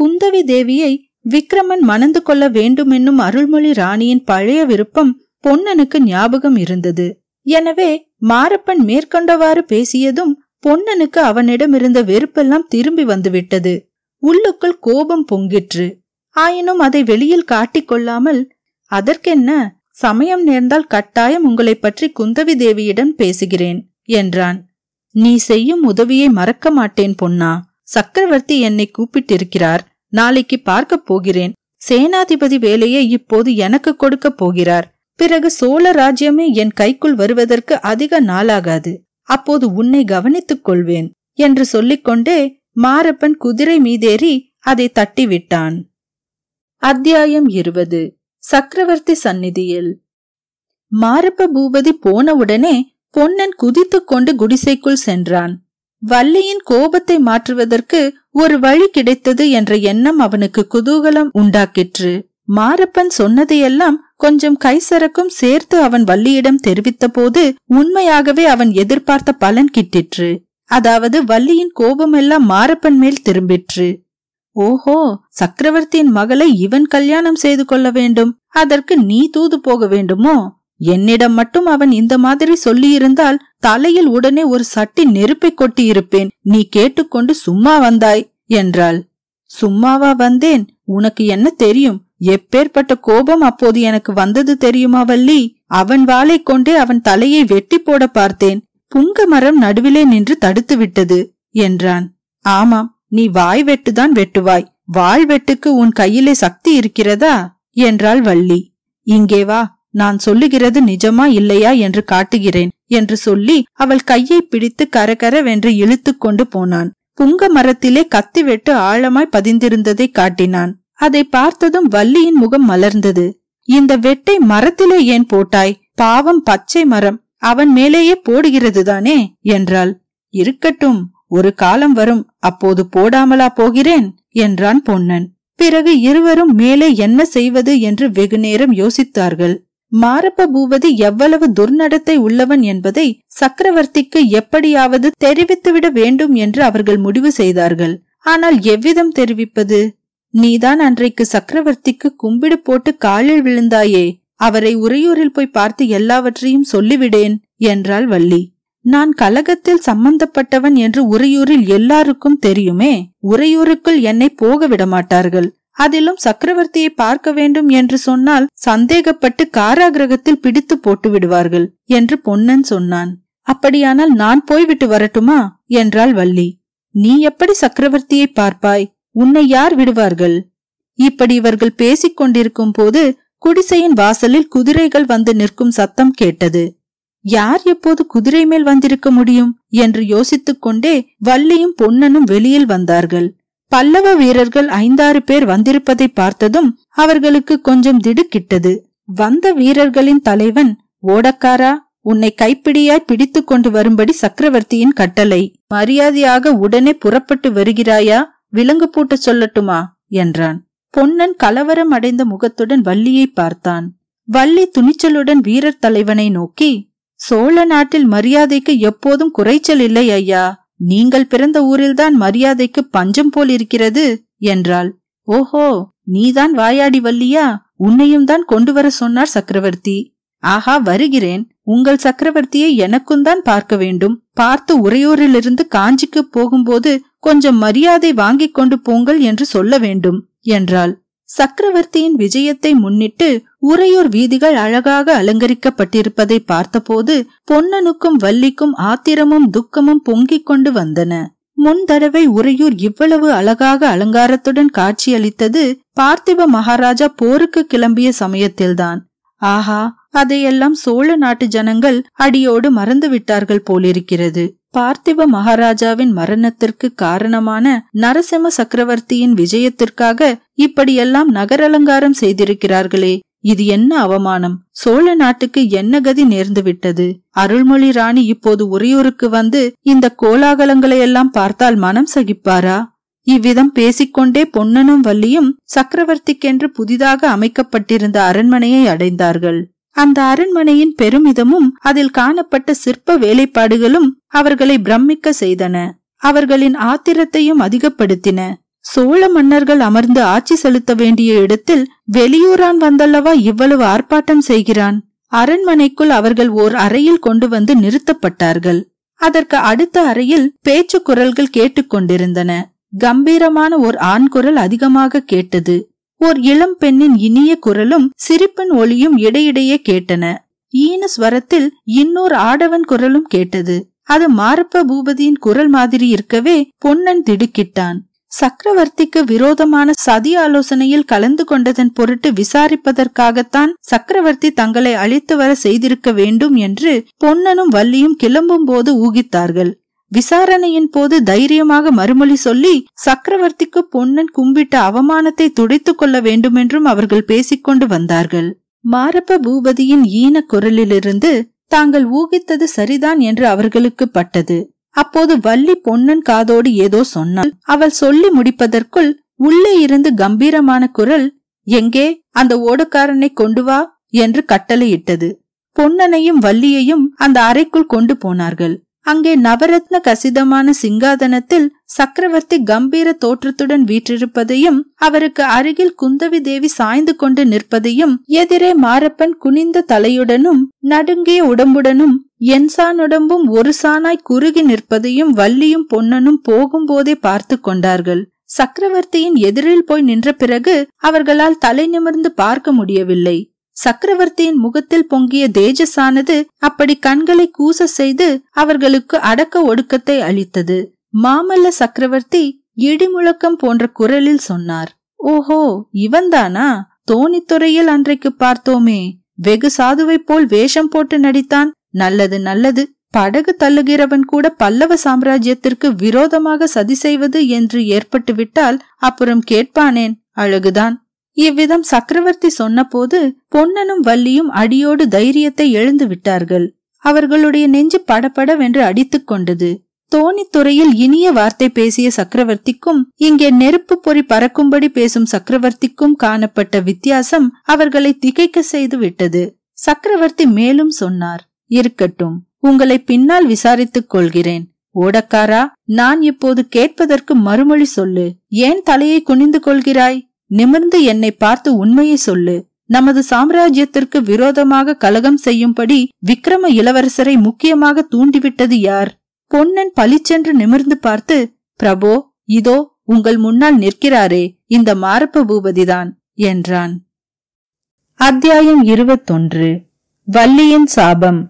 குந்தவி தேவியை விக்கிரமன் மணந்து கொள்ள வேண்டும் என்னும் அருள்மொழி ராணியின் பழைய விருப்பம் பொன்னனுக்கு ஞாபகம் இருந்தது. எனவே மாரப்பன் மேற்கொண்டவாறு பேசியதும் பொன்னனுக்கு அவனிடம் இருந்த வெறுப்பெல்லாம் திரும்பி வந்துவிட்டது. உள்ளுக்குள் கோபம் பொங்கிற்று. ஆயினும் அதை வெளியில் காட்டிக்கொள்ளாமல், அதற்கென்ன, சமயம் நேர்ந்தால் கட்டாயம் உங்களை பற்றி குந்தவி தேவியிடம் பேசுகிறேன் என்றான். நீ செய்யும் உதவியை மறக்க மாட்டேன் பொன்னா. சக்கரவர்த்தி என்னை கூப்பிட்டிருக்கிறார். நாளைக்கு பார்க்க போகிறேன். சேனாதிபதி வேலையை இப்போது எனக்கு கொடுக்க போகிறார். பிறகு சோழ ராஜ்யமே என் கைக்குள் வருவதற்கு அதிக நாளாகாது. அப்போது உன்னை கவனித்துக் கொள்வேன் என்று சொல்லிக்கொண்டே மாரப்பன் குதிரை மீதேறி அதை தட்டிவிட்டான். அத்தியாயம் இருபது. சக்கரவர்த்தி சந்நிதியில். மாரப்ப பூபதி போனவுடனே பொன்னன் குதித்துக் கொண்டு குடிசைக்குள் சென்றான். வள்ளியின் கோபத்தை மாற்றுவதற்கு ஒரு வழி கிடைத்தது என்ற எண்ணம் அவனுக்கு குதூகலம் உண்டாக்கிற்று. மாரப்பன் சொன்னதையெல்லாம் கொஞ்சம் கைசரக்கும் சேர்த்து அவன் வள்ளியிடம் தெரிவித்த போது உண்மையாகவே அவன் எதிர்பார்த்த பலன் கிட்டிற்று. அதாவது வள்ளியின் கோபமெல்லாம் மாரப்பன் மேல் திரும்பிற்று. ஓஹோ, சக்கரவர்த்தியின் மகளை இவன் கல்யாணம் செய்து கொள்ள வேண்டும், அதற்கு நீ தூது போக வேண்டுமோ? என்னிடம் மட்டும் அவன் இந்த மாதிரி சொல்லியிருந்தால் தலையில் உடனே ஒரு சட்டி நெருப்பை கொட்டி இருப்பேன். நீ கேட்டுக்கொண்டு சும்மா வந்தாய் என்றாள். சும்மாவா வந்தேன்? உனக்கு என்ன தெரியும்? எப்பேற்பட்ட கோபம் அப்போது எனக்கு வந்தது தெரியுமா வள்ளி? அவன் வாளை கொண்டே அவன் தலையை வெட்டி போட பார்த்தேன். புங்க மரம் நடுவிலே நின்று தடுத்து விட்டது என்றான். ஆமாம், நீ வாய் வெட்டுதான் வெட்டுவாய். வாள் வெட்டுக்கு உன் கையிலே சக்தி இருக்கிறதா என்றாள் வள்ளி. இங்கே வா, நான் சொல்லுகிறது நிஜமா இல்லையா என்று காட்டுகிறேன் என்று சொல்லி அவள் கையை பிடித்து கரகரவென்று இழுத்து கொண்டு போனான். புங்க மரத்திலே கத்திவெட்டு ஆழமாய் பதிந்திருந்ததை காட்டினான். அதை பார்த்ததும் வள்ளியின் முகம் மலர்ந்தது. இந்த வெட்டை மரத்திலே ஏன் போட்டாய்? பாவம் பச்சை மரம், அவன் மேலேயே போடுகிறது தானே என்றாள். இருக்கட்டும், ஒரு காலம் வரும், அப்போது போடாமலா போகிறேன் என்றான் பொன்னன். பிறகு இருவரும் மேலே என்ன செய்வது என்று வெகுநேரம் யோசித்தார்கள். மாரப்ப பூபதி எவ்வளவு துர்நடத்தை உள்ளவன் என்பதை சக்கரவர்த்திக்கு எப்படியாவது தெரிவித்துவிட வேண்டும் என்று அவர்கள் முடிவு செய்தார்கள். ஆனால் எவ்விதம் தெரிவிப்பது? நீதான் அன்றைக்கு சக்கரவர்த்திக்கு கும்பிடு போட்டு காலில் விழுந்தாயே, அவரை உறையூரில் போய் பார்த்து எல்லாவற்றையும் சொல்லிவிடேன் என்றாள் வள்ளி. நான் கலகத்தில் சம்பந்தப்பட்டவன் என்று உறையூரில் எல்லாருக்கும் தெரியுமே. உறையூருக்குள் என்னை போக விடமாட்டார்கள். அதிலும் சக்கரவர்த்தியை பார்க்க வேண்டும் என்று சொன்னால் சந்தேகப்பட்டு காராகிரகத்தில் பிடித்து போட்டு விடுவார்கள் என்று பொன்னன் சொன்னான். அப்படியானால் நான் போய்விட்டு வரட்டுமா என்றாள் வள்ளி. நீ எப்படி சக்கரவர்த்தியை பார்ப்பாய்? உன்னை யார் விடுவார்கள்? இப்படி இவர்கள் பேசிக் கொண்டிருக்கும் போது குடிசையின் வாசலில் குதிரைகள் வந்து நிற்கும் சத்தம் கேட்டது. யார் எப்போது குதிரை மேல் வந்திருக்க முடியும் என்று யோசித்துக் கொண்டே வள்ளியும் பொன்னனும் வெளியில் வந்தார்கள். பல்லவ வீரர்கள் ஐந்தாறு பேர் வந்திருப்பதை பார்த்ததும் அவர்களுக்கு கொஞ்சம் திடுக்கிட்டது. வந்த வீரர்களின் தலைவன், ஓடக்காரா, உன்னை கைப்பிடியாய் பிடித்து கொண்டு வரும்படி சக்கரவர்த்தியின் கட்டளை. மரியாதையாக உடனே புறப்பட்டு வருகிறாயா? விலங்கு பூட்ட சொல்லட்டுமா என்றான். பொன்னன் கலவரம் அடைந்த முகத்துடன் வள்ளியை பார்த்தான். வள்ளி துணிச்சலுடன் வீரர் தலைவனை நோக்கி, சோழ நாட்டில் மரியாதைக்கு எப்போதும் குறைச்சல் இல்லை ஐயா. நீங்கள் பிறந்த ஊரில்தான் மரியாதைக்கு பஞ்சம் போல் இருக்கிறது என்றாள். ஓஹோ, நீதான் வாயாடி வள்ளியா? உன்னையும் தான் கொண்டு வர சொன்னார் சக்கரவர்த்தி. ஆஹா, வருகிறேன். உங்கள் சக்கரவர்த்தியை எனக்கும் தான் பார்க்க வேண்டும். பார்த்து உறையூரிலிருந்து காஞ்சிக்கு போகும்போது கொஞ்சம் மரியாதை வாங்கிக் கொண்டு போங்கள் என்று சொல்ல வேண்டும் என்றாள். சக்கரவர்த்தியின் விஜயத்தை முன்னிட்டு உறையூர் வீதிகள் அழகாக அலங்கரிக்கப்பட்டிருப்பதை பார்த்தபோது பொன்னனுக்கும் வள்ளிக்கும் ஆத்திரமும் துக்கமும் பொங்கிக் கொண்டு வந்தன. முன் தடவை உறையூர் இவ்வளவு அழகாக அலங்காரத்துடன் காட்சியளித்தது பார்த்திப மகாராஜா போருக்கு கிளம்பிய சமயத்தில்தான். ஆஹா, அதையெல்லாம் சோழ நாட்டு ஜனங்கள் அடியோடு மறந்து விட்டார்கள் போலிருக்கிறது. பார்த்திப மகாராஜாவின் மரணத்திற்கு காரணமான நரசிம்ம சக்கரவர்த்தியின் விஜயத்திற்காக இப்படியெல்லாம் நகரலங்காரம் செய்திருக்கிறார்களே, இது என்ன அவமானம்! சோழ நாட்டுக்கு என்ன கதி நேர்ந்து விட்டது? அருள்மொழி ராணி இப்போது உறையூருக்கு வந்து இந்த கோலாகலங்களை எல்லாம் பார்த்தால் மனம் சகிப்பாரா? இவ்விதம் பேசிக்கொண்டே பொன்னனும் வள்ளியும் சக்கரவர்த்திக்கென்று புதிதாக அமைக்கப்பட்டிருந்த அரண்மனையை அடைந்தார்கள். அந்த அரண்மனையின் பெருமிதமும் அதில் காணப்பட்ட சிற்ப வேலைப்பாடுகளும் அவர்களை பிரமிக்க செய்தன. அவர்களின் ஆத்திரத்தையும் அதிகப்படுத்தின. சோழ மன்னர்கள் அமர்ந்து ஆட்சி செலுத்த வேண்டிய இடத்தில் வெளியூரான் வந்தல்லவா இவ்வளவு ஆர்ப்பாட்டம் செய்கிறான்? அரண்மனைக்குள் அவர்கள் ஓர் அறையில் கொண்டு வந்து நிறுத்தப்பட்டார்கள். அதற்கு அடுத்த அறையில் பேச்சு குரல்கள் கேட்டுக்கொண்டிருந்தன. கம்பீரமான ஓர் ஆண் குரல் அதிகமாக கேட்டது. ஓர் இளம் பெண்ணின் இனிய குரலும் சிரிப்பன் ஒளியும் இடையிடையே கேட்டன. ஈன ஸ்வரத்தில் இன்னொரு ஆடவன் குரலும் கேட்டது. அது மாரப்ப பூபதியின் குரல் மாதிரி இருக்கவே பொன்னன் திடுக்கிட்டான். சக்கரவர்த்திக்கு விரோதமான சதி ஆலோசனையில் கலந்து கொண்டதன் பொருட்டு விசாரிப்பதற்காகத்தான் சக்கரவர்த்தி தங்களை அழைத்து வர செய்திருக்க வேண்டும் என்று பொன்னனும் வள்ளியும் கிளம்பும் போது ஊகித்தார்கள். விசாரணையின் போது தைரியமாக மறுமொழி சொல்லி சக்கரவர்த்திக்கு பொன்னன் கும்பிட்ட அவமானத்தை துடைத்துக் கொள்ள வேண்டுமென்றும் அவர்கள் பேசிக்கொண்டு வந்தார்கள். மாரப்ப பூபதியின் ஈன குரலிலிருந்து தாங்கள் ஊகித்தது சரிதான் என்று அவர்களுக்கு பட்டது. அப்போது வள்ளி பொன்னன் காதோடு ஏதோ சொன்னாள். அவள் சொல்லி முடிப்பதற்குள் உள்ளே இருந்து கம்பீரமான குரல், எங்கே அந்த ஓடக்காரனை கொண்டு வா என்று கட்டளையிட்டது. பொன்னனையும் வள்ளியையும் அந்த அறைக்குள் கொண்டு போனார்கள். அங்கே நவரத்ன கசிதமான சிங்காதனத்தில் சக்கரவர்த்தி கம்பீர தோற்றத்துடன் வீற்றிருப்பதையும் அவருக்கு அருகில் குந்தவி தேவி சாய்ந்து கொண்டு நிற்பதையும் எதிரே மாரப்பன் குனிந்த தலையுடனும் நடுங்கிய உடம்புடனும் என்சான் உடம்பும் ஒரு சானாய் குறுகி நிற்பதையும் வள்ளியும் பொன்னனும் போகும்போதே பார்த்து கொண்டார்கள். சக்கரவர்த்தியின் எதிரில் போய் நின்ற பிறகு அவர்களால் தலை நிமிர்ந்து பார்க்க முடியவில்லை. சக்கரவர்த்தியின் முகத்தில் பொங்கிய தேஜஸானது அப்படி கண்களை கூச செய்து அவர்களுக்கு அடக்க ஒடுக்கத்தை அளித்தது. மாமல்ல சக்கரவர்த்தி இடிமுழக்கம் போன்ற குரலில் சொன்னார், ஓஹோ, இவன்தானா? தோணித்துறையில் அன்றைக்கு பார்த்தோமே, வெகு சாதுவை போல் வேஷம் போட்டு நடித்தான். நல்லது நல்லது, படகு தள்ளுகிறவன் கூட பல்லவ சாம்ராஜ்யத்திற்கு விரோதமாக சதி செய்வது என்று ஏற்பட்டு விட்டால் அப்புறம் கேட்பானேன், அழகுதான். இவ்விதம் சக்கரவர்த்தி சொன்னபோது பொன்னனும் வள்ளியும் அடியோடு தைரியத்தை எழுந்து விட்டார்கள். அவர்களுடைய நெஞ்சு படபடவென்று அடித்துக் கொண்டது. தோணித்துறையில் இனிய வார்த்தை பேசிய சக்கரவர்த்திக்கும் இங்கே நெருப்பு பொறி பறக்கும்படி பேசும் சக்கரவர்த்திக்கும் காணப்பட்ட வித்தியாசம் அவர்களை திகைக்க செய்து விட்டது. சக்கரவர்த்தி மேலும் சொன்னார், இருக்கட்டும், உங்களை பின்னால் விசாரித்துக் கொள்கிறேன். ஓடக்காரா, நான் இப்போது கேட்பதற்கு மறுமொழி சொல்லு. ஏன் தலையை குனிந்து கொள்கிறாய்? நிமிர்ந்து என்னை பார்த்து உண்மையை சொல்லு. நமது சாம்ராஜ்யத்திற்கு விரோதமாக கலகம் செய்யும்படி விக்கிரம இளவரசரை முக்கியமாக தூண்டிவிட்டது யார்? பொன்னன் பளிச்சென்று நிமிர்ந்து பார்த்து, பிரபோ, இதோ உங்கள் முன்னால் நிற்கிறாரே, இந்த மாரப்ப பூபதிதான் என்றான். அத்தியாயம் இருபத்தொன்று. வள்ளியின் சாபம்.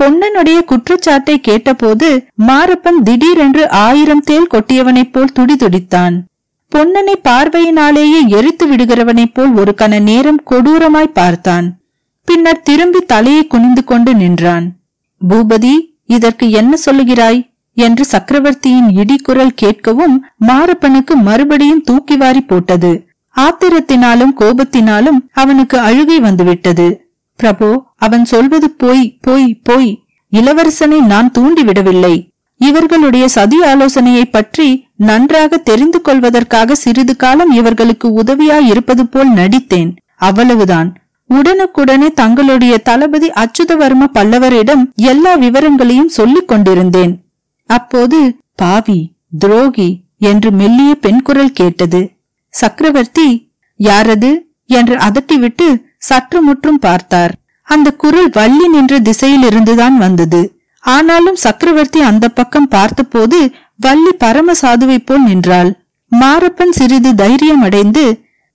பொன்னனுடைய குற்றச்சாட்டை கேட்டபோது மாரப்பன் திடீரென்று ஆயிரம் தேல் கொட்டியவனைப் போல் துடிதுடித்தான். பொன்னனை பார்வையினாலேயே எரித்து விடுகிறவனைப் போல் ஒரு கண நேரம் கொடூரமாய் பார்த்தான். பின்னர் திரும்பி தலையை குனிந்து கொண்டு நின்றான். பூபதி, இதற்கு என்ன சொல்லுகிறாய் என்று சக்கரவர்த்தியின் இடிக்குரல் கேட்கவும் மாரப்பனுக்கு மறுபடியும் தூக்கி வாரி போட்டது. ஆத்திரத்தினாலும் கோபத்தினாலும் அவனுக்கு அழுகை வந்துவிட்டது. பிரபு, அவன் சொல்வது போய் போய் போய் இளவரசனை நான் தூண்டிவிடவில்லை. இவர்களுடைய சதி ஆலோசனையை பற்றி நன்றாக தெரிந்து கொள்வதற்காக சிறிது காலம் இவர்களுக்கு உதவியாய் இருப்பது போல் நடித்தேன், அவ்வளவுதான். உடனுக்குடனே தங்களுடைய தளபதி அச்சுதவர்ம பல்லவரிடம் எல்லா விவரங்களையும் சொல்லிக் கொண்டிருந்தேன். அப்போது பாவி, துரோகி என்று மெல்லிய பெண் குரல் கேட்டது. சக்கரவர்த்தி யாரது என்று அதட்டிவிட்டு சற்று முற்றும் பார்த்தார். அந்த குரல் வள்ளி நின்ற திசையில் இருந்துதான் வந்தது. ஆனாலும் சக்கரவர்த்தி அந்த பக்கம் பார்த்தபோது வள்ளி பரமசாதுவை போல் நின்றாள். மாரப்பன் சிறிது தைரியம் அடைந்து,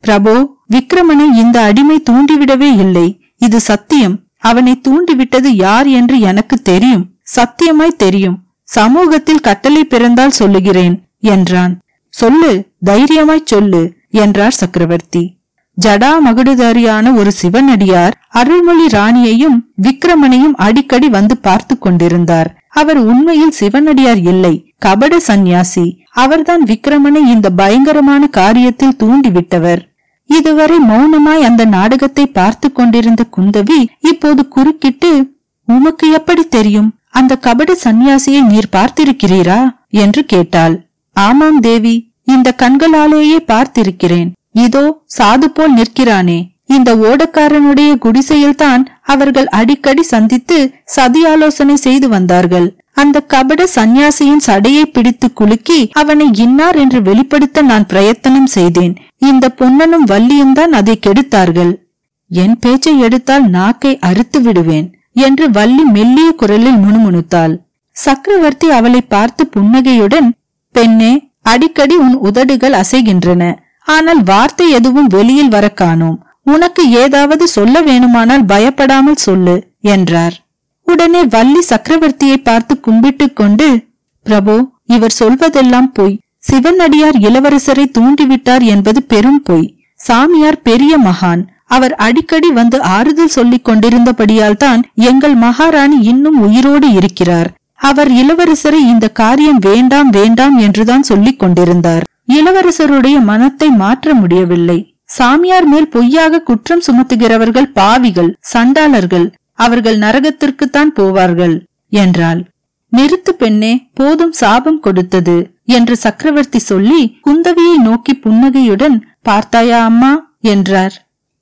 பிரபோ, விக்கிரமனை இந்த அடிமை தூண்டிவிடவே இல்லை. இது சத்தியம். அவனை தூண்டிவிட்டது யார் என்று எனக்கு தெரியும், சத்தியமாய் தெரியும். சமூகத்தில் கட்டளை பிறந்தால் சொல்லுகிறேன் என்றான். சொல்லு, தைரியமாய் சொல்லு என்றார் சக்கரவர்த்தி. ஜடா மகுடுதாரியான ஒரு சிவனடியார் அருள்மொழி ராணியையும் விக்கிரமனையும் அடிக்கடி வந்து பார்த்து கொண்டிருந்தார். அவர் உண்மையில் சிவனடியார் இல்லை, கபட சந்நியாசி. அவர்தான் விக்கிரமனை இந்த பயங்கரமான காரியத்தில் தூண்டிவிட்டவர். இதுவரை மௌனமாய் அந்த நாடகத்தை பார்த்து கொண்டிருந்த குந்தவி இப்போது குறுக்கிட்டு, உமக்கு எப்படி தெரியும்? அந்த கபட சந்நியாசியை நீர் பார்த்திருக்கிறீரா என்று கேட்டாள். ஆமாம் தேவி, இந்த கண்களாலேயே பார்த்திருக்கிறேன். இதோ சாது போல் நிற்கிறானே, இந்த ஓடக்காரனுடைய குடிசையில்தான் அவர்கள் அடிக்கடி சந்தித்து சதியாலோசனை செய்து வந்தார்கள். அந்த கபட சந்நியாசியின் சடையை பிடித்து குலுக்கி அவனை இன்னார் என்று வெளிப்படுத்த நான் பிரயத்தனம் செய்தேன். இந்த பொன்னனும் வள்ளியும் தான் அதை கெடுத்தார்கள். என் பேச்சை எடுத்தால் நாக்கை அறுத்து விடுவேன் என்று வள்ளி மெல்லிய குரலில் முணுமுணுத்தாள். சக்கரவர்த்தி அவளை பார்த்து புன்னகையுடன், பெண்ணே, அடிக்கடி உன் உதடுகள் அசைகின்றன, ஆனால் வார்த்தை எதுவும் வெளியில் வர காணோம். உனக்கு ஏதாவது சொல்ல வேணுமானால் பயப்படாமல் சொல்லு என்றார். உடனே வள்ளி சக்கரவர்த்தியை பார்த்து கும்பிட்டு கொண்டு, பிரபு, இவர் சொல்வதெல்லாம் பொய். சிவனடியார் இளவரசரை தூண்டிவிட்டார் என்பது பெரும் பொய். சாமியார் பெரிய மகான். அவர் அடிக்கடி வந்து ஆறுதல் சொல்லிக் கொண்டிருந்தபடியால் தான் எங்கள் மகாராணி இன்னும் உயிரோடு இருக்கிறார். அவர் இளவரசரை இந்த காரியம் வேண்டாம் வேண்டாம் என்றுதான் சொல்லிக் கொண்டிருந்தார். இளவரசருடைய மனத்தை மாற்ற முடியவில்லை. சாமியார் மேல் பொய்யாக குற்றம் சுமத்துகிறவர்கள் பாவிகள், சண்டாளர்கள். அவர்கள் நரகத்திற்குத்தான் போவார்கள் என்றாள். நிறுத்து பெண்ணே, போதும் சாபம் கொடுத்தது என்று சக்கரவர்த்தி சொல்லி குந்தவியை நோக்கி புன்னகையுடன், பார்த்தாயா அம்மா என்றார்.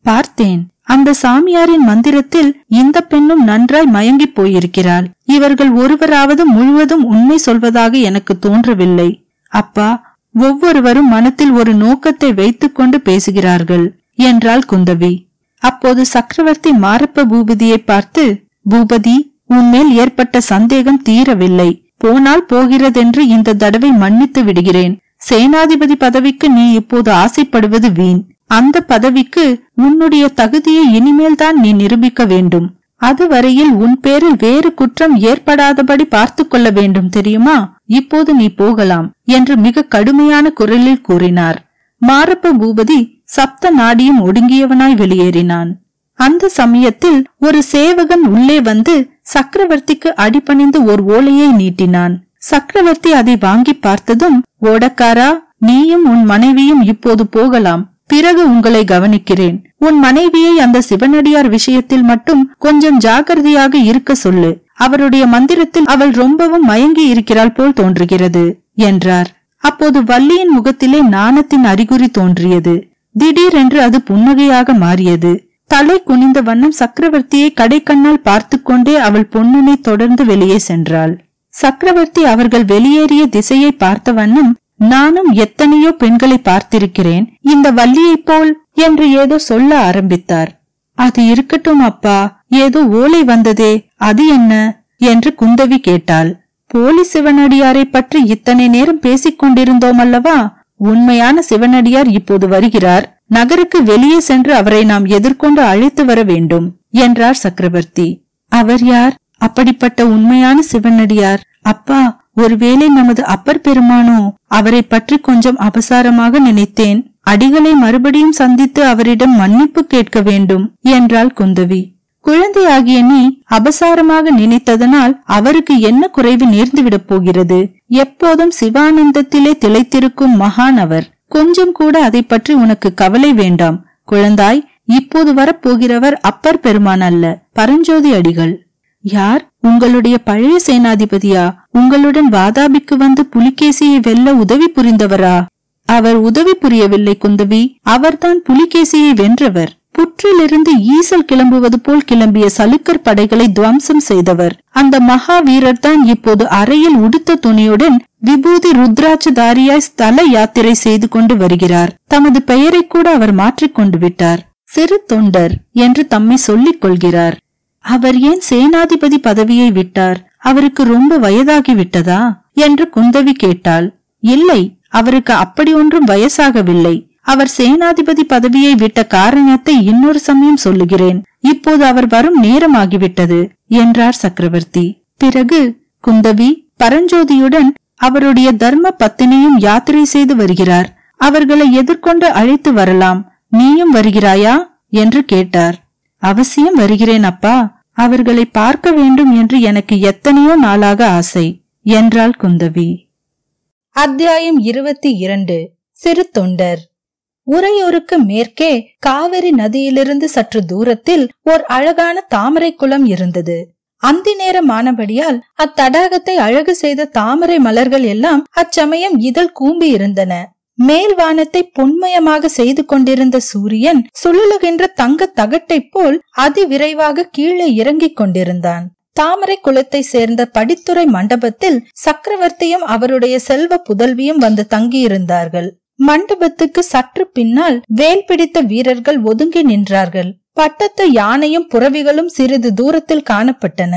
பார்த்தேன். அந்த சாமியாரின் மந்திரத்தில் இந்த பெண்ணும் நன்றாய் மயங்கி போயிருக்கிறாள். இவர்கள் ஒருவராவது முழுவதும் உண்மை சொல்வதாக எனக்கு தோன்றவில்லை. அப்பா, ஒவ்வொருவரும் மனத்தில் ஒரு நோக்கத்தை வைத்துக் கொண்டு பேசுகிறார்கள் என்றாள் குந்தவி. அப்போது சக்கரவர்த்தி மாரப்ப பூபதியை பார்த்து, பூபதி, உன்மேல் ஏற்பட்ட சந்தேகம் தீரவில்லை. போனால் போகிறதென்று இந்த தடவை மன்னித்து விடுகிறேன். சேனாதிபதி பதவிக்கு நீ இப்போது ஆசைப்படுவது வீண். அந்த பதவிக்கு உன்னுடைய தகுதியை இனிமேல் தான் நீ நிரூபிக்க வேண்டும். அதுவரையில் உன் பேரில் வேறு குற்றம் ஏற்படாதபடி பார்த்து கொள்ள வேண்டும், தெரியுமா? இப்போது நீ போகலாம் என்று மிக கடுமையான குரலில் கூறினார். மாரப்ப பூபதி சப்த நாடியும் ஒடுங்கியவனாய் வெளியேறினான். அந்த சமயத்தில் ஒரு சேவகன் உள்ளே வந்து சக்கரவர்த்திக்கு அடிபணிந்து ஒரு ஓலையை நீட்டினான். சக்கரவர்த்தி அதை வாங்கி பார்த்ததும், ஓடக்காரா, நீயும் உன் மனைவியும் இப்போது போகலாம். பிறகு உங்களை கவனிக்கிறேன். உன் மனைவியை அந்த சிவனடியார் விஷயத்தில் மட்டும் கொஞ்சம் ஜாக்கிரதையாக இருக்க சொல்லு. அவருடைய மந்திரத்தில் அவள் ரொம்பவும் மயங்கி இருக்கிறாள் போல் தோன்றுகிறது என்றார். அப்போது வள்ளியின் முகத்திலே நாணத்தின் அறிகுறி தோன்றியது. திடீரென்று அது புன்னகையாக மாறியது. தலை குனிந்த வண்ணம் சக்கரவர்த்தியை கடைக்கண்ணால் பார்த்து கொண்டே அவள் பொன்னனை தொடர்ந்து வெளியே சென்றாள். சக்கரவர்த்தி அவர்கள் வெளியேறிய திசையை பார்த்த வண்ணம், நானும் எத்தனையோ பெண்களை பார்த்திருக்கிறேன், இந்த வள்ளியைப் போல் என்று ஏதோ சொல்ல ஆரம்பித்தார். அது இருக்கட்டும் அப்பா, ஏதோ ஓலை வந்ததே, அது என்ன என்று குந்தவி கேட்டாள். போலி சிவனடியாரை பற்றி இத்தனை நேரம் பேசிக் கொண்டிருந்தோம் அல்லவா? உண்மையான சிவனடியார் இப்போது வருகிறார். நகருக்கு வெளியே சென்று அவரை நாம் எதிர்கொண்டு அழைத்து வர வேண்டும் என்றார் சக்கரவர்த்தி. அவர் யார்? அப்படிப்பட்ட உண்மையான சிவனடியார்? அப்பா, ஒருவேளை நமது அப்பர் பெருமானோ? அவரை பற்றி கொஞ்சம் அபசாரமாக நினைத்தேன். அடிகளை மறுபடியும் சந்தித்து அவரிடம் மன்னிப்பு கேட்க வேண்டும் என்றாள் குந்தவி. குழந்தையாகிய நீ அபசாரமாக நினைத்ததனால் அவருக்கு என்ன குறைவு நேர்ந்துவிடப் போகிறது? எப்போதும் சிவானந்தத்திலே திளைத்திருக்கும் மகான் அவர். கொஞ்சம் கூட அதை பற்றி உனக்கு கவலை வேண்டாம் குழந்தாய். இப்போது வரப்போகிறவர் அப்பர் பெருமான் அல்ல, பரஞ்சோதி அடிகள். யார்? உங்களுடைய பழைய சேனாதிபதியா? உங்களுடன் வாதாபிக்கு வந்து புலிகேசியை வெல்ல உதவி புரிந்தவரா? அவர் உதவி புரியவில்லை குந்தவி, அவர்தான் புலிகேசியை வென்றவர். புற்றிலிருந்து ஈசல் கிளம்புவது போல் கிளம்பிய சலுக்கர் படைகளை துவம்சம் செய்தவர் அந்த மகாவீரர் தான் இப்போது அறையில் உடுத்த துணியுடன் விபூதி ருத்ராட்சதாரியாய் ஸ்தல யாத்திரை செய்து கொண்டு வருகிறார். தமது பெயரை கூட அவர் மாற்றிக்கொண்டு விட்டார். சிறு தொண்டர் என்று தம்மை சொல்லிக் கொள்கிறார். அவர் ஏன் சேனாதிபதி பதவியை விட்டார்? அவருக்கு ரொம்ப வயதாகிவிட்டதா என்று குந்தவி கேட்டாள். இல்லை, அவருக்கு அப்படி ஒன்றும் வயசாகவில்லை. அவர் சேனாதிபதி பதவியை விட்ட காரணத்தை இன்னொரு சமயம் சொல்லுகிறேன். இப்போது அவர் வரும் நேரமாகிவிட்டது என்றார் சக்கரவர்த்தி. பிறகு குந்தவி பரஞ்சோதியுடன் அவருடைய தர்ம பத்தினியும் யாத்திரை செய்து வருகிறார். அவர்களை எதிர்கொண்டு அழைத்து வரலாம். நீயும் வருகிறாயா என்று கேட்டார். அவசியம் வருகிறேன் அப்பா. அவர்களை பார்க்க வேண்டும் என்று எனக்கு எத்தனையோ நாளாக ஆசை என்றாள் குந்தவி. அத்தியாயம் இருபத்தி இரண்டு. சிறு தொண்டர். உறையூருக்கு மேற்கே காவிரி நதியிலிருந்து சற்று தூரத்தில் ஓர் அழகான தாமரை குளம் இருந்தது. அந்தி நேரமானபடியால் அத்தடாகத்தை அழகு செய்த தாமரை மலர்கள் எல்லாம் அச்சமயம் இதழ் கூம்பி இருந்தன. மேல் வானத்தை பொன்மயமாக செய்து கொண்டிருந்த சூரியன் சுழலுகின்ற தங்க தகட்டை போல் அதிவிரைவாக கீழே இறங்கிக் கொண்டிருந்தான். தாமரை குளத்தை சேர்ந்த படித்துறை மண்டபத்தில் சக்கரவர்த்தியும் அவருடைய செல்வ புதல்வியும் வந்து தங்கியிருந்தார்கள். மண்டபத்துக்கு சற்று பின்னால் வேல் பிடித்த வீரர்கள் ஒதுங்கி நின்றார்கள். பட்டத்து யானையும் புறவிகளும் சிறிது தூரத்தில் காணப்பட்டன.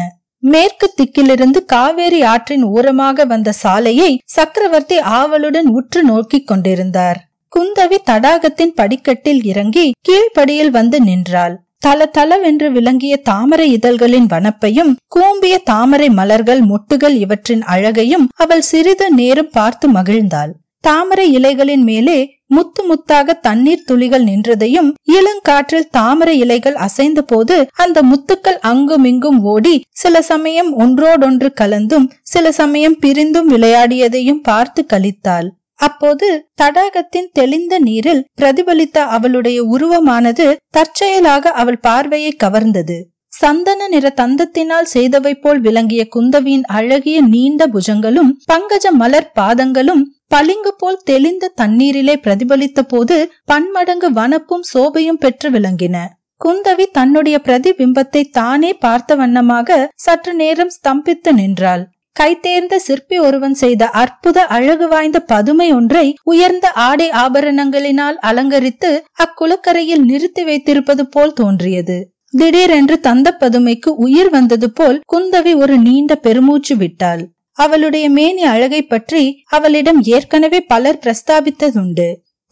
மேற்கு திக்கிலிருந்து காவேரி ஆற்றின் ஓரமாக வந்த சாலையை சக்கரவர்த்தி ஆவலுடன் உற்று நோக்கி கொண்டிருந்தார். குந்தவி தடாகத்தின் படிக்கட்டில் இறங்கி கீழ்படியில் வந்து நின்றாள். தல தலவென்று விளங்கிய தாமரை இதழ்களின் வனப்பையும் கூம்பிய தாமரை மலர்கள் மொட்டுகள் இவற்றின் அழகையும் அவள் சிறிது நேரம் பார்த்து மகிழ்ந்தாள். தாமரை இலைகளின் மேலே முத்து முத்தாக தண்ணீர் துளிகள் நின்றதையும் இளங்காற்றில் தாமரை இலைகள் அசைந்த போது அந்த முத்துக்கள் அங்குமிங்கும் ஓடி சில சமயம் ஒன்றோடொன்று கலந்தும் சில சமயம் பிரிந்தும் விளையாடியதையும் பார்த்து களித்தாள். அப்போது தடாகத்தின் தெளிந்த நீரில் பிரதிபலித்த அவளுடைய உருவமானது தற்செயலாக அவள் பார்வையை கவர்ந்தது. சந்தன நிற தந்தத்தினால் செய்தவை போல் விளங்கிய குந்தவியின் அழகிய நீண்ட புஜங்களும் பங்கஜ மலர் பாதங்களும் பளிங்கு போல் தெளிந்த தண்ணீரிலே பிரதிபலித்த போது பன்மடங்கு வனப்பும் சோபையும் பெற்று விளங்கின. குந்தவி தன்னுடைய பிரதிபிம்பத்தை தானே பார்த்த வண்ணமாக சற்று நேரம் ஸ்தம்பித்து நின்றாள். கைத்தேர்ந்த சிற்பி ஒருவன் செய்த அற்புத அழகு வாய்ந்த பதுமை ஒன்றை உயர்ந்த ஆடை ஆபரணங்களினால் அலங்கரித்து அக்குளக்கரையில் நிறுத்தி வைத்திருப்பது போல் தோன்றியது. திடீரென்று தந்த பதுமைக்கு உயிர் வந்தது போல் குந்தவி ஒரு நீண்ட பெருமூச்சு விட்டாள். அவளுடைய மேனி அழகை பற்றி அவளிடம் ஏற்கனவே பலர் பிரஸ்தாபித்ததுண்டு.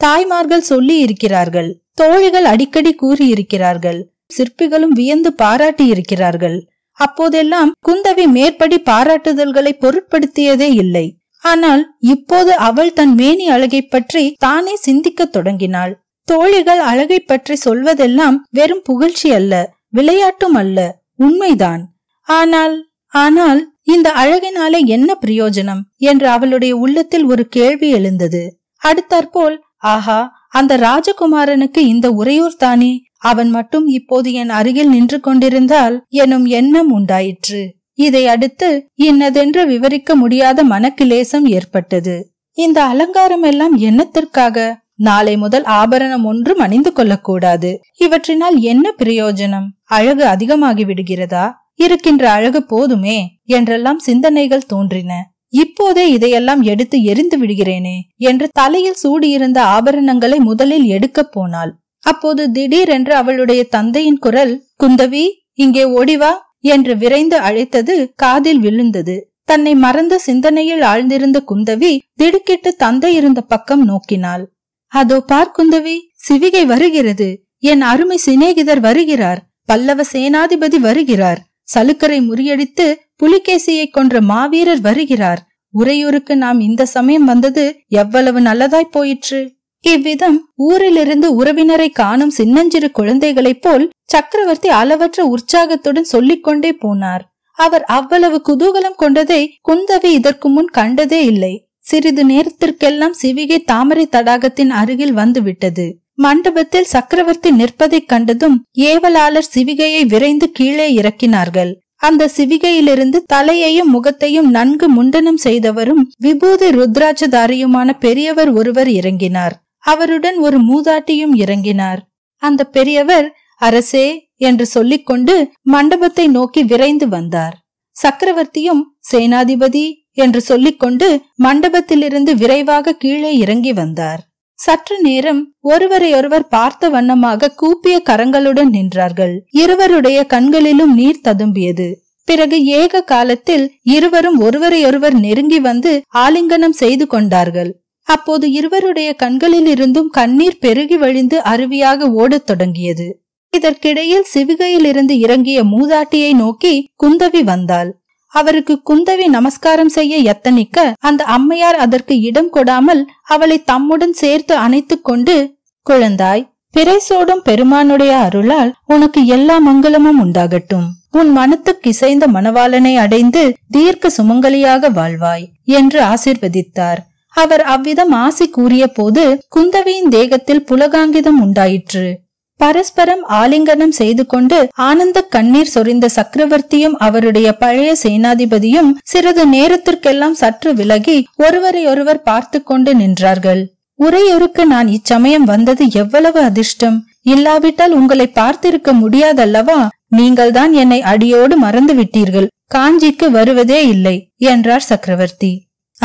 தாய்மார்கள் சொல்லி இருக்கிறார்கள், தோழிகள் அடிக்கடி கூறியிருக்கிறார்கள், சிற்பிகளும் வியந்து பாராட்டி இருக்கிறார்கள். அப்போதெல்லாம் குந்தவி மேற்படி பாராட்டுதல்களை பொருட்படுத்தியதே இல்லை. ஆனால் இப்போது அவள் தன் மேனி அழகை பற்றி தானே சிந்திக்க தொடங்கினாள். தோழிகள் அழகை பற்றி சொல்வதெல்லாம் வெறும் புகழ்ச்சி அல்ல, விளையாட்டும் அல்ல, உண்மைதான். ஆனால் ஆனால் இந்த அழகினாலே என்ன பிரயோஜனம் என்று அவளுடைய உள்ளத்தில் ஒரு கேள்வி எழுந்தது. அடுத்தாற்போல், ஆஹா, அந்த ராஜகுமாரனுக்கு இந்த உறையூர் தானே, அவன் மட்டும் இப்போது என் அருகில் நின்று கொண்டிருந்தால் எனும் எண்ணம் உண்டாயிற்று. இதை அடுத்து இன்னதென்று விவரிக்க முடியாத மனக்கிலேசம் ஏற்பட்டது. இந்த அலங்காரம் எல்லாம் என்னத்திற்காக? நாளை முதல் ஆபரணம் ஒன்றும் அணிந்து கொள்ளக்கூடாது. இவற்றினால் என்ன பிரயோஜனம்? அழகு அதிகமாகி விடுகிறதா? இருக்கின்ற அழகு போதுமே என்றெல்லாம் சிந்தனைகள் தோன்றின. இப்போதே இதையெல்லாம் எடுத்து எரிந்து விடுகிறேனே என்று தலையில் சூடியிருந்த ஆபரணங்களை முதலில் எடுக்க போனாள். அப்போது திடீரென்று அவளுடைய தந்தையின் குரல், குந்தவி, இங்கே ஓடிவா என்று விரைந்து அழைத்தது காதில் விழுந்தது. தன்னை மறந்த சிந்தனையில் ஆழ்ந்திருந்த குந்தவி திடுக்கிட்டு தந்தை இருந்த பக்கம் நோக்கினாள். அதோ பார் குந்தவி, சிவிகை வருகிறது. என் அருமை சிநேகிதர் வருகிறார். பல்லவ சேனாதிபதி வருகிறார். சலுக்கரை முறியடித்து புலிகேசியை கொன்ற மாவீரர் வருகிறார். உறையூருக்கு நாம் இந்த சமயம் வந்தது எவ்வளவு நல்லதாய் போயிற்று. இவ்விதம் ஊரிலிருந்து உறவினரை காணும் சின்னஞ்சிறு குழந்தைகளைப் போல் சக்கரவர்த்தி அளவற்ற உற்சாகத்துடன் சொல்லிக்கொண்டே போனார். அவர் அவ்வளவு குதூகலம் கொண்டதை குந்தவி இதற்கு முன் கண்டதே இல்லை. சிறிது நேரத்திற்கெல்லாம் சிவிகை தாமரை தடாகத்தின் அருகில் வந்துவிட்டது. மண்டபத்தில் சக்கரவர்த்தி நிற்பதைக் கண்டதும் ஏவலாளர் சிவிகையை விரைந்து கீழே இறக்கினார்கள். அந்த சிவிகையிலிருந்து தலையையும் முகத்தையும் நன்கு முண்டனம் செய்தவரும் விபூதி ருத்ராட்சதாரியுமான பெரியவர் ஒருவர் இறங்கினார். அவருடன் ஒரு மூதாட்டியும் இறங்கினார். அந்த பெரியவர் அரசே என்று சொல்லிக்கொண்டு மண்டபத்தை நோக்கி விரைந்து வந்தார். சக்கரவர்த்தியும் சேனாதிபதி என்று சொல்லிக்கொண்டு மண்டபத்திலிருந்து விரைவாக கீழே இறங்கி வந்தார். சற்று நேரம் ஒருவரையொருவர் பார்த்த வண்ணமாக கூப்பிய கரங்களுடன் நின்றார்கள். இருவருடைய கண்களிலும் நீர் ததும்பியது. பிறகு ஏக காலத்தில் இருவரும் ஒருவரையொருவர் நெருங்கி வந்து ஆலிங்கனம் செய்து கொண்டார்கள். அப்போது இருவருடைய கண்களில் இருந்தும் கண்ணீர் பெருகி வழிந்து அருவியாக ஓடத் தொடங்கியது. இதற்கிடையில் சிவிகையில் இருந்து இறங்கிய மூதாட்டியை நோக்கி குந்தவி வந்தாள். அவருக்கு குந்தவி நமஸ்காரம் செய்ய எத்தனிக்க அந்த அம்மையார் அதற்கு இடம் கொடாமல் அவளை தம்முடன் சேர்த்து அணைத்து கொண்டு, குழந்தாய், பிறைசோடும் பெருமானுடைய அருளால் உனக்கு எல்லா மங்களமும் உண்டாகட்டும். உன் மனத்துக்கு இசைந்த மணவாளனை அடைந்து தீர்க்க சுமங்கலியாக வாழ்வாய் என்று ஆசீர்வதித்தார். அவர் அவ்விதம் ஆசி கூறிய போது குந்தவியின் தேகத்தில் புலகாங்கிதம் உண்டாயிற்று. பரஸ்பரம் ஆலிங்கனம் செய்து கொண்டு ஆனந்த கண்ணீர் சொரிந்த சக்கரவர்த்தியும் அவருடைய பழைய சேனாதிபதியும் சிறிது நேரத்திற்கெல்லாம் சற்று விலகி ஒருவரை ஒருவர் பார்த்து கொண்டு நின்றார்கள். உறையூருக்கு நான் இச்சமயம் வந்தது எவ்வளவு அதிர்ஷ்டம்! இல்லாவிட்டால் உங்களை பார்த்திருக்க முடியாதல்லவா? நீங்கள்தான் என்னை அடியோடு மறந்து விட்டீர்கள். காஞ்சிக்கு வருவதே இல்லை என்றார் சக்கரவர்த்தி.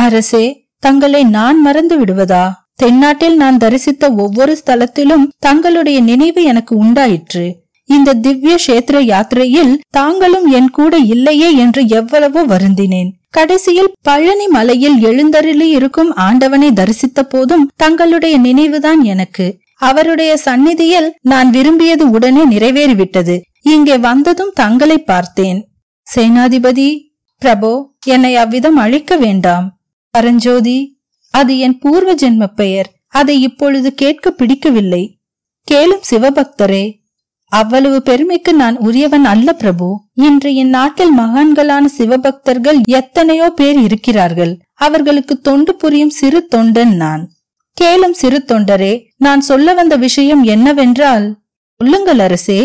அரசே, தங்களை நான் மறந்து விடுவதா? தென்னாட்டில் நான் தரிசித்த ஒவ்வொரு ஸ்தலத்திலும் தங்களுடைய நினைவு எனக்கு உண்டாயிற்று. இந்த திவ்ய கஷேத்திர யாத்திரையில் தாங்களும் என் கூட இல்லையே என்று எவ்வளவோ வருந்தினேன். கடைசியில் பழனி மலையில் எழுந்தருளி இருக்கும் ஆண்டவனை தரிசித்த போதும் தங்களுடைய நினைவுதான் எனக்கு. அவருடைய சந்நிதியில் நான் விரும்பியது உடனே நிறைவேறிவிட்டது. இங்கே வந்ததும் தங்களை பார்த்தேன். சேனாதிபதி பிரபோ, என்னை அவ்விதம் அழிக்க வேண்டாம். பரஞ்சோதி, அது என் பூர்வ ஜென்ம பெயர். அதை இப்பொழுது கேட்க பிடிக்கவில்லை. கேளும் சிவபக்தரே, அவ்வளவு பெருமைக்கு நான் உரியவன் அல்ல பிரபு. இன்று என் நாட்டில் மகான்களான சிவபக்தர்கள் எத்தனையோ பேர் இருக்கிறார்கள். அவர்களுக்கு தொண்டு புரியும் சிறு தொண்டன் நான். கேளும் சிறு தொண்டரே, நான் சொல்ல வந்த விஷயம் என்னவென்றால்... சொல்லுங்கள் அரசே.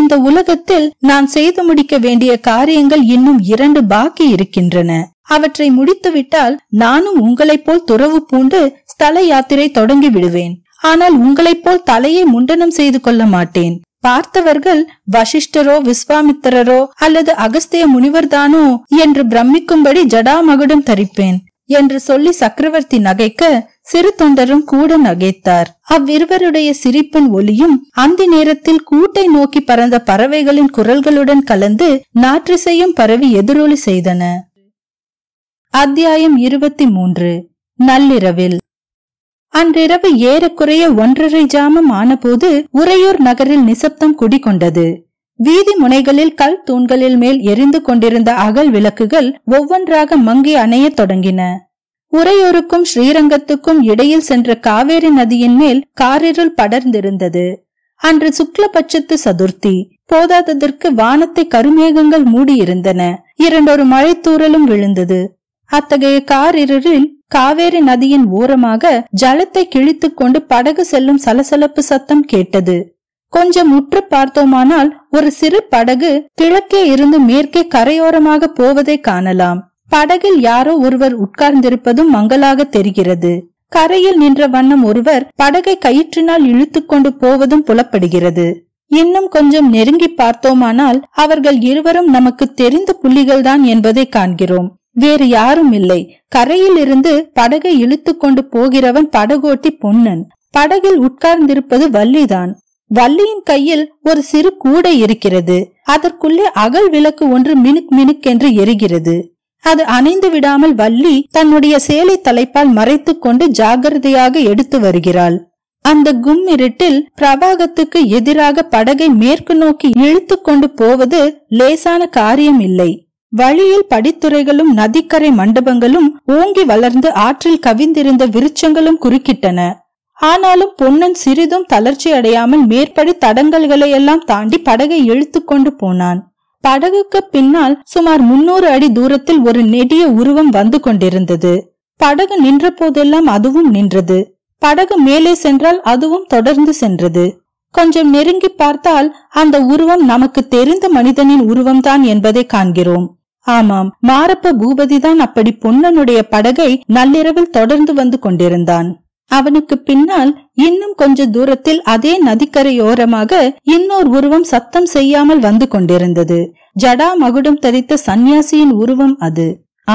இந்த உலகத்தில் நான் செய்து முடிக்க வேண்டிய காரியங்கள் இன்னும் இரண்டு பாக்கி இருக்கின்றன. அவற்றை முடித்துவிட்டால் நானும் உங்களைப் போல் துறவு பூண்டு ஸ்தல யாத்திரை தொடங்கி விடுவேன். ஆனால் உங்களைப் போல் தலையை முண்டனம் செய்து கொள்ள மாட்டேன். பார்த்தவர்கள் வசிஷ்டரோ விஸ்வாமித்திரரோ அல்லது அகஸ்திய முனிவர்தானோ என்று பிரமிக்கும்படி ஜடாமகுடம் தரிப்பேன் என்று சொல்லி சக்கரவர்த்தி நகைக்க சிறு தொண்டரும் கூட நகைத்தார். அவ்விருவருடைய சிரிப்பின் ஒலியும் அந்த நேரத்தில் கூட்டை நோக்கி பறந்த பறவைகளின் குரல்களுடன் கலந்து நாற்றிசையும் பரவி எதிரொலி செய்தன. அத்தியாயம் இருபத்தி மூன்று. நள்ளிரவில். அன்றிரவு ஏறக்குறைய ஒன்றரை ஜாமம் ஆனபோது உறையூர் நகரில் நிசப்தம் குடிகொண்டது. வீதி முனைகளில் கல் தூண்களில் மேல் எரிந்து கொண்டிருந்த அகல் விளக்குகள் ஒவ்வொன்றாக மங்கி அணைய தொடங்கின. உறையூருக்கும் ஸ்ரீரங்கத்துக்கும் இடையில் சென்ற காவேரி நதியின் மேல் காரிருள் படர்ந்திருந்தது. அன்று சுக்லபட்சத்து சதுர்த்தி. போதாததற்கு வானத்தை கருமேகங்கள் மூடியிருந்தன. இரண்டொரு மழை தூறலும் விழுந்தது. அத்தகைய காரிருளில் காவேரி நதியின் ஓரமாக ஜலத்தை கிழித்து கொண்டு படகு செல்லும் சலசலப்பு சத்தம் கேட்டது. கொஞ்சம் உற்று பார்த்தோமானால் ஒரு சிறு படகு கிழக்கே இருந்து மேற்கே கரையோரமாக போவதை காணலாம். படகில் யாரோ ஒருவர் உட்கார்ந்திருப்பதும் மங்கலாக தெரிகிறது. கரையில் நின்ற வண்ணம் ஒருவர் படகை கயிற்றினால் இழுத்து கொண்டு போவதும் புலப்படுகிறது. இன்னும் கொஞ்சம் நெருங்கி பார்த்தோமானால் அவர்கள் இருவரும் நமக்கு தெரிந்த புள்ளிகள்தான் என்பதை காண்கிறோம். வேறு யாரும் இல்லை. கரையில் இருந்து படகை இழுத்து கொண்டு போகிறவன் படகோட்டி பொன்னன். படகில் உட்கார்ந்திருப்பது வள்ளிதான். வள்ளியின் கையில் ஒரு சிறு கூடை இருக்கிறது. அதற்குள்ளே அகல் விளக்கு ஒன்று மினுக் மினுக்கென்று எரிகிறது. அது அணைந்து விடாமல் வள்ளி தன்னுடைய சேலை தலைப்பால் மறைத்து கொண்டு ஜாகிரதையாக எடுத்து வருகிறாள். அந்த கும் இருட்டில் பிரபாகத்துக்கு எதிராக படகை மேற்கு நோக்கி இழுத்து கொண்டு போவது லேசான காரியம் இல்லை. வழியில் படித்துறைகளும் நதிக்கரை மண்டபங்களும் ஓங்கி வளர்ந்து ஆற்றில் கவிந்திருந்த விருட்சங்களும் குறுக்கிட்டன. ஆனாலும் பொன்னன் சிறிதும் தளர்ச்சி அடையாமல் மேற்படி தடங்கல்களை எல்லாம் தாண்டி படகை இழுத்து கொண்டு போனான். படகுக்கு பின்னால் சுமார் முன்னூறு அடி தூரத்தில் ஒரு நெடிய உருவம் வந்து கொண்டிருந்தது. படகு நின்ற போதெல்லாம் அதுவும் நின்றது. படகு மேலே சென்றால் அதுவும் தொடர்ந்து சென்றது. கொஞ்சம் நெருங்கி பார்த்தால் அந்த உருவம் நமக்கு தெரிந்த மனிதனின் உருவம்தான் என்பதை காண்கிறோம். ஆமாம், மாரப்ப பூபதி தான் அப்படி பொன்னனுடைய படகை நள்ளிரவில் தொடர்ந்து வந்து கொண்டிருந்தான். அவனுக்கு பின்னால் இன்னும் கொஞ்ச தூரத்தில் அதே நதிக்கரையோரமாக இன்னொரு உருவம் சத்தம் செய்யாமல் வந்து கொண்டிருந்தது. ஜடா மகுடம் தரித்த சந்நியாசியின் உருவம் அது.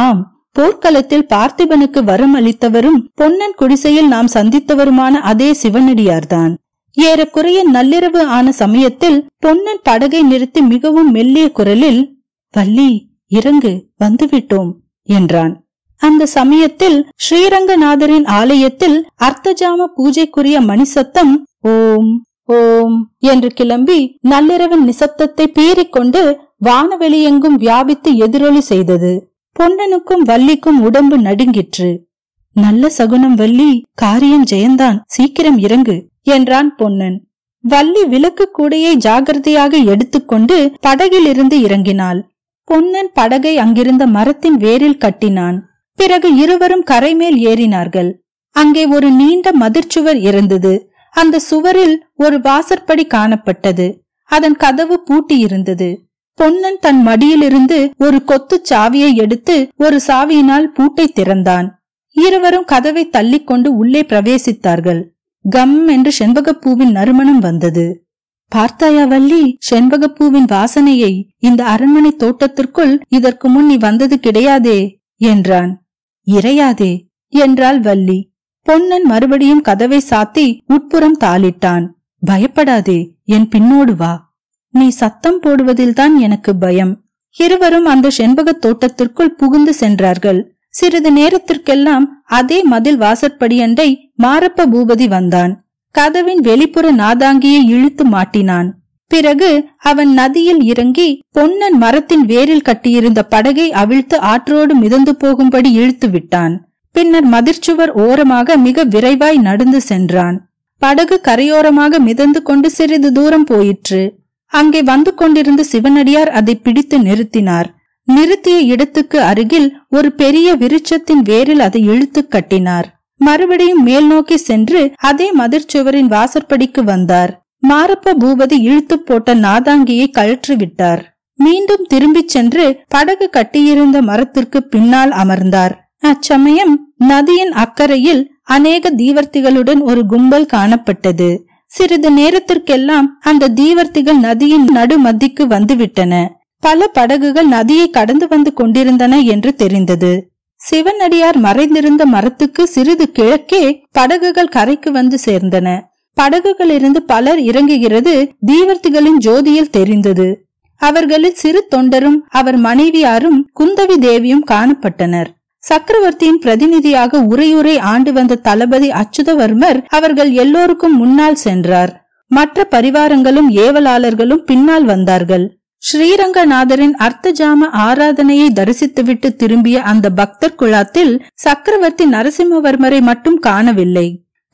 ஆம், போர்க்களத்தில் பார்த்திபனுக்கு வரம் அளித்தவரும் பொன்னன் குடிசையில் நாம் சந்தித்தவருமான அதே சிவனடியார்தான். ஏறக்குறைய நள்ளிரவு ஆன சமயத்தில் பொன்னன் படகை நிறுத்தி மிகவும் மெல்லிய குரலில், "வள்ளி, இறங்கு, வந்துவிட்டோம்" என்றான். அந்த சமயத்தில் ஸ்ரீரங்கநாதரின் ஆலயத்தில் அர்த்தஜாம பூஜைக்குரிய மணி சத்தம் ஓம் ஓம் என்று கிளம்பி நள்ளிரவின் நிசப்தத்தை பீறிக்கொண்டு வானவெளியெங்கும் வியாபித்து எதிரொலி செய்தது. பொன்னனுக்கும் வள்ளிக்கும் உடம்பு நடுங்கிற்று. "நல்ல சகுனம் வள்ளி, காரியம் ஜெயந்தான், சீக்கிரம் இறங்கு" என்றான் பொன்னன். வள்ளி விளக்கு கூடையை ஜாகிரதையாக எடுத்துக்கொண்டு படகிலிருந்து இறங்கினாள். பொன்னன் படகை அங்கிருந்த மரத்தின் வேரில் கட்டினான். பிறகு இருவரும் கரைமேல் ஏறினார்கள். அங்கே ஒரு நீண்ட மதிர்ச்சுவர் இருந்தது. அந்த சுவரில் ஒரு வாசற்படி காணப்பட்டது. அதன் கதவு பூட்டி இருந்தது. பொன்னன் தன் மடியிலிருந்து ஒரு கொத்து சாவியை எடுத்து ஒரு சாவியினால் பூட்டை திறந்தான். இருவரும் கதவை தள்ளிக்கொண்டு உள்ளே பிரவேசித்தார்கள். கம் என்று செண்பகப்பூவின் நறுமணம் வந்தது. "பார்த்தாயா வள்ளி செண்பகப்பூவின் வாசனையை? இந்த அரண்மனை தோட்டத்திற்குள் இதற்கு முன் நீ வந்தது கிடையாதே" என்றான். "இறையாதே" என்றாள் வள்ளி. பொன்னன் மறுபடியும் கதவை சாத்தி உட்புறம் தாளிட்டான். "பயப்படாதே, என் பின்னோடு வா. நீ சத்தம் போடுவதில்தான் எனக்கு பயம்." இருவரும் அந்த செண்பக தோட்டத்திற்குள் புகுந்து சென்றார்கள். சிறிது நேரத்திற்கெல்லாம் அதே மதில் வாசற்படியண்டை மாரப்ப பூபதி வந்தான். கதவின் வெளிப்புற நாதாங்கியை இழுத்து மாட்டினான். பிறகு அவன் நதியில் இறங்கி பொன்னன் மரத்தின் வேரில் கட்டியிருந்த படகை அவிழ்த்து ஆற்றோடு மிதந்து போகும்படி இழுத்து விட்டான். பின்னர் மதிர்ச்சுவர் ஓரமாக மிக விரைவாய் நடந்து சென்றான். படகு கரையோரமாக மிதந்து கொண்டு சிறிது தூரம் போயிற்று. அங்கே வந்து கொண்டிருந்த சிவனடியார் அதை பிடித்து நிறுத்தினார். நிறுத்திய இடத்துக்கு அருகில் ஒரு பெரிய விருட்சத்தின் வேரில் அதை இழுத்து கட்டினார். மறுபடியும் மேல் நோக்கி சென்று அதே மதிர்ச்சுவரின் வாசற்படிக்கு வந்தார். மாரப்ப பூபதி இழுத்து போட்ட நாதாங்கியை கழற்றி விட்டார். மீண்டும் திரும்பிச் சென்று படகு கட்டியிருந்த மரத்திற்கு பின்னால் அமர்ந்தார். அச்சமயம் நதியின் அக்கறையில் அநேக தீவர்த்திகளுடன் ஒரு கும்பல் காணப்பட்டது. சிறிது நேரத்திற்கெல்லாம் அந்த தீவர்த்திகள் நதியின் நடு மத்திக்கு வந்துவிட்டன. பல படகுகள் நதியை கடந்து வந்து கொண்டிருந்தன என்று தெரிந்தது. சிவனடியார் மறைந்திருந்த மரத்துக்கு சிறிது கிழக்கே படகுகள் கரைக்கு வந்து சேர்ந்தன. படகுகளிலிருந்து பலர் இறங்குகிறது தீவர்த்திகளின் ஜோதியில் தெரிந்தது. அவர்களில் சிறு தொண்டரும் அவர் மனைவியாரும் குந்தவி தேவியும் காணப்பட்டனர். சக்கரவர்த்தியின் பிரதிநிதியாக உறையூரை ஆண்டு வந்த தளபதி அச்சுதவர்மர் அவர்கள் எல்லோருக்கும் முன்னால் சென்றார். மற்ற பரிவாரங்களும் ஏவலாளர்களும் பின்னால் வந்தார்கள். ஸ்ரீரங்கநாதரின் அர்த்தஜாம ஆராதனையை தரிசித்துவிட்டு திரும்பிய அந்த பக்தர் குழாத்தில் சக்கரவர்த்தி நரசிம்மவர்மரை மட்டும் காணவில்லை.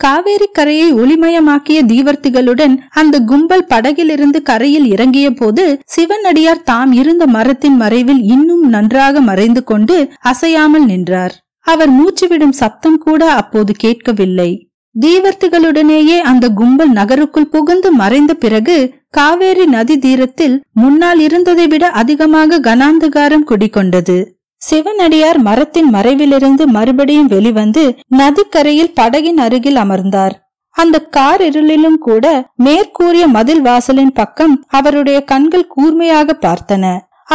காவேரி கரையை ஒளிமயமாக்கிய தீவர்த்திகளுடன் அந்த கும்பல் படகிலிருந்து கரையில் இறங்கிய போது சிவனடியார் தாம் இருந்த மரத்தின் மறைவில் இன்னும் நன்றாக மறைந்து கொண்டு அசையாமல் நின்றார். அவர் மூச்சுவிடும் சப்தம் கூட அப்போது கேட்கவில்லை. தீவர்த்திகளுடனேயே அந்த கும்பல் நகருக்குள் புகுந்து மறைந்த பிறகு காவேரி நதி தீரத்தில் முன்னால் இருந்ததை விட அதிகமாக கனாந்தகாரம் குடிகொண்டது. சிவனடியார் மரத்தின் மறைவிலிருந்து மறுபடியும் வெளிவந்து நதிக்கரையில் படகின் அருகில் அமர்ந்தார். அந்த கார் இருளிலும் கூட மேற்கூறிய மதில் வாசலின் பக்கம் அவருடைய கண்கள் கூர்மையாக பார்த்தன.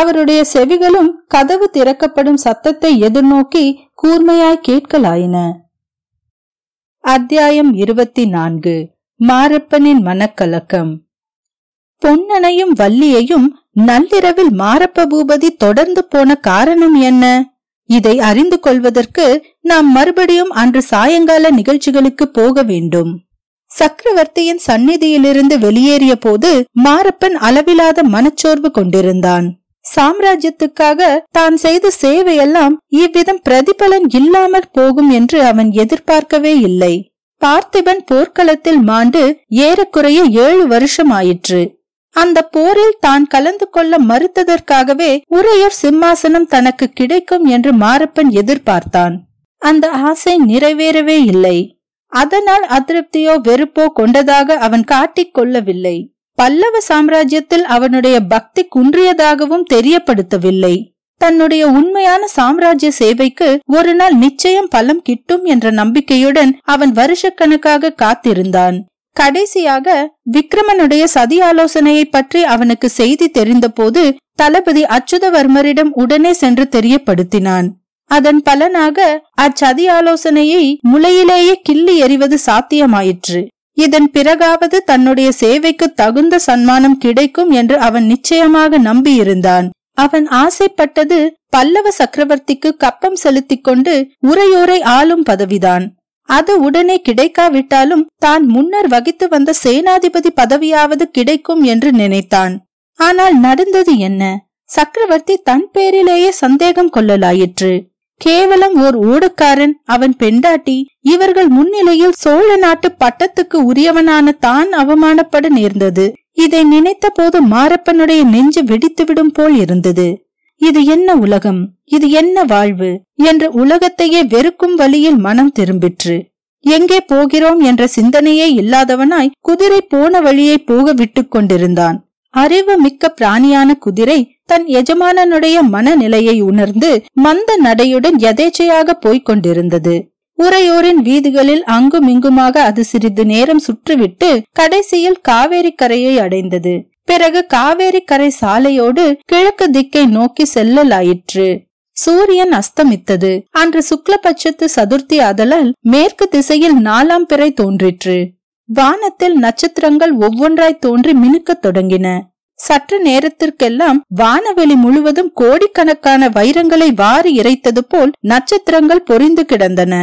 அவருடைய செவிகளும் கதவு திறக்கப்படும் சத்தத்தை எதிர்நோக்கி கூர்மையாய் கேட்கலாயின. அத்தியாயம் இருபத்தி நான்கு. மாரப்பனின் மனக்கலக்கம். பொன்னனையும் வள்ளியையும் நள்ளிரவில் மாரப்ப பூபதி தொடர்ந்து போன காரணம் என்ன? இதை அறிந்து கொள்வதற்கு நாம் மறுபடியும் அன்று சாயங்கால நிகழ்ச்சிகளுக்கு போக வேண்டும். சக்கரவர்த்தியின் சந்நிதியிலிருந்து வெளியேறிய போது மாரப்பன் அளவிலாத மனச்சோர்வு கொண்டிருந்தான். சாம்ராஜ்யத்துக்காக தான் செய்த சேவையெல்லாம் இவ்விதம் பிரதிபலன் இல்லாமற் போகும் என்று அவன் எதிர்பார்க்கவே இல்லை. பார்த்திபன் போர்க்களத்தில் மாண்டு ஏறக்குறைய ஏழு வருஷம் ஆயிற்று. அந்த போரில் தான் கலந்து கொள்ள மறுத்ததற்காகவே உறையூர் சிம்மாசனம் தனக்கு கிடைக்கும் என்று மாரப்பன் எதிர்பார்த்தான். அந்த ஆசை நிறைவேறவே இல்லை. அதனால் அதிருப்தியோ வெறுப்போ கொண்டதாக அவன் காட்டிக் கொள்ளவில்லை. பல்லவ சாம்ராஜ்யத்தில் அவனுடைய பக்தி குன்றியதாகவும் தெரியப்படுத்தவில்லை. தன்னுடைய உண்மையான சாம்ராஜ்ய சேவைக்கு ஒரு நாள் நிச்சயம் பலம் கிட்டும் என்ற நம்பிக்கையுடன் அவன் வருஷக்கணக்காக காத்திருந்தான். கடைசியாக விக்கிரமனுடைய சதி ஆலோசனையை பற்றி அவனுக்கு செய்தி தெரிந்த போது தளபதி அச்சுதவர்மரிடம் உடனே சென்று தெரியப்படுத்தினான். அதன் பலனாக அச்சதி ஆலோசனையை முளையிலேயே கிள்ளி எறிவது சாத்தியமாயிற்று. இதன் பிறகாவது தன்னுடைய சேவைக்கு தகுந்த சன்மானம் கிடைக்கும் என்று அவன் நிச்சயமாக நம்பியிருந்தான். அவன் ஆசைப்பட்டது பல்லவ சக்கரவர்த்திக்கு கப்பம் செலுத்தி கொண்டு உறையூரை ஆளும் பதவிதான். அது உடனே கிடைக்காவிட்டாலும் தான் முன்னர் வகித்து வந்த சேனாதிபதி பதவியாவது கிடைக்கும் என்று நினைத்தான். ஆனால் நடந்தது என்ன? சக்கரவர்த்தி தன் பேரிலேயே சந்தேகம் கொள்ளலாயிற்று. கேவலம் ஓர் ஊடக்காரன், அவன் பெண்டாட்டி, இவர்கள் முன்னிலையில் சோழ நாட்டு பட்டத்துக்கு உரியவனான தான் அவமானப்பட நேர்ந்தது. இதை நினைத்த போது மாரப்பனுடைய நெஞ்சு வெடித்துவிடும் போல் இருந்தது. இது என்ன உலகம், இது என்ன வாழ்வு என்ற உலகத்தையே வெறுக்கும் வழியில் மனம் திரும்பிற்று. எங்கே போகிறோம் என்ற சிந்தனையே இல்லாதவனாய் குதிரை போன வழியை போக விட்டு கொண்டிருந்தான். அறிவு மிக்க பிராணியான குதிரை தன் எஜமானனுடைய மனநிலையை உணர்ந்து மந்த நடையுடன் எதேச்சையாக போய்க் கொண்டிருந்தது. உறையூரின் வீதிகளில் அங்குமிங்குமாக அது சிறிது நேரம் சுற்றுவிட்டு கடைசியில் காவேரி கரையை அடைந்தது. பிறகு காவேரி கரை சாலையோடு கிழக்கு திக்கை நோக்கி செல்லலாயிற்று. சூரியன் அஸ்தமித்தது. அன்று சுக்லபட்சத்து சதுர்த்தி ஆதலால் மேற்கு திசையில் நாலாம் பிறை தோன்றிற்று. வானத்தில் நட்சத்திரங்கள் ஒவ்வொன்றாய் தோன்றி மினுக்கத் தொடங்கின. சற்று நேரத்திற்கெல்லாம் வானவெளி முழுவதும் கோடிக்கணக்கான வைரங்களை வாரி இறைத்தது போல் நட்சத்திரங்கள் பொறிந்து கிடந்தன.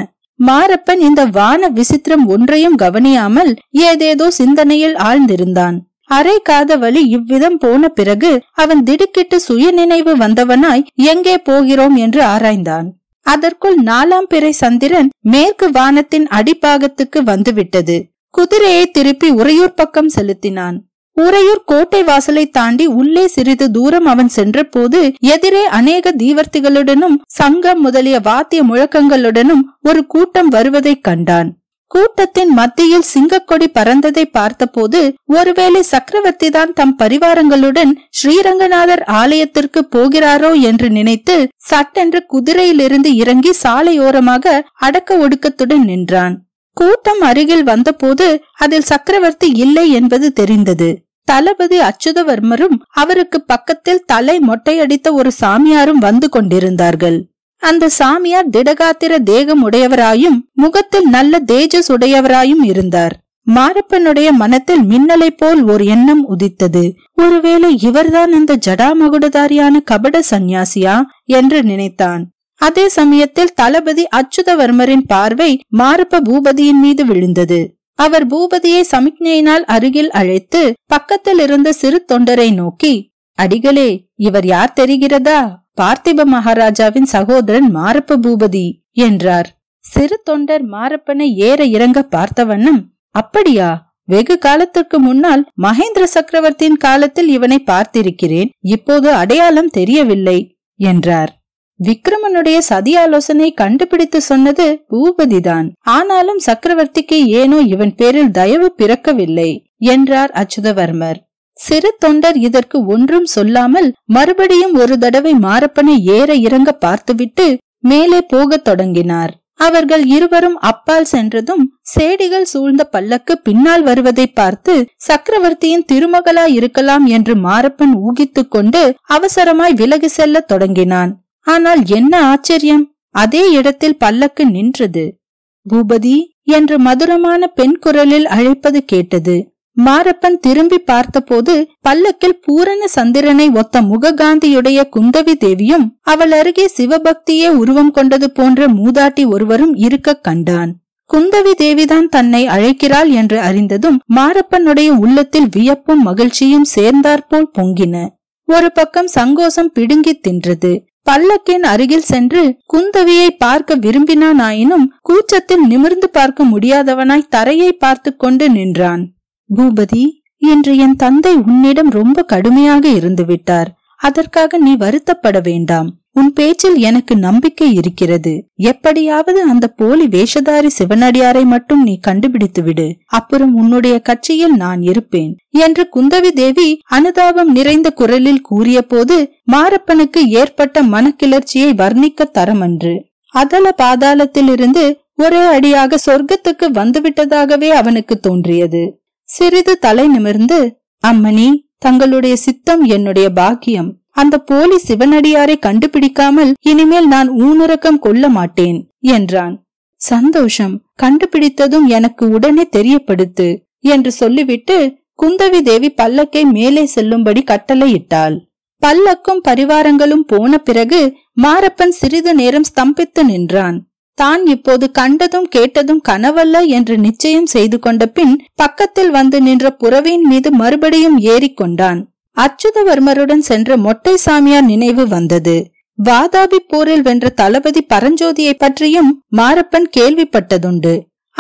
மாரப்பன் இந்த வான விசித்திரம் ஒன்றையும் கவனியாமல் ஏதேதோ சிந்தனையில் ஆழ்ந்திருந்தான். அரை காத வழி இவ்விதம் போன பிறகு அவன் திடுக்கிட்டு சுய நினைவு வந்தவனாய் எங்கே போகிறோம் என்று ஆராய்ந்தான். அதற்குள் நாலாம் பிறை சந்திரன் மேற்கு வானத்தின் அடிப்பாகத்துக்கு வந்துவிட்டது. குதிரையை திருப்பி உறையூர் பக்கம் செலுத்தினான். உறையூர் கோட்டை வாசலை தாண்டி உள்ளே சிறிது தூரம் அவன் சென்ற போது எதிரே அநேக தீவர்த்திகளுடனும் சங்கம் முதலிய வாத்திய முழக்கங்களுடனும் ஒரு கூட்டம் வருவதை கண்டான். கூட்டத்தின் மத்தியில் சிங்கக்கொடி பறந்ததை பார்த்த போது ஒருவேளை சக்கரவர்த்தி தான் தம் பரிவாரங்களுடன் ஸ்ரீரங்கநாதர் ஆலயத்திற்கு போகிறாரோ என்று நினைத்து சட்டென்று குதிரையிலிருந்து இறங்கி சாலையோரமாக அடக்க ஒடுக்கத்துடன் நின்றான். கூட்டம் அருகில் வந்தபோது அதில் சக்கரவர்த்தி இல்லை என்பது தெரிந்தது. தளபதி அச்சுதவர்மரும் அவருக்கு பக்கத்தில் தலை மொட்டையடித்த ஒரு சாமியாரும் வந்து கொண்டிருந்தார்கள். அந்த சாமியார் திடகாத்திர தேகம் உடையவராயும் முகத்தில் நல்ல தேஜஸ் உடையவராயும் இருந்தார். மாரப்பனுடைய மனத்தில் மின்னலை போல் ஒரு எண்ணம் உதித்தது. ஒருவேளை இவர்தான் அந்த ஜடாமகுடதாரியான கபட சந்நியாசியா என்று நினைத்தான். அதே சமயத்தில் தளபதி அச்சுதவர்மரின் பார்வை மாரப்ப பூபதியின் மீது விழுந்தது. அவர் பூபதியை சமிக்ஞையினால் அருகில் அழைத்து பக்கத்தில் இருந்த சிறு தொண்டரை நோக்கி, "அடிகளே, இவர் யார் தெரிகிறதா? பார்த்திப மகாராஜாவின் சகோதரன் மாரப்ப பூபதி" என்றார். சிறு தொண்டர் மாரப்பனை ஏற இறங்க பார்த்த வண்ணம், "அப்படியா? வெகு காலத்திற்கு முன்னால் மகேந்திர சக்கரவர்த்தியின் காலத்தில் இவனை பார்த்திருக்கிறேன். இப்போது அடையாளம் தெரியவில்லை" என்றார். விக்கிரமனுடைய சதி ஆலோசனை கண்டுபிடித்து சொன்னது பூபதிதான். ஆனாலும் சக்கரவர்த்திக்கு ஏனோ இவன் பேரில் தயவு பிறக்கவில்லை என்றார் அச்சுதவர்மர். சிறு தொண்டர் இதற்கு ஒன்றும் சொல்லாமல் மறுபடியும் ஒரு தடவை மாரப்பனை ஏற இறங்க பார்த்துவிட்டு மேலே போகத் தொடங்கினார். அவர்கள் இருவரும் அப்பால் சென்றதும் சேடிகள் சூழ்ந்த பல்லக்கு பின்னால் வருவதை பார்த்து சக்கரவர்த்தியின் திருமகளாய் இருக்கலாம் என்று மாரப்பன் ஊகித்து கொண்டு அவசரமாய் விலகி செல்ல தொடங்கினான். ஆனால் என்ன ஆச்சரியம், அதே இடத்தில் பல்லக்கு நின்றது. "பூபதி" என்ற மதுரமான பெண் குரலில் அழைப்பது கேட்டது. மாரப்பன் திரும்பி பார்த்தபோது பல்லக்கில் பூரண சந்திரனை ஒத்த முககாந்தியுடைய குந்தவி தேவியும் அவள் அருகே சிவபக்தியே உருவம் கொண்டது போன்ற மூதாட்டி ஒருவரும் இருக்க கண்டான். குந்தவி தேவிதான் தன்னை அழைக்கிறாள் என்று அறிந்ததும் மாரப்பனுடைய உள்ளத்தில் வியப்பும் மகிழ்ச்சியும் சேர்ந்தாற்போல் பொங்கின. ஒரு பக்கம் சங்கோசம் பிடுங்கி தின்றது. பல்லக்கின் அருகில் சென்று குந்தவியை பார்க்க விரும்பினானாயினும் கூச்சத்தில் நிமிர்ந்து பார்க்க முடியாதவனாய் தரையை பார்த்து கொண்டு நின்றான். "பூபதி, இன்று என் தந்தை உன்னிடம் ரொம்ப கடுமையாக இருந்து விட்டார். அதற்காக நீ வருத்தப்பட வேண்டாம். உன் பேச்சில் எனக்கு நம்பிக்கை இருக்கிறது. எப்படியாவது அந்த போலி வேஷதாரி சிவனடியாரை மட்டும் நீ கண்டுபிடித்து விடு. அப்புறம் உன்னுடைய கட்சியில் நான் இருப்பேன் என்று குந்தவி தேவி அனுதாபம் நிறைந்த குரலில் கூறிய போது மாரப்பனுக்கு ஏற்பட்ட மனக்கிளர்ச்சியை வர்ணிக்க தரமன்று. அதல பாதாளத்திலிருந்து ஒரே அடியாக சொர்க்கத்துக்கு வந்துவிட்டதாகவே அவனுக்கு தோன்றியது. சிறிது தலை நிமிர்ந்து, அம்மணி, தங்களுடைய சித்தம் என்னுடைய பாக்கியம். அந்த போலி சிவனடியாரை கண்டுபிடிக்காமல் இனிமேல் நான் ஊனுறக்கம் கொள்ள மாட்டேன் என்றான். சந்தோஷம், கண்டுபிடித்ததும் எனக்கு உடனே தெரியப்படுத்து என்று சொல்லிவிட்டு குந்தவி தேவி பல்லக்கை மேலே செல்லும்படி கட்டளையிட்டாள். பல்லக்கும் பரிவாரங்களும் போன பிறகு மாரப்பன் சிறிது நேரம் ஸ்தம்பித்து நின்றான். தான் இப்போது கண்டதும் கேட்டதும் கனவல்ல என்று நிச்சயம் செய்து கொண்ட பின் பக்கத்தில் வந்து நின்ற புறவின் மீது மறுபடியும் ஏறிக்கொண்டான். அச்சுதவர்மருடன் சென்ற மொட்டை சாமியார் நினைவு வந்தது. வாதாபி போரில் வென்ற தளபதி பரஞ்சோதியை பற்றியும் மாரப்பன் கேள்விப்பட்டதுண்டு.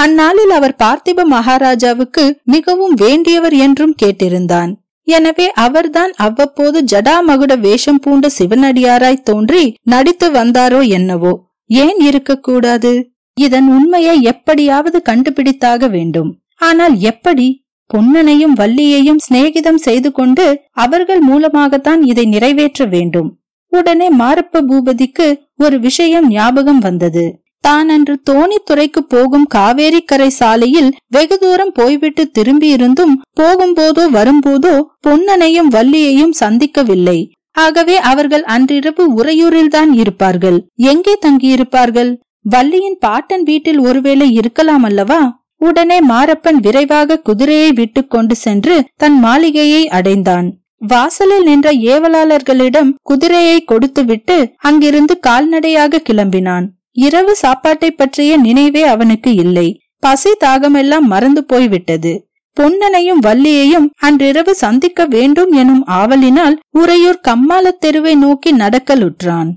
அந்நாளில் அவர் பார்த்திப மகாராஜாவுக்கு மிகவும் வேண்டியவர் என்றும் கேட்டிருந்தான். எனவே அவர்தான் அவ்வப்போது ஜடாமகுட வேஷம் பூண்ட சிவனடியாராய் தோன்றி நடித்து வந்தாரோ என்னவோ. ஏன் இருக்கக்கூடாது? இதன் உண்மையை எப்படியாவது கண்டுபிடித்தாக வேண்டும். ஆனால் எப்படி? பொன்னனையும் வள்ளியையும் சிநேகிதம் செய்து கொண்டு அவர்கள் மூலமாகத்தான் இதை நிறைவேற்ற வேண்டும். உடனே மாரப்ப பூபதிக்கு ஒரு விஷயம் ஞாபகம் வந்தது. தான் அன்று தோணித்துறைக்கு போகும் காவேரிக்கரை சாலையில் வெகு தூரம் போய்விட்டு திரும்பியிருந்தும் போகும்போதோ வரும்போதோ பொன்னனையும் வள்ளியையும் சந்திக்கவில்லை. ஆகவே அவர்கள் அன்றிரவு உறையூரில் தான் இருப்பார்கள். எங்கே தங்கியிருப்பார்கள்? வள்ளியின் பாட்டன் வீட்டில் ஒருவேளை இருக்கலாம் அல்லவா? உடனே மாரப்பன் விரைவாக குதிரையை விட்டு கொண்டு சென்று தன் மாளிகையை அடைந்தான். வாசலில் நின்ற ஏவலாளர்களிடம் குதிரையை கொடுத்துவிட்டு அங்கிருந்து கால்நடையாக கிளம்பினான். இரவு சாப்பாட்டை பற்றிய நினைவே அவனுக்கு இல்லை. பசி தாகமெல்லாம் மறந்து போய்விட்டது. பொன்னனையும் வள்ளியையும் அன்றிரவு சந்திக்க வேண்டும் எனும் ஆவலினால் உறையூர் கம்மாளத் தெருவை நோக்கி நடக்கலுற்றான்.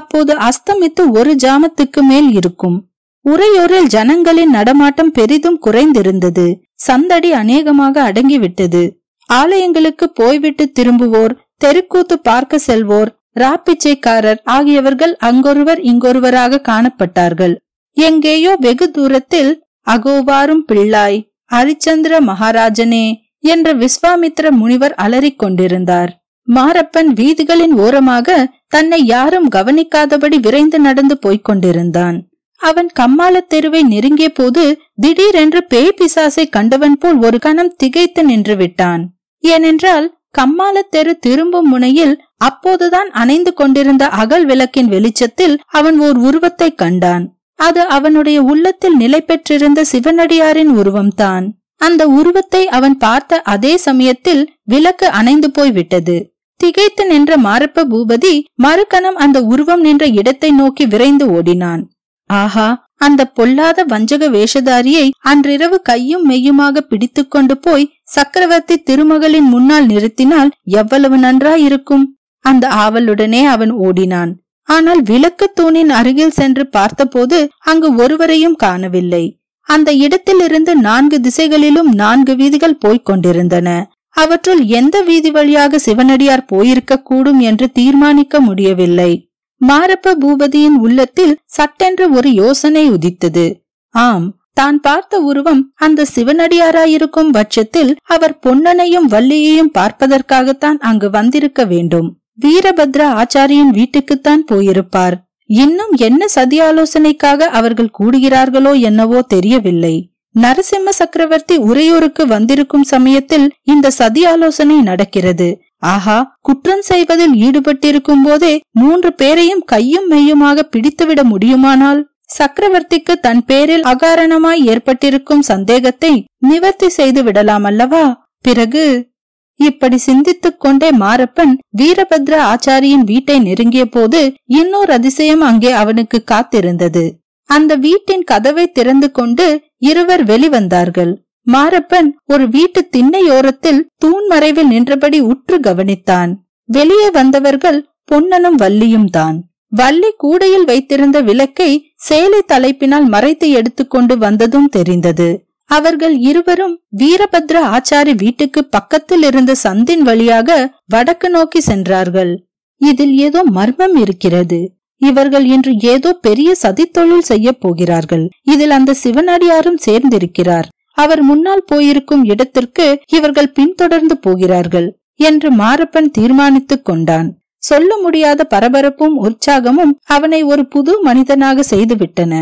அப்போது அஸ்தமித்து ஒரு ஜாமத்துக்கு மேல் இருக்கும். உறையூரில் ஜனங்களின் நடமாட்டம் பெரிதும் குறைந்திருந்தது. சந்தடி அநேகமாக அடங்கிவிட்டது. ஆலயங்களுக்கு போய்விட்டு திரும்புவோர், தெருக்கூத்து பார்க்க செல்வோர், ராப்பிச்சைக்காரர் ஆகியவர்கள் அங்கொருவர் இங்கொருவராக காணப்பட்டார்கள். எங்கேயோ வெகு தூரத்தில் அகோவாரும் பிள்ளாய், ஹரிச்சந்திர மகாராஜனே என்ற விஸ்வாமித்திர முனிவர் அலறிக் கொண்டிருந்தார். மாரப்பன் வீதிகளின் ஓரமாக தன்னை யாரும் கவனிக்காதபடி விரைந்து நடந்து போய்கொண்டிருந்தான். அவன் கம்மாளத் தெருவை நெருங்கிய போது திடீரென்று பேய் பிசாசை கண்டவன் போல் ஒரு கணம் திகைத்து நின்று விட்டான். ஏனென்றால் கம்மாளத் தெரு திரும்பும் முனையில் அப்போதுதான் அணைந்து கொண்டிருந்த அகல் விளக்கின் வெளிச்சத்தில் அவன் ஓர் உருவத்தை கண்டான். அது அவனுடைய உள்ளத்தில் நிலை பெற்றிருந்த சிவனடியாரின் உருவம்தான். அந்த உருவத்தை அவன் பார்த்த அதே சமயத்தில் விளக்கு அணைந்து போய்விட்டது. திகைத்து நின்ற மாரப்ப பூபதி மறுகணம் அந்த உருவம் நின்ற இடத்தை நோக்கி விரைந்து ஓடினான். ஆஹா, அந்த பொல்லாத வஞ்சக வேஷதாரியை அன்றிரவு கையும் மெய்யுமாக பிடித்து கொண்டு போய் சக்கரவர்த்தி திருமகளின் முன்னால் நிறுத்தினால் எவ்வளவு நன்றாயிருக்கும். அந்த ஆவலுடனே அவன் ஓடினான். ஆனால் விளக்கு தூணின் அருகில் சென்று பார்த்தபோது அங்கு ஒருவரையும் காணவில்லை. அந்த இடத்திலிருந்து நான்கு திசைகளிலும் நான்கு வீதிகள் போய்கொண்டிருந்தன. அவற்றுள் எந்த வீதி வழியாக சிவனடியார் போயிருக்க கூடும் என்று தீர்மானிக்க முடியவில்லை. மாரப்ப பூபதியின் உள்ளத்தில் சட்டென்று ஒரு யோசனை உதித்தது. ஆம், தான் பார்த்த உருவம் அந்த சிவனடியாராயிருக்கும் பட்சத்தில் அவர் பொன்னனையும் வள்ளியையும் பார்ப்பதற்காகத்தான் அங்கு வந்திருக்க வேண்டும். வீரபத்ர ஆச்சாரியின் வீட்டுக்குத்தான் போயிருப்பார். இன்னும் என்ன சதி ஆலோசனைக்காக அவர்கள் கூடுகிறார்களோ என்னவோ தெரியவில்லை. நரசிம்ம சக்கரவர்த்தி உறையூருக்கு வந்திருக்கும் சமயத்தில் இந்த சதி ஆலோசனை நடக்கிறது. ஆஹா, குற்றம் செய்வதில் ஈடுபட்டிருக்கும் போதே மூன்று பேரையும் கையும் மெய்யுமாக பிடித்துவிட முடியுமானால்? சக்கரவர்த்திக்கு தன் பேரில் அகாரணமாய் ஏற்பட்டிருக்கும் சந்தேகத்தை நிவர்த்தி செய்து விடலாம் அல்லவா? பிறகு இப்படி சிந்தித்துக் கொண்டே மாரப்பன் வீரபத்ர ஆச்சாரியின் வீட்டை நெருங்கிய போது இன்னொரு அதிசயம் அங்கே அவனுக்கு காத்திருந்தது. அந்த வீட்டின் கதவை திறந்து கொண்டு இருவர் வெளிவந்தார்கள். மாரப்பன் ஒரு வீட்டு திண்ணையோரத்தில் தூண் மறைவில் நின்றபடி உற்று கவனித்தான். வெளியே வந்தவர்கள் பொன்னனும் வள்ளியும் தான். வள்ளி கூடையில் வைத்திருந்த விளக்கை சேலை தலைப்பினால் மறைத்து எடுத்துக்கொண்டு வந்ததும் தெரிந்தது. அவர்கள் இருவரும் வீரபத்ர ஆச்சாரி வீட்டுக்கு பக்கத்தில் இருந்த சந்தின் வழியாக வடக்கு நோக்கி சென்றார்கள். இதில் ஏதோ மர்மம் இருக்கிறது. இவர்கள் இன்று ஏதோ பெரிய சதித்தொழில் செய்ய போகிறார்கள். இதில் அந்த சிவனடியாரும் சேர்ந்திருக்கிறார். அவர் முன்னால் போயிருக்கும் இடத்திற்கு இவர்கள் பின்தொடர்ந்து போகிறார்கள் என்று மாரப்பன் தீர்மானித்துக் கொண்டான். சொல்ல முடியாத பரபரப்பும் உற்சாகமும் அவனை ஒரு புது மனிதனாக செய்துவிட்டன.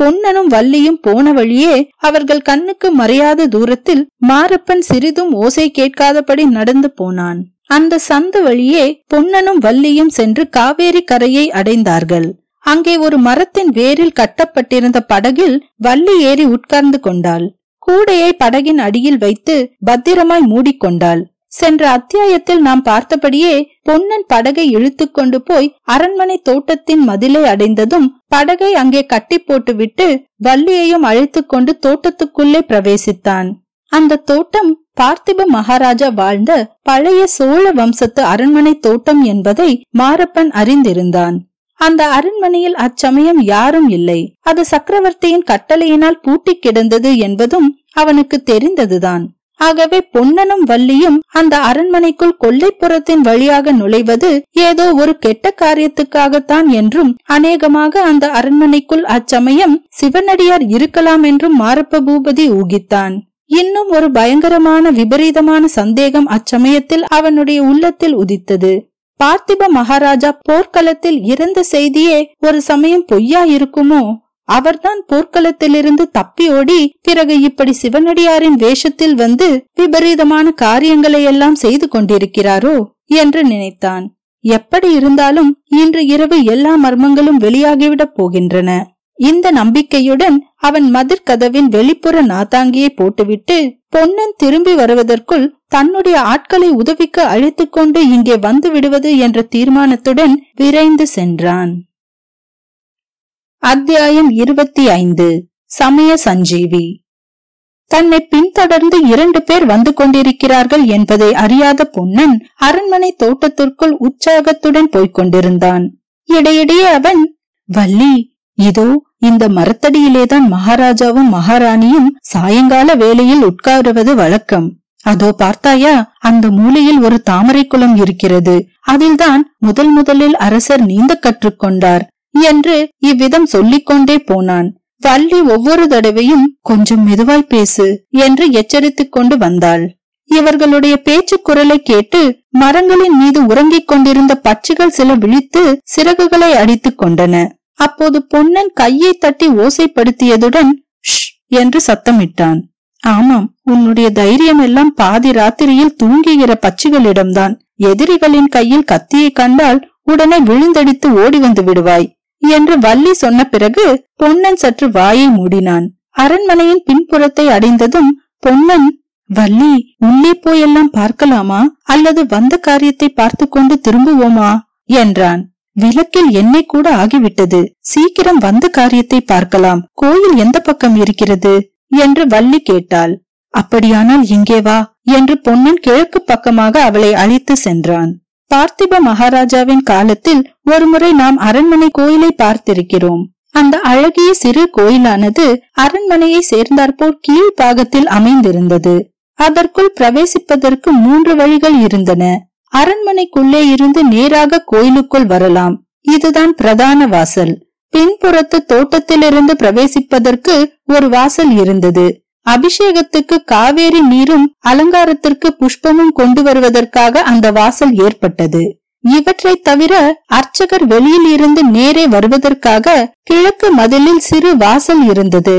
பொன்னனும் வள்ளியும் போன வழியே அவர்கள் கண்ணுக்கு மறையாத தூரத்தில் மாரப்பன் சிறிதும் ஓசை கேட்காதபடி நடந்து போனான். அந்த சந்து வழியே பொன்னனும் வள்ளியும் சென்று காவேரி கரையை அடைந்தார்கள். அங்கே ஒரு மரத்தின் வேரில் கட்டப்பட்டிருந்த படகில் வள்ளி ஏறி உட்கார்ந்து கொண்டாள். கூடையை படகின் அடியில் வைத்து பத்திரமாய் மூடிக்கொண்டாள். சென்ற அத்தியாயத்தில் நாம் பார்த்தபடியே பொன்னன் படகை இழுத்து கொண்டு போய் அரண்மனை தோட்டத்தின் மதிலை அடைந்ததும் படகை அங்கே கட்டி போட்டுவிட்டு வள்ளியையும் அழைத்து கொண்டு தோட்டத்துக்குள்ளே பிரவேசித்தான். அந்த தோட்டம் பார்த்திப மகாராஜா வாழ்ந்த பழைய சோழ வம்சத்து அரண்மனை தோட்டம் என்பதை மாரப்பன் அறிந்திருந்தான். அந்த அரண்மனையில் அச்சமயம் யாரும் இல்லை. அது சக்கரவர்த்தியின் கட்டளையினால் பூட்டி கிடந்தது என்பதும் அவனுக்கு தெரிந்ததுதான். ஆகவே பொன்னனும் வள்ளியும் அந்த அரண்மனைக்குள் கொல்லைப்புறத்தின் வழியாக நுழைவது ஏதோ ஒரு கெட்ட காரியத்துக்காகத்தான் என்றும், அநேகமாக அந்த அரண்மனைக்குள் அச்சமயம் சிவனடியார் இருக்கலாம் என்றும் மாரப்ப பூபதி ஊகித்தான். இன்னும் ஒரு பயங்கரமான விபரீதமான சந்தேகம் அச்சமயத்தில் அவனுடைய உள்ளத்தில் உதித்தது. பார்த்திப மகாராஜா போர்க்களத்தில் இறந்த செய்தியே ஒரு சமயம் பொய்யா இருக்குமோ? அவர்தான் போர்க்களத்திலிருந்து தப்பி ஓடி பிறகு இப்படி சிவனடியாரின் வேஷத்தில் வந்து விபரீதமான காரியங்களை எல்லாம் செய்து கொண்டிருக்கிறாரோ என்று நினைத்தான். எப்படி இருந்தாலும் இன்று இரவு எல்லா மர்மங்களும் வெளியாகிவிடப் போகின்றன. இந்த நம்பிக்கையுடன் அவன் மதிற்கதவின் வெளிப்புற நாத்தாங்கியை போட்டுவிட்டு பொன்னன் திரும்பி வருவதற்குள் தன்னுடைய ஆட்களை உதவிக்கு அழைத்து கொண்டு இங்கே வந்து விடுவது என்ற தீர்மானத்துடன் விரைந்து சென்றான். அத்தியாயம் இருபத்தி ஐந்து. சமய சஞ்சீவி. தன்னை பின்தொடர்ந்து இரண்டு பேர் வந்து கொண்டிருக்கிறார்கள் என்பதை அறியாத பொன்னன் அரண்மனை தோட்டத்திற்குள் உற்சாகத்துடன் போய்கொண்டிருந்தான். இடையிடையே அவன், வள்ளி, இதோ இந்த மரத்தடியிலேதான் மகாராஜாவும் மகாராணியும் சாயங்கால வேளையில் உட்காருவது வழக்கம். அதோ பார்த்தாயா, அந்த மூலையில் ஒரு தாமரை குளம் இருக்கிறது. அதில்தான் முதல் முதலில் அரசர் நீந்த கற்றுக்கொண்டார் என்று இவ்விதம் சொல்லிக்கொண்டே போனான். வள்ளி ஒவ்வொரு தடவையும் கொஞ்சம் மெதுவாய் பேசு என்று எச்சரித்துக் கொண்டு வந்தாள். இவர்களுடைய பேச்சு குரலை கேட்டு மரங்களின் மீது உறங்கிக் கொண்டிருந்த பட்சிகள் சில விழித்து சிறகுகளை அடித்துக் கொண்டன. அப்போது பொன்னன் கையை தட்டி ஓசைப்படுத்தியதுடன் ஷ் என்று சத்தமிட்டான். ஆமாம், உன்னுடைய தைரியம் எல்லாம் பாதி ராத்திரியில் தூங்குகிற பட்சிகளிடம்தான். எதிரிகளின் கையில் கத்தியை கண்டால் உடனே விழுந்தடித்து ஓடி வந்து விடுவாய் என்று வள்ளி சொன்ன பிறகு பொன்னன் சற்று வாயை மூடினான். அரண்மனையின் பின்புறத்தை அடைந்ததும் பொன்னன், வள்ளி, உள்ளே போயெல்லாம் பார்க்கலாமா அல்லது வந்த காரியத்தை பார்த்து கொண்டு திரும்புவோமா என்றான். விளக்கில் எண்ணெய் கூட ஆகிவிட்டது. சீக்கிரம் வந்த காரியத்தை பார்க்கலாம். கோயில் எந்த பக்கம் இருக்கிறது என்று வள்ளி கேட்டாள். அப்படியானால் இங்கே வா என்று பொன்னன் கிழக்கு பக்கமாக அவளை அழைத்து சென்றான். பார்த்திப மகாராஜாவின் காலத்தில் ஒருமுறை நாம் அரண்மனை கோயிலை பார்த்திருக்கிறோம். அந்த அழகிய சிறு கோயிலானது அரண்மனையை சேர்ந்தாற்போல் கீழ்பாகத்தில் அமைந்திருந்தது. அதற்குள் பிரவேசிப்பதற்கு மூன்று வழிகள் இருந்தன. அரண்மனைக்குள்ளே இருந்து நேராக கோயிலுக்குள் வரலாம். இதுதான் பிரதான வாசல். பின்புறத்து தோட்டத்திலிருந்து பிரவேசிப்பதற்கு ஒரு வாசல் இருந்தது. அபிஷேகத்துக்கு காவேரி நீரும் அலங்காரத்திற்கு புஷ்பமும் கொண்டு வருவதற்காக அந்த வாசல் ஏற்பட்டது. இவற்றை தவிர அர்ச்சகர் வெளியில் இருந்து நேரே வருவதற்காக கிழக்கு மதிலில் சிறு வாசல் இருந்தது.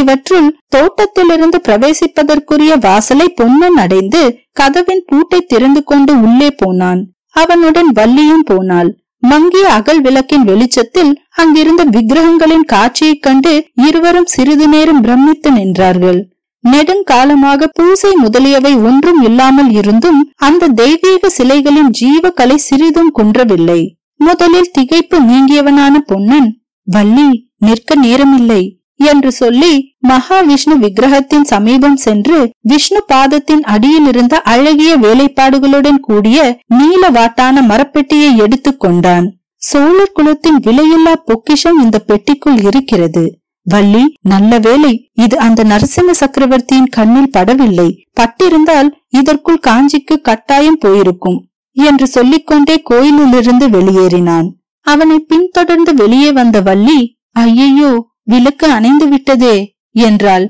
இவற்றுள் தோட்டத்திலிருந்து பிரவேசிப்பதற்குரிய வாசலை பொன்னன் அடைந்து கதவின் பூட்டை திறந்து கொண்டு உள்ளே போனான். அவனுடன் வள்ளியும் போனாள். மங்கிய அகல் விளக்கின் வெளிச்சத்தில் அங்கிருந்த விக்கிரகங்களின் காட்சியைக் கண்டு இருவரும் சிறிது நேரம் பிரமித்து நின்றார்கள். நெடுங்காலமாக பூசை முதலியவை ஒன்றும் இல்லாமல் இருந்தும் அந்த தெய்வீக சிலைகளின் ஜீவகலை சிறிதும் குன்றவில்லை. முதலில் திகைப்பு நீங்கியவனான பொன்னன், வள்ளி, நிற்க நேரமில்லை என்று சொல்லி மகாவிஷ்ணு விக்கிரகத்தின் சமீபம் சென்று விஷ்ணு பாதத்தின் அடியில் இருந்த அழகிய வேலைப்பாடுகளுடன் கூடிய நீல வாட்டான மரப்பெட்டியை எடுத்து கொண்டான். சோழர் குலத்தின் விலையில்லா பொக்கிஷம் இந்த பெட்டிக்குள் இருக்கிறது. வள்ளி, நல்ல வேலை, இது அந்த நரசிம்ம சக்கரவர்த்தியின் கண்ணில் படவில்லை. பட்டிருந்தால் இதற்குள் காஞ்சிக்கு கட்டாயம் போயிருக்கும் என்று சொல்லிக்கொண்டே கோயிலிலிருந்து வெளியேறினான். அவனை பின்தொடர்ந்து வெளியே வந்த வள்ளி, ஐயையோ விளக்கு அணைந்து விட்டதே என்றாள்.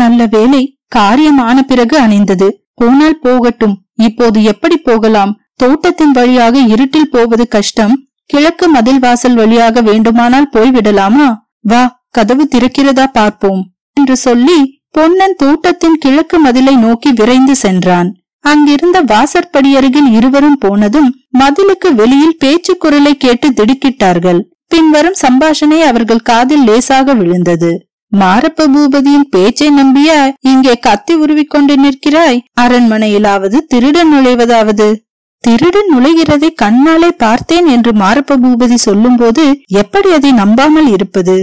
நல்ல வேளை காரியமான பிறகு அணைந்தது. போனால் போகட்டும், இப்போது எப்படி போகலாம்? தோட்டத்தின் வழியாக இருட்டில் போவது கஷ்டம். கிழக்கு மதில் வாசல் வழியாக வேண்டுமானால் போய்விடலாமா? வா, கதவு திறக்கிறதா பார்ப்போம் என்று சொல்லி பொன்னன் தோட்டத்தின் கிழக்கு மதிலை நோக்கி விரைந்து சென்றான். அங்கிருந்த வாசற்படியருகில் இருவரும் போனதும் மதிலுக்கு வெளியில் பேச்சு குரலை கேட்டு திடுக்கிட்டார்கள். பின்வரும் சம்பாஷணை அவர்கள் காதில் லேசாக விழுந்தது. மாரப்ப பூபதியின் பேச்சை நம்பிய இங்கே கத்தி உருவிக்கொண்டு நிற்கிறாய்? அரண்மனையிலாவது திருடன் நுழைவதாவது? திருடன் நுழைகிறதை கண்ணாலே பார்த்தேன் என்று மாரப்ப பூபதி சொல்லும் போது எப்படி அதை நம்பாமல் இருப்பது?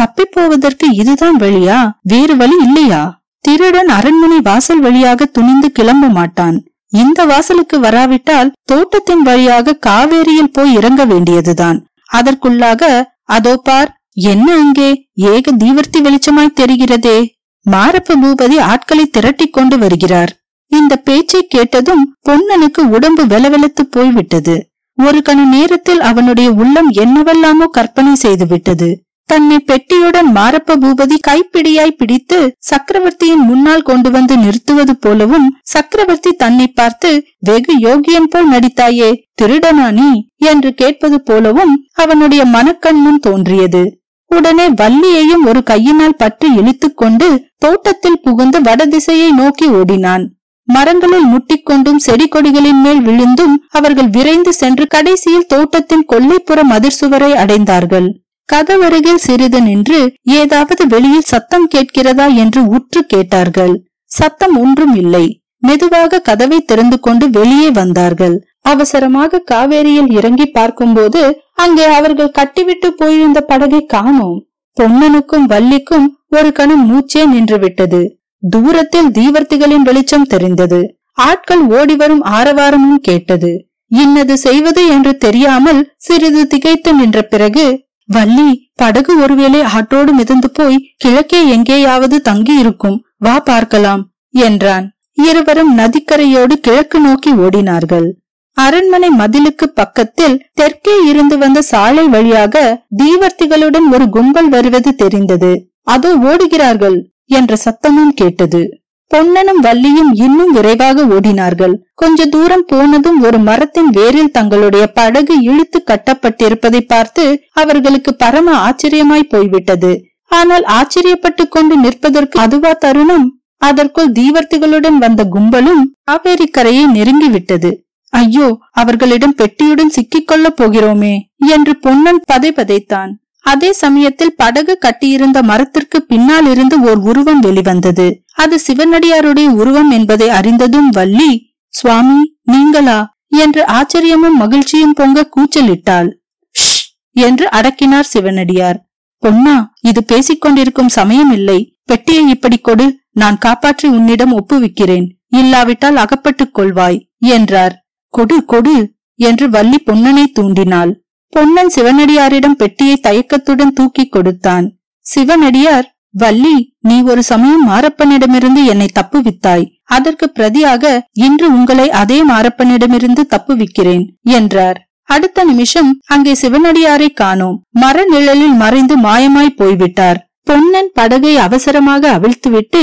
தப்பிப்போவதற்கு இதுதான் வழியா? வேறு வழி இல்லையா? திருடன் அரண்மனை வாசல் வழியாக துணிந்து கிளம்ப மாட்டான். இந்த வாசலுக்கு வராவிட்டால் தோட்டத்தின் வழியாக காவேரியில் போய் இறங்க வேண்டியதுதான். அதற்குள்ளாக அதோ பார், என்ன அங்கே ஏக தீவர்த்தி வெளிச்சமாய் தெரிகிறதே. மாரப்ப பூபதி ஆட்களை திரட்டி கொண்டு வருகிறார். இந்த பேச்சை கேட்டதும் பொன்னனுக்கு உடம்பு வெலவெலத்து போய்விட்டது. ஒரு கண நேரத்தில் அவனுடைய உள்ளம் என்னவெல்லாமோ கற்பனை செய்து விட்டது. தன்னை பெட்டியுடன் மாரப்ப பூபதி கைப்பிடியாய் பிடித்து சக்கரவர்த்தியின் முன்னால் கொண்டு வந்து நிறுத்துவது போலவும், சக்கரவர்த்தி தன்னை பார்த்து வெகு யோகியன் போல் நடித்தாயே, திருடனானி என்று கேட்பது போலவும் அவனுடைய மனக்கண்ணும் தோன்றியது. உடனே வள்ளியையும் ஒரு கையினால் பற்றி இழுத்து கொண்டு தோட்டத்தில் புகுந்து வடதிசையை நோக்கி ஓடினான். மரங்களில் முட்டிக்கொண்டும் செடி கொடிகளின் மேல் விழுந்தும் அவர்கள் விரைந்து சென்று கடைசியில் தோட்டத்தின் கொல்லைப்புற மதிர்சுவரை அடைந்தார்கள். கதவருகில் சிறிது நின்று ஏதாவது வெளியில் சத்தம் கேட்கிறதா என்று உற்று கேட்டார்கள். சத்தம் ஒன்றும் இல்லை. மெதுவாக கதவை திறந்து கொண்டு வெளியே வந்தார்கள். அவசரமாக காவேரியில் இறங்கி பார்க்கும்போது அங்கே அவர்கள் கட்டிவிட்டு போயிருந்த படகை காணோம். பொன்னனுக்கும் வள்ளிக்கும் ஒரு கணம் மூச்சே நின்று விட்டது. தூரத்தில் தீவர்த்திகளின் வெளிச்சம் தெரிந்தது. ஆட்கள் ஓடிவரும் ஆரவாரமும் கேட்டது. இன்னது செய்வது என்று தெரியாமல் சிறிது திகைத்து நின்ற பிறகு, வள்ளி, படகு ஒருவேளை ஆட்டோடு மிதந்து போய் கிழக்கே எங்கேயாவது தங்கி இருக்கும், வா பார்க்கலாம் என்றான். இருவரும் நதிக்கரையோடு கிழக்கு நோக்கி ஓடினார்கள். அரண்மனை மதிலுக்கு பக்கத்தில் தெற்கே இருந்து வந்த சாலை வழியாக தீவர்த்திகளுடன் ஒரு கும்பல் வருவது தெரிந்தது. அதோ ஓடுகிறார்கள் என்ற சத்தமும் கேட்டது. பொன்னனும் வள்ளியும் இன்னும் விரைவாக ஓடினார்கள். கொஞ்ச தூரம் போனதும் ஒரு மரத்தின் வேரில் தங்களுடைய படகு இழுத்து கட்டப்பட்டிருப்பதை பார்த்து அவர்களுக்கு பரம ஆச்சரியமாய் போய்விட்டது. ஆனால் ஆச்சரியப்பட்டு கொண்டு நிற்பதற்கு அதுவா தருணம்? அதற்குள் தீவர்த்திகளுடன் வந்த கும்பலும் காவேரி கரையை நெருங்கிவிட்டது. ஐயோ, அவர்களிடம் பெட்டியுடன் சிக்கிக் கொள்ளப் போகிறோமே என்று பொன்னன் பதை பதைத்தான். அதே சமயத்தில் படகு கட்டியிருந்த மரத்திற்கு பின்னால் இருந்து ஓர் உருவம் வெளிவந்தது. அது சிவனடியாருடைய உருவம் என்பதை அறிந்ததும் வள்ளி, சுவாமி நீங்களா என்று ஆச்சரியமும் மகிழ்ச்சியும் பொங்க கூச்சலிட்டாள். ஷ் என்று அடக்கினார் சிவனடியார். பொன்னா, இது பேசிக்கொண்டிருக்கும் சமயம் இல்லை. பெட்டியை இப்படி கொடு, நான் காப்பாற்றி உன்னிடம் ஒப்புவிக்கிறேன். இல்லாவிட்டால் அகப்பட்டுக் கொள்வாய் என்றார். கொடு கொடு என்று வள்ளி பொன்னனை தூண்டினாள். பொன்னன் சிவனடியாரிடம் பெட்டியை தயக்கத்துடன் தூக்கி கொடுத்தான். சிவனடியார், வள்ளி, நீ ஒரு சமயம் மாரப்பனிடமிருந்து என்னை தப்புவித்தாய். அதற்கு பிரதியாக இன்று உங்களை அதே மாரப்பனிடமிருந்து தப்புவிக்கிறேன் என்றார். அடுத்த நிமிஷம் அங்கே சிவனடியாரை காணோம். மர நிழலில் மறைந்து மாயமாய் போய்விட்டார். பொன்னன் படகை அவசரமாக அவிழ்த்துவிட்டு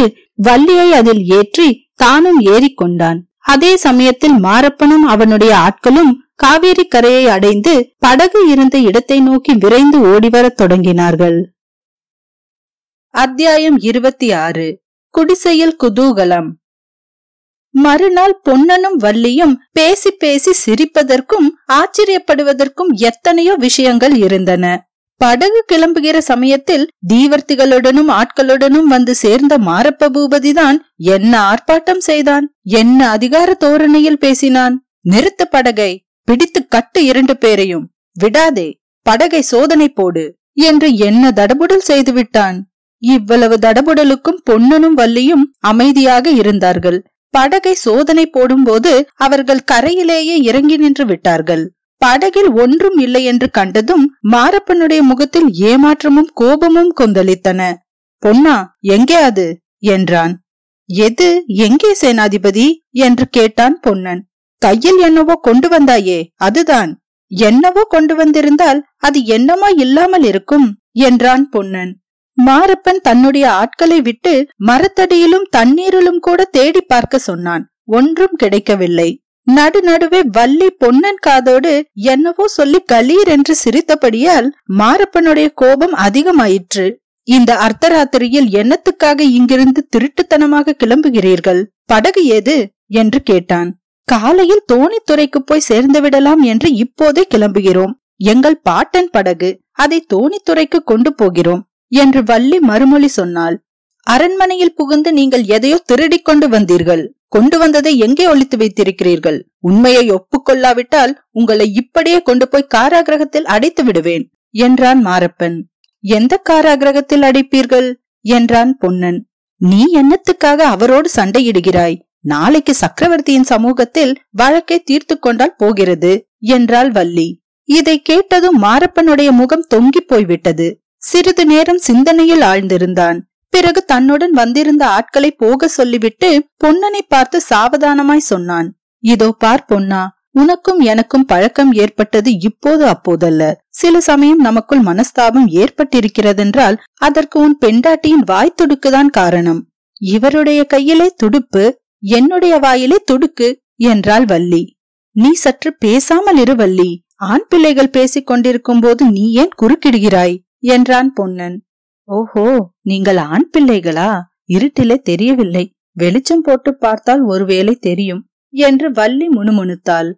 வள்ளியை அதில் ஏற்றி தானும் ஏறிக்கொண்டான். அதே சமயத்தில் மாரப்பனும் அவனுடைய ஆட்களும் காவேரி கரையை அடைந்து படகு இருந்த இடத்தை நோக்கி விரைந்து ஓடிவரத் தொடங்கினார்கள். அத்தியாயம் இருபத்தி ஆறு. குடிசையில் குதூகலம். மறுநாள் பொன்னனும் வள்ளியும் பேசி பேசி சிரிப்பதற்கும் ஆச்சரியப்படுவதற்கும் எத்தனையோ விஷயங்கள் இருந்தன. படகு கிளம்புகிற சமயத்தில் தீவர்த்திகளுடனும் ஆட்களுடனும் வந்து சேர்ந்த மாரப்ப பூபதிதான் என்ன ஆர்ப்பாட்டம் செய்தான், என்ன அதிகார தோரணையில் பேசினான். நிறுத்து படகை, பிடித்து கட்டு இரண்டு பேரையும், விடாதே, படகை சோதனை போடு என்று என்ன தடபுடல் செய்துவிட்டான். இவ்வளவு தடபுடலுக்கும் பொன்னனும் வள்ளியும் அமைதியாக இருந்தார்கள். படகை சோதனை போடும் போது அவர்கள் கரையிலேயே இறங்கி நின்று விட்டார்கள். படகில் ஒன்றும் இல்லை என்று கண்டதும் மாரப்பனுடைய முகத்தில் ஏமாற்றமும் கோபமும் கொந்தளித்தன. பொன்னா, எங்கே அது என்றான். எது எங்கே சேனாதிபதி என்று கேட்டான் பொன்னன். கையில் என்னவோ கொண்டு வந்தாயே, அதுதான். என்னவோ கொண்டு வந்திருந்தால் அது என்னமா இல்லாமல் இருக்கும் என்றான் பொன்னன். மாரப்பன் தன்னுடைய ஆட்களை விட்டு மரத்தடியிலும் தண்ணீரிலும் கூட தேடி பார்க்க சொன்னான். ஒன்றும் கிடைக்கவில்லை. நடு நடுவே வள்ளி பொன்னன் காதோடு என்னவோ சொல்லி கலீர் என்று சிரித்தபடியால் மாரப்பனுடைய கோபம் அதிகமாயிற்று. இந்த அர்த்தராத்திரியில் என்னத்துக்காக இங்கிருந்து திருட்டுத்தனமாக கிளம்புகிறீர்கள்? படகு ஏது என்று கேட்டான். காலையில் தோணித்துறைக்கு போய் சேர்ந்து விடலாம் என்று இப்போதே கிளம்புகிறோம். எங்கள் பாட்டன் படகு, அதை தோணித்துறைக்கு கொண்டு போகிறோம் என்று வள்ளி மறுமொழி சொன்னாள். அரண்மனையில் புகுந்து நீங்கள் எதையோ திருடிக் கொண்டு வந்தீர்கள். கொண்டு வந்ததை எங்கே ஒளித்து வைத்திருக்கிறீர்கள்? உண்மையை ஒப்புக்கொள்ளாவிட்டால் உங்களை இப்படியே கொண்டு போய் காராகிரகத்தில் அடைத்து விடுவேன் என்றான் மாரப்பன். எந்த காராகிரகத்தில் அடைப்பீர்கள் என்றான் பொன்னன். நீ என்னத்துக்காக அவரோடு சண்டையிடுகிறாய்? நாளைக்கு சக்கரவர்த்தியின் சமூகத்தில் வழக்கை தீர்த்து கொண்டால் போகிறது என்றாள் வள்ளி. இதை கேட்டதும் மாரப்பனுடைய முகம் தொங்கி போய்விட்டது. சிறிது நேரம் சிந்தனையில் ஆழ்ந்திருந்தான். பிறகு தன்னுடன் வந்திருந்த ஆட்களை போக சொல்லிவிட்டு பொன்னனை பார்த்து சாவதானமாய் சொன்னான். இதோ பார் பொன்னா, உனக்கும் எனக்கும் பழக்கம் ஏற்பட்டது இப்போது அப்போதல்ல. சில சமயம் நமக்குள் மனஸ்தாபம் ஏற்பட்டிருக்கிறதென்றால் அதற்கு உன் பெண்டாட்டியின் வாய் துடுக்குதான் காரணம். இவருடைய கையிலே துடுப்பு, என்னுடைய வாயிலே துடுக்கு என்றாள் வள்ளி. நீ சற்று பேசாமல் இரு வள்ளி. ஆண் பிள்ளைகள் பேசிக் கொண்டிருக்கும் போது நீ ஏன் குறுக்கிடுகிறாய் என்றான் பொன்னன். ஓஹோ, நீங்கள் ஆண் பிள்ளைகளா? இருட்டிலே தெரியவில்லை, வெளிச்சம் போட்டு பார்த்தால் ஒருவேளை தெரியும் என்று வள்ளி முணுமுணுத்தாள்.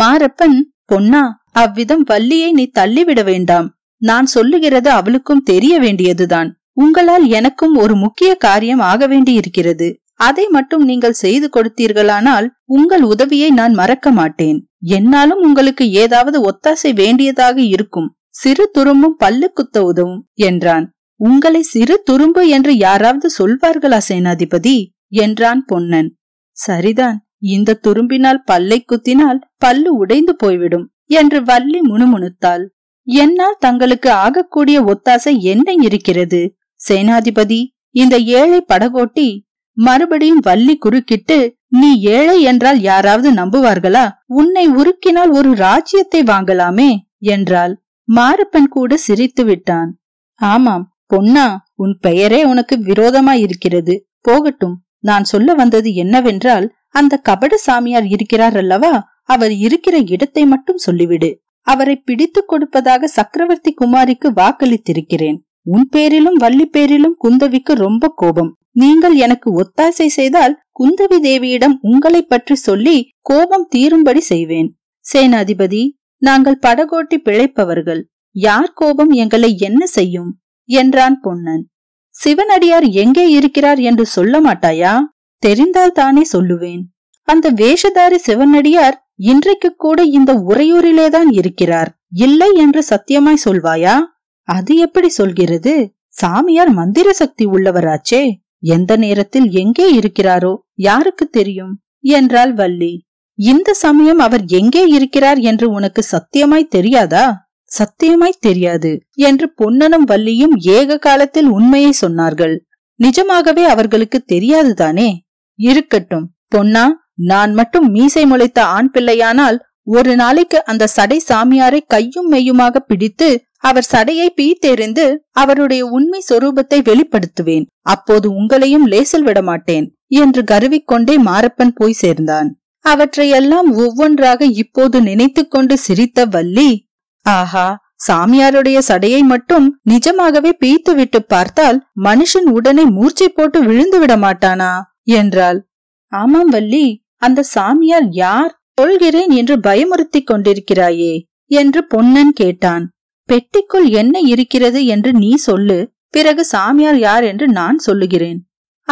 மாரப்பன், பொன்னா, அவ்விதம் வள்ளியை நீ தள்ளிவிட வேண்டாம். நான் சொல்லுகிறது அவளுக்கும் தெரிய வேண்டியதுதான். உங்களால் எனக்கும் ஒரு முக்கிய காரியம் ஆக வேண்டியிருக்கிறது. அதை மட்டும் நீங்கள் செய்து கொடுத்தீர்களானால் உங்கள் உதவியை நான் மறக்க மாட்டேன். என்னாலும் உங்களுக்கு ஏதாவது ஒத்தாசை வேண்டியதாக இருக்கும். சிறு துரும்பும் பல்லு குத்த உதவும் என்றான். உங்களை சிறு துரும்பு என்று யாராவது சொல்வார்களா சேனாதிபதி என்றான் பொன்னன். சரிதான், இந்த துரும்பினால் பல்லை குத்தினால் பல்லு உடைந்து போய்விடும் என்று வள்ளி முணுமுணுத்தாள். என்னால் தங்களுக்கு ஆகக்கூடிய ஒத்தாசை என்ன இருக்கிறது சேனாதிபதி? இந்த ஏழை படகோட்டி மறுபடியும் வள்ளி குறுக்கிட்டு, நீ ஏழை என்றால் யாராவது நம்புவார்களா? உன்னை உருக்கினால் ஒரு ராஜ்யத்தை வாங்கலாமே என்றாள். மாரப்பன் கூட சிரித்து விட்டான். ஆமாம் பொன்னா, உன் பெயரே உனக்கு விரோதமாயிருக்கிறது. போகட்டும், நான் சொல்ல வந்தது என்னவென்றால், அந்த கபட சாமியார் இருக்கிறார் அல்லவா, அவர் இருக்கிற இடத்தை மட்டும் சொல்லிவிடு. அவரை பிடித்து கொடுப்பதாக சக்கரவர்த்தி குமாரிக்கு வாக்களித்திருக்கிறேன். உன் பேரிலும் வள்ளி பேரிலும் குந்தவிக்கு ரொம்ப கோபம். நீங்கள் எனக்கு ஒத்தாசை செய்தால் குந்தவி தேவியிடம் உங்களை பற்றி சொல்லி கோபம் தீரும்படி செய்வேன். சேனாதிபதி, நாங்கள் படகோட்டி பிழைப்பவர்கள். யார் கோபம் எங்களை என்ன செய்யும் என்றான் பொன்னன். சிவனடியார் எங்கே இருக்கிறார் என்று சொல்ல மாட்டாயா? தெரிந்தால் தானே சொல்லுவேன். அந்த வேஷதாரி சிவனடியார் இன்றைக்கு கூட இந்த உறையூரிலேதான் இருக்கிறார். இல்லை என்று சத்தியமாய் சொல்வாயா? அது எப்படி சொல்கிறது? சாமியார் மந்திர சக்தி உள்ளவராச்சே. எந்த நேரத்தில் எங்கே இருக்கிறாரோ யாருக்கு தெரியும் என்றாள் வள்ளி. இந்த சமயம் அவர் எங்கே இருக்கிறார் என்று உனக்கு சத்தியமாய் தெரியாதா? சத்தியமாய் தெரியாது என்று பொன்னனும் வள்ளியும் ஏக காலத்தில் உண்மையை சொன்னார்கள். நிஜமாகவே அவர்களுக்கு தெரியாதுதானே. இருக்கட்டும் பொன்னா, நான் மட்டும் மீசை முளைத்த ஆண் பிள்ளையானால் ஒரு நாளைக்கு அந்த சடை சாமியாரை கையும் மெய்யுமாக பிடித்து அவர் சடையை பீத்தெறிந்து அவருடைய உண்மை சொரூபத்தை வெளிப்படுத்துவேன். அப்போது உங்களையும் லேசில் விடமாட்டேன் என்று கருவிக்கொண்டே மாரப்பன் போய் சேர்ந்தான். அவற்றையெல்லாம் ஒவ்வொன்றாக இப்போது நினைத்து கொண்டு சிரித்த வள்ளி, ஆஹா, சாமியாருடைய சடையை மட்டும் நிஜமாகவே பீய்த்து விட்டு பார்த்தால் மனுஷன் உடனே மூர்ச்சை போட்டு விழுந்து விட மாட்டானா என்றாள். ஆமாம் வள்ளி, அந்த சாமியார் யார் சொல்கிறேன் என்று பயமுறுத்தி கொண்டிருக்கிறாயே என்று பொன்னன் கேட்டான். பெட்டிக்குள் என்ன இருக்கிறது என்று நீ சொல்லு, பிறகு சாமியார் யார் என்று நான் சொல்லுகிறேன்.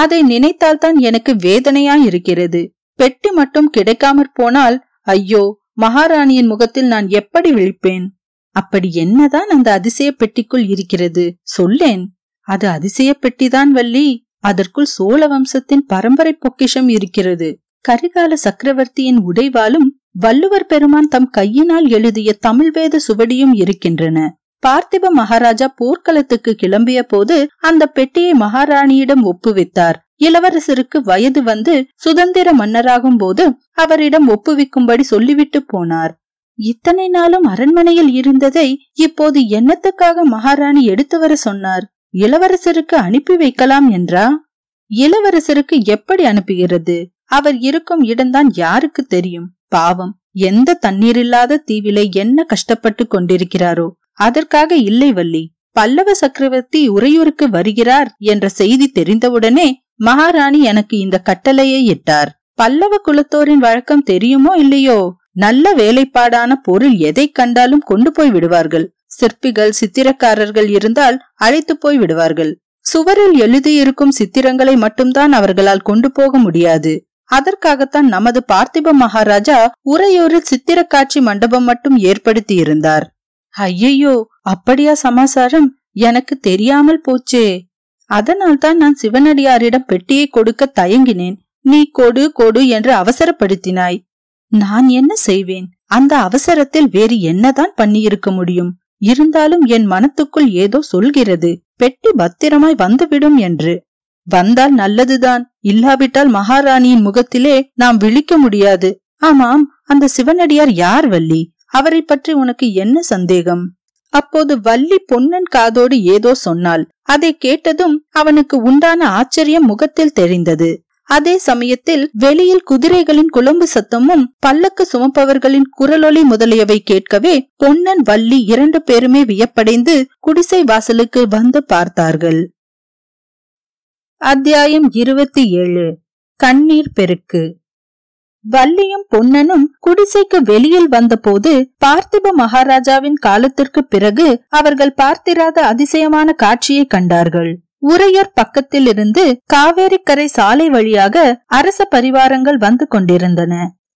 அதை நினைத்தால்தான் எனக்கு வேதனையாயிருக்கிறது. பெட்டி மட்டும் கிடைக்காமற் போனால் ஐயோ, மகாராணியின் முகத்தில் நான் எப்படி விழிப்பேன்? அப்படி என்னதான் அந்த அதிசய பெட்டிக்குள் இருக்கிறது சொல்லேன். அது அதிசய பெட்டிதான் வள்ளி. அதற்குள் சோழ வம்சத்தின் பரம்பரை பொக்கிஷம் இருக்கிறது. கரிகால சக்கரவர்த்தியின் உடைவாலும் வள்ளுவர் பெருமான் தம் கையினால் எழுதிய தமிழ் வேத சுவடியும் இருக்கின்றன. பார்த்திப மகாராஜா போர்க்களத்துக்கு கிளம்பிய போது அந்த பெட்டியை மகாராணியிடம் ஒப்புவித்தார். இளவரசருக்கு வயது வந்து சுதந்திர மன்னராகும் போது அவரிடம் ஒப்புவிக்கும்படி சொல்லிவிட்டு போனார். இத்தனை நாளும் அரண்மனையில் இருந்ததை இப்போது என்னத்துக்காக மகாராணி எடுத்து வர சொன்னார்? இளவரசருக்கு அனுப்பி வைக்கலாம் என்றா? இளவரசருக்கு எப்படி அனுப்புகிறது? அவர் இருக்கும் இடம்தான் யாருக்கு தெரியும்? பாவம், எந்த தண்ணீரில்லாத தீவிலே என்ன கஷ்டப்பட்டு கொண்டிருக்கிறாரோ. அதற்காக இல்லை வள்ளி, பல்லவ சக்கரவர்த்தி உறையூருக்கு வருகிறார் என்ற செய்தி தெரிந்தவுடனே மகாராணி எனக்கு இந்த கட்டளையை இட்டார். பல்லவ குலத்தோரின் வழக்கம் தெரியுமோ இல்லையோ, நல்ல வேலைப்பாடான பொருள் எதை கண்டாலும் கொண்டு போய் விடுவார்கள். சிற்பிகள் சித்திரக்காரர்கள் இருந்தால் அழைத்து போய் விடுவார்கள். சுவரில் எழுதியிருக்கும் சித்திரங்களை மட்டும்தான் அவர்களால் கொண்டு போக முடியாது. அதற்காகத்தான் நமது பார்த்திப மகாராஜா உறையூரில் சித்திரக்காட்சி மண்டபம் மட்டும் ஏற்படுத்தி இருந்தார். ஐயையோ, அப்படியா சமாசாரம்? எனக்கு தெரியாமல் போச்சே. அதனால் தான் நான் சிவனடியாரிடம் பெட்டியை கொடுக்க தயங்கினேன். நீ கொடு கொடு என்று அவசரப்படுத்தினாய். நான் என்ன செய்வேன்? அந்த அவசரத்தில் வேறு என்னதான் பண்ணியிருக்க முடியும்? இருந்தாலும் என் மனத்துக்குள் ஏதோ சொல்கிறது, பெட்டி பத்திரமாய் வந்துவிடும் என்று. வந்தால் நல்லதுதான், இல்லாவிட்டால் மகாராணியின் முகத்திலே நாம் விழிக்க முடியாது. ஆமாம், அந்த சிவனடியார் யார் வள்ளி? அவரை பற்றி உனக்கு என்ன சந்தேகம்? அப்போது வள்ளி பொன்னன் காதோடு ஏதோ சொன்னாள். அதை கேட்டதும் அவனுக்கு உண்டான ஆச்சரியம் முகத்தில் தெரிந்தது. அதே சமயத்தில் வெளியில் குதிரைகளின் குளம்பு சத்தமும் பல்லக்கு சுமப்பவர்களின் குரலொலி முதலியவை கேட்கவே பொன்னன் வள்ளி இரண்டு பேருமே வியப்படைந்து குடிசை வாசலுக்கு வந்து பார்த்தார்கள். அத்தியாயம் இருபத்தி ஏழு. கண்ணீர் பெருக்கு. வள்ளியும் பொன்னனும் குடிசைக்கு வெளியில் வந்தபோது பார்த்திப மகாராஜாவின் காலத்திற்கு பிறகு அவர்கள் பார்த்திராத அதிசயமான காட்சியை கண்டார்கள். உறையூர் பக்கத்தில் இருந்து காவேரிக்கரை சாலை வழியாக அரச பரிவாரங்கள் வந்து கொண்டிருந்தன.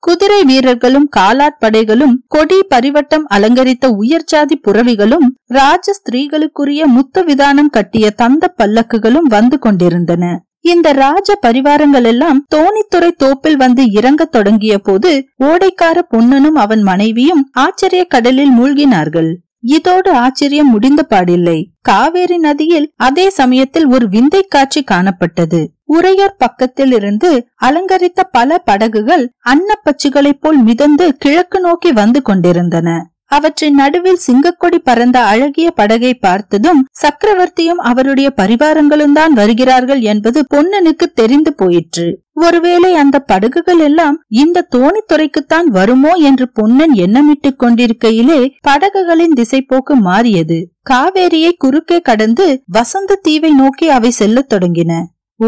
குதிரை வீரர்களும் காலாட்படைகளும் கொடி பரிவட்டம் அலங்கரித்த உயர்ஜாதி புறவிகளும் ராஜ ஸ்திரீகளுக்குரிய முத்து விதானம் கட்டிய தந்த பல்லக்குகளும் வந்து கொண்டிருந்தன. இந்த ராஜ பரிவாரங்கள் எல்லாம் தோணித்துறை தோப்பில் வந்து இறங்க தொடங்கிய போது ஓடைக்கார பொன்னனும் அவன் மனைவியும் ஆச்சரிய கடலில் மூழ்கினார்கள். இதோடு ஆச்சரியம் முடிந்த பாடில்லை. காவேரி நதியில் அதே சமயத்தில் ஒரு விந்தை காட்சி காணப்பட்டது. உறையூர் பக்கத்தில் இருந்து அலங்கரித்த பல படகுகள் அன்னப்பச்சுகளை போல் மிதந்து கிழக்கு நோக்கி வந்து கொண்டிருந்தன. அவற்றின் நடுவில் சிங்கக்கொடி பறந்த அழகிய படகை பார்த்ததும் சக்கரவர்த்தியும் அவருடைய பரிவாரங்களும் தான் வருகிறார்கள் என்பது பொன்னனுக்கு தெரிந்து போயிற்று. ஒருவேளை அந்த படகுகள் எல்லாம் இந்த தோணித்துறைக்குத்தான் வருமோ என்று பொன்னன் எண்ணமிட்டு கொண்டிருக்கையிலே படகுகளின் திசைப்போக்கு மாறியது. காவேரியை குறுக்கே கடந்து வசந்த தீவை நோக்கி அவை செல்ல தொடங்கின.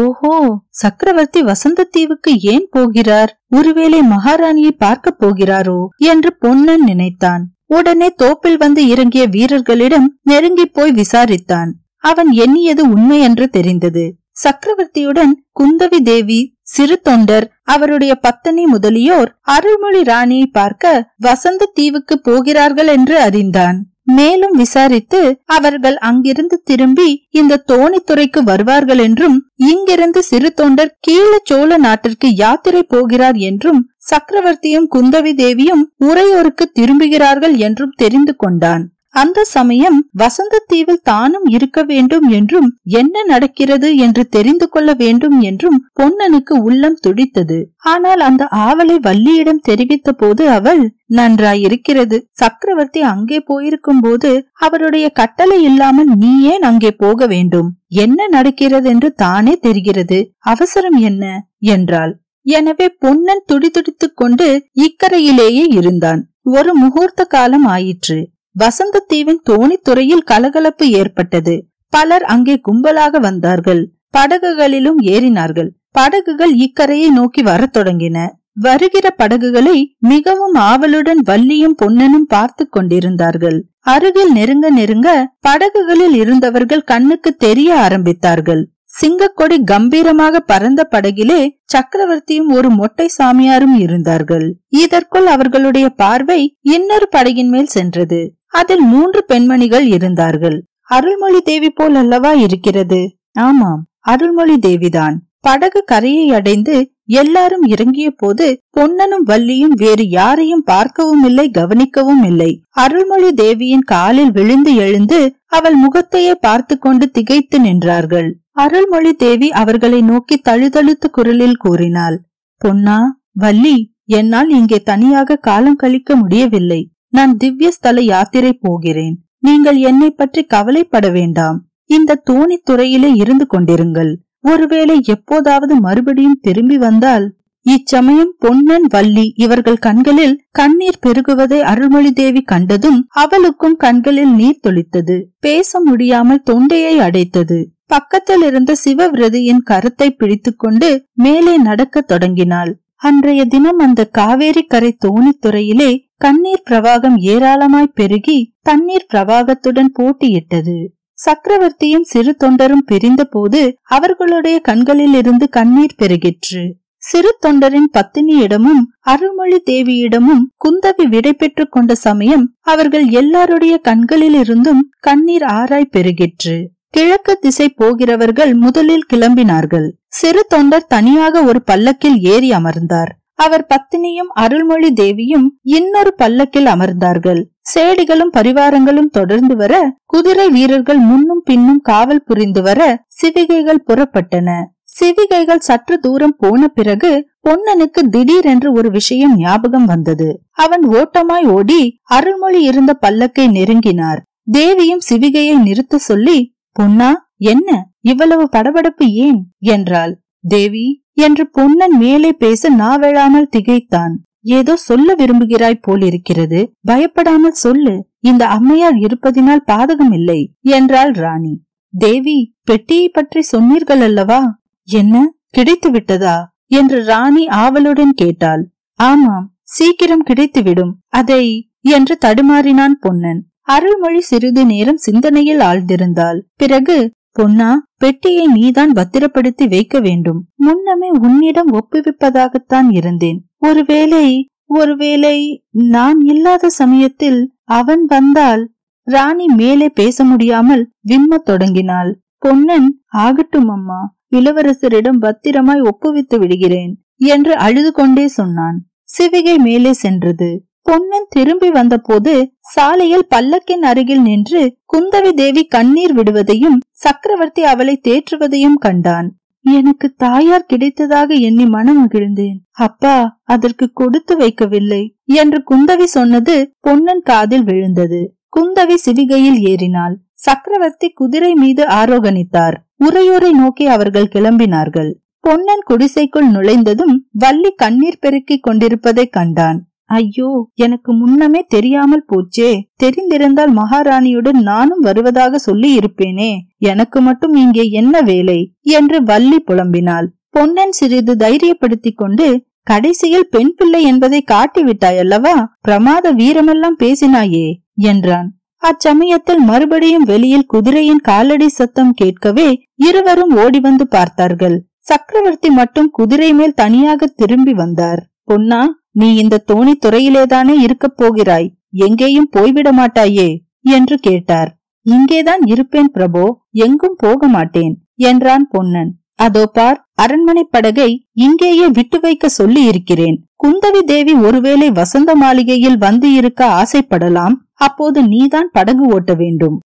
ஓஹோ, சக்கரவர்த்தி வசந்த தீவுக்கு ஏன் போகிறார்? ஒருவேளை மகாராணியை பார்க்க போகிறாரோ என்று பொன்னன் நினைத்தான். உடனே தோப்பில் வந்து இறங்கிய வீரர்களிடம் நெருங்கி போய் விசாரித்தான். அவன் எண்ணியது உண்மை என்று தெரிந்தது. சக்கரவர்த்தியுடன் குந்தவி தேவி, சிறு தொண்டர், அவருடைய பத்தனி முதலியோர் அருள்மொழி ராணியை பார்க்க வசந்த தீவுக்கு போகிறார்கள் என்று அறிந்தான். மேலும் விசாரித்து அவர்கள் அங்கிருந்து திரும்பி இந்த தோணித்துறைக்கு வருவார்கள் என்றும், இங்கிருந்து சிறு தொண்டர் கீழ சோழ நாட்டிற்கு யாத்திரை போகிறார் என்றும், சக்கரவர்த்தியும் குந்தவி தேவியும் உறையூருக்கு திரும்புகிறார்கள் என்றும் தெரிந்து கொண்டான். அந்த சமயம் வசந்த தீவில் தானும் இருக்க வேண்டும் என்றும், என்ன நடக்கிறது என்று தெரிந்து கொள்ள வேண்டும் என்றும் பொன்னனுக்கு உள்ளம் துடித்தது. ஆனால் அந்த ஆவலை வள்ளியிடம் தெரிவித்த போது அவள், நன்றாயிருக்கிறது, சக்கரவர்த்தி அங்கே போயிருக்கும் போது அவருடைய கட்டளை இல்லாமல் நீ ஏன் அங்கே போக வேண்டும்? என்ன நடக்கிறது என்று தானே தெரிகிறது, அவசரம் என்ன என்றாள். எனவே பொன்னன் துடிதுடித்துக் கொண்டு இக்கரையிலேயே இருந்தான். ஒரு முகூர்த்த காலம் ஆயிற்று. வசந்த தீவின் தோணித்துறையில் கலகலப்பு ஏற்பட்டது. பலர் அங்கே கும்பலாக வந்தார்கள். படகுகளிலும் ஏறினார்கள். படகுகள் இக்கரையை நோக்கி வர தொடங்கின. வருகிற படகுகளை மிகவும் ஆவலுடன் வள்ளியும் பொன்னனும் பார்த்து கொண்டிருந்தார்கள். அருகில் நெருங்க நெருங்க படகுகளில் இருந்தவர்கள் கண்ணுக்கு தெரிய ஆரம்பித்தார்கள். சிங்கக்கொடி கம்பீரமாக பறந்த படகிலே சக்கரவர்த்தியும் ஒரு மொட்டை சாமியாரும் இருந்தார்கள். இதற்குள் அவர்களுடைய பார்வை இன்னொரு படகின் மேல் சென்றது. அதில் மூன்று பெண்மணிகள் இருந்தார்கள். அருள்மொழி தேவி போல் அல்லவா இருக்கிறது? ஆமாம், அருள்மொழி தேவிதான். படகு கரையை அடைந்து எல்லாரும் இறங்கிய போது பொன்னனும் வள்ளியும் வேறு யாரையும் பார்க்கவும் இல்லை, கவனிக்கவும் இல்லை. அருள்மொழி தேவியின் காலில் விழுந்து எழுந்து அவள் முகத்தையே பார்த்து கொண்டு திகைத்து நின்றார்கள். அருள்மொழி தேவி அவர்களை நோக்கி தழுதழுத்து குரலில் கூறினாள், பொன்னா, வள்ளி, என்னால் இங்கே தனியாக காலம் கழிக்க முடியவில்லை. நான் திவ்ய ஸ்தல யாத்திரை போகிறேன். நீங்கள் என்னை பற்றி கவலைப்பட வேண்டாம். இந்த தோணி துறையிலே இருந்து கொண்டிருங்கள். ஒருவேளை எப்போதாவது மறுபடியும் திரும்பி வந்தால். இச்சமயம் பொன்னன், வள்ளி இவர்கள் கண்களில் கண்ணீர் பெருகுவதை அருள்மொழி தேவி கண்டதும் அவளுக்கும் கண்களில் நீர் தொளித்தது. பேச முடியாமல் தொண்டையை அடைத்தது. பக்கத்தில் இருந்த சிவவிரதியின் கரத்தை பிடித்துக்கொண்டு மேலே நடக்க தொடங்கினாள். அன்றைய தினம் அந்த காவேரி கரை தோணித்துறையிலே கண்ணீர் பிரவாகம் ஏராளமாய் பெருகி தண்ணீர் பிரவாகத்துடன் போட்டியிட்டது. சக்கரவர்த்தியும் சிறு தொண்டரும் பிரிந்த போது அவர்களுடைய கண்களில் இருந்து கண்ணீர் பெருகிற்று. சிறு தொண்டரின் பத்தினியிடமும் அருள்மொழி தேவியிடமும் குந்தவி விடை பெற்று கொண்ட சமயம் அவர்கள் எல்லாருடைய கண்களில் இருந்தும் கண்ணீர் ஆராய் பெருகிற்று. கிழக்கு திசை போகிறவர்கள் முதலில் கிளம்பினார்கள். சிறு தொண்டர் தனியாக ஒரு பல்லக்கில் ஏறி அமர்ந்தார். அவர் பத்தினியும் அருள்மொழி தேவியும் இன்னொரு பல்லக்கில் அமர்ந்தார்கள். சேடிகளும் பரிவாரங்களும் தொடர்ந்து வர, குதிரை வீரர்கள் முன்னும் பின்னும் காவல் புரிந்து வர, சிவிகைகள் புறப்பட்டன. சிவிகைகள் சற்று தூரம் போன பிறகு பொன்னனுக்கு திடீரென்று ஒரு விஷயம் ஞாபகம் வந்தது. அவன் ஓட்டமாய் ஓடி அருள்மொழி இருந்த பல்லக்கை நெருங்கினார். தேவியும் சிவிகையை நிறுத்த சொல்லி, பொன்னா, என்ன இவ்வளவு படபடப்பு ஏன் என்றாள். தேவி என்று பொன்னன் மேலே பேச நாவெழாமல் திகைத்தான். ஏதோ சொல்ல விரும்புகிறாய் போலிருக்கிறது, பயப்படாமல் சொல்லு, இந்த அம்மையார் இருப்பதினால் பாதகம் இல்லை என்றாள் ராணி. தேவி, பெட்டியை பற்றி சொன்னீர்கள் அல்லவா, என்ன கிடைத்து விட்டதா என்று ராணி ஆவலுடன் கேட்டாள். ஆமாம், சீக்கிரம் கிடைத்துவிடும் அதை என்று தடுமாறினான் பொன்னன். அருள்மொழி சிறிது நேரம் சிந்தனையில் ஆழ்ந்திருந்தாள். பிறகு, பொன்னா, பெட்டியை நீதான் பத்திரப்படுத்தி வைக்க வேண்டும். முன்னமே உன்னிடம் ஒப்புவிப்பதாகத்தான் இருந்தேன். ஒருவேளை ஒருவேளை நான் இல்லாத சமயத்தில் அவன் வந்தால். ராணி மேலே பேச முடியாமல் விம்ம தொடங்கினாள். பொன்னன், ஆகட்டும் அம்மா, இளவரசரிடம் பத்திரமாய் ஒப்புவித்து விடுகிறேன் என்று அழுது கொண்டே சொன்னான். சிவிகை மேலே சென்றது. பொன்னன் திரும்பி வந்த போது சாலையில் பல்லக்கின் அருகில் நின்று குந்தவி தேவி கண்ணீர் விடுவதையும் சக்கரவர்த்தி அவளை தேற்றுவதையும் கண்டான். எனக்கு தாயார் கிடைத்ததாக எண்ணி மனம் மகிழ்ந்தேன். அப்பா அதற்கு கொடுத்து வைக்கவில்லை என்று குந்தவி சொன்னது பொன்னன் காதில் விழுந்தது. குந்தவி சிவிகையில் ஏறினாள். சக்கரவர்த்தி குதிரை மீது ஆரோகணித்தார். உறையூரை நோக்கி அவர்கள் கிளம்பினார்கள். பொன்னன் குடிசைக்குள் நுழைந்ததும் வள்ளி கண்ணீர் பெருக்கிக் கொண்டிருப்பதை கண்டான். ஐயோ, எனக்கு முன்னமே தெரியாமல் போச்சே. தெரிந்திருந்தால் மகாராணியுடன் நானும் வருவதாக சொல்லி இருப்பேனே. எனக்கு மட்டும் இங்கே என்ன வேலை என்று வள்ளி புலம்பினாள். பொன்னன் சிறிது தைரியப்படுத்தி கொண்டு, கடைசியில் பெண் பிள்ளை என்பதை காட்டிவிட்டாயல்லவா, பிரமாத வீரமெல்லாம் பேசினாயே என்றான். அச்சமயத்தில் மறுபடியும் வெளியில் குதிரையின் காலடி சத்தம் கேட்கவே இருவரும் ஓடி வந்து பார்த்தார்கள். சக்கரவர்த்தி மட்டும் குதிரை மேல் தனியாக திரும்பி வந்தார். பொன்னா, நீ இந்த தோணி துறையிலேதானே இருக்கப் போகிறாய், எங்கேயும் போய்விட மாட்டாயே என்று கேட்டார். இங்கேதான் இருப்பேன் பிரபோ, எங்கும் போக மாட்டேன் என்றான் பொன்னன். அதோ பார், அரண்மனை படகை இங்கேயே விட்டு வைக்க சொல்லி இருக்கிறேன். குந்தவி தேவி ஒருவேளை வசந்த மாளிகையில் வந்து இருக்க ஆசைப்படலாம். அப்போது நீதான் படகு ஓட்ட வேண்டும்.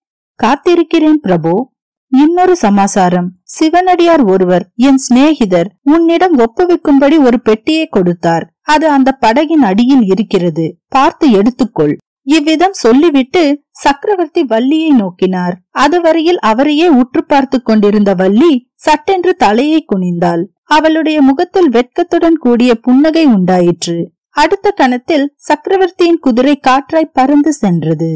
காத்திருக்கிறேன் பிரபோ. இன்னொரு சமாசாரம், சிவனடியார் ஒருவர் என் சிநேகிதர் உன்னிடம் ஒப்புவிக்கும்படி ஒரு பெட்டியை கொடுத்தார். அது அந்த படகின் அடியில் இருக்கிறது, பார்த்து எடுத்துக்கொள். இவ்விதம் சொல்லிவிட்டு சக்கரவர்த்தி வள்ளியை நோக்கினார். அதுவரையில் அவரையே உற்று பார்த்து கொண்டிருந்த வள்ளி சட்டென்று தலையை குனிந்தாள். அவளுடைய முகத்தில் வெட்கத்துடன் கூடிய புன்னகை உண்டாயிற்று. அடுத்த கணத்தில் சக்கரவர்த்தியின் குதிரை காற்றாய் பறந்து சென்றது.